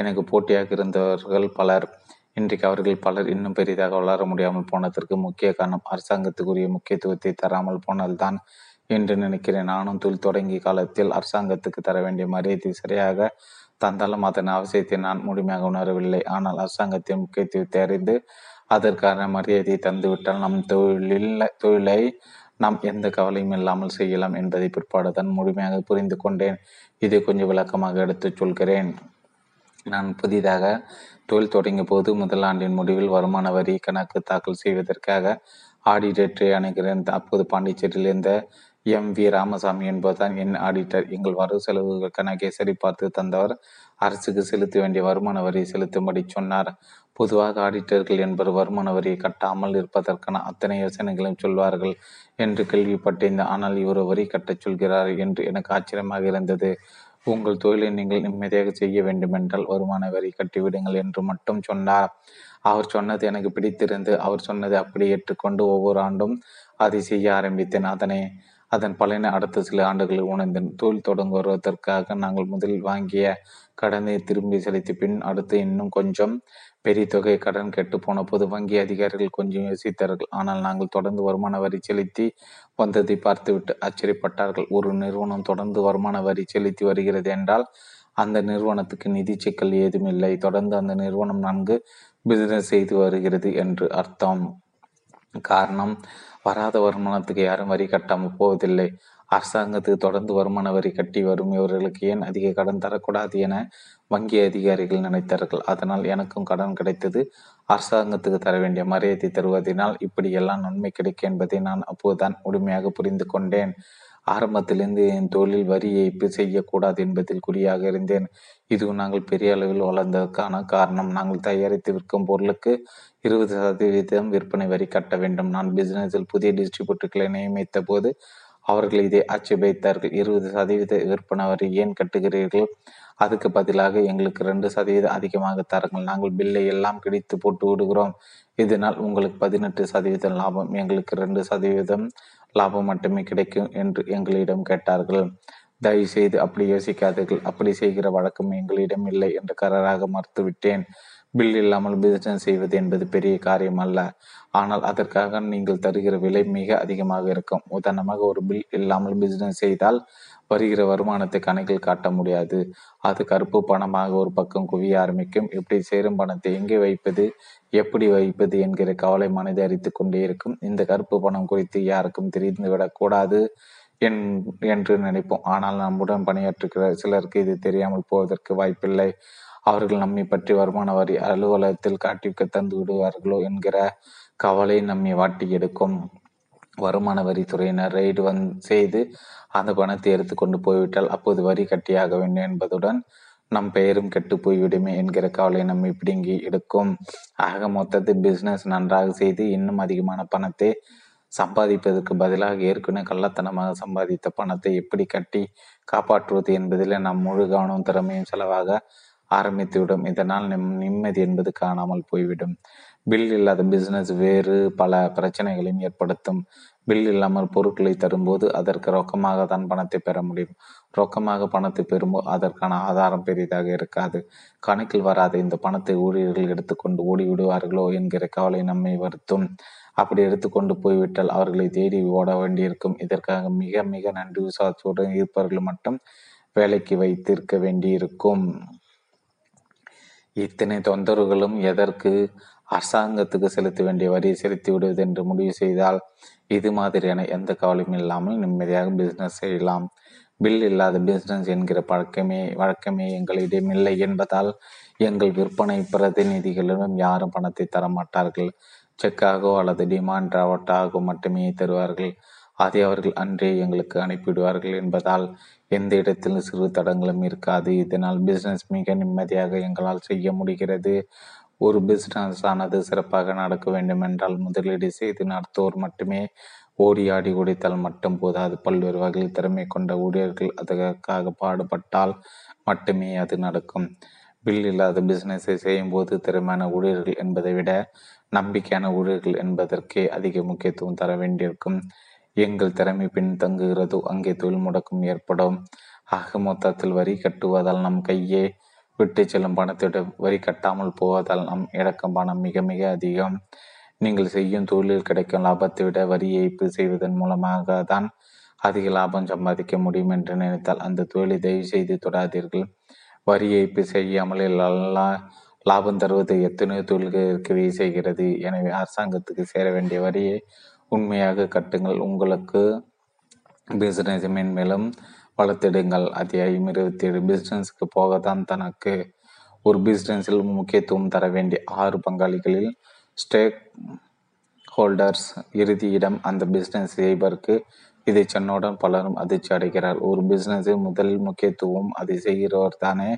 எனக்கு போட்டியாக இருந்தவர்கள் பலர். இன்றைக்கு அவர்கள் பலர் இன்னும் பெரிதாக வளர முடியாமல் போனதற்கு முக்கிய காரணம் அரசாங்கத்துக்குரிய முக்கியத்துவத்தை தராமல் போனால்தான் என்று நினைக்கிறேன். நானும் தொழில் தொடங்கிய காலத்தில் அரசாங்கத்துக்கு தர வேண்டிய மரியாதை சரியாக தந்தாலும் அதன் அவசியத்தை நான் முழுமையாக உணரவில்லை. ஆனால் அரசாங்கத்தின் முக்கியத்துவத்தை அறிந்து அதற்கான மரியாதையை தந்துவிட்டால் நம் தொழிலை நாம் எந்த கவலையும் இல்லாமல் செய்யலாம் என்பதை பிற்பாடு தான் முழுமையாக புரிந்து கொண்டேன். இதை கொஞ்சம் விளக்கமாக எடுத்துச் சொல்கிறேன். நான் புதிதாக தொழில் தொடங்கிய போது முதல் ஆண்டின் முடிவில் வருமான வரி கணக்கு தாக்கல் செய்வதற்காக ஆடிட்டரை அணுகிறேன். அப்போது பாண்டிச்சேரியில் இருந்த எம்.வி. ராமசாமி என்பதுதான் என் ஆடிட்டர். எங்கள் வரவு செலவுகள் கணக்கை சரிபார்த்து தந்தவர். அரசுக்கு செலுத்த வேண்டிய வருமான வரியை செலுத்தும்படி சொன்னார். பொதுவாக ஆடிட்டர்கள் என்பது வருமான வரியை கட்டாமல் இருப்பதற்கான அத்தனை யோசனைகளையும் சொல்வார்கள் என்று கேள்விப்பட்டேன். ஆனால் இவர் வரி கட்டச் சொல்கிறார் என்று எனக்கு ஆச்சரியமாக இருந்தது. உங்கள் தொழிலை நீங்கள் நிம்மதியாக செய்ய வேண்டுமென்றால் வருமான வரி கட்டிவிடுங்கள் என்று மட்டும் சொன்னார். அவர் சொன்னது எனக்கு பிடித்திருந்து அவர் சொன்னதை அப்படி ஏற்றுக்கொண்டு ஒவ்வொரு ஆண்டும் அதை செய்ய ஆரம்பித்தேன். அதன் பலனை அடுத்த சில ஆண்டுகளில் உணர்ந்தேன். தொழில் தொடங்குவதற்காக நாங்கள் முதலில் வாங்கிய கடனை திரும்பி செலுத்தி பின் அடுத்து இன்னும் கொஞ்சம் பெரிய தொகை கடன் கெட்டு போன போது வங்கி அதிகாரிகள் கொஞ்சம் யோசித்தார்கள். ஆனால் நாங்கள் தொடர்ந்து வருமான வரி செலுத்தி வந்ததை பார்த்துவிட்டு ஆச்சரியப்பட்டார்கள். ஒரு நிறுவனம் தொடர்ந்து வருமான வரி செலுத்தி வருகிறது என்றால் அந்த நிறுவனத்துக்கு நிதி சிக்கல் ஏதுமில்லை, தொடர்ந்து அந்த நிறுவனம் நன்கு பிசினஸ் செய்து வருகிறது என்று அர்த்தம். காரணம், வராத வருமானத்துக்கு யாரும் வரி கட்டாமல் போவதில்லை. அரசாங்கத்துக்கு தொடர்ந்து வருமான வரி கட்டி வரும் இவர்களுக்கு ஏன் அதிக கடன் தரக்கூடாது என வங்கி அதிகாரிகள் நினைத்தார்கள். அதனால் எனக்கும் கடன் கிடைத்தது. அரசாங்கத்துக்கு தர வேண்டிய மரியாதை தருவதனால் இப்படி எல்லாம் நன்மை கிடைக்கும் என்பதை நான் அப்போதுதான் முழுமையாக புரிந்து கொண்டேன். ஆரம்பத்திலிருந்து என் தொழில் வரி ஏய்ப்பு செய்யக்கூடாது என்பதில் குறியாக இருந்தேன். இதுவும் நாங்கள் பெரிய அளவில் வளர்ந்ததற்கான காரணம். நாங்கள் தயாரித்து விற்கும் பொருளுக்கு 20% விற்பனை வரி கட்ட வேண்டும். நான் பிசினஸில் புதிய டிஸ்ட்ரிபியூட்டர்களை நியமித்த போது அவர்கள் இதை ஆட்சேபித்தார்கள். 20% விற்பனை வரி ஏன் கட்டுகிறீர்கள்? அதுக்கு பதிலாக எங்களுக்கு 2% அதிகமாக தாருங்கள். நாங்கள் பில்லை எல்லாம் கிழித்து போட்டு விடுகிறோம். இதனால் உங்களுக்கு 18% லாபம், எங்களுக்கு 2% லாபம் மட்டுமே கிடைக்கும் என்று எங்களிடம் கேட்டார்கள். தயவு செய்து அப்படி யோசிக்காதீர்கள், அப்படி செய்கிற வழக்கம் எங்களிடம் இல்லை என்று கரராக மறுத்துவிட்டேன். பில் இல்லாமல் பிசினஸ் செய்வது என்பது பெரிய காரியம் அல்ல, ஆனால் அதற்காக நீங்கள் தருகிற விலை மிக அதிகமாக இருக்கும். உதாரணமாக, ஒரு பில் இல்லாமல் பிசினஸ் செய்தால் வருகிற வருமானத்தை கணக்கில் காட்ட முடியாது. அது கருப்பு பணமாக ஒரு பக்கம் குவிய ஆரம்பிக்கும். இப்படி சேரும் பணத்தை எங்கே வைப்பது, எப்படி வைப்பது என்கிற கவலை மனதை அரித்து கொண்டே இருக்கும். இந்த கருப்பு பணம் குறித்து யாருக்கும் தெரிந்துவிடக்கூடாது என்று நினைப்போம். ஆனால் நம்முடன் பணியாற்றுகிற சிலருக்கு இது தெரியாமல் போவதற்கு வாய்ப்பில்லை. அவர்கள் நம்மை பற்றி வருமான வரி அலுவலகத்தில் காட்டிக்க தந்து விடுவார்களோ என்கிற கவலை நம்மை வாட்டி எடுக்கும். வருமான வரித்துறையினர் ரெய்டு செய்து அந்த பணத்தை எடுத்து கொண்டு போய்விட்டால் அப்போது வரி கட்டியாக வேண்டும் என்பதுடன் நம் பெயரும் கெட்டு போய்விடுமே என்கிற கவலை நம்மை பிடுங்கி எடுக்கும். ஆக மொத்தத்தை பிசினஸ் நன்றாக செய்து இன்னும் அதிகமான பணத்தை சம்பாதிப்பதற்கு பதிலாக ஏற்கனவே கள்ளத்தனமாக சம்பாதித்த பணத்தை எப்படி கட்டி காப்பாற்றுவது என்பதில் நம் முழு கவனம் திறமையும் செலவாக ஆரம்பித்துவிடும். இதனால் நிம்மதி என்பது காணாமல் போய்விடும். பில் இல்லாத பிசினஸ் வேறு பல பிரச்சனைகளையும் ஏற்படுத்தும். பில் இல்லாமல் பொருட்களை தரும்போது அதற்கு ரொக்கமாக தான் பணத்தை பெற முடியும். ரொக்கமாக பணத்தை பெறும்போது அதற்கான ஆதாரம் பெரிதாக இருக்காது. கணக்கில் வராத இந்த பணத்தை ஊழியர்கள் எடுத்துக்கொண்டு ஓடிவிடுவார்களோ என்கிற கவலை நம்மை வருத்தும். அப்படி எடுத்துக்கொண்டு போய்விட்டால் அவர்களை தேடி ஓட வேண்டியிருக்கும். இதற்காக மிக மிக நன்றி விசுவாசத்துடன் இருப்பவர்கள் மட்டும் வேலைக்கு வைத்திருக்க வேண்டியிருக்கும். இத்தனை தொந்தரவுகளும் எதற்கு? அரசாங்கத்துக்கு செலுத்த வேண்டிய வரியை செலுத்தி விடுவது என்று முடிவு செய்தால் இது மாதிரியான எந்த கவலையும் இல்லாமல் நிம்மதியாக பிசினஸ் செய்யலாம். பில் இல்லாத பிசினஸ் என்கிற வழக்கமே எங்களிடம் இல்லை என்பதால் எங்கள் விற்பனை பிரதிநிதிகளிடம் யாரும் பணத்தை தரமாட்டார்கள். செக்காகோ அல்லது டிமாண்ட் டிராஃப்டாகோ மட்டுமே தருவார்கள். அதை அவர்கள் அன்றே எங்களுக்கு அனுப்பிவிடுவார்கள் என்பதால் எந்த இடத்திலும் சிறு தடங்களும் இருக்காது. இதனால் பிசினஸ் மிக நிம்மதியாக எங்களால் செய்ய முடிகிறது. ஒரு பிசினஸ் ஆனது சிறப்பாக நடக்க வேண்டுமென்றால் முதலீடு செய்து நடத்துவோர் மட்டுமே ஓடியாடி உடைத்தால் மட்டும் போதாது. பல்வேறு வகையில் திறமை கொண்ட ஊழியர்கள் அதற்காக பாடுபட்டால் மட்டுமே அது நடக்கும். பில் இல்லாத பிசினஸை செய்யும்போது திறமையான ஊழியர்கள் என்பதை விட நம்பிக்கையான ஊழியர்கள் என்பதற்கே அதிக முக்கியத்துவம் தர வேண்டியிருக்கும். எங்கள் திறமை பின் தங்குகிறதோ அங்கே தொழில் முடக்கம் ஏற்படும். ஆக மொத்தத்தில் வரி கட்டுவதால் நம் கையே விட்டு செல்லும் பணத்திட வரி கட்டாமல் போவதால் நம் இழக்கும் பணம் மிக மிக அதிகம். நீங்கள் செய்யும் தொழிலில் கிடைக்கும் லாபத்தை விட வரி ஏய்ப்பு செய்வதன் மூலமாக தான் அதிக லாபம் சம்பாதிக்க முடியும் என்று நினைத்தால் அந்த தொழிலை தயவு செய்து தொடாதீர்கள். வரி ஏய்ப்பு செய்யாமல் லாபம் தருவது எத்தனையோ தொழில்களுக்கு செய்கிறது. எனவே அரசாங்கத்துக்கு சேர வேண்டிய வரியை உண்மையாக கட்டுங்கள். உங்களுக்கு பிசினஸ் மேன்மேலும் வளர்த்திடுங்கள். அதிகாயம் 27. பிசினஸ்க்கு போகத்தான் தனக்கு. ஒரு பிசினஸில் முக்கியத்துவம் தர வேண்டிய 6 பங்காளிகளில் ஸ்டேக் ஹோல்டர்ஸ், இறுதி இடம் அந்த பிசினஸ் செய்பவருக்கு இதை சொன்னவுடன் பலரும் அதிர்ச்சி அடைகிறார். ஒரு பிஸ்னஸில் முதலில் முக்கியத்துவம் அதை செய்கிறவர் தானே,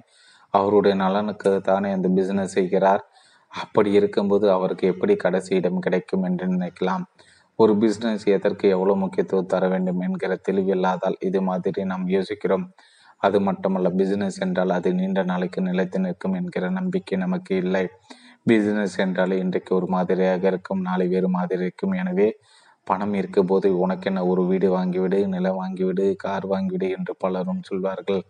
அவருடைய நலனுக்கு தானே அந்த பிஸ்னஸ் செய்கிறார். அப்படி இருக்கும்போது அவருக்கு எப்படி கடைசி இடம் கிடைக்கும் என்று நினைக்கலாம். ஒரு பிஸ்னஸ் எதற்கு எவ்வளோ முக்கியத்துவம் தர வேண்டும் என்கிற தெளிவில்லாதால் இது மாதிரி நாம் யோசிக்கிறோம். அது மட்டுமல்ல, பிஸ்னஸ் என்றால் அது நீண்ட நாளைக்கு நிலைத்து நிற்கும் என்கிற நம்பிக்கை நமக்கு இல்லை. பிஸ்னஸ் என்றால் இன்றைக்கு ஒரு மாதிரியாக இருக்கும், நாளை வேறு மாதிரி இருக்கும். எனவே பணம் இருக்கும் போது உனக்கென்ன, ஒரு வீடு வாங்கிவிடு, நிலம் வாங்கிவிடு, கார் வாங்கிவிடு என்று பலரும் சொல்வார்கள்.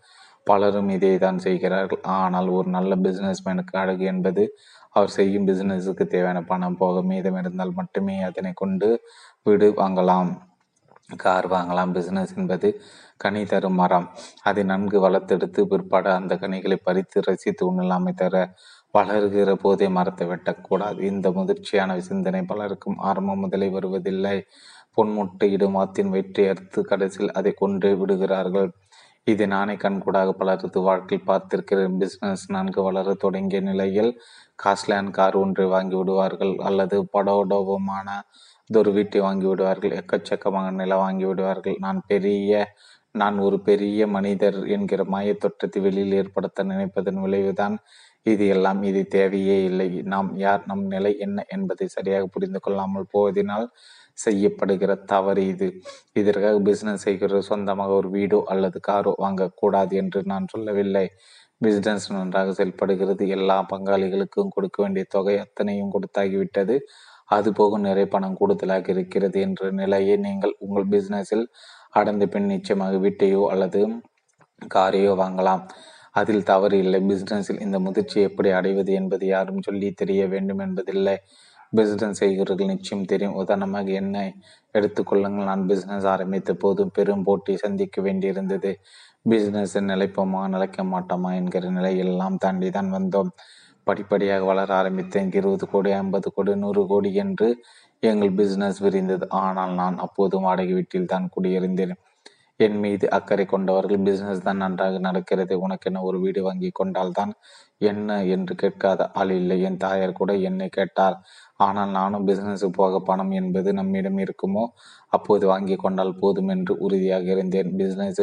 பலரும் இதை தான் செய்கிறார்கள். ஆனால் ஒரு நல்ல பிஸ்னஸ்மேனுக்கு அழகு என்பது அவர் செய்யும் பிஸ்னஸுக்கு தேவையான பணம் போக மீதம் இருந்தால் மட்டுமே அதனை கொண்டு வீடு வாங்கலாம், கார் வாங்கலாம். பிஸ்னஸ் என்பது கனி தரும் மரம். அதை நன்கு வளர்த்தெடுத்து பிற்பாடு அந்த கனிகளை பறித்து ரசித்து உண்ணில்லாமை தர வளர்கிற போதே மரத்தை வெட்டக்கூடாது. இந்த முதிர்ச்சியான சிந்தனை பலருக்கும் ஆரம்பம் முதலே வருவதில்லை. பொன்முட்டையிடும் மரத்தின் வெற்றி அறுத்து கடைசியில் அதை கொண்டு விடுகிறார்கள். இது நானே கண்கூடாக பலரது வாழ்க்கையில் பார்த்திருக்கிறேன். பிஸ்னஸ் நன்கு வளர தொடங்கிய நிலையில் காஸ்ட்லேண்ட் கார் ஒன்றை வாங்கி விடுவார்கள், அல்லது படோடோபமானதொரு வீட்டை வாங்கி விடுவார்கள், எக்கச்சக்கமாக நிலம் வாங்கி விடுவார்கள். நான் ஒரு பெரிய மனிதர் என்கிற மாய தோற்றத்தை வெளியில் ஏற்படுத்த நினைப்பதன் விளைவுதான் இது எல்லாம். இது தேவையே இல்லை. நாம் யார், நம் நிலை என்ன என்பதை சரியாக புரிந்து கொள்ளாமல் போவதினால் செய்யப்படுகிற தவறு இது. இதற்காக பிஸ்னஸ் செய்கிற சொந்தமாக ஒரு வீடோ அல்லது காரோ வாங்கக்கூடாது என்று நான் சொல்லவில்லை. பிஸ்னஸ் நன்றாக செயல்படுகிறது. எல்லா பங்காளிகளுக்கும் கொடுக்க வேண்டிய தொகை அத்தனையும் கொடுத்தாகிவிட்டது. அது போக நிறைய பணம் கூடுதலாக இருக்கிறது என்ற நிலையை நீங்கள் உங்கள் பிஸ்னஸில் அடைந்த பின் நிச்சயமாக வீட்டையோ அல்லது காரையோ வாங்கலாம். அதில் தவறு இல்லை. பிஸ்னஸில் இந்த முதிர்ச்சி எப்படி அடைவது என்பது யாரும் சொல்லி தெரிய வேண்டும் என்பதில்லை. பிஸ்னஸ் செய்கிறவர்கள் நிச்சயம் தெரியும். உதாரணமாக என்னை எடுத்துக்கொள்ளுங்கள். நான் பிஸ்னஸ் ஆரம்பித்த போதும் பெரும் போட்டி சந்திக்க வேண்டியிருந்தது. பிஸ்னஸ் நிலைப்போமா, நிலைக்க மாட்டோமா என்கிற நிலையெல்லாம் தாண்டி தான் வந்தோம். படிப்படியாக வளர ஆரம்பித்தேன். 20 கோடி, 50 கோடி, 100 கோடி என்று எங்கள் பிஸ்னஸ் விரிந்தது. ஆனால் நான் அப்போதும் வாடகை வீட்டில் தான் குடியிருந்தேன். என் மீது அக்கறை கொண்டவர்கள், பிஸ்னஸ் தான் நன்றாக நடக்கிறது, உனக்கென்ன, ஒரு வீடு வாங்கி கொண்டால்தான் என்ன என்று கேட்காத ஆள் இல்லை. என் தாயார் கூட என்னை கேட்டார். ஆனால் நானும் பிஸ்னஸுக்கு போக பணம் என்பது நம்மிடம் இருக்குமோ அப்போது வாங்கி கொண்டால் போதும் என்று உறுதியாக இருந்தேன். பிஸ்னஸ்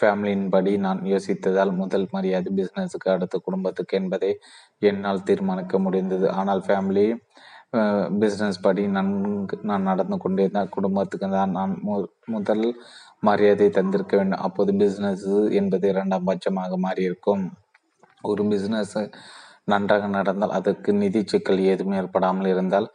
ஃபேமிலியின் படி நான் யோசித்ததால் முதல் மரியாதை பிஸ்னஸுக்கு, அடுத்த குடும்பத்துக்கு என்பதை என்னால் தீர்மானிக்க முடிந்தது. ஆனால் ஃபேமிலி பிஸ்னஸ் படி நான் நடந்து கொண்டிருந்தால் குடும்பத்துக்கு தான் நான் முதல் மரியாதை தந்திருக்க வேண்டும். அப்போது பிஸ்னஸ் என்பது 2ஆம் பட்சமாக மாறியிருக்கும். ஒரு பிஸ்னஸ் நன்றாக நடந்தால், அதற்கு நிதி சிக்கல் ஏதும் ஏற்படாமல் இருந்தால்,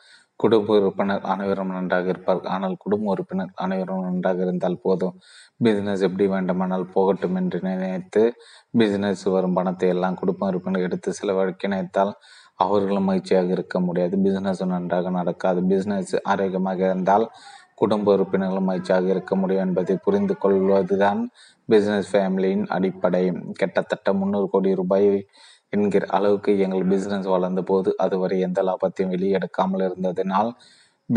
குடும்ப உறுப்பினர் அனைவரும் நன்றாக இருப்பார்கள். ஆனால் குடும்ப உறுப்பினர் அனைவரும் நன்றாக இருந்தால் போதும், பிஸ்னஸ் எப்படி வேண்டுமானால் போகட்டும் என்று நினைத்து பிஸ்னஸ் வரும் பணத்தை எல்லாம் குடும்ப உறுப்பினர் எடுத்து செலவழிக்க நினைத்தால் அவர்களும் மகிழ்ச்சியாக இருக்க முடியாது, பிஸ்னஸ் நன்றாக நடக்காது. பிஸ்னஸ் ஆரோக்கியமாக இருந்தால் குடும்ப உறுப்பினர்களும் மகிழ்ச்சியாக இருக்க முடியும் என்பதை புரிந்து கொள்வதுதான் பிஸ்னஸ் ஃபேமிலியின் அடிப்படை. கிட்டத்தட்ட 300 கோடி ரூபாய் என்கிற அளவுக்கு எங்கள் பிஸ்னஸ் வளர்ந்த போது அதுவரை எந்த லாபத்தையும் வெளியெடுக்காமல் இருந்ததினால்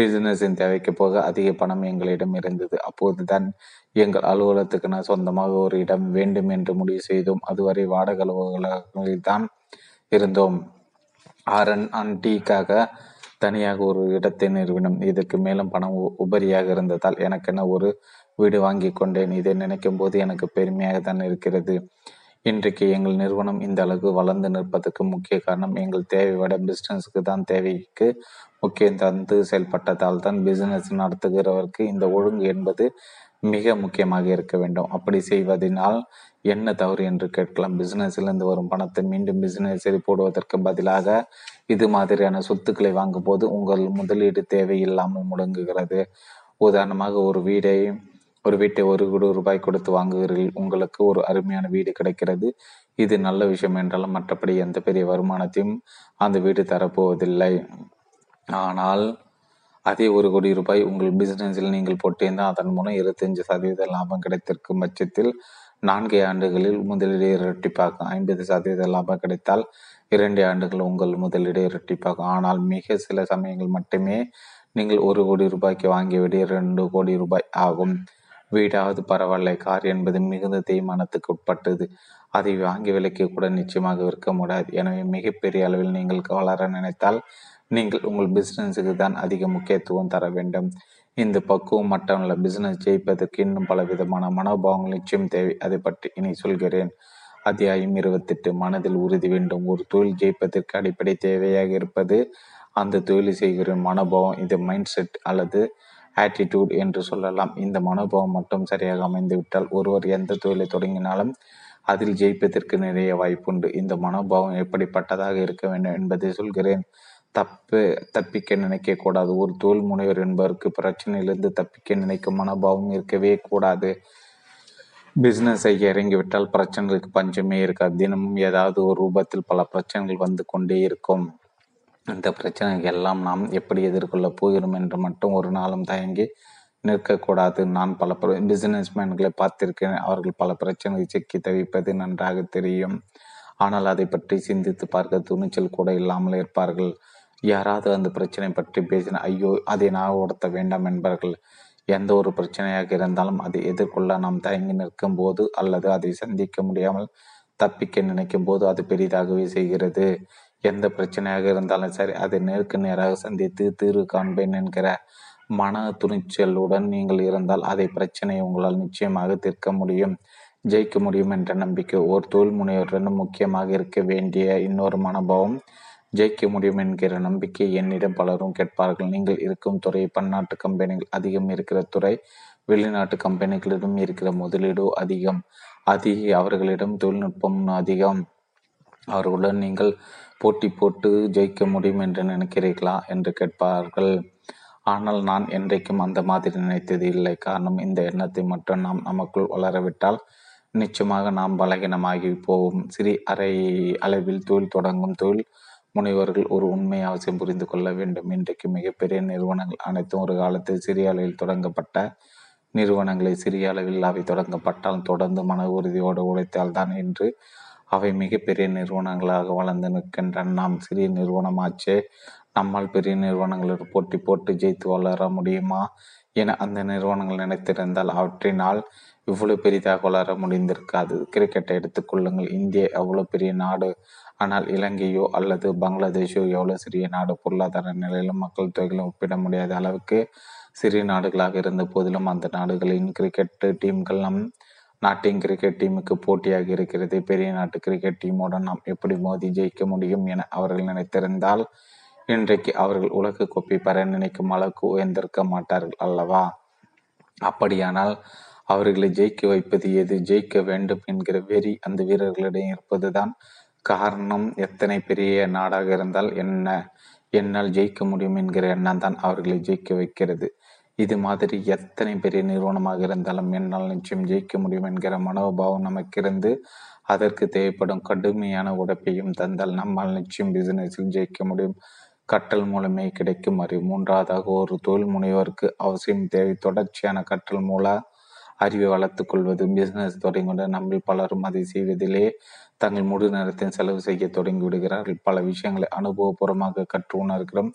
பிஸ்னஸின் தேவைக்கு போக அதிக பணம் எங்களிடம் இருந்தது. அப்போது தான் எங்கள் அலுவலகத்துக்கு நான் சொந்தமாக ஒரு இடம் வேண்டும் என்று முடிவு செய்தோம். அதுவரை வாடகை அலுவலகங்களில் தான் இருந்தோம். R&Dக்காக தனியாக ஒரு இடத்தை நிறுவினோம். இதற்கு மேலும் பணம் உபரியாக இருந்ததால் எனக்கென ஒரு வீடு வாங்கி கொண்டேன். இதை நினைக்கும் போது எனக்கு பெருமையாக தான் இருக்கிறது. இன்றைக்கு எங்கள் நிறுவனம் இந்த அளவுக்கு வளர்ந்து நிற்பதற்கு முக்கிய காரணம் எங்கள் தேவை விட பிஸ்னஸுக்கு தான் தேவைக்கு முக்கியம் தந்து செயல்பட்டதால் தான். பிஸ்னஸ் நடத்துகிறவருக்கு இந்த ஒழுங்கு என்பது மிக முக்கியமாக இருக்க வேண்டும். அப்படி செய்வதனால் என்ன தவறு என்று கேட்கலாம். பிஸ்னஸிலிருந்து வரும் பணத்தை மீண்டும் பிஸ்னஸில் போடுவதற்கு பதிலாக இது மாதிரியான சொத்துக்களை வாங்கும் போது உங்கள் முதலீடு தேவை இல்லாமல் முடங்குகிறது. உதாரணமாக ஒரு வீட்டை 1 கோடி ரூபாய் கொடுத்து வாங்குகிறீர்கள். உங்களுக்கு ஒரு அருமையான வீடு கிடைக்கிறது. இது நல்ல விஷயம் என்றாலும் மற்றபடி எந்த பெரிய வருமானத்தையும் அந்த வீடு தரப்போவதில்லை. ஆனால் அதே 1 கோடி ரூபாய் உங்கள் பிஸ்னஸில் நீங்கள் போட்டிருந்தால் அதன் மூலம் 25% லாபம் கிடைத்திருக்கும் பட்சத்தில் 4 ஆண்டுகளில் முதலீடு இரட்டிப்பாகும். 50% லாபம் கிடைத்தால் 2 ஆண்டுகள் உங்கள் முதலீடு இரட்டிப்பாகும். ஆனால் மிக சில சமயங்கள் மட்டுமே நீங்கள் 1 கோடி ரூபாய்க்கு வாங்கிவிட 2 கோடி ரூபாய் ஆகும். வீடாவது பரவாயில்லை, கார் என்பது மிகுந்த தேய்மானத்துக்கு உட்பட்டது. அதை வாங்கி விலைக்கு கூட நிச்சயமாக விற்க முடியாது. எனவே மிகப்பெரிய அளவில் நீங்கள் வளர நினைத்தால் நீங்கள் உங்கள் பிஸ்னஸுக்கு தான் அதிக முக்கியத்துவம் தர வேண்டும். இந்த பக்குவம் மட்டமில் பிசினஸ் ஜெயிப்பதற்கு இன்னும் பல விதமான மனோபாவங்கள் நிச்சயம் தேவை. அதை பற்றி இனி சொல்கிறேன். அத்தியாயம் 28. மனதில் உறுதி வேண்டும். ஒரு தொழில் ஜெயிப்பதற்கு அடிப்படை தேவையாக இருப்பது அந்த தொழில் செய்கிற மனோபாவம். இது மைண்ட் செட் அல்லது ஆட்டிடியூட் என்று சொல்லலாம். இந்த மனோபாவம் மட்டும் சரியாக அமைந்துவிட்டால் ஒருவர் எந்த தொழிலை தொடங்கினாலும் அதில் ஜெயிப்பதற்கு நிறைய வாய்ப்புண்டு. இந்த மனோபாவம் எப்படிப்பட்டதாக இருக்க வேண்டும் என்பதை சொல்கிறேன். தப்பிக்க நினைக்கக்கூடாது. ஒரு தொழில் முனைவர் என்பவருக்கு பிரச்சனையிலிருந்து தப்பிக்க நினைக்கும் மனோபாவம் இருக்கவே கூடாது. பிஸ்னஸை இறங்கிவிட்டால் பிரச்சனைகளுக்கு பஞ்சமே இருக்காது. தினமும் ஏதாவது ஒரு ரூபத்தில் பல பிரச்சனைகள் வந்து கொண்டே இருக்கும். இந்த பிரச்சனைகள் எல்லாம் நாம் எப்படி எதிர்கொள்ளப் போகிறோம் என்று மட்டும் ஒரு நாளும் தயங்கி நிற்கக்கூடாது. நான் பல பிஸ்னஸ்மேன்களை பார்த்திருக்கிறேன். அவர்கள் பல பிரச்சனைகளை சிக்கி தவிப்பது நன்றாக தெரியும். ஆனால் அதை பற்றி சிந்தித்து பார்க்க துணிச்சல் கூட இல்லாமல் இருப்பார்கள். யாராவது அந்த பிரச்சனை பற்றி பேசின ஐயோ அதை நாகப்படுத்த வேண்டாம் என்பார்கள். எந்த ஒரு பிரச்சனையாக இருந்தாலும் அதை எதிர்கொள்ள நாம் தயங்கி நிற்கும் போது அல்லது அதை சந்திக்க முடியாமல் தப்பிக்க நினைக்கும் போது அது பெரிதாகவே செய்கிறது. எந்த பிரச்சனையாக இருந்தாலும் சரி, அதை நேருக்கு நேராக சந்தித்து தீர்வு காண்பேன் என்கிற மன துணிச்சலுடன் நீங்கள் இருந்தால் அதை பிரச்சனையை உங்களால் நிச்சயமாக தீர்க்க முடியும், ஜெயிக்க முடியும் என்ற நம்பிக்கை. ஒரு தொழில் முனைவருடன் முக்கியமாக இருக்க வேண்டிய இன்னொரு மனோபாவம் ஜெயிக்க முடியும் என்கிற நம்பிக்கை. என்னிடம் பலரும் கேட்பார்கள், நீங்கள் இருக்கும் துறை பன்னாட்டு கம்பெனிகள் அதிகம் இருக்கிற துறை, வெளிநாட்டு கம்பெனிகளிடம் இருக்கிற முதலீடு அதிகம், அவர்களிடம் தொழில்நுட்பம் அதிகம், அவர்களுடன் நீங்கள் போட்டி போட்டு ஜெயிக்க முடியும் என்று நினைக்கிறீர்களா என்று கேட்பார்கள். ஆனால் நான் என்றைக்கும் அந்த மாதிரி நினைத்தது இல்லை. காரணம், இந்த எண்ணத்தை மட்டும் நாம் நமக்குள் வளரவிட்டால் நிச்சயமாக நாம் பலகீனமாகி போவோம். சிறிய அளவில் தொழில் தொடங்கும் தொழில் முனைவர்கள் ஒரு உண்மை அவசியம் புரிந்து கொள்ள வேண்டும். இன்றைக்கு மிகப்பெரிய நிறுவனங்கள் அனைத்தும் ஒரு காலத்தில் சிறிய அளவில் தொடங்கப்பட்ட நிறுவனங்களை. சிறிய அளவில் அவை தொடங்கப்பட்டால் தொடர்ந்து மன உறுதியோடு உழைத்தால்தான் இன்று அவை மிகப்பெரிய நிறுவனங்களாக வளர்ந்து நிற்கின்றன. நாம் சிறிய நிறுவனமாச்சே, நம்மால் பெரிய நிறுவனங்களோடு போட்டி போட்டு ஜெயித்து வளர முடியுமா என அந்த நிறுவனங்கள் நினைத்திருந்தால் அவற்றினால் இவ்வளவு பெரிதாக வளர முடிந்திருக்காது. கிரிக்கெட்டை எடுத்துக்கொள்ளுங்கள். இந்தியா எவ்வளவு பெரிய நாடு, ஆனால் இலங்கையோ அல்லது பங்களாதேஷோ எவ்வளோ சிறிய நாடு. பொருளாதார நிலையிலும் மக்கள் தொகையிலும் ஒப்பிட முடியாத அளவுக்கு சிறிய நாடுகளாக இருந்த போதிலும் அந்த நாடுகளின் கிரிக்கெட் டீம்கள் நம் நாட்டின் கிரிக்கெட் டீமுக்கு போட்டியாக இருக்கிறது. பெரிய நாட்டு கிரிக்கெட் டீமுடன் நாம் எப்படி மோதி ஜெயிக்க முடியும் என அவர்கள் நினைத்திருந்தால் இன்றைக்கு அவர்கள் உலக கோப்பை பெற நினைக்கும் அளவுக்கு உயர்ந்திருக்க மாட்டார்கள் அல்லவா? அப்படியானால் அவர்களை ஜெயிக்க வைப்பது எது? ஜெயிக்க வேண்டும் என்கிற வெறி அந்த வீரர்களிடம் இருப்பதுதான் காரணம். எத்தனை பெரிய நாடாக இருந்தால் என்னால் ஜெயிக்க முடியும் என்கிற எண்ணம் தான் அவர்களை ஜெயிக்க வைக்கிறது. இது மாதிரி எத்தனை பெரிய நிறுவனமாக இருந்தாலும் என்னால் நிச்சயம் ஜெயிக்க முடியும் என்கிற மனோபாவம் நமக்கிருந்து அதற்கு தேவைப்படும் கடுமையான உழைப்பையும் தந்தால் நம்மால் நிச்சயம் பிசினஸில் ஜெயிக்க முடியும். கற்றல் மூலமே கிடைக்கும் அறிவு. மூன்றாவதாக, ஒரு தொழில் முனைவருக்கு அவசியம் தேவை தொடர்ச்சியான கற்றல் மூலம் அறிவை வளர்த்துக் கொள்வது. பிசினஸ் தொடங்கிவிட நம்ம பலரும் அதை செய்வதிலே தங்கள் முழு நேரத்தையும் செலவு செய்ய தொடங்கிவிடுகிறார்கள். பல விஷயங்களை அனுபவபூர்வமாக கற்று உணர்கிறோம்.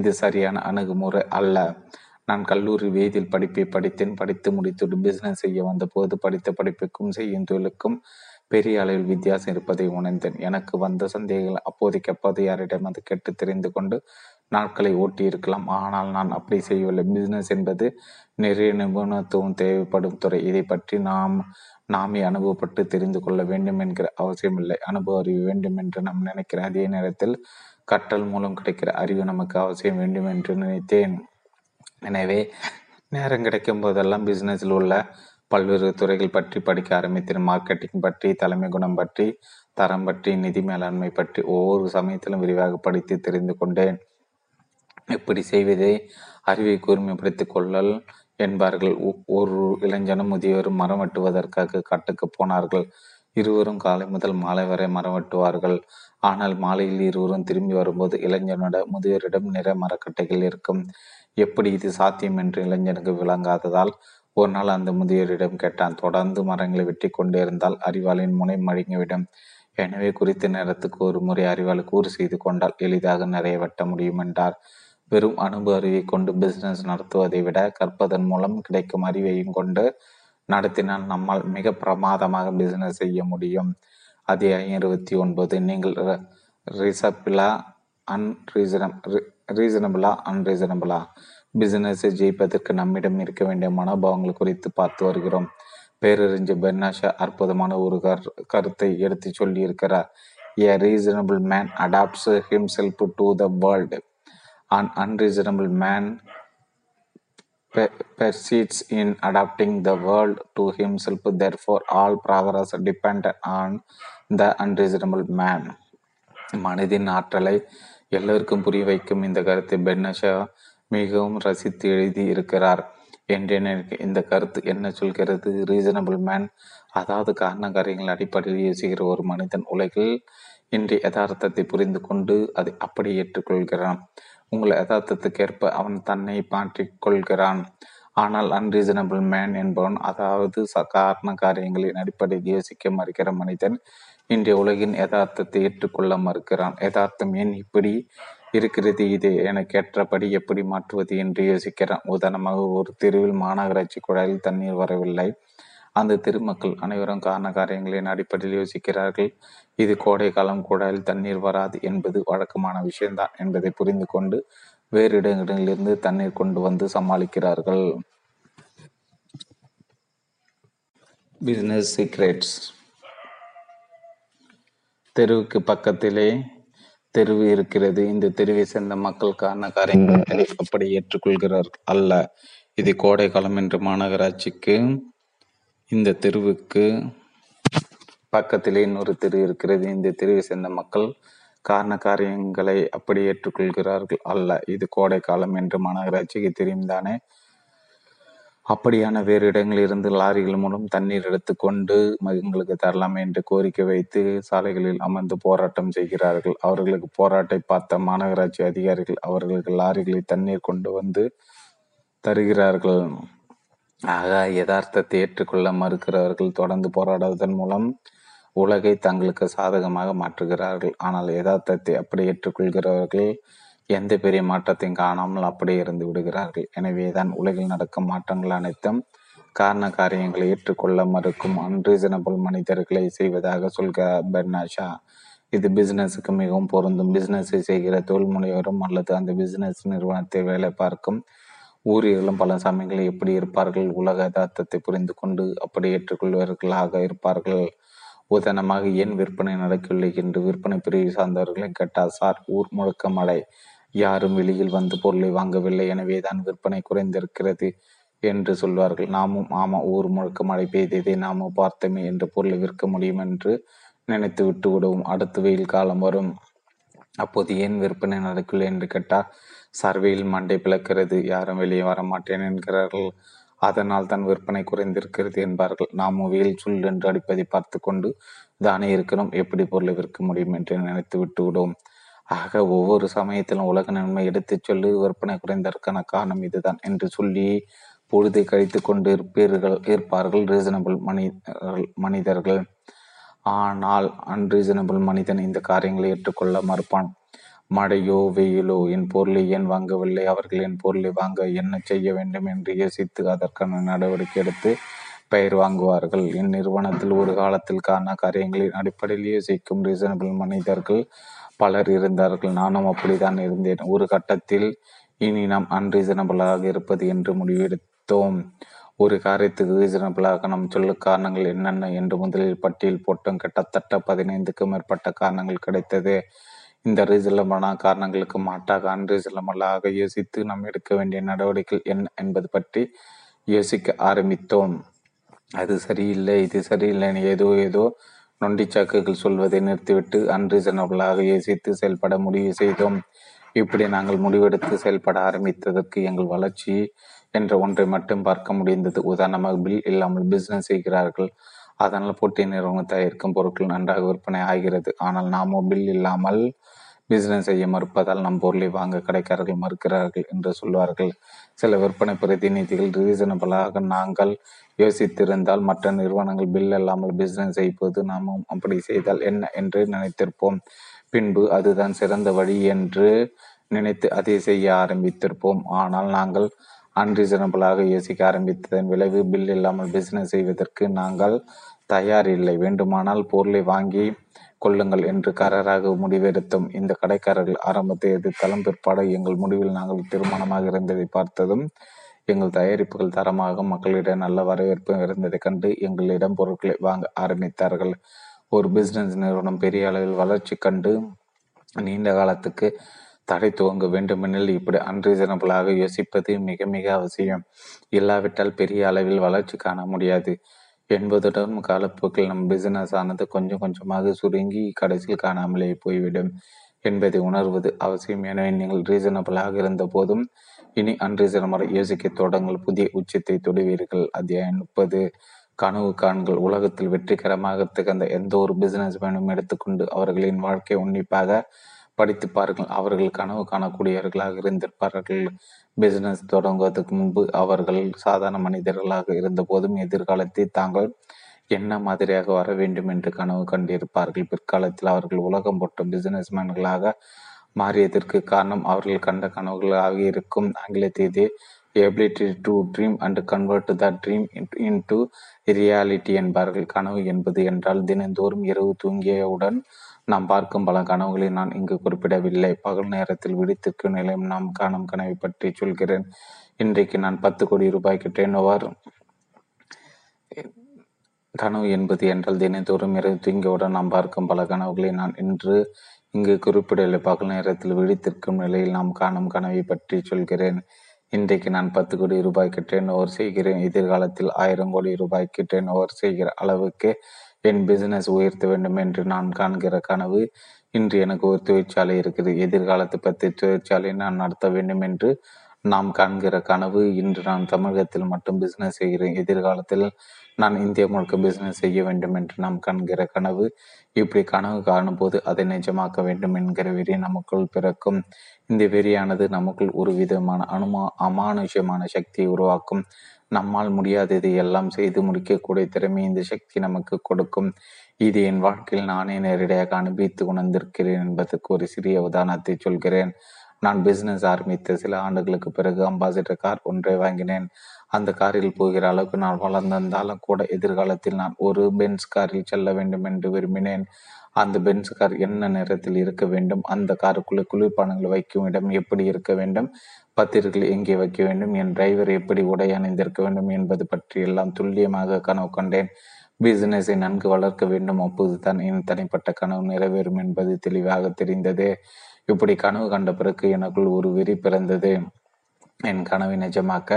இது சரியான அணுகுமுறை அல்ல. நான் கல்லூரி வேதியில் படிப்பை படித்தேன். படித்து முடித்துட்டு பிசினஸ் செய்ய வந்தபோது படித்த படிப்புக்கும் செய்யும் தொழிலுக்கும் பெரிய அளவில் வித்தியாசம் இருப்பதை உணர்ந்தேன். எனக்கு வந்த சந்தேகங்கள் அப்போதைக்கப்போது யாரிடம் அது கேட்டு தெரிந்து கொண்டு நாட்களை ஓட்டி இருக்கலாம். ஆனால் நான் அப்படி செய்யவில்லை. பிசினஸ் என்பது நிறைய நிபுணத்துவம் தேவைப்படும் துறை. இதை பற்றி நாமே அனுபவப்பட்டு தெரிந்து கொள்ள வேண்டும் என்கிற அவசியமில்லை. அனுபவ அறிவு வேண்டும் என்று நாம் நினைக்கிற அதே நேரத்தில் கற்றல் மூலம் கிடைக்கிற அறிவு நமக்கு அவசியம் வேண்டும் என்று நினைத்தேன். எனவே நேரம் கிடைக்கும் போதெல்லாம் பிசினஸில் உள்ள பல்வேறு துறைகள் பற்றி படிக்க ஆரம்பித்தேன். மார்க்கெட்டிங் பற்றி, தலைமை குணம் பற்றி, தரம் பற்றி, நிதி மேலாண்மை பற்றி ஒவ்வொரு சமயத்திலும் விரிவாக படித்து தெரிந்து கொண்டேன். எப்படி செய்வதை அறிவை கூர்மைப்படுத்திக் கொள்ளல் என்பார்கள். ஒரு இளைஞனும் முதியவரும் மரம் வெட்டுவதற்காக காட்டுக்கு போனார்கள். இருவரும் காலை முதல் மாலை வரை மரம் வெட்டுவார்கள். ஆனால் மாலையில் இருவரும் திரும்பி வரும்போது இளைஞனோட முதியோரிடம் நிறைய மரக்கட்டைகள் இருக்கும். எப்படி இது சாத்தியம் என்று இளைஞனுக்கு விளங்காததால் ஒரு நாள் அந்த முதியோரிடம் கேட்டான். தொடர்ந்து மரங்களை வெட்டி கொண்டிருந்தால் அறிவாளின் முனை மழுங்கிவிடும். எனவே குறித்த நேரத்துக்கு ஒரு முறை அறிவாளி கூறு செய்து கொண்டால் எளிதாக நிறைய வெட்ட முடியும் என்றார். வெறும் அனுபவ அறிவை கொண்டு பிசினஸ் நடத்துவதை விட கற்பதன் மூலம் கிடைக்கும் அறிவையும் கொண்டு நடத்தினால் நம்மால் மிக பிரமாதமாக பிசினஸ் செய்ய முடியும். அத்தியாயம் 29. நீங்கள் ரீசனபிளா அன்ரீசனபிளா பிசினஸை ஜெயிப்பதற்கு நம்மிடம் இருக்க வேண்டிய மனோபாவங்கள் குறித்து பார்த்து வருகிறோம். பேரறிஞர் பெர்னாஷா அற்புதமான ஒரு கருத்தை எடுத்து சொல்லியிருக்கிறார். A reasonable man adapts himself to the world. An unreasonable man persists in adapting the world to himself. Therefore, all progress depends on the unreasonable man. மனதின் ஆற்றலை எல்லோருக்கும் புரிய வைக்கும் இந்த கருத்தை பெர்னாஷா மிகவும் ரசித்து எழுதி இருக்கிறார். என்றெனக்கு இந்த கருத்து என்ன சொல்கிறது? ரீசனபிள் மேன், அதாவது காரண காரியங்கள் அடிப்படையில் யோசிக்கிற ஒரு மனிதன் உலகில் இன்று யதார்த்தத்தை புரிந்து கொண்டு அதை அப்படி ஏற்றுக்கொள்கிறான். உங்கள் யதார்த்தத்துக்கேற்ப அவன் தன்னை மாற்றிக்கொள்கிறான். ஆனால் அன்ரீசனபிள் மேன் என்பவன், அதாவது காரண காரியங்களின் அடிப்படையில் யோசிக்க மறுக்கிற மனிதன் இன்றைய உலகின் யதார்த்தத்தை ஏற்றுக்கொள்ள மறுக்கிறான். யதார்த்தம் ஏன் இப்படி இருக்கிறது, இது எனக்கேற்றபடி எப்படி மாற்றுவது என்று யோசிக்கிறான். உதாரணமாக, ஒரு தெருவில் மாநகராட்சி குழாயில் தண்ணீர் வரவில்லை. அந்த தெரு மக்கள் அனைவரும் காரண காரியங்களின் அடிப்படையில் யோசிக்கிறார்கள். இது கோடை காலம், குழாயில் தண்ணீர் வராது என்பது வழக்கமான விஷயம்தான் என்பதை புரிந்து கொண்டு வேறு இடங்களிலிருந்து தண்ணீர் கொண்டு வந்து சமாளிக்கிறார்கள். Business secrets. தெருவுக்கு பக்கத்திலே தெருவு இருக்கிறது. இந்த தெருவை சேர்ந்த மக்கள் காரண காரியங்களை அப்படி ஏற்றுக்கொள்கிறார்கள் அல்ல. இது கோடை காலம் என்று மாநகராட்சிக்கு இந்த தெருவுக்கு பக்கத்திலே இன்னொரு தெரு இருக்கிறது. இந்த தெருவை சேர்ந்த மக்கள் காரண காரியங்களை அப்படி ஏற்றுக்கொள்கிறார்கள் அல்ல. இது கோடை காலம் என்று மாநகராட்சிக்கு தெரியும் தானே. அப்படியான வேறு இடங்களிலிருந்து லாரிகள் மூலம் தண்ணீர் எடுத்து கொண்டு எங்களுக்கு தரலாம் என்று கோரிக்கை வைத்து சாலைகளில் அமர்ந்து போராட்டம் செய்கிறார்கள். அவர்களுக்கு போராட்டத்தை பார்த்த மாநகராட்சி அதிகாரிகள் அவர்களுக்கு லாரிகளில் தண்ணீர் கொண்டு வந்து தருகிறார்கள். ஆக, யதார்த்தத்தை ஏற்றுக்கொள்ள மறுக்கிறவர்கள் தொடர்ந்து போராடுவதன் மூலம் உலகை தங்களுக்கு சாதகமாக மாற்றுகிறார்கள். ஆனால் யதார்த்தத்தை அப்படி ஏற்றுக்கொள்கிறவர்கள் எந்த பெரிய மாற்றத்தையும் காணாமல் அப்படியே இருந்து விடுகிறார்கள். எனவேதான் உலகில் நடக்கும் மாற்றங்கள் அனைத்தும் காரண காரியங்களை ஏற்றுக்கொள்ள மறுக்கும் அன்ரீசனபிள் மனிதர்களை செய்வதாக சொல்கிறார் பெர்னாஷா. இது பிசினஸுக்கு மிகவும் பொருந்தும். பிசினஸை செய்கிற தொழில் முனைவரும் அல்லது அந்த பிசினஸ் நிறுவனத்தை வேலை பார்க்கும் ஊழியர்களும் பல சமயங்களில் எப்படி இருப்பார்கள்? உலக யதார்த்தத்தை புரிந்து கொண்டு அப்படி ஏற்றுக்கொள்வர்களாக இருப்பார்கள். உதாரணமாக, ஏன் விற்பனை நடக்கவில்லை என்று விற்பனை பிரிவு சார்ந்தவர்களை கேட்டால், சார், ஊர் முழுக்க மழை, யாரும் வெளியில் வந்து பொருளை வாங்கவில்லை, எனவே தான் விற்பனை குறைந்திருக்கிறது என்று சொல்வார்கள். நாமும், ஆமாம், ஊர் முழுக்க மழை பெய்ததை நாமும் பார்த்தோமே என்று பொருளை விற்க முடியும் என்று நினைத்து விட்டு விடுவோம். அடுத்து வெயில் காலம் வரும். அப்போது ஏன் விற்பனை நடக்கவில்லை என்று கேட்டால், சார், வெயில் மண்டை பிளக்கிறது, யாரும் வெளியே வரமாட்டேன் என்கிறார்கள், அதனால் தான் விற்பனை குறைந்திருக்கிறது என்பார்கள். நாமும் வெயில் சுல் என்று அடிப்பதை பார்த்து கொண்டு தானே இருக்கிறோம், எப்படி பொருளை விற்க முடியும் என்று நினைத்து விட்டு விடுவோம். ஆக, ஒவ்வொரு சமயத்திலும் உலக நன்மை எடுத்துச் சொல்லி விற்பனை குறைந்ததற்கான காரணம் இதுதான் என்று சொல்லி பொழுதை கழித்து கொண்டு இருப்பார்கள் ரீசனபிள் மனிதர்கள். ஆனால் அன்ரீசனபிள் மனிதன் இந்த காரியங்களை ஏற்றுக்கொள்ள மறுப்பான். மழையோ வெயிலோ என் பொருளை ஏன் வாங்கவில்லை, அவர்கள் என் பொருளை வாங்க என்ன செய்ய வேண்டும் என்று யோசித்து அதற்கான நடவடிக்கை எடுத்து பெயர் வாங்குவார்கள். என் நிறுவனத்தில் ஒரு காலத்தில் காரண காரியங்களின் அடிப்படையில் யோசிக்கும் ரீசனபிள் மனிதர்கள் பலர் இருந்தார்கள். நானும் அப்படித்தான் இருந்தேன். ஒரு கட்டத்தில் இனி நாம் அன்ரீசனபிளாக இருப்பது என்று முடிவெடுத்தோம். ஒரு காரியத்துக்கு ரீசனபிளாக நாம் சொல்ல காரணங்கள் என்னென்ன என்று முதலில் பட்டியல் போட்டும். கிட்டத்தட்ட 15க்கும் மேற்பட்ட காரணங்கள் கிடைத்தது. இந்த ரீசனபிளான காரணங்களுக்கு மாட்டாக அன்ரீசனபிளாக யோசித்து நாம் எடுக்க வேண்டிய நடவடிக்கைகள் என்ன என்பது பற்றி யோசிக்க ஆரம்பித்தோம். அது சரியில்லை, இது சரியில்லைன்னு ஏதோ நொண்டிச்சாக்குகள் சொல்வதை நிறுத்திவிட்டு அன்ரீசனபிளாக யோசித்து செயல்பட முடிவு செய்தோம். இப்படி நாங்கள் முடிவெடுத்து செயல்பட ஆரம்பித்ததற்கு எங்கள் வளர்ச்சி என்ற ஒன்றை மட்டும் பார்க்க முடிந்தது. உதாரணமாக, பில் இல்லாமல் பிஸ்னஸ் செய்கிறார்கள், அதனால் போட்டி நிறுவனம் தயாரிக்கும் பொருட்கள் நன்றாக விற்பனை ஆகிறது. ஆனால் நாமும் பில் இல்லாமல் பிஸ்னஸ் செய்ய மறுப்பதால் நம் பொருளை வாங்க கடைக்காரர்கள் மறுக்கிறார்கள் என்று சொல்வார்கள். சில விற்பனை பிரதிநிதிகள், ரீசனபிளாக நாங்கள் யோசித்திருந்தால் மற்ற நிறுவனங்கள் பில் இல்லாமல் பிஸ்னஸ் செய்வது நாமும் அப்படி செய்தால் என்ன என்று நினைத்திருப்போம். பின்பு அதுதான் சிறந்த வழி என்று நினைத்து அதை செய்ய ஆரம்பித்திருப்போம். ஆனால் நாங்கள் அன்ரீசனபிளாக யோசிக்க ஆரம்பித்ததன் விளைவு பில் இல்லாமல் பிஸ்னஸ் செய்வதற்கு நாங்கள் தயாரில்லை. வேண்டுமானால் பொருளை வாங்கி கொள்ளுங்கள் என்று கராராக முடிவெடுத்தும் இந்த கடைக்காரர்கள் ஆரம்பத்தை எதிர்த்தாலும் பிற்பாடு எங்கள் முடிவில் நாங்கள் தீர்மானமாக இருந்ததை பார்த்ததும் எங்கள் தயாரிப்புகள் தரமாக மக்களிடம் நல்ல வரவேற்பும் இருந்ததை கண்டு எங்களிடம் பொருட்களை வாங்க ஆரம்பித்தார்கள். ஒரு பிசினஸ் நிறுவனம் பெரிய அளவில் வளர்ச்சி கண்டு நீண்ட காலத்துக்கு தடை துவங்க வேண்டுமெனில் இப்படி அன்ரீசனபிளாக யோசிப்பது மிக மிக அவசியம். இல்லாவிட்டால் பெரிய அளவில் வளர்ச்சி காண முடியாது என்பதுடன் காலப்போக்கில் நம் பிசினஸ் ஆனது கொஞ்சம் கொஞ்சமாக சுருங்கி கடைசியில் காணாமலே போய்விடும் என்பதை உணர்வது அவசியம். எனவே நீங்கள் ரீசனபிளாக இருந்த போதும் இனி அன்ரீசனமாக யோசிக்க தொடங்கள், புதிய உச்சத்தை தொடுவீர்கள். அத்தியாயம் 30 கனவு காண்கள். உலகத்தில் வெற்றிகரமாக திகழ்ந்த எந்த ஒரு பிசினஸ் மேனும் எடுத்துக்கொண்டு அவர்களின் வாழ்க்கையை உன்னிப்பாக படித்துப்பார்கள். அவர்கள் கனவு காணக்கூடியவர்களாக இருந்திருப்பார்கள். பிசினஸ் தொடங்குவதற்கு முன்பு அவர்கள் சாதாரண மனிதர்களாக இருந்த போதும் எதிர்காலத்தை தாங்கள் என்ன மாதிரியாக வர வேண்டும் என்று கனவு கண்டிருப்பார்கள். பிற்காலத்தில் அவர்கள் உலகம் போட்ட பிசினஸ் மேன்களாக மாறியதற்கு காரணம் அவர்கள் கண்ட கனவுகளாக இருக்கும். ஆங்கிலத்திலே ability to dream and convert the dream into reality என்பார்கள். கனவு என்பது என்றால் தினந்தோறும் இரவு தூங்கியவுடன் நாம் பார்க்கும் பல கனவுகளை நான் இங்கு குறிப்பிடவில்லை. பகல் நேரத்தில் விடுத்திருக்கும் நிலையம் நாம் காணும் கனவை பற்றி சொல்கிறேன். இன்றைக்கு நான் 10 கோடி ரூபாய்க்கு டேர்ன்ஓவர் கனவு என்பது என்றால் தினந்தோறும் இரவு தூங்கியவுடன் நாம் பார்க்கும் பல கனவுகளை நான் இன்று இங்கு குறிப்பிடவில்லை. பகல் நேரத்தில் விடுத்திருக்கும் நிலையில் நாம் காணும் கனவை பற்றி சொல்கிறேன். இன்றைக்கு நான் 10 கோடி ரூபாய்க்கு டேர்ன்ஓவர் செய்கிறேன். எதிர்காலத்தில் 1000 கோடி ரூபாய்க்கு டேர்ன்ஓவர் செய்கிற அளவுக்கு என் பிசினஸ் உயர்த்த வேண்டும் என்று நான் காண்கிற கனவு. இன்று எனக்கு ஒரு தொழிற்சாலை இருக்கிறது. எதிர்காலத்தை பற்றி தொழிற்சாலை நான் நடத்த வேண்டும் என்று நாம் காண்கிற கனவு. இன்று நான் தமிழகத்தில் மட்டும் பிசினஸ் செய்கிறேன். எதிர்காலத்தில் நான் இந்தியா முழுக்க பிசினஸ் செய்ய வேண்டும் என்று நாம் காண்கிற கனவு. இப்படி கனவு காணும்போது அதை நிஜமாக்க வேண்டும் என்கிற வெறி நமக்குள் பிறக்கும். இந்த வெறியானது நமக்குள் ஒரு விதமான அமானுஷ்யமான சக்தியை உருவாக்கும். நம்மால் முடியாததை எல்லாம் செய்து முடிக்கக்கூடிய திறமை இந்த சக்தி நமக்கு கொடுக்கும். இது என் வாழ்க்கையில் நானே நேரடியாக அனுபவித்து உணர்ந்திருக்கிறேன் என்பதற்கு ஒரு சிறிய உதாரணத்தை சொல்கிறேன். நான் பிசினஸ் ஆரம்பித்த சில ஆண்டுகளுக்கு பிறகு அம்பாசிடர் கார் ஒன்றை வாங்கினேன். அந்த காரில் போகிற அளவுக்கு நான் வளர்ந்திருந்தாலும் கூட எதிர்காலத்தில் நான் ஒரு பென்ஸ் காரில் செல்ல வேண்டும் என்று விரும்பினேன். அந்த பென்ஸ் கார் என்ன நேரத்தில் இருக்க வேண்டும், அந்த காருக்குள்ளே குளிர்பானங்கள் வைக்கும் இடம் எப்படி இருக்க வேண்டும், பத்திரிகைகள் எங்கே வைக்க வேண்டும், என் டிரைவர் எப்படி உடை அணிந்திருக்க வேண்டும் என்பது பற்றி எல்லாம் துல்லியமாக கனவு கண்டேன். பிசினஸை நன்கு வளர்க்க வேண்டும், அப்போதுதான் என் தனிப்பட்ட கனவு நிறைவேறும் என்பது தெளிவாக தெரிந்தது. இப்படி கனவு கண்ட பிறகு எனக்குள் ஒரு வெறி பிறந்தது. என் கனவை நிஜமாக்க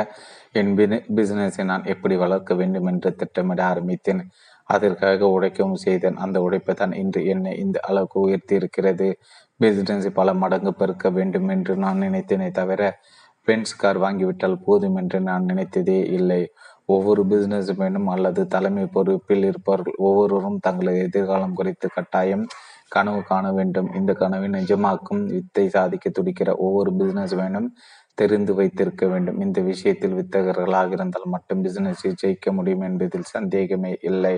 என் பிசினஸை நான் எப்படி வளர்க்க வேண்டும் என்று திட்டமிட ஆரம்பித்தேன். அதற்காக உழைக்கவும் செய்தேன். அந்த உழைப்பை தான் இன்று என்னை இந்த அளவுக்கு உயர்த்தி இருக்கிறது. பிசினஸை பல மடங்கு பெருக்க வேண்டும் என்று நான் நினைத்தேனே தவிர பென்ஸ் கார் வாங்கிவிட்டால் போதும் என்று நான் நினைத்ததே இல்லை. ஒவ்வொரு பிசினஸ் மேனும் அல்லது தலைமை பொறுப்பில் இருப்பவர்கள் ஒவ்வொருவரும் தங்களது எதிர்காலம் குறித்து கட்டாயம் கனவு காண வேண்டும். இந்த கனவை நிஜமாக்கும் வித்தை சாதிக்க துடிக்கிற ஒவ்வொரு பிசினஸ் மேனும் தெரிந்து வைத்திருக்க வேண்டும். இந்த விஷயத்தில் வித்தகர்களாக இருந்தால் மட்டும் பிசினஸை ஜெயிக்க முடியும் என்பதில் சந்தேகமே இல்லை.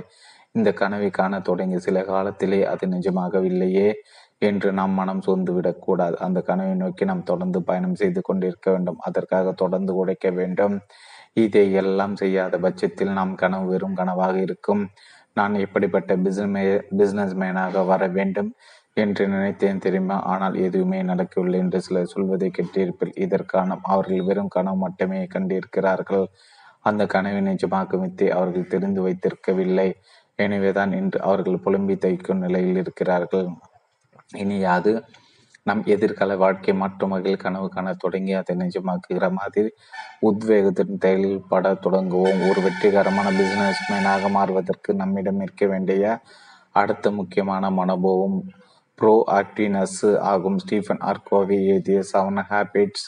இந்த கனவை காண தொடங்கி சில காலத்திலே அது நிஜமாகவில்லையே என்று நாம் மனம் சோர்ந்துவிடக்கூடாது. அந்த கனவை நோக்கி நாம் தொடர்ந்து பயணம் செய்து கொண்டிருக்க வேண்டும். அதற்காக தொடர்ந்து உழைக்க வேண்டும். இதை எல்லாம் செய்யாத பட்சத்தில் நாம் கனவு வெறும் கனவாக இருக்கும். நான் எப்படிப்பட்ட பிசினஸ்மேனாக வர வேண்டும் என்று நினைத்தேன் தெரியுமா, ஆனால் எதுவுமே நடக்கவில்லை என்று சிலர் சொல்வதை கேட்டிருப்பில். இதற்கான அவர்கள் வெறும் கனவு மட்டுமே கண்டிருக்கிறார்கள். அந்த கனவை நிஜமாக்கும் வித்தை அவர்கள் தெரிந்து வைத்திருக்கவில்லை. எனவேதான் இன்று அவர்கள் புலம்பி தைக்கும் நிலையில் இருக்கிறார்கள். இனியாது நம் எதிர்கால வாழ்க்கை மாற்றும் வகையில் கனவு காண தொடங்கி அதை நிஜமாக்குகிற மாதிரி உத்வேகத்தின் செயல்பட தொடங்குவோம். ஒரு வெற்றிகரமான பிசினஸ் மேனாக மாறுவதற்கு நம்மிடம் இருக்க வேண்டிய அடுத்த முக்கியமான மனோபாவம் ப்ரோ ஆக்டிவ்னஸ் ஆகும். ஸ்டீஃபன் கோவி எழுதிய 7 Habits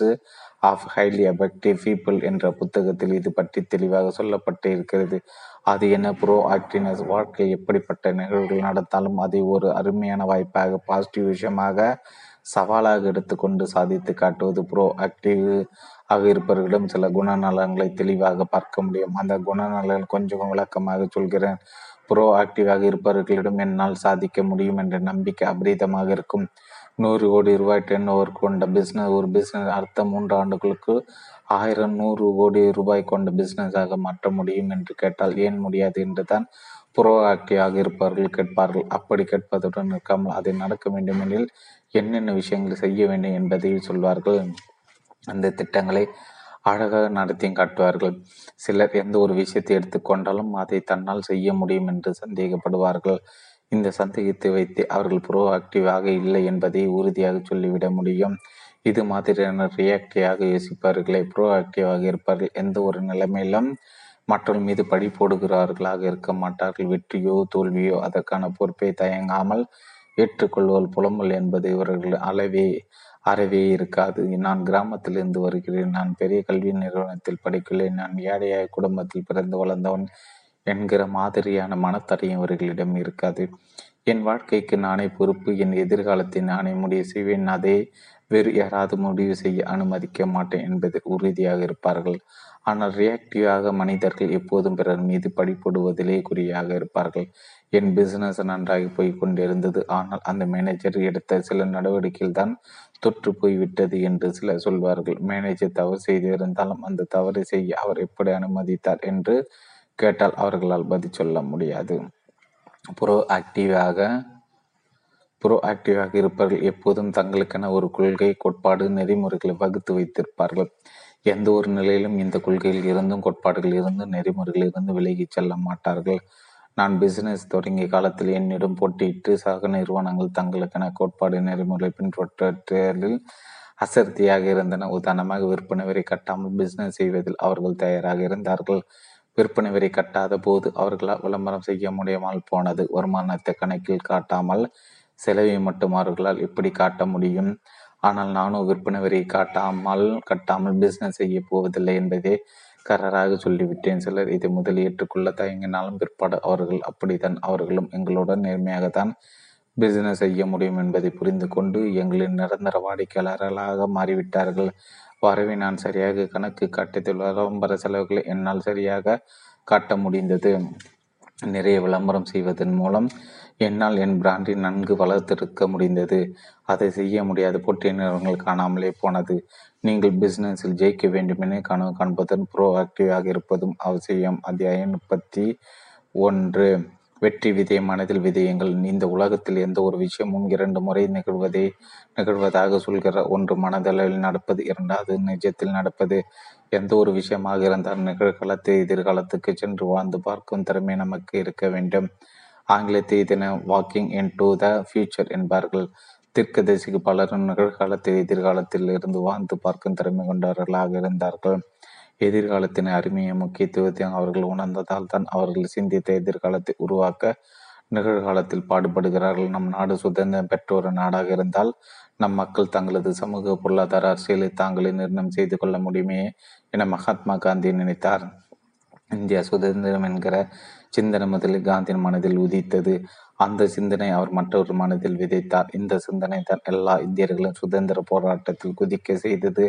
of Highly Effective People என்ற புத்தகத்தில் இது பற்றி தெளிவாக சொல்லப்பட்டு இருக்கிறது. அது என்ன ப்ரோ ஆக்டிவ்னஸ்? வாழ்க்கையில் எப்படிப்பட்ட நிகழ்வுகள் நடத்தாலும் அதை ஒரு அருமையான வாய்ப்பாக, பாசிட்டிவ் விஷயமாக, சவாலாக எடுத்துக்கொண்டு சாதித்து காட்டுவது. ப்ரோ ஆக்டிவ் ஆக இருப்பவர்களிடம் சில குணநலன்களை தெளிவாக பார்க்க முடியும். அந்த குணநலன்கள் கொஞ்சம் விளக்கமாக சொல்கிறேன். ப்ரோ ஆக்டிவாக இருப்பவர்களிடம் என்னால் சாதிக்க முடியும் என்ற நம்பிக்கை அபரிதமாக இருக்கும். 100 கோடி ரூபாய் டர்ன்ஓவர் கொண்ட பிஸ்னஸ் ஒரு பிஸ்னஸ் அடுத்த 3 ஆண்டுகளுக்கு 1,100 கோடி ரூபாய் கொண்ட பிஸ்னஸாக மாற்ற முடியும் என்று கேட்டால் ஏன் முடியாது என்று தான் புரோஆக்டிவாக இருப்பார்கள் கேட்பார்கள். அப்படி கேட்பதுடன் இருக்காமல் அதை நடக்க வேண்டுமெனில் என்னென்ன விஷயங்கள் செய்ய வேண்டும் என்பதை சொல்வார்கள். அந்த திட்டங்களை அழகாக நடத்தியும் காட்டுவார்கள். சிலர் எந்த ஒரு விஷயத்தை எடுத்துக்கொண்டாலும் அதை தன்னால் செய்ய முடியும் என்று சந்தேகப்படுவார்கள். இந்த சந்தேகத்தை வைத்து அவர்கள் புரோஆக்டிவாக இல்லை என்பதை உறுதியாக சொல்லிவிட முடியும். இது மாதிரியான ரியாக்டிவாக யோசிப்பார்களே புரோஆக்டிவாக இருப்பார்கள். எந்த ஒரு நிலைமையிலும் மற்றொரு மீது படி போடுகிறார்களாக இருக்க மாட்டார்கள். வெற்றியோ தோல்வியோ அதற்கான பொறுப்பை தயங்காமல் ஏற்றுக்கொள்வது புலம்பல் என்பது இவர்கள் அறவே இருக்காது. நான் கிராமத்திலிருந்து வருகிறேன், நான் பெரிய கல்வி நிறுவனத்தில் படிக்கிறேன், நான் ஏழையாய் குடும்பத்தில் பிறந்து வளர்ந்தவன் என்கிற மாதிரியான மனத்தடையும் இவர்களிடம் இருக்காது. என் வாழ்க்கைக்கு நானே பொறுப்பு, என் எதிர்காலத்தை நானே முடிவு செய்வேன், அதே வேறு யாராவது முடிவு செய்ய அனுமதிக்க மாட்டேன் என்பதில் உறுதியாக இருப்பார்கள். ஆனால் ரியாக்டிவாக மனிதர்கள் எப்போதும் பிறர் மீது படிப்படுவதிலே குறியாக இருப்பார்கள். என் பிசினஸ் நன்றாக போய் கொண்டிருந்தது, ஆனால் அந்த மேனேஜர் எடுத்த சில நடவடிக்கையில் தான் தொற்று போய்விட்டது என்று சிலர் சொல்வார்கள். மேனேஜர் தவறு செய்திருந்தாலும் அந்த தவறை செய்ய அவர் எப்படி அனுமதித்தார் என்று கேட்டால் அவர்களால் பதில் சொல்ல முடியாது. புரோஆக்டிவாக இருப்பவர்கள் எப்போதும் தங்களுக்கென ஒரு கொள்கை, கோட்பாடு, நெறிமுறைகளை வகுத்து வைத்திருப்பார்கள். எந்த ஒரு நிலையிலும் இந்த கொள்கையில் இருந்தும் கோட்பாடுகளில் இருந்தும் நெறிமுறைகளில் இருந்து விலகி செல்ல மாட்டார்கள். நான் பிசினஸ் தொடங்கிய காலத்தில் என்னிடம் போட்டியிட்டு சக நிறுவனங்கள் தங்களுக்கென கோட்பாடு நெறிமுறை பின்பற்றலில் அசர்த்தியாக இருந்தன. உதாரணமாக, விற்பனை வரை கட்டாமல் பிசினஸ் செய்வதில் அவர்கள் தயாராக இருந்தார்கள். விற்பனை வரை கட்டாத போது அவர்களால் விளம்பரம் செய்ய முடியாமல் போனது. வருமானத்தை கணக்கில் காட்டாமல் செலவை மட்டும் அவர்களால் எப்படி காட்ட முடியும்? ஆனால் நானும் விற்பனை வரை கட்டாமல் பிஸ்னஸ் செய்ய போவதில்லை என்பதே கராராக சொல்லிவிட்டேன். சிலர் இதை முதல் ஏற்றுக்கொள்ள தயங்கினாலும் பிற்பாடு அவர்கள் அப்படித்தான், அவர்களும் எங்களுடன் நேர்மையாகத்தான் பிஸ்னஸ் செய்ய முடியும் என்பதை புரிந்து கொண்டு எங்களின் நிரந்தர வாடிக்கையாளர்களாக மாறிவிட்டார்கள். வரவை நான் சரியாக கணக்கு காட்டிய விளம்பர செலவுகளை என்னால் சரியாக காட்ட முடிந்தது. நிறைய விளம்பரம் செய்வதன் மூலம் என்னால் என் பிராண்டை நன்கு வளர்த்திருக்க முடிந்தது. அதை செய்ய முடியாத போட்டிய நிறுவனங்கள் காணாமலே போனது. நீங்கள் பிஸ்னஸில் ஜெயிக்க வேண்டுமென கனவு காண்பதும் புரோஆக்டிவாக இருப்பதும் அவசியம். அத்தியாயம் 31. வெற்றி விதை மனதில் விதையுங்கள். இந்த உலகத்தில் எந்த ஒரு விஷயமும் 2 முறை நிகழ்வதாக சொல்கிற ஒன்று மனதளவில் நடப்பது, 2வது நிஜத்தில் நடப்பது. எந்த ஒரு விஷயமாக இருந்தால் நிகழ்காலத்தை எதிர்காலத்துக்கு சென்று வாழ்ந்து பார்க்கும் திறமை நமக்கு இருக்க வேண்டும். ஆங்கிலத்தை இதனை walking into the future என்பார்கள். தீர்க்கதரிசிக்கு பலரும் நிகழ்காலத்தில் எதிர்காலத்தில் இருந்து வாழ்ந்து பார்க்கும் திறமை கொண்டவர்களாக இருந்தார்கள். எதிர்காலத்தின் அருமையை முக்கியத்துவத்தையும் அவர்கள் உணர்ந்ததால் தான் அவர்கள் சிந்தித்த எதிர்காலத்தை உருவாக்க நிகழ்காலத்தில் பாடுபடுகிறார்கள். நம் நாடு சுதந்திரம் பெற்ற ஒரு நாடாக இருந்தால் நம் மக்கள் தங்களது சமூக, பொருளாதார, அரசியலை தாங்களே நிர்ணயம் செய்து கொள்ள முடியுமே என மகாத்மா காந்தி நினைத்தார். இந்தியா சுதந்திரம் என்கிற சிந்தனை முதலில் காந்தியின் மனதில் உதித்தது. அந்த சிந்தனை அவர் மற்றொரு மனதில் விதைத்தார். இந்த சிந்தனை தான் எல்லா இந்தியர்களும் சுதந்திர போராட்டத்தில் குதிக்க செய்தது,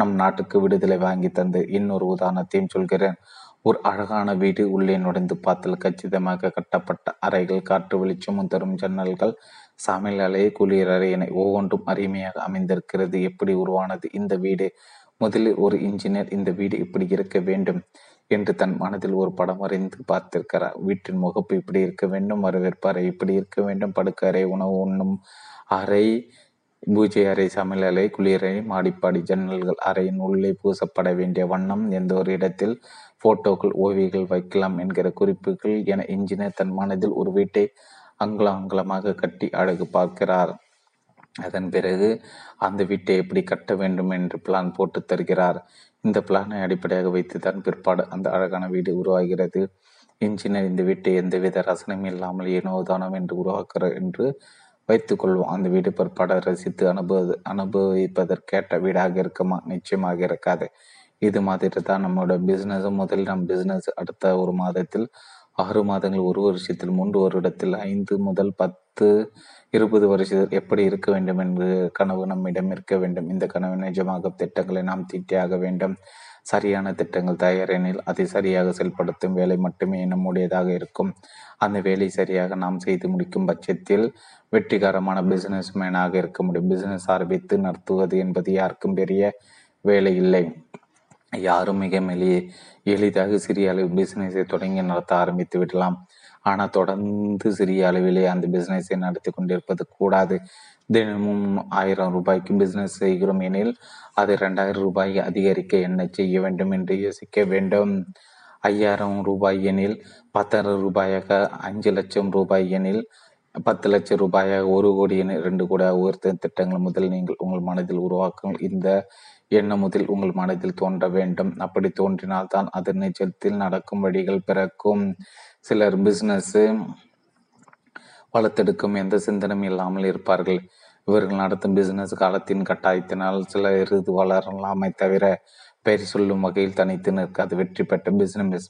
நம் நாட்டுக்கு விடுதலை வாங்கி தந்து. இன்னொரு உதாரணத்தையும் சொல்கிறேன். ஒரு அழகான வீடு, உள்ளே நுழைந்து பார்த்தால் கச்சிதமாக கட்டப்பட்ட அறைகள், காற்று வெளிச்சமும் தரும் ஜன்னல்கள், சமையல் அறை, குளிர் அறை என ஒவ்வொன்றும் அருமையாக அமைந்திருக்கிறது. எப்படி உருவானது இந்த வீடு? முதலில் ஒரு இன்ஜினியர் இந்த வீடு இப்படி இருக்க வேண்டும் என்று தன் மனதில் ஒரு படம் வரைந்து பார்த்திருக்கிறார். வீட்டின் முகப்பு இப்படி இருக்க வேண்டும், வரவேற்பு அறை இப்படி இருக்க வேண்டும், படுக்கை அறை, உணவு உண்ணும் அறை, பூஜை அறை, சமையல் அறை, குளிரை, மாடிப்பாடி, ஜன்னல்கள், அறையின் உள்ளே பூசப்பட வேண்டிய வண்ணம், எந்த ஒரு இடத்தில் போட்டோக்கள், ஓவியங்கள் வைக்கலாம் என்கிற குறிப்புகள் என இன்ஜினியர் தன் மனதில் ஒரு வீட்டை அங்குலமாக கட்டி அழகு பார்க்கிறார். அதன் பிறகு அந்த வீட்டை எப்படி கட்ட வேண்டும் என்று பிளான் போட்டு தருகிறார். இந்த பிளானை அடிப்படையாக வைத்துதான் பிற்பாடு அந்த அழகான வீடு உருவாகிறது. இன்ஜினியர் இந்த வீட்டை எந்தவித ரசனையும் இல்லாமல் ஏனோதானம் என்று உருவாக்குறார் என்று வைத்துக்கொள்வோம். அந்த வீடு பிற்பாடு ரசித்து அனுபவிப்பதற்கேற்ற வீடாக இருக்குமா? நிச்சயமாக இருக்காது. இது மாதிரி தான் நம்மளோட பிஸ்னஸும். முதலில் நம் பிஸ்னஸ் அடுத்த ஒரு மாதத்தில், 6 மாதங்கள், ஒரு வருஷத்தில், 3 வருடத்தில், 5 முதல் 10, 20 வருஷத்தில் எப்படி இருக்க வேண்டும் என்ற கனவு நம்மிடம் இருக்க வேண்டும். இந்த கனவு நிஜமாக திட்டங்களை நாம் தீட்டியாக வேண்டும். சரியான திட்டங்கள் தயாரெனில் அதை சரியாக செயல்படுத்தும் வேலை மட்டுமே நம்முடையதாக இருக்கும். அந்த வேலை சரியாக நாம் செய்து முடிக்கும் பட்சத்தில் வெற்றிகரமான பிசினஸ் மேனாக இருக்க முடியும். பிசினஸ் ஆரம்பித்து நடத்துவது என்பது யாருக்கும் பெரிய வேலை இல்லை. யாரும் மிக எளிதாக சிறிய அளவு பிசினஸை தொடங்கி நடத்த ஆரம்பித்து விடலாம். ஆனால் தொடர்ந்து சிறிய அளவிலே அந்த பிஸ்னஸை நடத்தி கொண்டிருப்பது கூடாது. தினமும் 1000 ரூபாய்க்கு பிஸ்னஸ் செய்கிறோம் எனில் அது 2000 ரூபாய் அதிகரிக்க என்ன செய்ய வேண்டும் என்று யோசிக்க வேண்டும். 5000 ரூபாய் எனில் 10000 ரூபாயாக, 5 லட்சம் ரூபாய் எனில் 10 லட்சம் ரூபாயாக, 1 கோடி எனில் 2 கோடியாக உயர்த்த திட்டங்கள் முதல் நீங்கள் உங்கள் மனதில் உருவாக்கும். இந்த எண்ணம் முதல் உங்கள் மனதில் தோன்ற வேண்டும். அப்படி தோன்றினால்தான் அது நிச்சயத்தில் நடக்கும் வழிகள் பிறக்கும். சிலர் பிஸ்னஸ்ஸு வளர்த்தெடுக்கும் எந்த சிந்தனையும் இல்லாமல் இருப்பார்கள். இவர்கள் நடத்தும் பிஸ்னஸ் காலத்தின் கட்டாயத்தினால் சில இறுதி வளரலாமே தவிர பெயர் சொல்லும் வகையில் தனித்து நிற்காது. வெற்றி பெற்ற பிஸ்னஸ்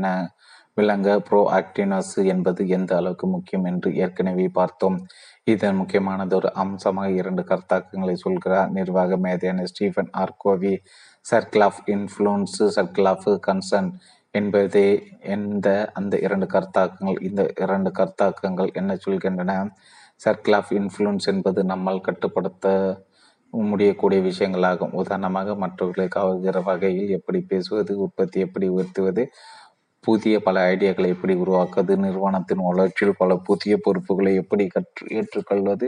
என விளங்க ப்ரோ ஆக்டிவ்னஸ் என்பது எந்த அளவுக்கு முக்கியம் என்று ஏற்கனவே பார்த்தோம். இதன் முக்கியமானதொரு அம்சமாக 2 கருத்தாக்கங்களை சொல்கிறார் நிர்வாக மேதையான Stephen Covey. Circle of influence, circle of concern என்பதே அந்த 2 கருத்தாக்கங்கள். இந்த 2 கருத்தாக்கங்கள் என்ன சொல்கின்றன? சர்க்கிள் ஆஃப் இன்ஃப்ளூன்ஸ் என்பது நம்மால் கட்டுப்படுத்த முடியக்கூடிய விஷயங்களாகும். உதாரணமாக, மற்றவர்களை கவர்கிற வகையில் எப்படி பேசுவது, உற்பத்தி எப்படி உயர்த்துவது, புதிய பல ஐடியாக்களை எப்படி உருவாக்குவது, நிறுவனத்தின் வளர்ச்சியில் பல புதிய பொறுப்புகளை எப்படி ஏற்றுக்கொள்வது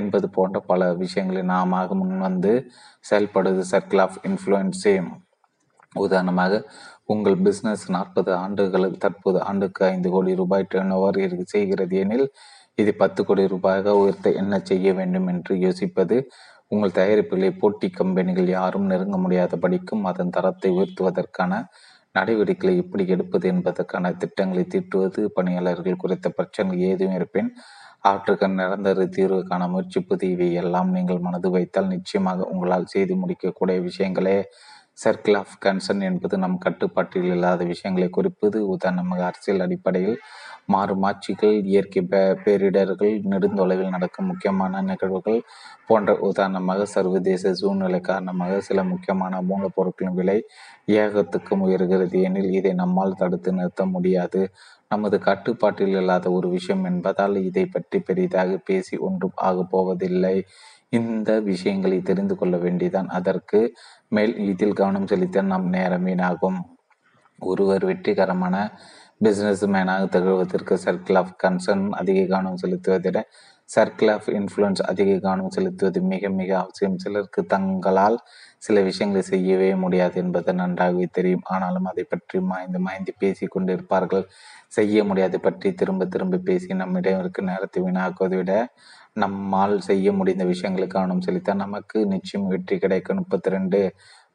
என்பது போன்ற பல விஷயங்களை நாம முன்வந்து செயல்படுவது சர்க்கிள் ஆஃப் இன்ஃப்ளூயன்ஸே. உதாரணமாக, உங்கள் பிஸ்னஸ் 40 ஆண்டுகளுக்கு தற்போது ஆண்டுக்கு 5 கோடி ரூபாய் டர்ன் ஓவர் செய்கிறது எனில் இது 10 கோடி ரூபாயாக உயர்த்த என்ன செய்ய வேண்டும் என்று யோசிப்பது. உங்கள் தயாரிப்புகளை போட்டி கம்பெனிகள் யாரும் நெருங்க முடியாதபடிக்கும் அதன் தரத்தை உயர்த்துவதற்கான நடவடிக்கைகளை எப்படி எடுப்பது என்பதற்கான திட்டங்களை தீட்டுவது. பணியாளர்கள் குறித்த பிரச்சனைகள் ஏதும் இருப்பேன் அவற்றுக்கு நிரந்தர தீர்வுக்கான முயற்சிப்பது. இவை எல்லாம் நீங்கள் மனது வைத்தால் நிச்சயமாக உங்களால் செய்து முடிக்கக்கூடிய விஷயங்களே. சர்க்கிள் ஆஃப் கன்சர்ன் என்பது நம் கட்டுப்பாட்டில் இல்லாத விஷயங்களை குறிப்பது. உதாரணமாக, அரசியல் அடிப்படையில் மாறும் ஆட்சிகள், இயற்கை பேரிடர்கள், நெடுந்தொலைவில் நடக்கும் முக்கியமான நிகழ்வுகள் போன்ற. உதாரணமாக, சர்வதேச சூழ்நிலை காரணமாக சில முக்கியமான மூலப்பொருட்களின் விலை ஏகத்துக்கும் உயர்கிறது எனில் இதை நம்மால் தடுத்து நிறுத்த முடியாது. நமது கட்டுப்பாட்டில் இல்லாத ஒரு விஷயம் என்பதால் இதை பற்றி பெரிதாக பேசி ஒன்றும் ஆகப் போவதில்லை. இந்த விஷயங்களை தெரிந்து கொள்ள வேண்டிதான். அதற்கு மேல் இதில் கவனம் செலுத்த நம் நேரம் வீணாகும். ஒருவர் வெற்றிகரமான பிஸ்னஸ் மேனாக திகழ்வதற்கு சர்க்கிள் ஆஃப் கன்சர்ன் அதிக கவனம் செலுத்துவதை விட சர்க்கிள் ஆஃப் இன்ஃப்ளூயன்ஸ் அதிக கவனம் செலுத்துவது மிக மிக அவசியம். சிலருக்கு தங்களால் சில விஷயங்களை செய்யவே முடியாது என்பது நன்றாகவே தெரியும். ஆனாலும் அதை பற்றி மாய்ந்து பேசி கொண்டிருப்பார்கள். செய்ய முடியாத பற்றி திரும்ப திரும்ப பேசி நம்மிடம் இருக்க நேரத்தை வீணாக்குவதை விட நம்மால் செய்ய முடிந்த விஷயங்களை கவனம் செலுத்த நமக்கு நிச்சயம் வெற்றி கிடைக்கும். 32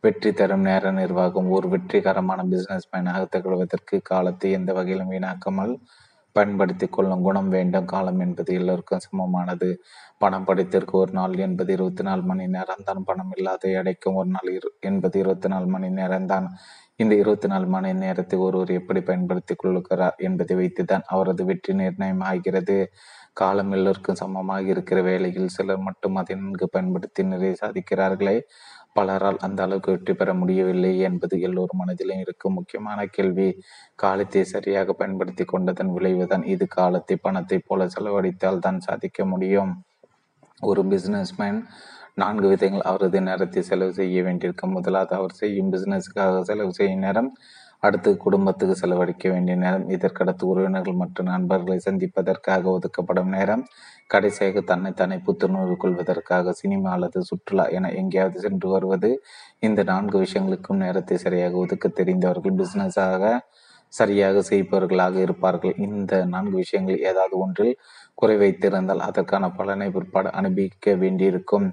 வெற்றி தரும் நேர நிர்வாகம். ஒரு வெற்றிகரமான பிஸ்னஸ் மேனாக திகழ்வதற்கு காலத்தை எந்த வகையிலும் வீணாக்காமல் பயன்படுத்தி கொள்ளும் குணம் வேண்டும். காலம் என்பது எல்லோருக்கும் சமமானது. பணம் படைத்திற்கு 1 நாள் என்பது 24 மணி நேரம் தான். பணம் இல்லாத அடைக்கும் 1 நாள் என்பது 24 மணி நேரம் தான். இந்த 24 மணி நேரத்தை ஒருவர் எப்படி பயன்படுத்தி கொள்ளுகிறார் என்பதை வைத்து தான் அவரது வெற்றி நிர்ணயம் ஆகிறது. காலம் எல்லோருக்கும் சமமாக இருக்கிற வேளையில் சிலர் மட்டும் அதை நன்கு பயன்படுத்தி நிறைய சாதிக்கிறார்களே, பலரால் அந்த அளவுக்கு வெற்றி பெற முடியவில்லை என்பது எல்லோரும் மனதிலும் இருக்கும் முக்கியமான கேள்வி. காலத்தை சரியாக பயன்படுத்தி கொண்டதன் விளைவுதான் இது. காலத்தை பணத்தை போல செலவழித்தால் தான் சாதிக்க முடியும். ஒரு பிஸ்னஸ்மேன் 4 விதங்கள் அவரது நேரத்தை செலவு செய்ய வேண்டியிருக்கும். முதலாவது, அவர் செய்யும் பிஸ்னஸுக்காக செலவு செய்யும் நேரம். அடுத்து, குடும்பத்துக்கு செலவழிக்க வேண்டிய நேரம். இதற்கடுத்து, உறவினர்கள் மற்றும் நண்பர்களை சந்திப்பதற்காக ஒதுக்கப்படும் நேரம். கடைசியாக, தன்னை புத்துணர்வு கொள்வதற்காக சினிமா அல்லது சுற்றுலா என எங்கேயாவது சென்று வருவது. இந்த 4 விஷயங்களுக்கும் நேரத்தை சரியாக ஒதுக்க தெரிந்தவர்கள் பிஸ்னஸாக சரியாக செய்பவர்களாக இருப்பார்கள். இந்த 4 விஷயங்கள் ஏதாவது ஒன்றில் குறை வைத்திருந்தால் அதற்கான பலனை பிற்பாடு அனுபவிக்க வேண்டியிருக்கும்.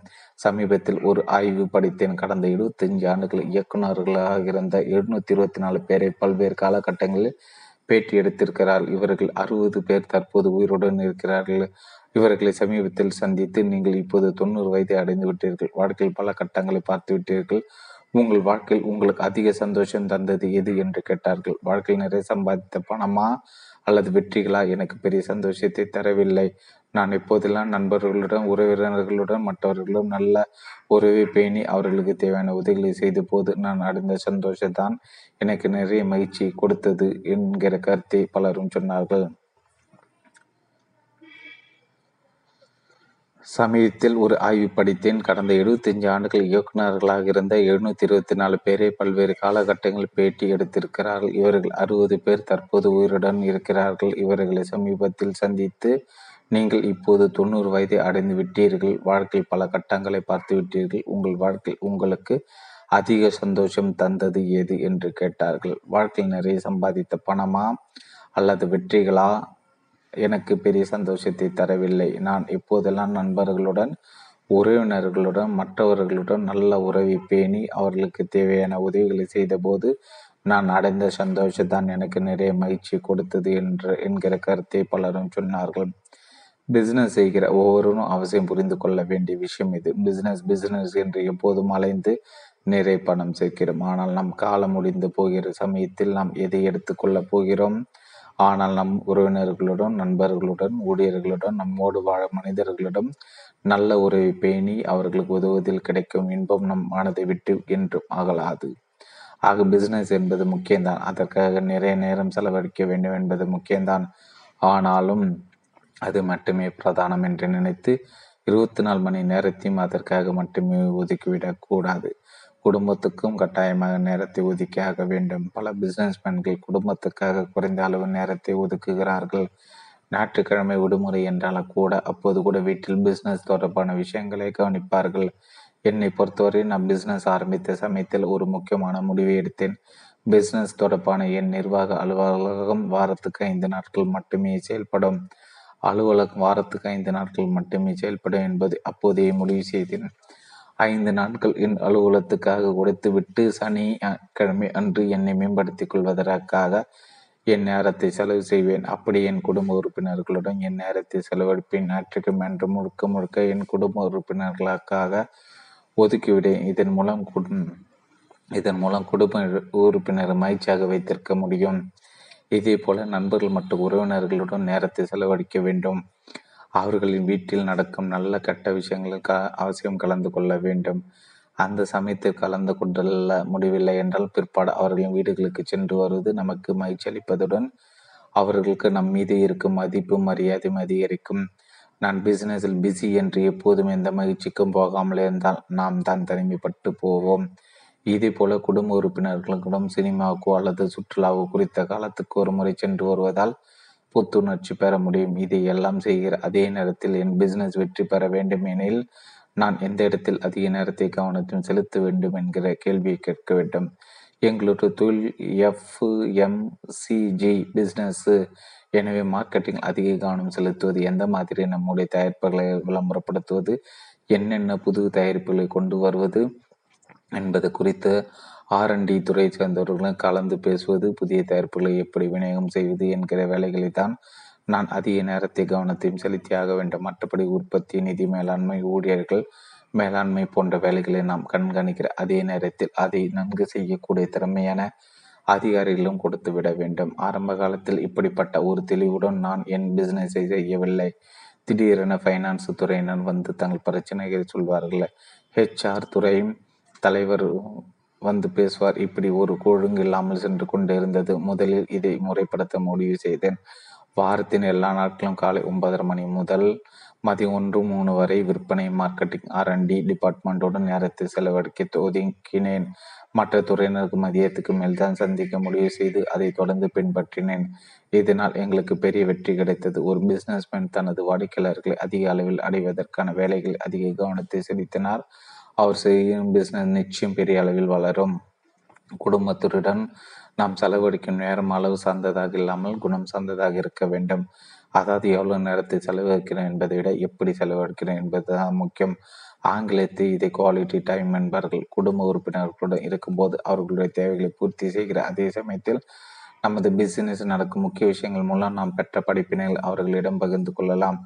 சமீபத்தில் ஒரு ஆய்வு படித்தேன். கடந்த 75 ஆண்டுகள் இயக்குநர்களாக இருந்த 724 பேரை பல்வேறு காலகட்டங்களில் பேட்டி எடுத்திருக்கிறார். இவர்கள் 60 பேர் தற்போது உயிருடன் இருக்கிறார்கள். இவர்களை சமீபத்தில் சந்தித்து, நீங்கள் இப்போது 90 வயதை அடைந்து விட்டீர்கள், வாழ்க்கையில் பல கட்டங்களை பார்த்து விட்டீர்கள், உங்கள் வாழ்க்கையில் உங்களுக்கு அதிக சந்தோஷம் தந்தது எது என்று கேட்டார்கள். வாழ்க்கையில் நிறைய சம்பாதித்த பணமா அல்லது வெற்றிகளா எனக்கு பெரிய சந்தோஷத்தை தரவில்லை. நான் எப்போதெல்லாம் நண்பர்களுடன், உறவினர்களுடன், மற்றவர்களும் நல்ல உறவை பேணி அவர்களுக்கு தேவையான உதவிகளை செய்த போது நான் அடைந்த சந்தோஷம்தான் எனக்கு நிறைய மகிழ்ச்சியை கொடுத்தது என்கிற கருத்தை பலரும் சொன்னார்கள். சமீபத்தில் ஒரு ஆய்வு படித்தேன். கடந்த 75 ஆண்டுகள் இயக்குநர்களாக இருந்த 724 பேரை பல்வேறு காலகட்டங்களில் பேட்டி எடுத்திருக்கிறார்கள். இவர்கள் 60 பேர் தற்போது உயிருடன் இருக்கிறார்கள். இவர்களை சமீபத்தில் சந்தித்து, நீங்கள் இப்போது 90 வயதை அடைந்து விட்டீர்கள், வாழ்க்கையில் பல கட்டங்களை பார்த்து விட்டீர்கள், உங்கள் வாழ்க்கையில் உங்களுக்கு அதிக சந்தோஷம் தந்தது ஏது என்று கேட்டார்கள். வாழ்க்கையில் நிறைய சம்பாதித்த பணமா அல்லது வெற்றிகளா எனக்கு பெரிய சந்தோஷத்தை தரவில்லை. நான் இப்போதெல்லாம் நண்பர்களுடன், உறவினர்களுடன், மற்றவர்களுடன் நல்ல உறவை பேணி அவர்களுக்கு தேவையான உதவிகளை செய்தபோது நான் அடைந்த சந்தோஷத்தான் எனக்கு நிறைய மகிழ்ச்சி கொடுத்தது என்கிற கருத்தை பலரும் சொன்னார்கள். பிஸ்னஸ் செய்கிற ஒவ்வொருவரும் அவசியம் புரிந்து கொள்ள வேண்டிய விஷயம் இது. பிஸ்னஸ் என்று எப்போதும் அலைந்து நிறை பணம் சேர்க்கிறோம். ஆனால் நம் காலம் முடிந்து போகிற சமயத்தில் நாம் எதை எடுத்துக்கொள்ளப் போகிறோம்? ஆனால் நம் உறவினர்களுடன், நண்பர்களுடன், ஊழியர்களுடன், நம்மோடு வாழும் மனிதர்களிடம் நல்ல உறவை பேணி அவர்களுக்கு உதவுவதில் கிடைக்கும் இன்பம் நம் மனதை விட்டு என்றும் அகலாது. ஆக பிஸ்னஸ் என்பது முக்கியம்தான். அதற்காக நிறைய நேரம் செலவழிக்க வேண்டும் என்பது முக்கியம்தான். ஆனாலும் அது மட்டுமே பிரதானம் என்று நினைத்து 24 மணி நேரத்தையும் அதற்காக மட்டுமே ஒதுக்கிவிடக் கூடாது. குடும்பத்துக்கும் கட்டாயமாக நேரத்தை ஒதுக்கியாக வேண்டும். பல பிஸ்னஸ்மேன்கள் குடும்பத்துக்காக குறைந்த அளவு நேரத்தை ஒதுக்குகிறார்கள். ஞாயிற்றுக்கிழமை விடுமுறை என்றால் கூட அப்போது கூட வீட்டில் பிஸ்னஸ் தொடர்பான விஷயங்களை கவனிப்பார்கள். என்னை பொறுத்தவரை நான் பிஸ்னஸ் ஆரம்பித்த சமயத்தில் ஒரு முக்கியமான முடிவை எடுத்தேன். பிஸ்னஸ் தொடர்பான என் நிர்வாக அலுவலகம் வாரத்துக்கு 5 நாட்கள் மட்டுமே செயல்படும். என்பது அப்போதைய முடிவு செய்தேன். 5 நாட்கள் என் அலுவலகத்துக்காக உடைத்துவிட்டு சனிக்கிழமை அன்று என்னை மேம்படுத்திக் கொள்வதற்காக என் நேரத்தை செலவு செய்வேன். அப்படி என் குடும்ப உறுப்பினர்களுடன் என் நேரத்தை செலவழிப்பேன். ஞாயிற்றுக்கிழமை அன்று முழுக்க என் குடும்ப உறுப்பினர்களுக்காக ஒதுக்கிவிடேன். இதன் மூலம் குடும்ப உறுப்பினர் மகிழ்ச்சியாக வைத்திருக்க முடியும். இதே போல நண்பர்கள் மற்றும் உறவினர்களுடன் நேரத்தை செலவழிக்க வேண்டும். அவர்களின் வீட்டில் நடக்கும் நல்ல கெட்ட விஷயங்களுக்கு அவசியம் கலந்து கொள்ள வேண்டும். அந்த சமயத்தில் கலந்து கொள்ள முடியவில்லை என்றால் பிற்பாடு அவர்களின் வீடுகளுக்கு சென்று வருவது நமக்கு மகிழ்ச்சி அளிப்பதுடன் அவர்களுக்கு நம் மீது இருக்கும் மதிப்பு மரியாதையும் அதிகரிக்கும். நான் பிசினஸில் பிஸி என்று எப்போதும் எந்த மகிழ்ச்சிக்கும் போகாமல் இருந்தால் நாம் தான் தனிமைப்பட்டு போவோம். இதே போல குடும்ப உறுப்பினர்களுடன் சினிமாவுக்கோ அல்லது சுற்றுலாவோ குறித்த காலத்துக்கு ஒரு முறை சென்று வருவதால் புத்துணர்ச்சி பெற முடியும். இதை எல்லாம் செய்கிற அதே நேரத்தில் என் பிசினஸ் வெற்றி பெற வேண்டும் எனில் நான் எந்த இடத்தில் அதிக நேரத்தை கவனத்தில் செலுத்த வேண்டும் என்கிற கேள்வியை கேட்க வேண்டும். எங்களோட தொழில் FMCG பிஸ்னஸ். எனவே மார்க்கெட்டிங் அதிக கவனம் செலுத்துவது, எந்த மாதிரி நம்முடைய தயாரிப்புகளை விளம்பரப்படுத்துவது, என்னென்ன புது தயாரிப்புகளை கொண்டு வருவது என்பது குறித்து R&D துறை சேர்ந்தவர்களும் கலந்து பேசுவது, புதிய தயாரிப்புகளை எப்படி விநியோகம் செய்வது என்கிற வேலைகளை தான் நான் அதிக நேரத்தை கவனத்தையும் செலுத்தியாக வேண்டும். மற்றபடி உற்பத்தி, நிதி மேலாண்மை, ஊழியர்கள் மேலாண்மை போன்ற வேலைகளை நாம் கண்காணிக்கிற அதே நேரத்தில் அதை நன்கு செய்யக்கூடிய திறமையான அதிகாரிகளும் கொடுத்து விட வேண்டும். ஆரம்ப காலத்தில் இப்படிப்பட்ட ஒரு தெளிவுடன் நான் என் பிஸ்னஸை செய்யவில்லை. திடீரென ஃபைனான்ஸ் துறையினர் வந்து தங்கள் பிரச்சனைகளை சொல்வார்கள். HR துறையும் தலைவர் வந்து பேசுவார். இப்படி ஒரு ஒழுங்கு இல்லாமல் சென்று கொண்டு இருந்தது. முதலில் இதை முறைப்படுத்த முடிவு செய்தேன். வாரத்தின் எல்லா நாட்களும் காலை 9:30 மணி முதல் மதியம் 1:30 வரை விற்பனை, மார்க்கெட்டிங், R&D டிபார்ட்மெண்ட்டுடன் நேரத்தை செலவழிக்க ஒதுக்கினேன். மற்ற துறையினருக்கு மதியத்துக்கு மேல் தான் சந்திக்க முடிவு செய்து அதை தொடர்ந்து பின்பற்றினேன். இதனால் எங்களுக்கு பெரிய வெற்றி கிடைத்தது. ஒரு பிஸ்னஸ்மேன் தனது வாடிக்கையாளர்களை அதிக அளவில் அடைவதற்கான வேலைகள் அதிக கவனத்தை செலுத்தினார். அவர் செய்யும் பிஸ்னஸ் நிச்சயம் பெரிய அளவில் வளரும். குடும்பத்துடன் நாம் செலவழிக்கும் நேரம் அளவு சார்ந்ததாக இல்லாமல் குணம் சார்ந்ததாக இருக்க வேண்டும். அதாவது எவ்வளவு நேரத்தை செலவழிக்கிறேன் என்பதை விட எப்படி செலவழிக்கிறேன் என்பதுதான் முக்கியம். ஆங்கிலத்தை இதை குவாலிட்டி டைம் என்பார்கள். குடும்ப உறுப்பினர்களுடன் இருக்கும்போது அவர்களுடைய தேவைகளை பூர்த்தி செய்கிற அதே சமயத்தில் நமது பிசினஸ் நடக்கும் முக்கிய விஷயங்கள் மூலம் நாம் பெற்ற படிப்பினைகள் அவர்களிடம் பகிர்ந்து கொள்ளலாம்.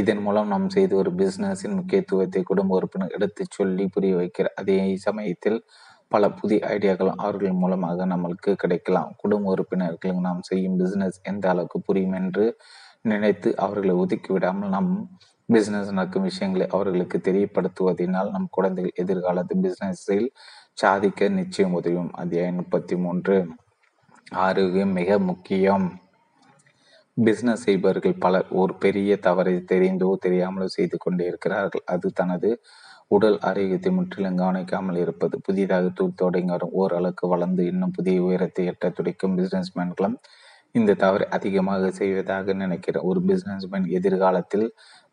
இதன் மூலம் நாம் செய்த ஒரு பிஸ்னஸின் முக்கியத்துவத்தை குடும்ப உறுப்பினர் எடுத்துச் சொல்லி புரிய வைக்கிற அதே சமயத்தில் பல புதிய ஐடியாக்களும் அவர்கள் மூலமாக நம்மளுக்கு கிடைக்கலாம். குடும்ப உறுப்பினர்கள் நாம் செய்யும் பிஸ்னஸ் எந்த அளவுக்கு புரியும் என்று நினைத்து அவர்களை ஒதுக்கிவிடாமல் நம் பிஸ்னஸ் நடக்கும் விஷயங்களை அவர்களுக்கு தெரியப்படுத்துவதனால் நம் குழந்தைகள் எதிர்காலத்து பிஸ்னஸில் சாதிக்க நிச்சயம் உதவும். அத்தியாயம் 33 ஆரோக்கியம் மிக முக்கியம். பிஸ்னஸ் செய்பவர்கள் பலர் ஒரு பெரிய தவறை தெரிந்தோ தெரியாமலோ செய்து கொண்டே இருக்கிறார்கள். அது தனது உடல் ஆரோக்கியத்தை முற்றிலும் கவனிக்காமல் இருப்பது. புதிதாக தொடங்கி வரும் ஓரளவுக்கு வளர்ந்து இன்னும் புதிய உயரத்தை எட்ட துடிக்கும் பிஸ்னஸ்மேன்களும் இந்த தவறை அதிகமாக செய்வதாக நினைக்கிற ஒரு பிஸ்னஸ்மேன் எதிர்காலத்தில்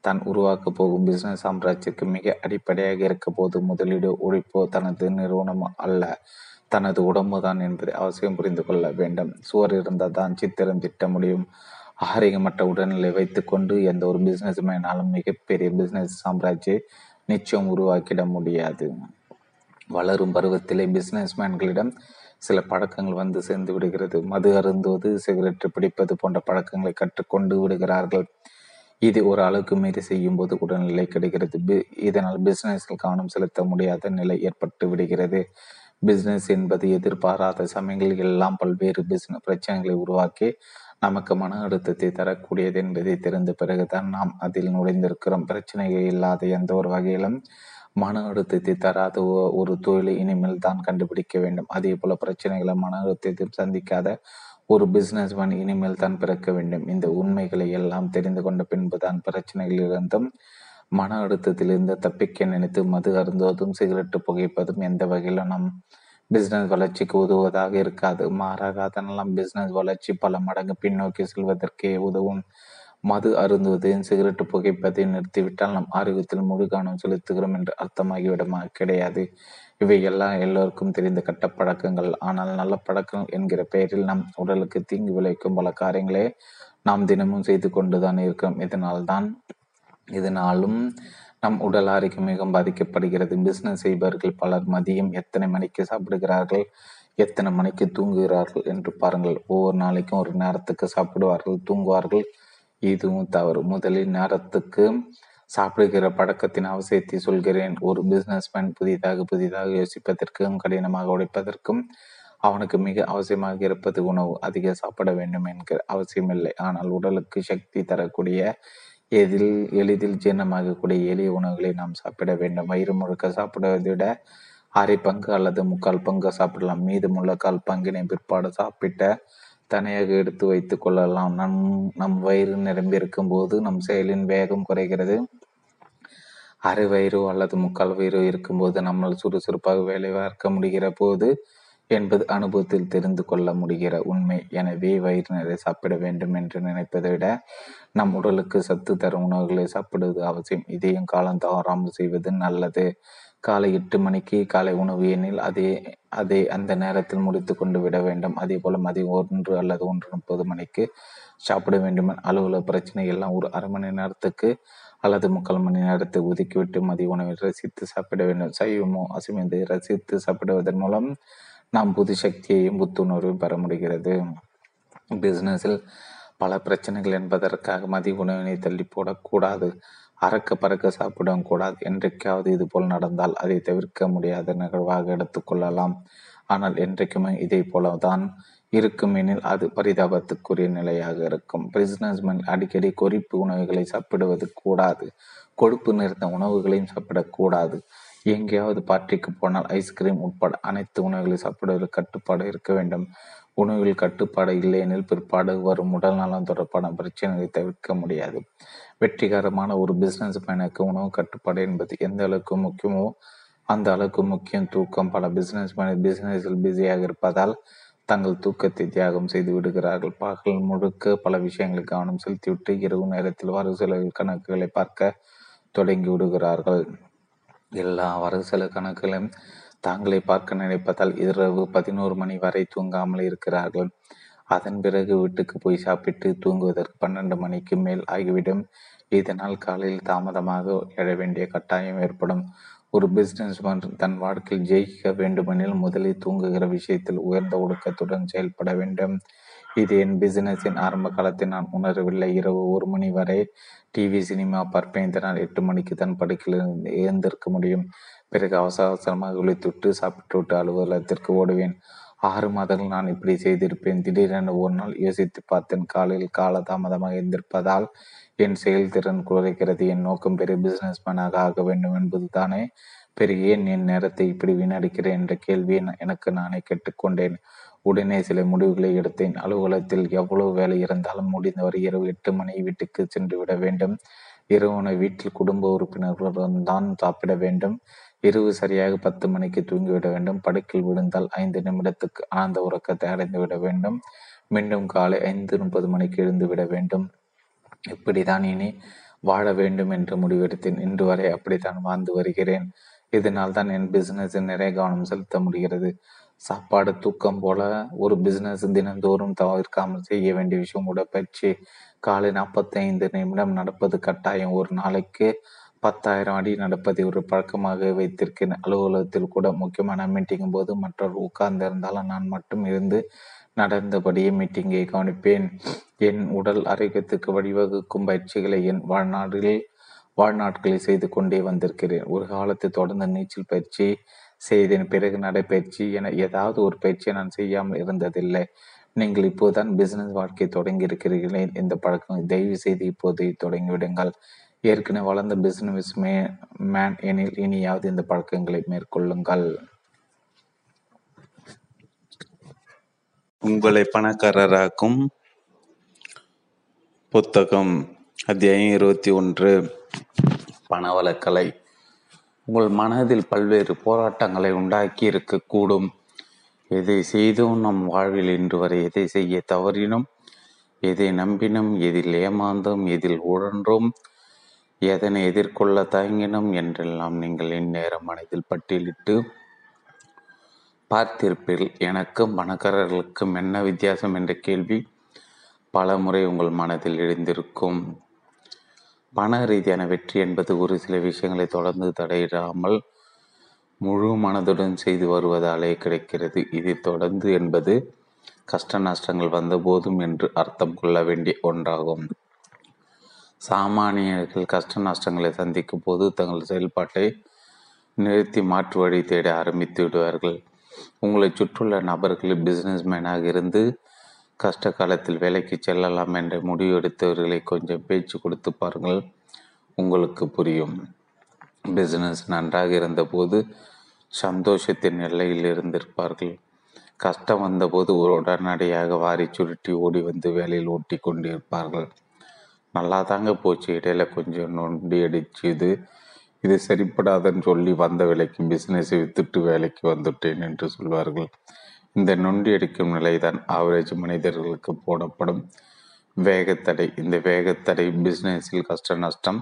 தான் உருவாக்கப் போகும் பிஸ்னஸ் சாம்ராஜ்யத்துக்கு மிக அடிப்படையாக இருக்க போது முதலீடு உழைப்போ தனது நிறுவனம் அல்ல தனது உடம்பு தான் என்பதை அவசியம் புரிந்து கொள்ள வேண்டும். சுவர் இருந்தால் தான் சித்திரம் திட்ட முடியும். ஆரோக்கியமற்ற உடல்நிலை வைத்து கொண்டு எந்த ஒரு பிஸ்னஸ் மேனாலும் மிகப்பெரிய பிஸ்னஸ் சாம்ராஜ்ய நிச்சயம் உருவாக்கிட முடியாது. வளரும் பருவத்திலே பிஸ்னஸ் மேன்களிடம் சில பழக்கங்கள் வந்து சேர்ந்து விடுகிறது. மது அருந்துவது, சிகரெட் பிடிப்பது போன்ற பழக்கங்களை கற்றுக்கொண்டு விடுகிறார்கள். இது ஒரு அளவுக்கு மீறி செய்யும் போது உடல்நிலை கிடைக்கிறது. இதனால் பிஸ்னஸில் கவனம் செலுத்த முடியாத நிலை ஏற்பட்டு விடுகிறது. பிஸ்னஸ் என்பது எதிர்பாராத சமயங்களில் எல்லாம் பல்வேறு பிஸ்னஸ் பிரச்சனைகளை உருவாக்கி நமக்கு மன அழுத்தத்தை தரக்கூடியது என்பதை தெரிந்த பிறகுதான் நாம் அதில் நுழைந்திருக்கிறோம். பிரச்சனைகள் இல்லாத எந்த ஒரு வகையிலும் மன அழுத்தத்தை தராத ஒரு தொழிலை இனிமேல் தான் கண்டுபிடிக்க வேண்டும். அதே போல பிரச்சனைகளை மன அழுத்தத்தை சந்திக்காத ஒரு பிஸ்னஸ்மேன் இனிமேல் தான் பிறக்க வேண்டும். இந்த உண்மைகளை எல்லாம் தெரிந்து கொண்ட பின்பு தான் பிரச்சனைகளிலிருந்தும் மன அழுத்தத்திலிருந்து தப்பிக்க நினைத்து மது அருந்துவதும் சிகரெட்டு புகைப்பதும் எந்த வகையில் நம் பிஸ்னஸ் வளர்ச்சிக்கு உதவுவதாக இருக்காது. மாறாக அதனால் பிஸ்னஸ் வளர்ச்சி பல மடங்கு பின்னோக்கி செல்வதற்கே உதவும். மது அருந்துவதையும் சிகரெட்டு புகைப்பதையும் நிறுத்திவிட்டால் நம் ஆரோக்கியத்தில் முழு கவனம் செலுத்துகிறோம் என்று அர்த்தமாகிவிடமா? கிடையாது. இவை எல்லாம் எல்லோருக்கும் தெரிந்த கட்ட பழக்கங்கள். ஆனால் நல்ல பழக்கம் என்கிற பெயரில் நம் உடலுக்கு தீங்கு விளைவிக்கும் பல காரியங்களே நாம் தினமும் செய்து கொண்டுதான் இருக்கிறோம். இதனாலும் நம் உடல் ஆரோக்கியம் மிகவும் பாதிக்கப்படுகிறது. பிஸ்னஸ் செய்பவர்கள் பலர் மதியம் எத்தனை மணிக்கு சாப்பிடுகிறார்கள், எத்தனை மணிக்கு தூங்குகிறார்கள் என்று பாருங்கள். ஒவ்வொரு நாளைக்கும் ஒரு நேரத்துக்கு சாப்பிடுவார்கள், தூங்குவார்கள். இதுவும் தவறு. முதலில் நேரத்துக்கு சாப்பிடுகிற பழக்கத்தின் அவசியத்தை சொல்கிறேன். ஒரு பிஸ்னஸ்மேன் புதிதாக யோசிப்பதற்கும் கடினமாக உழைப்பதற்கும் அவனுக்கு மிக அவசியமாக இருப்பது உணவு. அதிக சாப்பிட வேண்டும் என்கிற அவசியமில்லை. ஆனால் உடலுக்கு சக்தி தரக்கூடிய எளிதில் ஜீரணமாகக்கூடிய எளிய உணவுகளை நாம் சாப்பிட வேண்டும். வயிறு முழுக்க சாப்பிடுவதை விட அரை பங்கு அல்லது முக்கால் பங்கு சாப்பிடலாம். மீதமுள்ள கால் பங்கினை பிற்பாடு சாப்பிட்ட தனியாக எடுத்து வைத்து கொள்ளலாம். நம் வயிறு நிரம்பி இருக்கும் போது நம் செயலின் வேகம் குறைகிறது. அரை வயிறு அல்லது முக்கால் வயிறு இருக்கும்போது நம்மால் சுறுசுறுப்பாக வேலை பார்க்க முடிகிற போது என்பது அனுபவத்தில் தெரிந்து கொள்ள முடிகிற உண்மை. எனவே வயிறு நிறைய சாப்பிட வேண்டும் என்று நினைப்பதை விட நம் உடலுக்கு சத்து தரும் உணவுகளை சாப்பிடுவது அவசியம். இதையும் காலம் தவறாமல் செய்வது நல்லது. காலை 8 மணிக்கு காலை உணவு எண்ணில் அதை அந்த நேரத்தில் முடித்து கொண்டு விட வேண்டும். அதே போல மதியம் 1 அல்லது 1:30 மணிக்கு சாப்பிட வேண்டும். அலுவலக பிரச்சனை எல்லாம் ஒரு அரை மணி நேரத்துக்கு அல்லது முக்கால் மணி நேரத்தை ஒதுக்கிவிட்டு மதிய உணவை ரசித்து சாப்பிட வேண்டும். சைவமோ அசைவத்தை ரசித்து சாப்பிடுவதன் மூலம் நாம் புது சக்தியையும் புத்துணர்வையும் பெற முடிகிறது. பிஸ்னஸில் பல பிரச்சனைகள் என்பதற்காக மதிய உணவினை தள்ளி போடக்கூடாது. அறக்க பறக்க சாப்பிடவும் கூடாது. என்றைக்காவது இதுபோல் நடந்தால் அதை தவிர்க்க முடியாத நிகழ்வாக எடுத்துக்கொள்ளலாம். ஆனால் என்றைக்குமே இதை போல தான் இருக்கும் எனில் அது பரிதாபத்துக்குரிய நிலையாக இருக்கும். பிஸ்னஸ்மேன் அடிக்கடி கொழுப்பு உணவுகளை சாப்பிடுவது கூடாது. கொழுப்பு நிறைந்த உணவுகளையும் சாப்பிடக்கூடாது. எங்கேயாவது பார்ட்டிக்கு போனால் ஐஸ்கிரீம் உட்பட அனைத்து உணவுகளை சாப்பிடுவதில் கட்டுப்பாடு இருக்க வேண்டும். உணவில் கட்டுப்பாடு இல்லையெனில் பிற்பாடு வரும் உடல் நலம் தொடர்பான பிரச்சனைகளை தவிர்க்க முடியாது. வெற்றிகரமான ஒரு பிஸ்னஸ் மேனுக்கு உணவு கட்டுப்பாடு என்பது எந்த அளவுக்கு முக்கியமோ அந்த அளவுக்கு முக்கியம் தூக்கம். பல பிஸ்னஸ் மேன் பிஸ்னஸில் பிஸியாக இருப்பதால் தங்கள் தூக்கத்தை தியாகம் செய்து விடுகிறார்கள். பகல் முழுக்க பல விஷயங்களை கவனம் செலுத்திவிட்டு இரவு நேரத்தில் வரும் சில கணக்குகளை பார்க்க தொடங்கி விடுகிறார்கள். எல்லா வரவுசெலவு கணக்குகளையும் தாங்களே பார்க்க நினைப்பதால் இரவு 11 மணி வரை தூங்காமல் இருக்கிறார்கள். அதன் பிறகு வீட்டுக்கு போய் சாப்பிட்டு தூங்குவதற்கு 12 மணிக்கு மேல் ஆகிவிடும். இதனால் காலையில் தாமதமாக எழ வேண்டிய கட்டாயம் ஏற்படும். ஒரு பிஸ்னஸ்மேன் தன் வாழ்க்கையில் ஜெயிக்க வேண்டுமெனில் முதலில் தூங்குகிற விஷயத்தில் உயர்ந்த ஒழுக்கத்துடன் செயல்பட வேண்டும். இது என் பிசினஸின் ஆரம்ப காலத்தில் நான் உணரவில்லை. இரவு 1 மணி வரை டிவி, சினிமா பார்ப்பேன். இதனால் 8 மணிக்கு தான் படுக்கையில் எழுந்திருக்க முடியும். பிறகு அவசரமாக விழித்துவிட்டு சாப்பிட்டு விட்டு அலுவலகத்திற்கு ஓடுவேன். 6 மாதங்கள் நான் இப்படி செய்திருப்பேன். திடீரென ஒரு நாள் யோசித்து பார்த்தேன். காலையில் காலதாமதமாக எழுந்திருப்பதால் என் செயல்திறன் குறைகிறது. என் நோக்கம் பெரிய பிசினஸ்மேனாக ஆக வேண்டும் என்பது தானே. பெரிய ஏன் என் நேரத்தை இப்படி வீணடிக்கிறேன் என்ற கேள்வியை எனக்கு நானே கேட்டுக்கொண்டேன். உடனே சில முடிவுகளை எடுத்தேன். அலுவலகத்தில் எவ்வளவு வேலை இருந்தாலும் முடிந்தவரை இரவு 8 மணி வீட்டுக்கு சென்று விட வேண்டும். இரவு வீட்டில் குடும்ப உறுப்பினர்களுடன் தான் சாப்பிட வேண்டும். இரவு சரியாக 10 மணிக்கு தூங்கிவிட வேண்டும். படுக்கில் விழுந்தால் 5 நிமிடத்துக்கு ஆழ்ந்த உறக்கத்தை அடைந்து விட வேண்டும். மீண்டும் காலை 5:30 மணிக்கு எழுந்து விட வேண்டும். இப்படித்தான் இனி வாழ வேண்டும் என்று முடிவெடுத்தேன். இன்று வரை அப்படித்தான் வாழ்ந்து வருகிறேன். இதனால் தான் என் பிசினஸில் நிறைய கவனம் செலுத்த முடிகிறது. சாப்பாடு, தூக்கம் போல ஒரு பிசினஸ் தினந்தோறும் தவிர்க்காமல் செய்ய வேண்டிய விஷயம் உடற்பயிற்சி. காலை 45 நிமிடம் நடப்பது கட்டாயம். ஒரு நாளைக்கு 10,000 அடி நடப்பதை ஒரு பழக்கமாக வைத்திருக்கிறேன். அலுவலகத்தில் கூட முக்கியமான மீட்டிங்கும் போது மற்றவர் உட்கார்ந்திருந்தாலும் நான் மட்டும் இருந்து நடந்தபடியே மீட்டிங்கை கவனிப்பேன். என் உடல் ஆரோக்கியத்துக்கு வழிவகுக்கும் பயிற்சிகளை என் வாழ்நாட்களை செய்து கொண்டே வந்திருக்கிறேன். ஒரு காலத்தை தொடர்ந்து நீச்சல் பயிற்சி செய்தேன், பிறகு நடைப்பயிற்சி என ஏதாவது ஒரு பயிற்சியை நான் செய்யாமல் இருந்ததில்லை. நீங்கள் இப்போதுதான் பிசினஸ் வாழ்க்கையை தொடங்கி இருக்கிறீர்களே, இந்த பழக்கம் தயவு செய்து இப்போதை தொடங்கிவிடுங்கள். ஏற்கனவே வளர்ந்த பிசினஸ் மேன் எனில் இனியாவது இந்த பழக்கங்களை மேற்கொள்ளுங்கள். உங்களை பணக்காரராக்கும் புத்தகம், அத்தியாயம் 21, பணவளக்கலை. உங்கள் மனதில் பல்வேறு போராட்டங்களை உண்டாக்கி இருக்கக்கூடும். எதை செய்தும் நம் வாழ்வில் இன்று வரை எதை செய்ய தவறினும், எதை நம்பினும், எதில் ஏமாந்தும், எதில் உழன்றும், எதனை எதிர்கொள்ள தயங்கினும் என்றெல்லாம் நீங்கள் இந்நேரம் மனதில் பட்டியலிட்டு பார்த்திருப்பீர்கள். எனக்கும் பணக்காரர்களுக்கும் என்ன வித்தியாசம் என்ற கேள்வி பல முறை உங்கள் மனதில் எழுந்திருக்கும். பண ரீதியான வெற்றி என்பது ஒரு சில விஷயங்களை தொடர்ந்து தடையிடாமல் முழு மனதுடன் செய்து வருவதாலே கிடைக்கிறது. இது தொடர்ந்து என்பது கஷ்ட நஷ்டங்கள் வந்தபோதும் என்று அர்த்தம் கொள்ள வேண்டிய ஒன்றாகும். சாமானியர்கள் கஷ்ட நஷ்டங்களை சந்திக்கும் போது தங்கள் செயல்பாட்டை நிறுத்தி மாற்று வழி தேட ஆரம்பித்து விடுவார்கள். உங்களை சுற்றுள்ள நபர்கள் பிஸ்னஸ் மேனாக இருந்து கஷ்ட காலத்தில் வேலைக்கு செல்லலாம் என்ற முடிவு எடுத்தவர்களை கொஞ்சம் பேச்சு கொடுத்து பாருங்கள், உங்களுக்கு புரியும். பிஸ்னஸ் நன்றாக இருந்தபோது சந்தோஷத்தின் எல்லையில் இருந்திருப்பார்கள். கஷ்டம் வந்தபோது உடனடியாக வாரி சுருட்டி ஓடி வந்து வேலையில் ஓட்டி கொண்டிருப்பார்கள். நல்லா தாங்க போச்சு, இடையில கொஞ்சம் நொண்டி அடிச்சுது, இது சரிப்படாதன்னு சொல்லி வந்த வேலைக்கு பிஸ்னஸை வித்துட்டு வேலைக்கு வந்துட்டேன் என்று சொல்வார்கள். இந்த நொண்டி அடிக்கும் நிலைதான் ஆவரேஜ் மனிதர்களுக்கு போடப்படும் வேகத்தடை. இந்த வேகத்தடை பிஸ்னஸில் கஷ்ட நஷ்டம்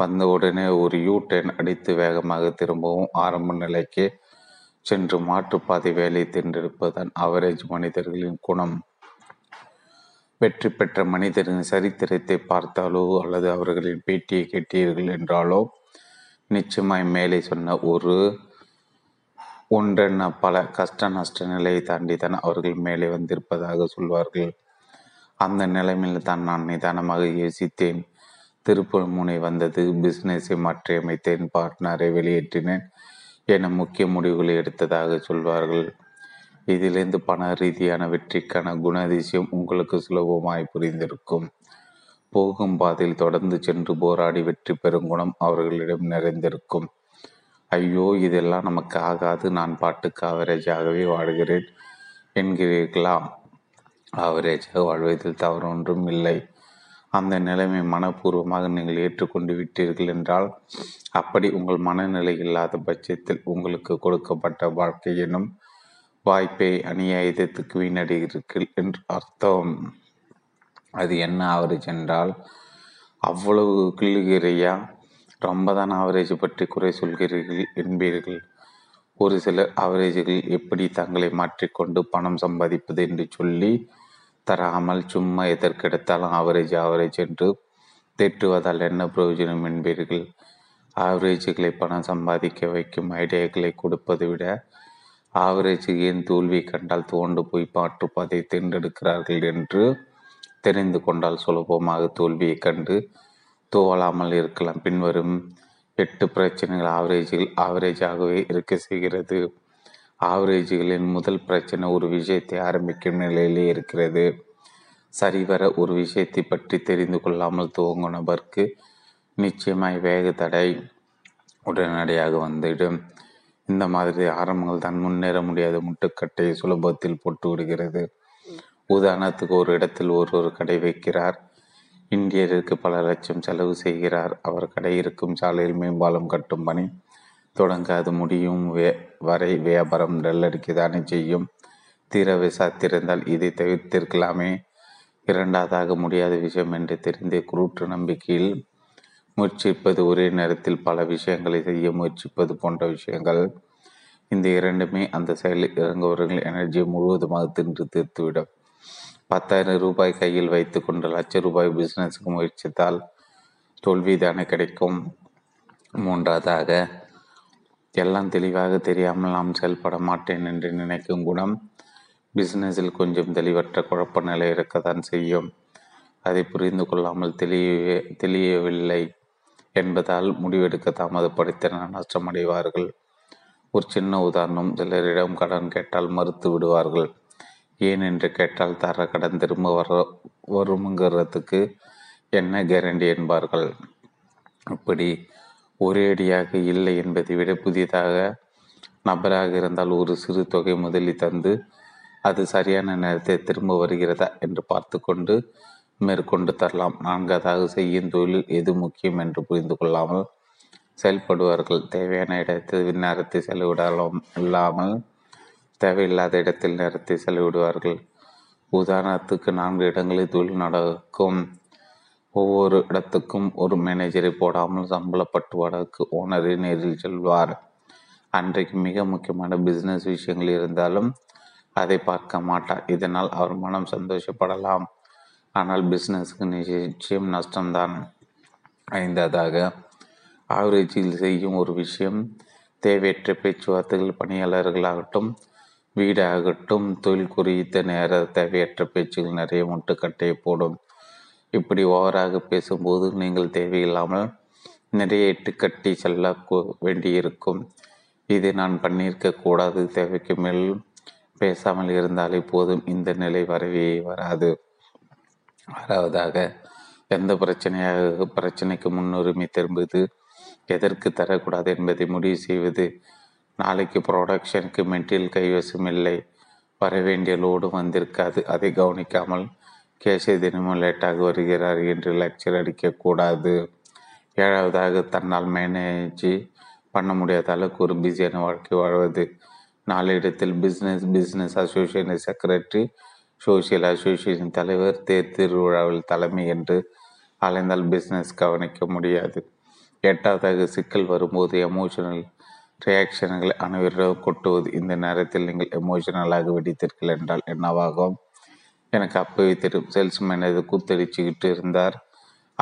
வந்த உடனே ஒரு U-turn அடித்து வேகமாக திரும்பவும் ஆரம்ப நிலைக்கே சென்று மாற்றுப்பாதை வேலை தேர்ந்தெடுப்பதுதான் ஆவரேஜ் மனிதர்களின் குணம். வெற்றி பெற்ற மனிதரின் சரித்திரத்தை பார்த்தாலோ அல்லது அவர்களின் பேட்டியை கேட்டீர்கள் என்றாலோ நிச்சயமாய் மேலே சொன்ன ஒன்றென்ன பல கஷ்ட நஷ்ட நிலையை தாண்டித்தான் அவர்கள் மேலே வந்திருப்பதாக சொல்வார்கள். அந்த நிலைமையில் தான் நான் நிதானமாக யோசித்தேன். திருப்பூர் முனை வந்தது, பிஸ்னஸை மாற்றியமைத்தேன், பார்ட்னரை வெளியேற்றினேன் என முக்கிய முடிவுகளை எடுத்ததாக சொல்வார்கள். இதிலிருந்து பண ரீதியான வெற்றிக்கான குணாதிசயம் உங்களுக்கு சுலபமாய் புரிந்திருக்கும். போகும் பாதையில் தொடர்ந்து சென்று போராடி வெற்றி பெறும் குணம் அவர்களிடம் நிறைந்திருக்கும். ஐயோ, இதெல்லாம் நமக்கு ஆகாது, நான் பாட்டுக்கு ஆவரேஜாகவே வாழ்கிறேன் என்கிறீர்களா? ஆவரேஜாக வாழ்வதில் தவறு ஒன்றும் இல்லை. அந்த நிலைமை மனப்பூர்வமாக நீங்கள் ஏற்றுக்கொண்டு விட்டீர்கள் என்றால், அப்படி உங்கள் மனநிலை இல்லாத பட்சத்தில் உங்களுக்கு கொடுக்கப்பட்ட வாழ்க்கை எனும் வாய்ப்பை அநியாயத்துக்கு வீணடைகிறீர்கள் என்று அர்த்தம். அது என்ன ஆவரேஜ் என்றால் அவ்வளவு கிள்ளுகிறையா, ரொம்பதான் ஆவரேஜ் பற்றி குறை சொல்கிறீர்கள் என்பீர்கள். ஒரு சிலர் ஆவரேஜ்கள் எப்படி தங்களை மாற்றிக்கொண்டு பணம் சம்பாதிப்பது என்று சொல்லி தராமல் சும்மா எதற்கெடுத்தாலும் ஆவரேஜ் ஆவரேஜ் என்று தேற்றுவதால் என்ன பிரயோஜனம் என்பீர்கள். ஆவரேஜ்களை பணம் சம்பாதிக்க வைக்கும் ஐடியாக்களை கொடுப்பதை விட ஆவரேஜ் ஏன் தோல்வி கண்டால் தோண்டு போய் மாற்றுப்பாதை தேர்ந்தெடுக்கிறார்கள் என்று தெரிந்து கொண்டால் சுலபமாக தோல்வியை கண்டு தோலாமல் இருக்கலாம். பின்வரும் 8 பிரச்சனைகள் ஆவரேஜில் ஆவரேஜாகவே இருக்க செய்கிறது. ஆவரேஜ்களின் முதல் பிரச்சனை ஒரு விஷயத்தை ஆரம்பிக்கும் நிலையிலே இருக்கிறது. சரிவர ஒரு விஷயத்தை பற்றி தெரிந்து கொள்ளாமல் துவங்கும் நபருக்கு நிச்சயமாய் வேக தடை உடனடியாக வந்துவிடும். இந்த மாதிரி ஆரம்பங்கள் தான் முன்னேற முடியாத முட்டுக்கட்டை சுலபத்தில் போட்டு விடுகிறது. உதாரணத்துக்கு, ஒரு இடத்தில் ஒரு கடை வைக்கிறார். இந்தியருக்கு பல லட்சம் செலவு செய்கிறார். அவர் கடை இருக்கும் சாலையில் மேம்பாலம் கட்டும் பணி தொடங்க அது முடியும் வரை வியாபாரம் டல்லடிக்கதானே செய்யும். தீர விசாத்திருந்தால் இதை தவிர்த்திருக்கலாமே. இரண்டாவதாக, முடியாத விஷயம் என்று தெரிந்த குருட்டு நம்பிக்கையில் முயற்சிப்பது, ஒரே நேரத்தில் பல விஷயங்களை செய்ய முயற்சிப்பது போன்ற விஷயங்கள். இந்த இரண்டுமே அந்த செயலில் இறங்குவவர்கள் எனர்ஜியை முழுவதுமாக தின்று தீர்த்துவிடும். 10,000 ரூபாய் கையில் வைத்து கொண்டு ₹1,00,000 பிஸ்னஸுக்கு முயற்சித்தால் தோல்விதானே கிடைக்கும். மூன்றாவதாக, எல்லாம் தெளிவாக தெரியாமல் நாம் செயல்பட மாட்டேன் என்று நினைக்கும் குணம். பிஸ்னஸில் கொஞ்சம் தெளிவற்ற குழப்ப நிலை இருக்கத்தான் செய்யும். அதை புரிந்து கொள்ளாமல் தெளியவில்லை என்பதால் முடிவெடுக்க தாமதப்படுத்தின நஷ்டமடைவார்கள். ஒரு சின்ன உதாரணம், சிலரிடம் கடன் கேட்டால் மறுத்து விடுவார்கள். ஏன் என்று கேட்டால், தர கடன் திரும்ப வருங்கிறதுக்கு என்ன கேரண்டி என்பார்கள். இப்படி ஒரேடியாக இல்லை என்பதை விட, புதிதாக நபராக இருந்தால் ஒரு சிறு தொகை முதலி தந்து அது சரியான நேரத்தை திரும்ப வருகிறதா என்று பார்த்து கொண்டு மேற்கொண்டு தரலாம். நான்காவதாக, செய்யும் தொழில் எது முக்கியம் என்று புரிந்து கொள்ளாமல் செயல்படுவார்கள். தேவையான இடத்தில் நேரத்தை செலவிடலாம் இல்லாமல் தேவையில்லாத இடத்தில் நேரத்தை செலவிடுவார்கள். உதாரணத்துக்கு, 4 இடங்களில் தொழில் நடக்கும். ஒவ்வொரு இடத்துக்கும் ஒரு மேனேஜரை போடாமல் சம்பளப்பட்டுவடக்கு ஓனரை நேரில் செல்வார். அன்றைக்கு மிக முக்கியமான பிஸ்னஸ் விஷயங்கள் இருந்தாலும் அதை பார்க்க மாட்டார். இதனால் அவர் மனம் சந்தோஷப்படலாம், ஆனால் பிஸ்னஸுக்கு நிச்சயம் நஷ்டம்தான். 5வது, ஆவரேஜில் செய்யும் ஒரு விஷயம். தேவையற்ற பேச்சுவார்த்தைகள், பணியாளர்களாகட்டும் வீடாகட்டும் தொழில் குறித்த நேர தேவையற்ற பேச்சுகள் நிறைய முட்டுக்கட்டையை போடும். இப்படி ஓவராக பேசும்போது நீங்கள் தேவையில்லாமல் நிறைய இட்டுக்கட்டி செல்ல வேண்டியிருக்கும். இதை நான் பண்ணியிருக்க கூடாது. தேவைக்கு மேல் பேசாமல் இருந்தாலே போதும், இந்த நிலை வரவே வராது. 6வது, எந்த பிரச்சனைக்கு முன்னுரிமை திரும்புவது, எதற்கு தரக்கூடாது என்பதை முடிவு செய்வது. நாளைக்கு ப்ரொடக்ஷனுக்கு மெட்டீரியல் கைவசம் இல்லை, வரவேண்டிய லோடு வந்திருக்காது, அதை கவனிக்காமல் கேஷை தினமும் லேட்டாக வருகிறார் என்று லெக்சர் அடிக்கக்கூடாது. 7வது, தன்னால் மேனேஜ் பண்ண முடியாத அளவுக்கு ஒரு பிஸியான வாழ்க்கை வாழ்வது. 4 இடத்தில் business association secretary, social association தலைவர், திருவிழாவில் தலைமை என்று அலைந்தால் பிஸ்னஸ் கவனிக்க முடியாது. 8வது, சிக்கல் வரும்போது எமோஷனல் ரியாக்ஷன்களை அனைவரிடம் கொட்டுவது. இந்த நேரத்தில் நீங்கள் எமோஷனலாக வெடித்தீர்கள் என்றால் என்னவாகும்? எனக்கு அப்பவே தெரியும். சேல்ஸ்மேன் எது கூத்தடிச்சுக்கிட்டு இருந்தார்,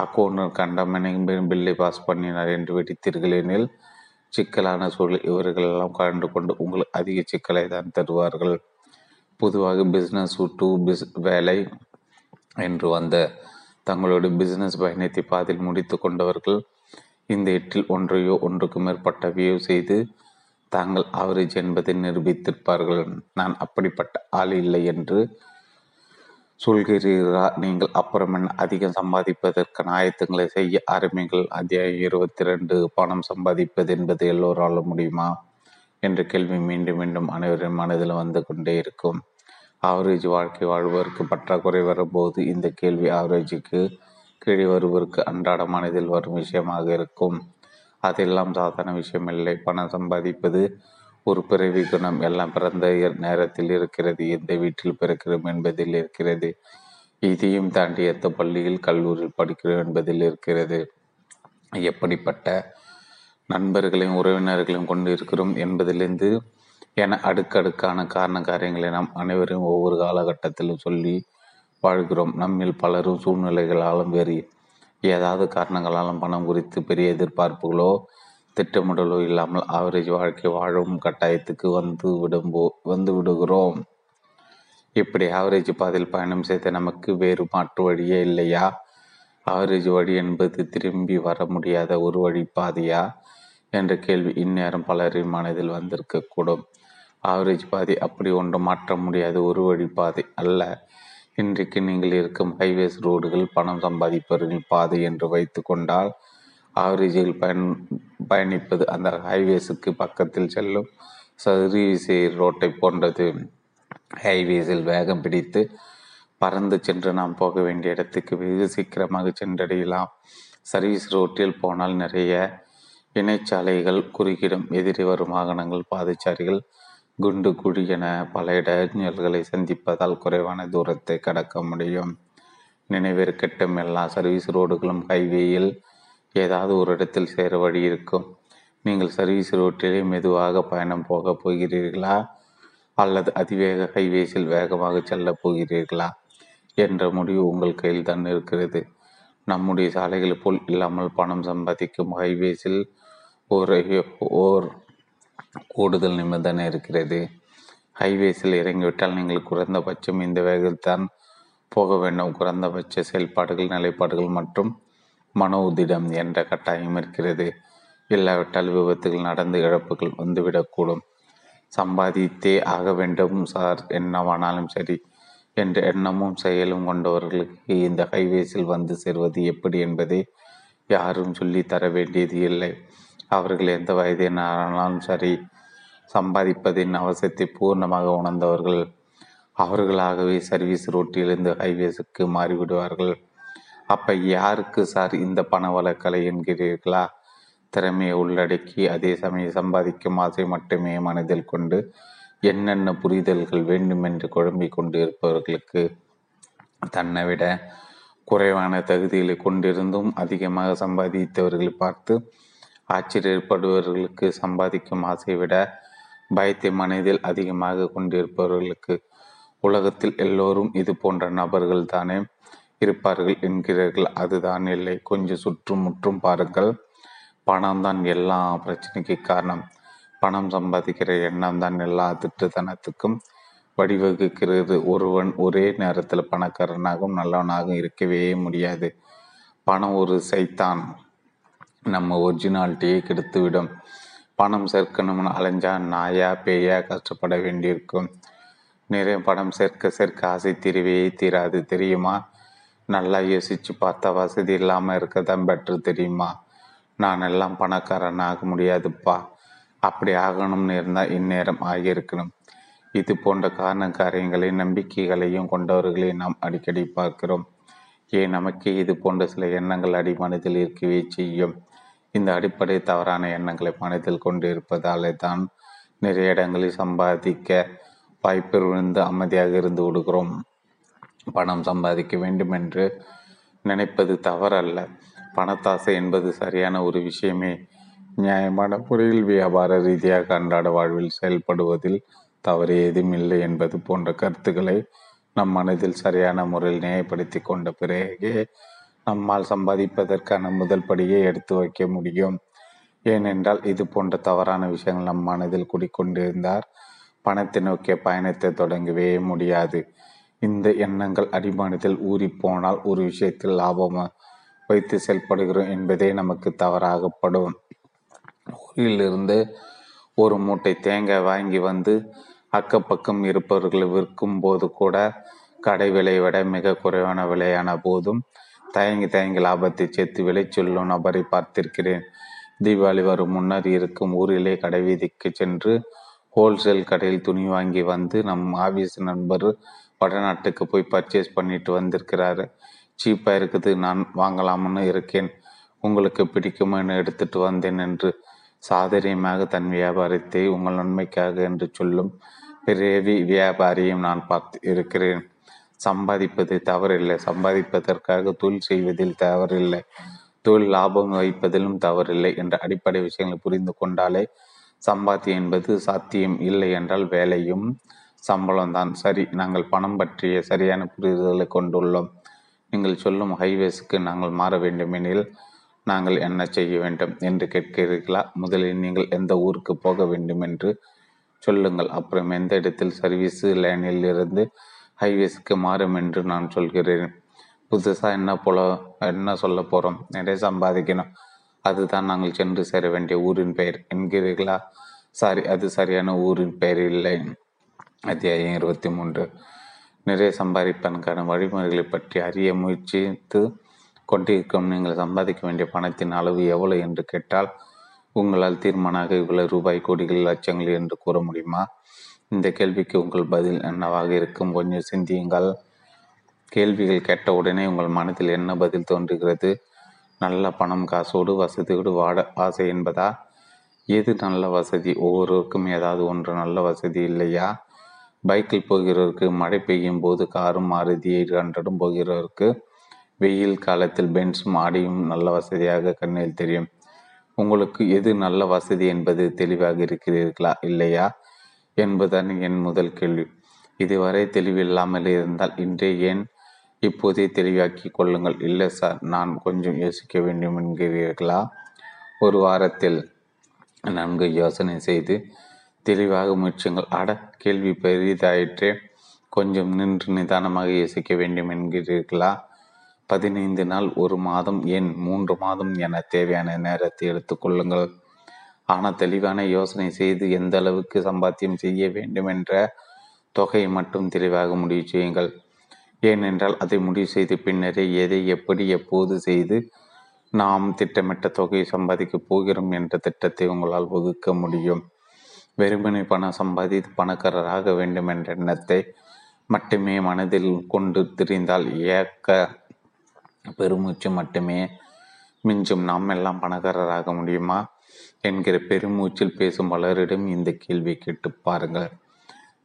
அக்கௌண்டர் கண்டமேனையும் பில்லை பாஸ் பண்ணினார் என்று வெடித்தீர்கள் எனில், சிக்கலான சூழல் இவர்களெல்லாம் கலந்து கொண்டு உங்களுக்கு அதிக சிக்கலை தான் தருவார்கள். பொதுவாக பிஸ்னஸ் டு வேலை என்று வந்த தங்களுடைய பிஸ்னஸ் பயணத்தை பாதில் முடித்து கொண்டவர்கள் இந்த 8இல் ஒன்றையோ ஒன்றுக்கு மேற்பட்ட வியூ செய்து தாங்கள் ஆவரேஜ் என்பதை நிரூபித்திருப்பார்கள். நான் அப்படிப்பட்ட ஆள் இல்லை என்று சொல்கிறீர்களா? நீங்கள் அப்புறம் என்ன அதிகம் சம்பாதிப்பதற்கான ஆயத்தங்களை செய்ய ஆரம்பிங்கள். அத்தியாயம் 22, பணம் சம்பாதிப்பது என்பது எல்லோராலும் முடியுமா என்ற கேள்வி மீண்டும் மீண்டும் அனைவரின் மனதில் வந்து கொண்டே இருக்கும். ஆவரேஜ் வாழ்க்கை வாழ்வதற்கு பற்றாக்குறை வரும்போது இந்த கேள்வி ஆவரேஜுக்கு கீழே வருவதற்கு அன்றாட மனதில் வரும் விஷயமாக இருக்கும். அதெல்லாம் சாதாரண விஷயம் இல்லை. பணம் சம்பாதிப்பது ஒரு பிறவி குணம். எல்லாம் பிறந்த நேரத்தில் இருக்கிறது, எந்த வீட்டில் பிறக்கிறோம் என்பதில் இருக்கிறது, இதையும் தாண்டி எந்த பள்ளியில் கல்லூரியில் படிக்கிறோம் என்பதில் இருக்கிறது, எப்படிப்பட்ட நண்பர்களையும் உறவினர்களையும் கொண்டு இருக்கிறோம் என்பதிலிருந்து என அடுக்கடுக்கான காரண காரியங்களை நாம் அனைவரும் ஒவ்வொரு காலகட்டத்திலும் சொல்லி வாழ்கிறோம். நம்மில் பலரும் சூழ்நிலைகளாலும் வேறு ஏதாவது காரணங்களாலும் பணம் குறித்து பெரிய எதிர்பார்ப்புகளோ திட்டமிடலோ இல்லாமல் ஆவரேஜ் வாழ்க்கை வாழும் கட்டாயத்துக்கு வந்து விடுகிறோம். இப்படி ஆவரேஜ் பாதையில் பயணம் செய்த நமக்கு வேறு மாற்று வழியே இல்லையா? ஆவரேஜ் வழி என்பது திரும்பி வர முடியாத ஒரு வழி பாதையா என்ற கேள்வி இந்நேரம் பலரின் மனதில் வந்திருக்கக்கூடும். ஆவரேஜ் பாதை அப்படி ஒன்று மாற்ற முடியாத ஒரு வழி பாதை அல்ல. இன்றைக்கு நீங்கள் இருக்கும் ஹைவேஸ் ரோடுகள் பணம் சம்பாதிப்பவர்கள் பாதை என்று வைத்து கொண்டால் ஆவரேஜில் பயணிப்பது அந்த ஹைவேஸுக்கு பக்கத்தில் செல்லும் சதுரிசை ரோட்டை போன்றது. ஹைவேஸில் வேகம் பிடித்து பறந்து சென்று நாம் போக வேண்டிய இடத்துக்கு வெகு சீக்கிரமாக சென்றடையலாம். சர்வீஸ் ரோட்டில் போனால் நிறைய இணைச்சாலைகள் குறுக்கிடும். எதிரி வரும் வாகனங்கள், பாதச்சாரிகள், குண்டு குழி என பல இடங்களை சந்திப்பதால் குறைவான தூரத்தை கடக்க முடியும். நினைவிற்கட்டும், எல்லா சர்வீஸ் ரோடுகளும் ஹைவேயில் ஏதாவது ஒரு இடத்தில் சேர வழி இருக்கும். நீங்கள் சர்வீஸ் ரோட்டிலே மெதுவாக பயணம் போகப் போகிறீர்களா அல்லது அதிவேக ஹைவேஸில் வேகமாக செல்லப் போகிறீர்களா என்ற முடிவு உங்கள் கையில் தான் இருக்கிறது. நம்முடைய சாலைகளை போல் இல்லாமல் பணம் சம்பாதிக்கும் ஹைவேஸில் ஓர் கூடுதல் நிபந்தனை இருக்கிறது. ஹைவேஸில் இறங்கிவிட்டால் நீங்கள் குறைந்தபட்சம் இந்த வேகத்தான் போக வேண்டும். குறைந்தபட்ச செயல்பாடுகள், நிலைப்பாடுகள் மற்றும் மன உதிடம் என்ற கட்டாயம் இருக்கிறது. இல்லாவிட்டால் விபத்துகள் நடந்து இழப்புகள் வந்துவிடக்கூடும். சம்பாதித்தே ஆக வேண்டும் சார், என்னவானாலும் சரி என்ற எண்ணமும் செயலும் கொண்டவர்களுக்கு இந்த ஹைவேஸில் வந்து சேர்வது எப்படி என்பதை யாரும் சொல்லித்தர வேண்டியது இல்லை. அவர்கள் எந்த வயதினாலும் சரி சம்பாதிப்பதின் அவசியத்தை பூர்ணமாக உணர்ந்தவர்கள் அவர்களாகவே சர்வீஸ் ரோட்டிலிருந்து ஹைவேஸுக்கு மாறிவிடுவார்கள். அப்போ யாருக்கு சார் இந்த பண வழக்கலை என்கிறீர்களா? திறமையை உள்ளடக்கி அதே சமயம் சம்பாதிக்கும் ஆசை மட்டுமே மனதில் கொண்டு என்னென்ன புரிதல்கள் வேண்டும் என்று குழம்பிக் கொண்டு இருப்பவர்களுக்கு தன்னை விட குறைவான தகுதிகளை கொண்டிருந்தும் அதிகமாக சம்பாதித்தவர்களை பார்த்து ஆச்சரியப்படுபவர்களுக்கு, சம்பாதிக்கும் ஆசையை விட பயத்தை மனதில் அதிகமாக கொண்டிருப்பவர்களுக்கு உலகத்தில் எல்லோரும் இது போன்ற நபர்கள் தானே இருப்பார்கள் என்கிறார்கள். அதுதான் இல்லை. கொஞ்சம் சுற்றும் முற்றும் பாருங்கள். பணம் தான் எல்லா பிரச்சனைக்கு காரணம். பணம் சம்பாதிக்கிற எண்ணம் தான் எல்லா திட்டத்தனத்துக்கும் வடிவகுக்கிறது. ஒருவன் ஒரே நேரத்தில் பணக்காரனாகவும் நல்லவனாகவும் இருக்கவே முடியாது. பணம் ஒரு சைத்தான், நம்ம ஒரிஜினாலிட்டியை கெடுத்துவிடும். பணம் சேர்க்கணும்னு அலைஞ்சா நாயா பேயா கஷ்டப்பட வேண்டியிருக்கும். நிறைய பணம் சேர்க்க சேர்க்க ஆசை தீரவே தீராது தெரியுமா? நல்லா யோசித்து பார்த்தா வசதி இல்லாமல் இருக்க தான் பெட்ரு தெரியுமா? நான் எல்லாம் பணக்காரன் ஆக முடியாதுப்பா, அப்படி ஆகணும்னு இருந்தால் இந்நேரம் ஆகியிருக்கணும். இது போன்ற காரண காரியங்களையும் நம்பிக்கைகளையும் கொண்டவர்களையும் நாம் அடிக்கடி பார்க்கிறோம். ஏன் நமக்கே இது போன்ற சில எண்ணங்கள் அடிமனத்தில் இருக்கவே செய்யும். இந்த அடிப்படை தவறான எண்ணங்களை மனத்தில் கொண்டு இருப்பதாலே தான் நிறைய இடங்களில் சம்பாதிக்க வாய்ப்பிருந்து அமைதியாக இருந்து விடுகிறோம். பணம் சம்பாதிக்க வேண்டும் என்று நினைப்பது தவறல்ல. பணத்தாசை என்பது சரியான ஒரு விஷயமே. நியாயமான முறையில் வியாபார ரீதியாக அன்றாட வாழ்வில் செயல்படுவதில் தவறு ஏதும் இல்லை என்பது போன்ற கருத்துக்களை நம் மனதில் சரியான முறையில் நியாயப்படுத்தி கொண்ட பிறகே நம்மால் சம்பாதிப்பதற்கான முதல் படியை எடுத்து வைக்க முடியும். ஏனென்றால் இது போன்ற தவறான விஷயங்கள் நம் மனதில் குடிக்கொண்டிருந்தார் பணத்தை நோக்கிய பயணத்தை தொடங்கவே முடியாது. இந்த எண்ணங்கள் அடிமானத்தில் ஊறி போனால் ஒரு விஷயத்தில் லாபம் வைத்து செயல்படுகிறோம் என்பதே நமக்கு தவறாகப்படும். ஊரிலிருந்து ஒரு மூட்டை தேங்காய் வாங்கி வந்து அக்கப்பக்கம் இருப்பவர்கள் விற்கும் போது கூட கடை விலை விட மிக குறைவான விலையான போதும் தயங்கி லாபத்தை சேர்த்து விலை சொல்லும் நபரை பார்த்திருக்கிறேன். தீபாவளி வரும் முன்னர் இருக்கும் ஊரிலே கடை வீதிக்கு சென்று ஹோல்சேல் கடையில் துணி வாங்கி வந்து நம் ஆபீஸ் நண்பர் வடநாட்டுக்கு போய் பர்ச்சேஸ் பண்ணிட்டு வந்திருக்கிறாரு. சீப்பாக இருக்குது, நான் வாங்கலாம்னு இருக்கேன், உங்களுக்கு பிடிக்குமான்னு எடுத்துட்டு வந்தேன் என்று சாதரியமாக தன் வியாபாரத்தை உங்கள் நன்மைக்காக என்று சொல்லும் பிறவி வியாபாரியும் நான் பார்த்து இருக்கிறேன். சம்பாதிப்பது தவறில்லை, சம்பாதிப்பதற்காக தொழில் செய்வதில் தவறில்லை, தொழில் லாபம் வைப்பதிலும் தவறில்லை என்ற அடிப்படை விஷயங்களை புரிந்து கொண்டாலே சம்பாத்தியம் என்பது சாத்தியம். இல்லை என்றால் வேலையும் சம்பளம்தான். சரி, நாங்கள் பணம் பற்றிய சரியான புரிதல்களை கொண்டுள்ளோம். நீங்கள் சொல்லும் ஹைவேஸுக்கு நாங்கள் மாற வேண்டுமெனில் நாங்கள் என்ன செய்ய வேண்டும் என்று கேட்கிறீர்களா? முதலில் நீங்கள் எந்த ஊருக்கு போக வேண்டும் என்று சொல்லுங்கள், அப்புறம் எந்த இடத்தில் சர்வீஸு லைனில் இருந்து ஹைவேஸுக்கு மாறும் என்று நான் சொல்கிறேன். புதுசாக என்ன சொல்ல போகிறோம்? நிறைய சம்பாதிக்கணும், அதுதான் நாங்கள் சென்று சேர வேண்டிய ஊரின் பெயர் என்கிறீர்களா? சாரி, அது சரியான ஊரின் பெயர் இல்லை. அத்தியாயம் 23. நிறைய சம்பாதிப்பதற்கான வழிமுறைகளை பற்றி அறிய முயற்சித்து கொண்டிருக்கும் நீங்கள் சம்பாதிக்க வேண்டிய பணத்தின் அளவு எவ்வளவு என்று கேட்டால் உங்களால் தீர்மானமாக இவ்வளவு ரூபாய், கோடிகள், லட்சங்கள் என்று கூற முடியுமா? இந்த கேள்விக்கு உங்கள் பதில் என்னவாக இருக்கும்? கொஞ்சம் சிந்தியுங்கள். கேள்விகள் கேட்ட உடனே உங்கள் மனத்தில் என்ன பதில் தோன்றுகிறது? நல்ல பணம், காசோடு, வசதியோடு வாட ஆசை என்பதா? எது நல்ல வசதி? ஒவ்வொருவருக்கும் ஏதாவது ஒன்று நல்ல வசதி இல்லையா? பைக்கில் போகிறவருக்கு மழை பெய்யும் போது காரும் மாருதி 800 போகிறவருக்கு வெயில் காலத்தில் பென்ஸும் ஆடியும் நல்ல வசதியாக கண்ணில் தெரியும். உங்களுக்கு எது நல்ல வசதி என்பது தெளிவாக இருக்கிறீர்களா இல்லையா என்பதுதான் என் முதல் கேள்வி. இதுவரை தெளிவில்லாமல் இருந்தால் இன்றே ஏன் இப்போதே தெளிவாக்கி கொள்ளுங்கள். இல்லை சார், நான் கொஞ்சம் யோசிக்க வேண்டும் என்கிறீர்களா? ஒரு வாரத்தில் 4 யோசனை செய்து தெளிவாக முயற்சிங்கள். அட, கேள்வி பெரிதாயிற்றே, கொஞ்சம் நின்று நிதானமாக யோசிக்க வேண்டும் என்கிறீர்களா? 15 நாள், ஒரு மாதம், ஏன் 3 மாதம் என தேவையான நேரத்தை எடுத்துக்கொள்ளுங்கள். ஆனால் தெளிவான யோசனை செய்து எந்த அளவுக்கு சம்பாத்தியம் செய்ய வேண்டும் என்ற தொகையை மட்டும் தெளிவாக முடிவு செய்யுங்கள். ஏனென்றால் அதை முடிவு செய்த பின்னரே எதை, எப்படி, எப்போது செய்து நாம் திட்டமிட்ட தொகையை சம்பாதிக்கப் போகிறோம் என்ற திட்டத்தை உங்களால் வகுக்க முடியும். வெறுமனை பணம் சம்பாதித்து பணக்காரராக வேண்டும் என்ற எண்ணத்தை மட்டுமே மனதில் கொண்டு திரிந்தால் ஏக்க பெருமூச்சு மட்டுமே மிஞ்சும். நாம் எல்லாம் பணக்காரராக முடியுமா என்கிற பெருமூச்சில் பேசும் பலரிடம் இந்த கேள்வியை கேட்டு பாருங்கள்.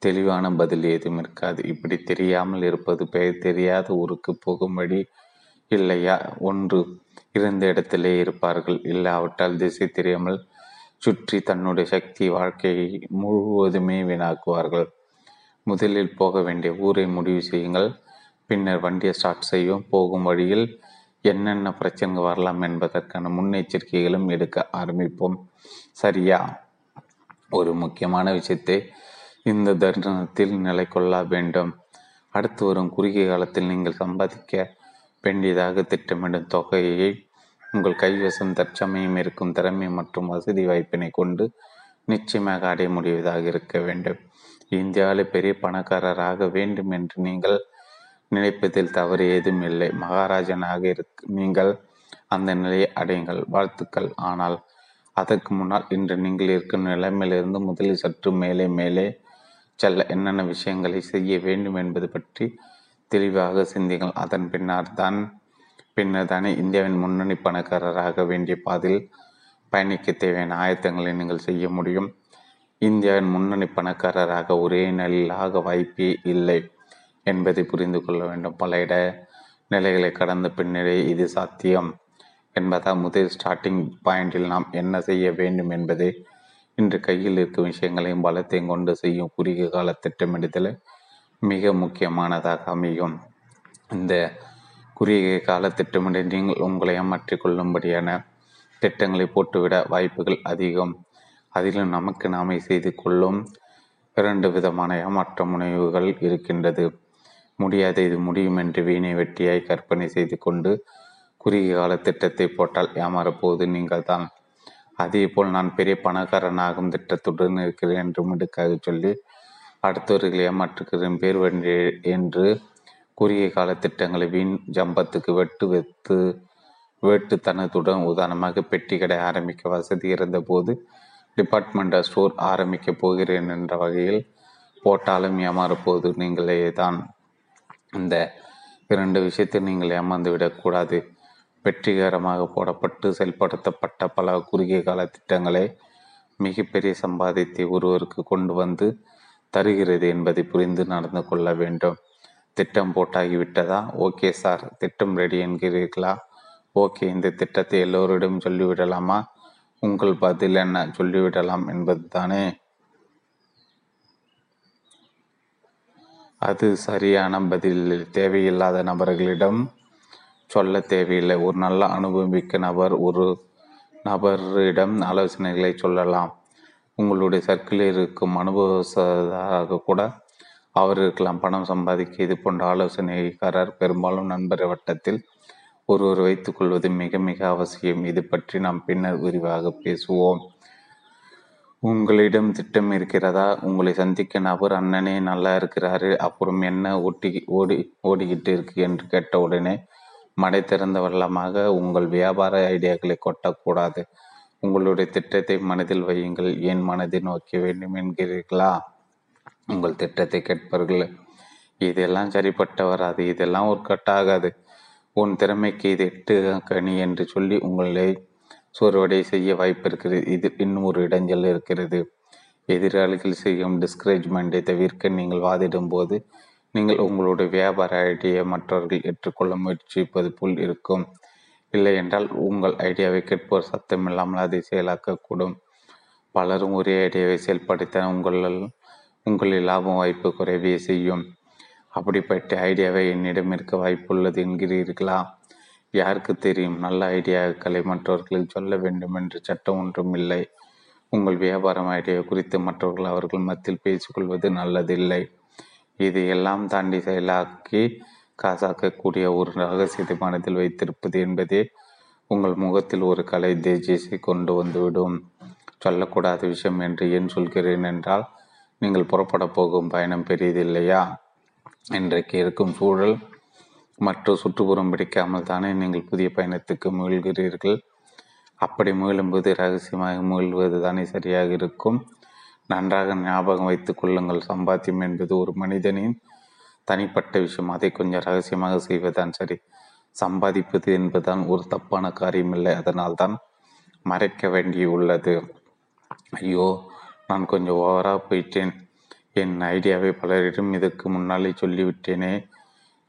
தெளிவான பதில் ஏதும் இருக்காது. இப்படி தெரியாமல் இருப்பது பெயர் தெரியாத ஊருக்கு போகும்படி இல்லையா? ஒன்று, இருந்த இடத்திலே இருப்பார்கள். இல்லாவிட்டால் திசை தெரியாமல் சுற்றி தன்னுடைய சக்தி வாழ்க்கையை முழுவதுமே வீணாக்குவார்கள். முதலில் போக வேண்டிய ஊரை முடிவு செய்யுங்கள். பின்னர் வண்டியை ஸ்டார்ட் செய்வோம். போகும் வழியில் என்னென்ன பிரச்சனைகள் வரலாம் என்பதற்கான முன்னெச்சரிக்கைகளும் எடுக்க ஆரம்பிப்போம், சரியா? ஒரு முக்கியமான விஷயத்தை இந்த தருணத்தில் நிலை கொள்ள வேண்டும். அடுத்து வரும் குறுகிய காலத்தில் நீங்கள் சம்பாதிக்க வேண்டியதாக திட்டமிடும் தொகையை உங்கள் கைவசம் தற்சமயம் இருக்கும் திறமை மற்றும் வசதி வாய்ப்பினை கொண்டு நிச்சயமாக அடைய முடிவதாக இருக்க வேண்டும். இந்தியாவில் பெரிய பணக்காரராக வேண்டும் என்று நீங்கள் நினைப்பதில் தவறு ஏதும் இல்லை. மகாராஜனாக நீங்கள் அந்த நிலையை அடையுங்கள். வாழ்த்துக்கள். ஆனால் அதற்கு முன்னால் இன்று நீங்கள் இருக்கும் நிலைமையிலிருந்து முதலில் சற்று மேலே மேலே செல்ல என்னென்ன விஷயங்களை செய்ய வேண்டும் என்பது பற்றி தெளிவாக சிந்திங்கள். அதன் பின்னர் தானே இந்தியாவின் முன்னணி பணக்காரராக வேண்டிய பாதையில் பயணிக்க தேவையான ஆயத்தங்களை நீங்கள் செய்ய முடியும். இந்தியாவின் முன்னணி பணக்காரராக ஒரே நிலையிலாக வாய்ப்பே இல்லை என்பதை புரிந்து கொள்ள வேண்டும். பல இட நிலைகளை கடந்த பின்னரே இது சாத்தியம் என்பதால் முதல் ஸ்டார்டிங் பாயிண்டில் நாம் என்ன செய்ய வேண்டும் என்பதை இன்று கையில் இருக்கும் விஷயங்களையும் பலத்தையும் கொண்டு செய்யும் குறுகிய கால திட்டமிடுதல் மிக முக்கியமானதாக அமையும். இந்த குறுகிய கால திட்டமிட நீங்கள் உங்களை ஏமாற்றிக் கொள்ளும்படியான திட்டங்களை போட்டுவிட வாய்ப்புகள் அதிகம். அதிலும் நமக்கு நாமே செய்து கொள்ளும் 2 விதமான ஏமாற்ற முனைவுகள் இருக்கின்றது. முடியாத இது முடியும் என்று வீணை வெட்டியாய் கற்பனை செய்து கொண்டு குறுகிய கால திட்டத்தை போட்டால் ஏமாறப்போவது நீங்கள் தான். அதேபோல் நான் பெரிய பணக்காரனாகும் திட்டத்துடன் இருக்கிறேன் என்று மிடுக்காக சொல்லி அடுத்தவர்கள் ஏமாற்றுகிறேன் பேர் வண்டி என்று குறுகிய கால திட்டங்களை வீண் ஜம்பத்துக்கு வெட்டுத்தனத்துடன். உதாரணமாக, பெட்டி கடை ஆரம்பிக்க வசதி இருந்தபோது டிபார்ட்மெண்டல் ஸ்டோர் ஆரம்பிக்கப் போகிறேன் என்ற வகையில் போட்டாலும் ஏமாறப்போது நீங்களே தான். இந்த 2 விஷயத்தை நீங்கள் ஏமாந்து விடக்கூடாது. வெற்றிகரமாக போடப்பட்டு செயல்படுத்தப்பட்ட பல குறுகிய கால திட்டங்களை மிகப்பெரிய சம்பாதித்தை ஒருவருக்கு கொண்டு வந்து தருகிறது என்பதை புரிந்து நடந்து கொள்ள வேண்டும். திட்டம் போட்டாகிவிட்டதா? ஓகே சார், திட்டம் ரெடி என்கிறீர்களா? ஓகே, இந்த திட்டத்தை எல்லோரிடம் சொல்லிவிடலாமா? உங்கள் பதில் என்ன? சொல்லிவிடலாம் என்பது தானே அது சரியான பதில். தேவையில்லாத நபர்களிடம் சொல்ல தேவையில்லை. ஒரு நல்ல அனுபவிக்க ஒரு நபரிடம் ஆலோசனைகளை சொல்லலாம். உங்களுடைய சர்க்கிளில் இருக்கும் அனுபவசாராக கூட அவர் இருக்கலாம். பணம் சம்பாதிக்க இது போன்ற ஆலோசனைக்காரர் பெரும்பாலும் நண்பர் வட்டத்தில் ஒருவர் வைத்துக்கொள்வது மிக மிக அவசியம். இது பற்றி நாம் பின்னர் விரிவாக பேசுவோம். உங்களிடம் திட்டம் இருக்கிறதா? உங்களை சந்திக்க நபர் அண்ணனே நல்லா இருக்கிறாரு, அப்புறம் என்ன ஓடிக்கிட்டு இருக்கு என்று கேட்ட உடனே மடை திறந்த வெள்ளமாக உங்கள் வியாபார ஐடியாக்களை கொட்டக்கூடாது. உங்களுடைய திட்டத்தை மனதில் வையுங்கள். ஏன் மனதை நோக்க வேண்டும் என்கிறீர்களா? உங்கள் திட்டத்தை கேட்பார்கள். இதெல்லாம் சரிப்பட்ட வராது, இதெல்லாம் ஒரு கட்டாகாது, உன் திறமைக்கு இது எட்டு கனி என்று சொல்லி உங்களை சோர்வடை செய்ய வாய்ப்பு இருக்கிறது. இது இன்னும் ஒரு இடைஞ்சல் இருக்கிறது. எதிராளிகள் செய்யும் டிஸ்கரேஜ்மெண்ட்டை தவிர்க்க நீங்கள் வாதிடும் போது நீங்கள் உங்களுடைய வியாபார ஐடியை மற்றவர்கள் ஏற்றுக்கொள்ள முயற்சிப்பது போல் இருக்கும். இல்லை என்றால் உங்கள் ஐடியாவை கேட்போர் சத்தமில்லாமல் அதை செயலாக்கக்கூடும். பலரும் ஒரே ஐடியாவை செயல்படுத்த உங்களில் லாபம் வாய்ப்பு குறைவே செய்யும். அப்படிப்பட்ட ஐடியாவை என்னிடம் இருக்க வாய்ப்புள்ளது என்கிறீர்களா? யாருக்கு தெரியும்? நல்ல ஐடியாக்களை மற்றவர்கள் சொல்ல வேண்டும் என்று சட்டம் ஒன்றும் இல்லை. உங்கள் வியாபாரம் ஐடியா குறித்து மற்றவர்கள் அவர்கள் மத்தியில் பேசிக்கொள்வது நல்லதில்லை. இது எல்லாம் தாண்டி செயலாக்கி காசாக்கக்கூடிய ஒரு ரகசியத்தை மனதில் வைத்திருப்பது என்பதே உங்கள் முகத்தில் ஒரு கலை தேஜஸை கொண்டு வந்துவிடும். சொல்லக்கூடாத விஷயம் என்று ஏன் சொல்கிறேன் என்றால், நீங்கள் புறப்பட போகும் பயணம் பெரியதில்லையா? இன்றைக்கு இருக்கும் சூழல் மற்றும் சுற்றுப்புறம் பிடிக்காமல் தானே நீங்கள் புதிய பயணத்துக்கு முயல்கிறீர்கள். அப்படி முயலும்போது ரகசியமாக முயல்வது தானே சரியாக இருக்கும். நன்றாக ஞாபகம் வைத்துக் கொள்ளுங்கள், சம்பாத்தியம் என்பது ஒரு மனிதனின் தனிப்பட்ட விஷயம். அதை கொஞ்சம் ரகசியமாக செய்வதுதான் சரி. சம்பாதிப்பது என்பதுதான் ஒரு தப்பான காரியமில்லை. அதனால் தான் மறைக்க வேண்டியுள்ளது. ஐயோ, நான் கொஞ்சம் ஓவராக போயிட்டேன், என் ஐடியாவை பலரிடம் இதற்கு முன்னாலே சொல்லிவிட்டேனே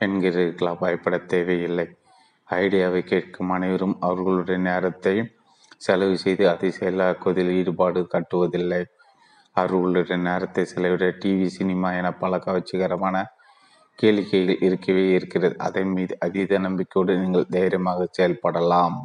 என்கிறீர்களா? பயப்பட தேவையில்லை. ஐடியாவை கேட்கும் அனைவரும் அவர்களுடைய நேரத்தை செலவு செய்து அதை செயலாக்குவதில் ஈடுபாடு காட்டுவதில்லை. அவர்களுடைய நேரத்தை செலவிட டிவி, சினிமா என பல கவர்ச்சிகரமான கேளிக்கைகள் இருக்கவே இருக்கிறது. அதன் மீது அதீத நம்பிக்கையோடு நீங்கள் தைரியமாக செயல்படலாம்.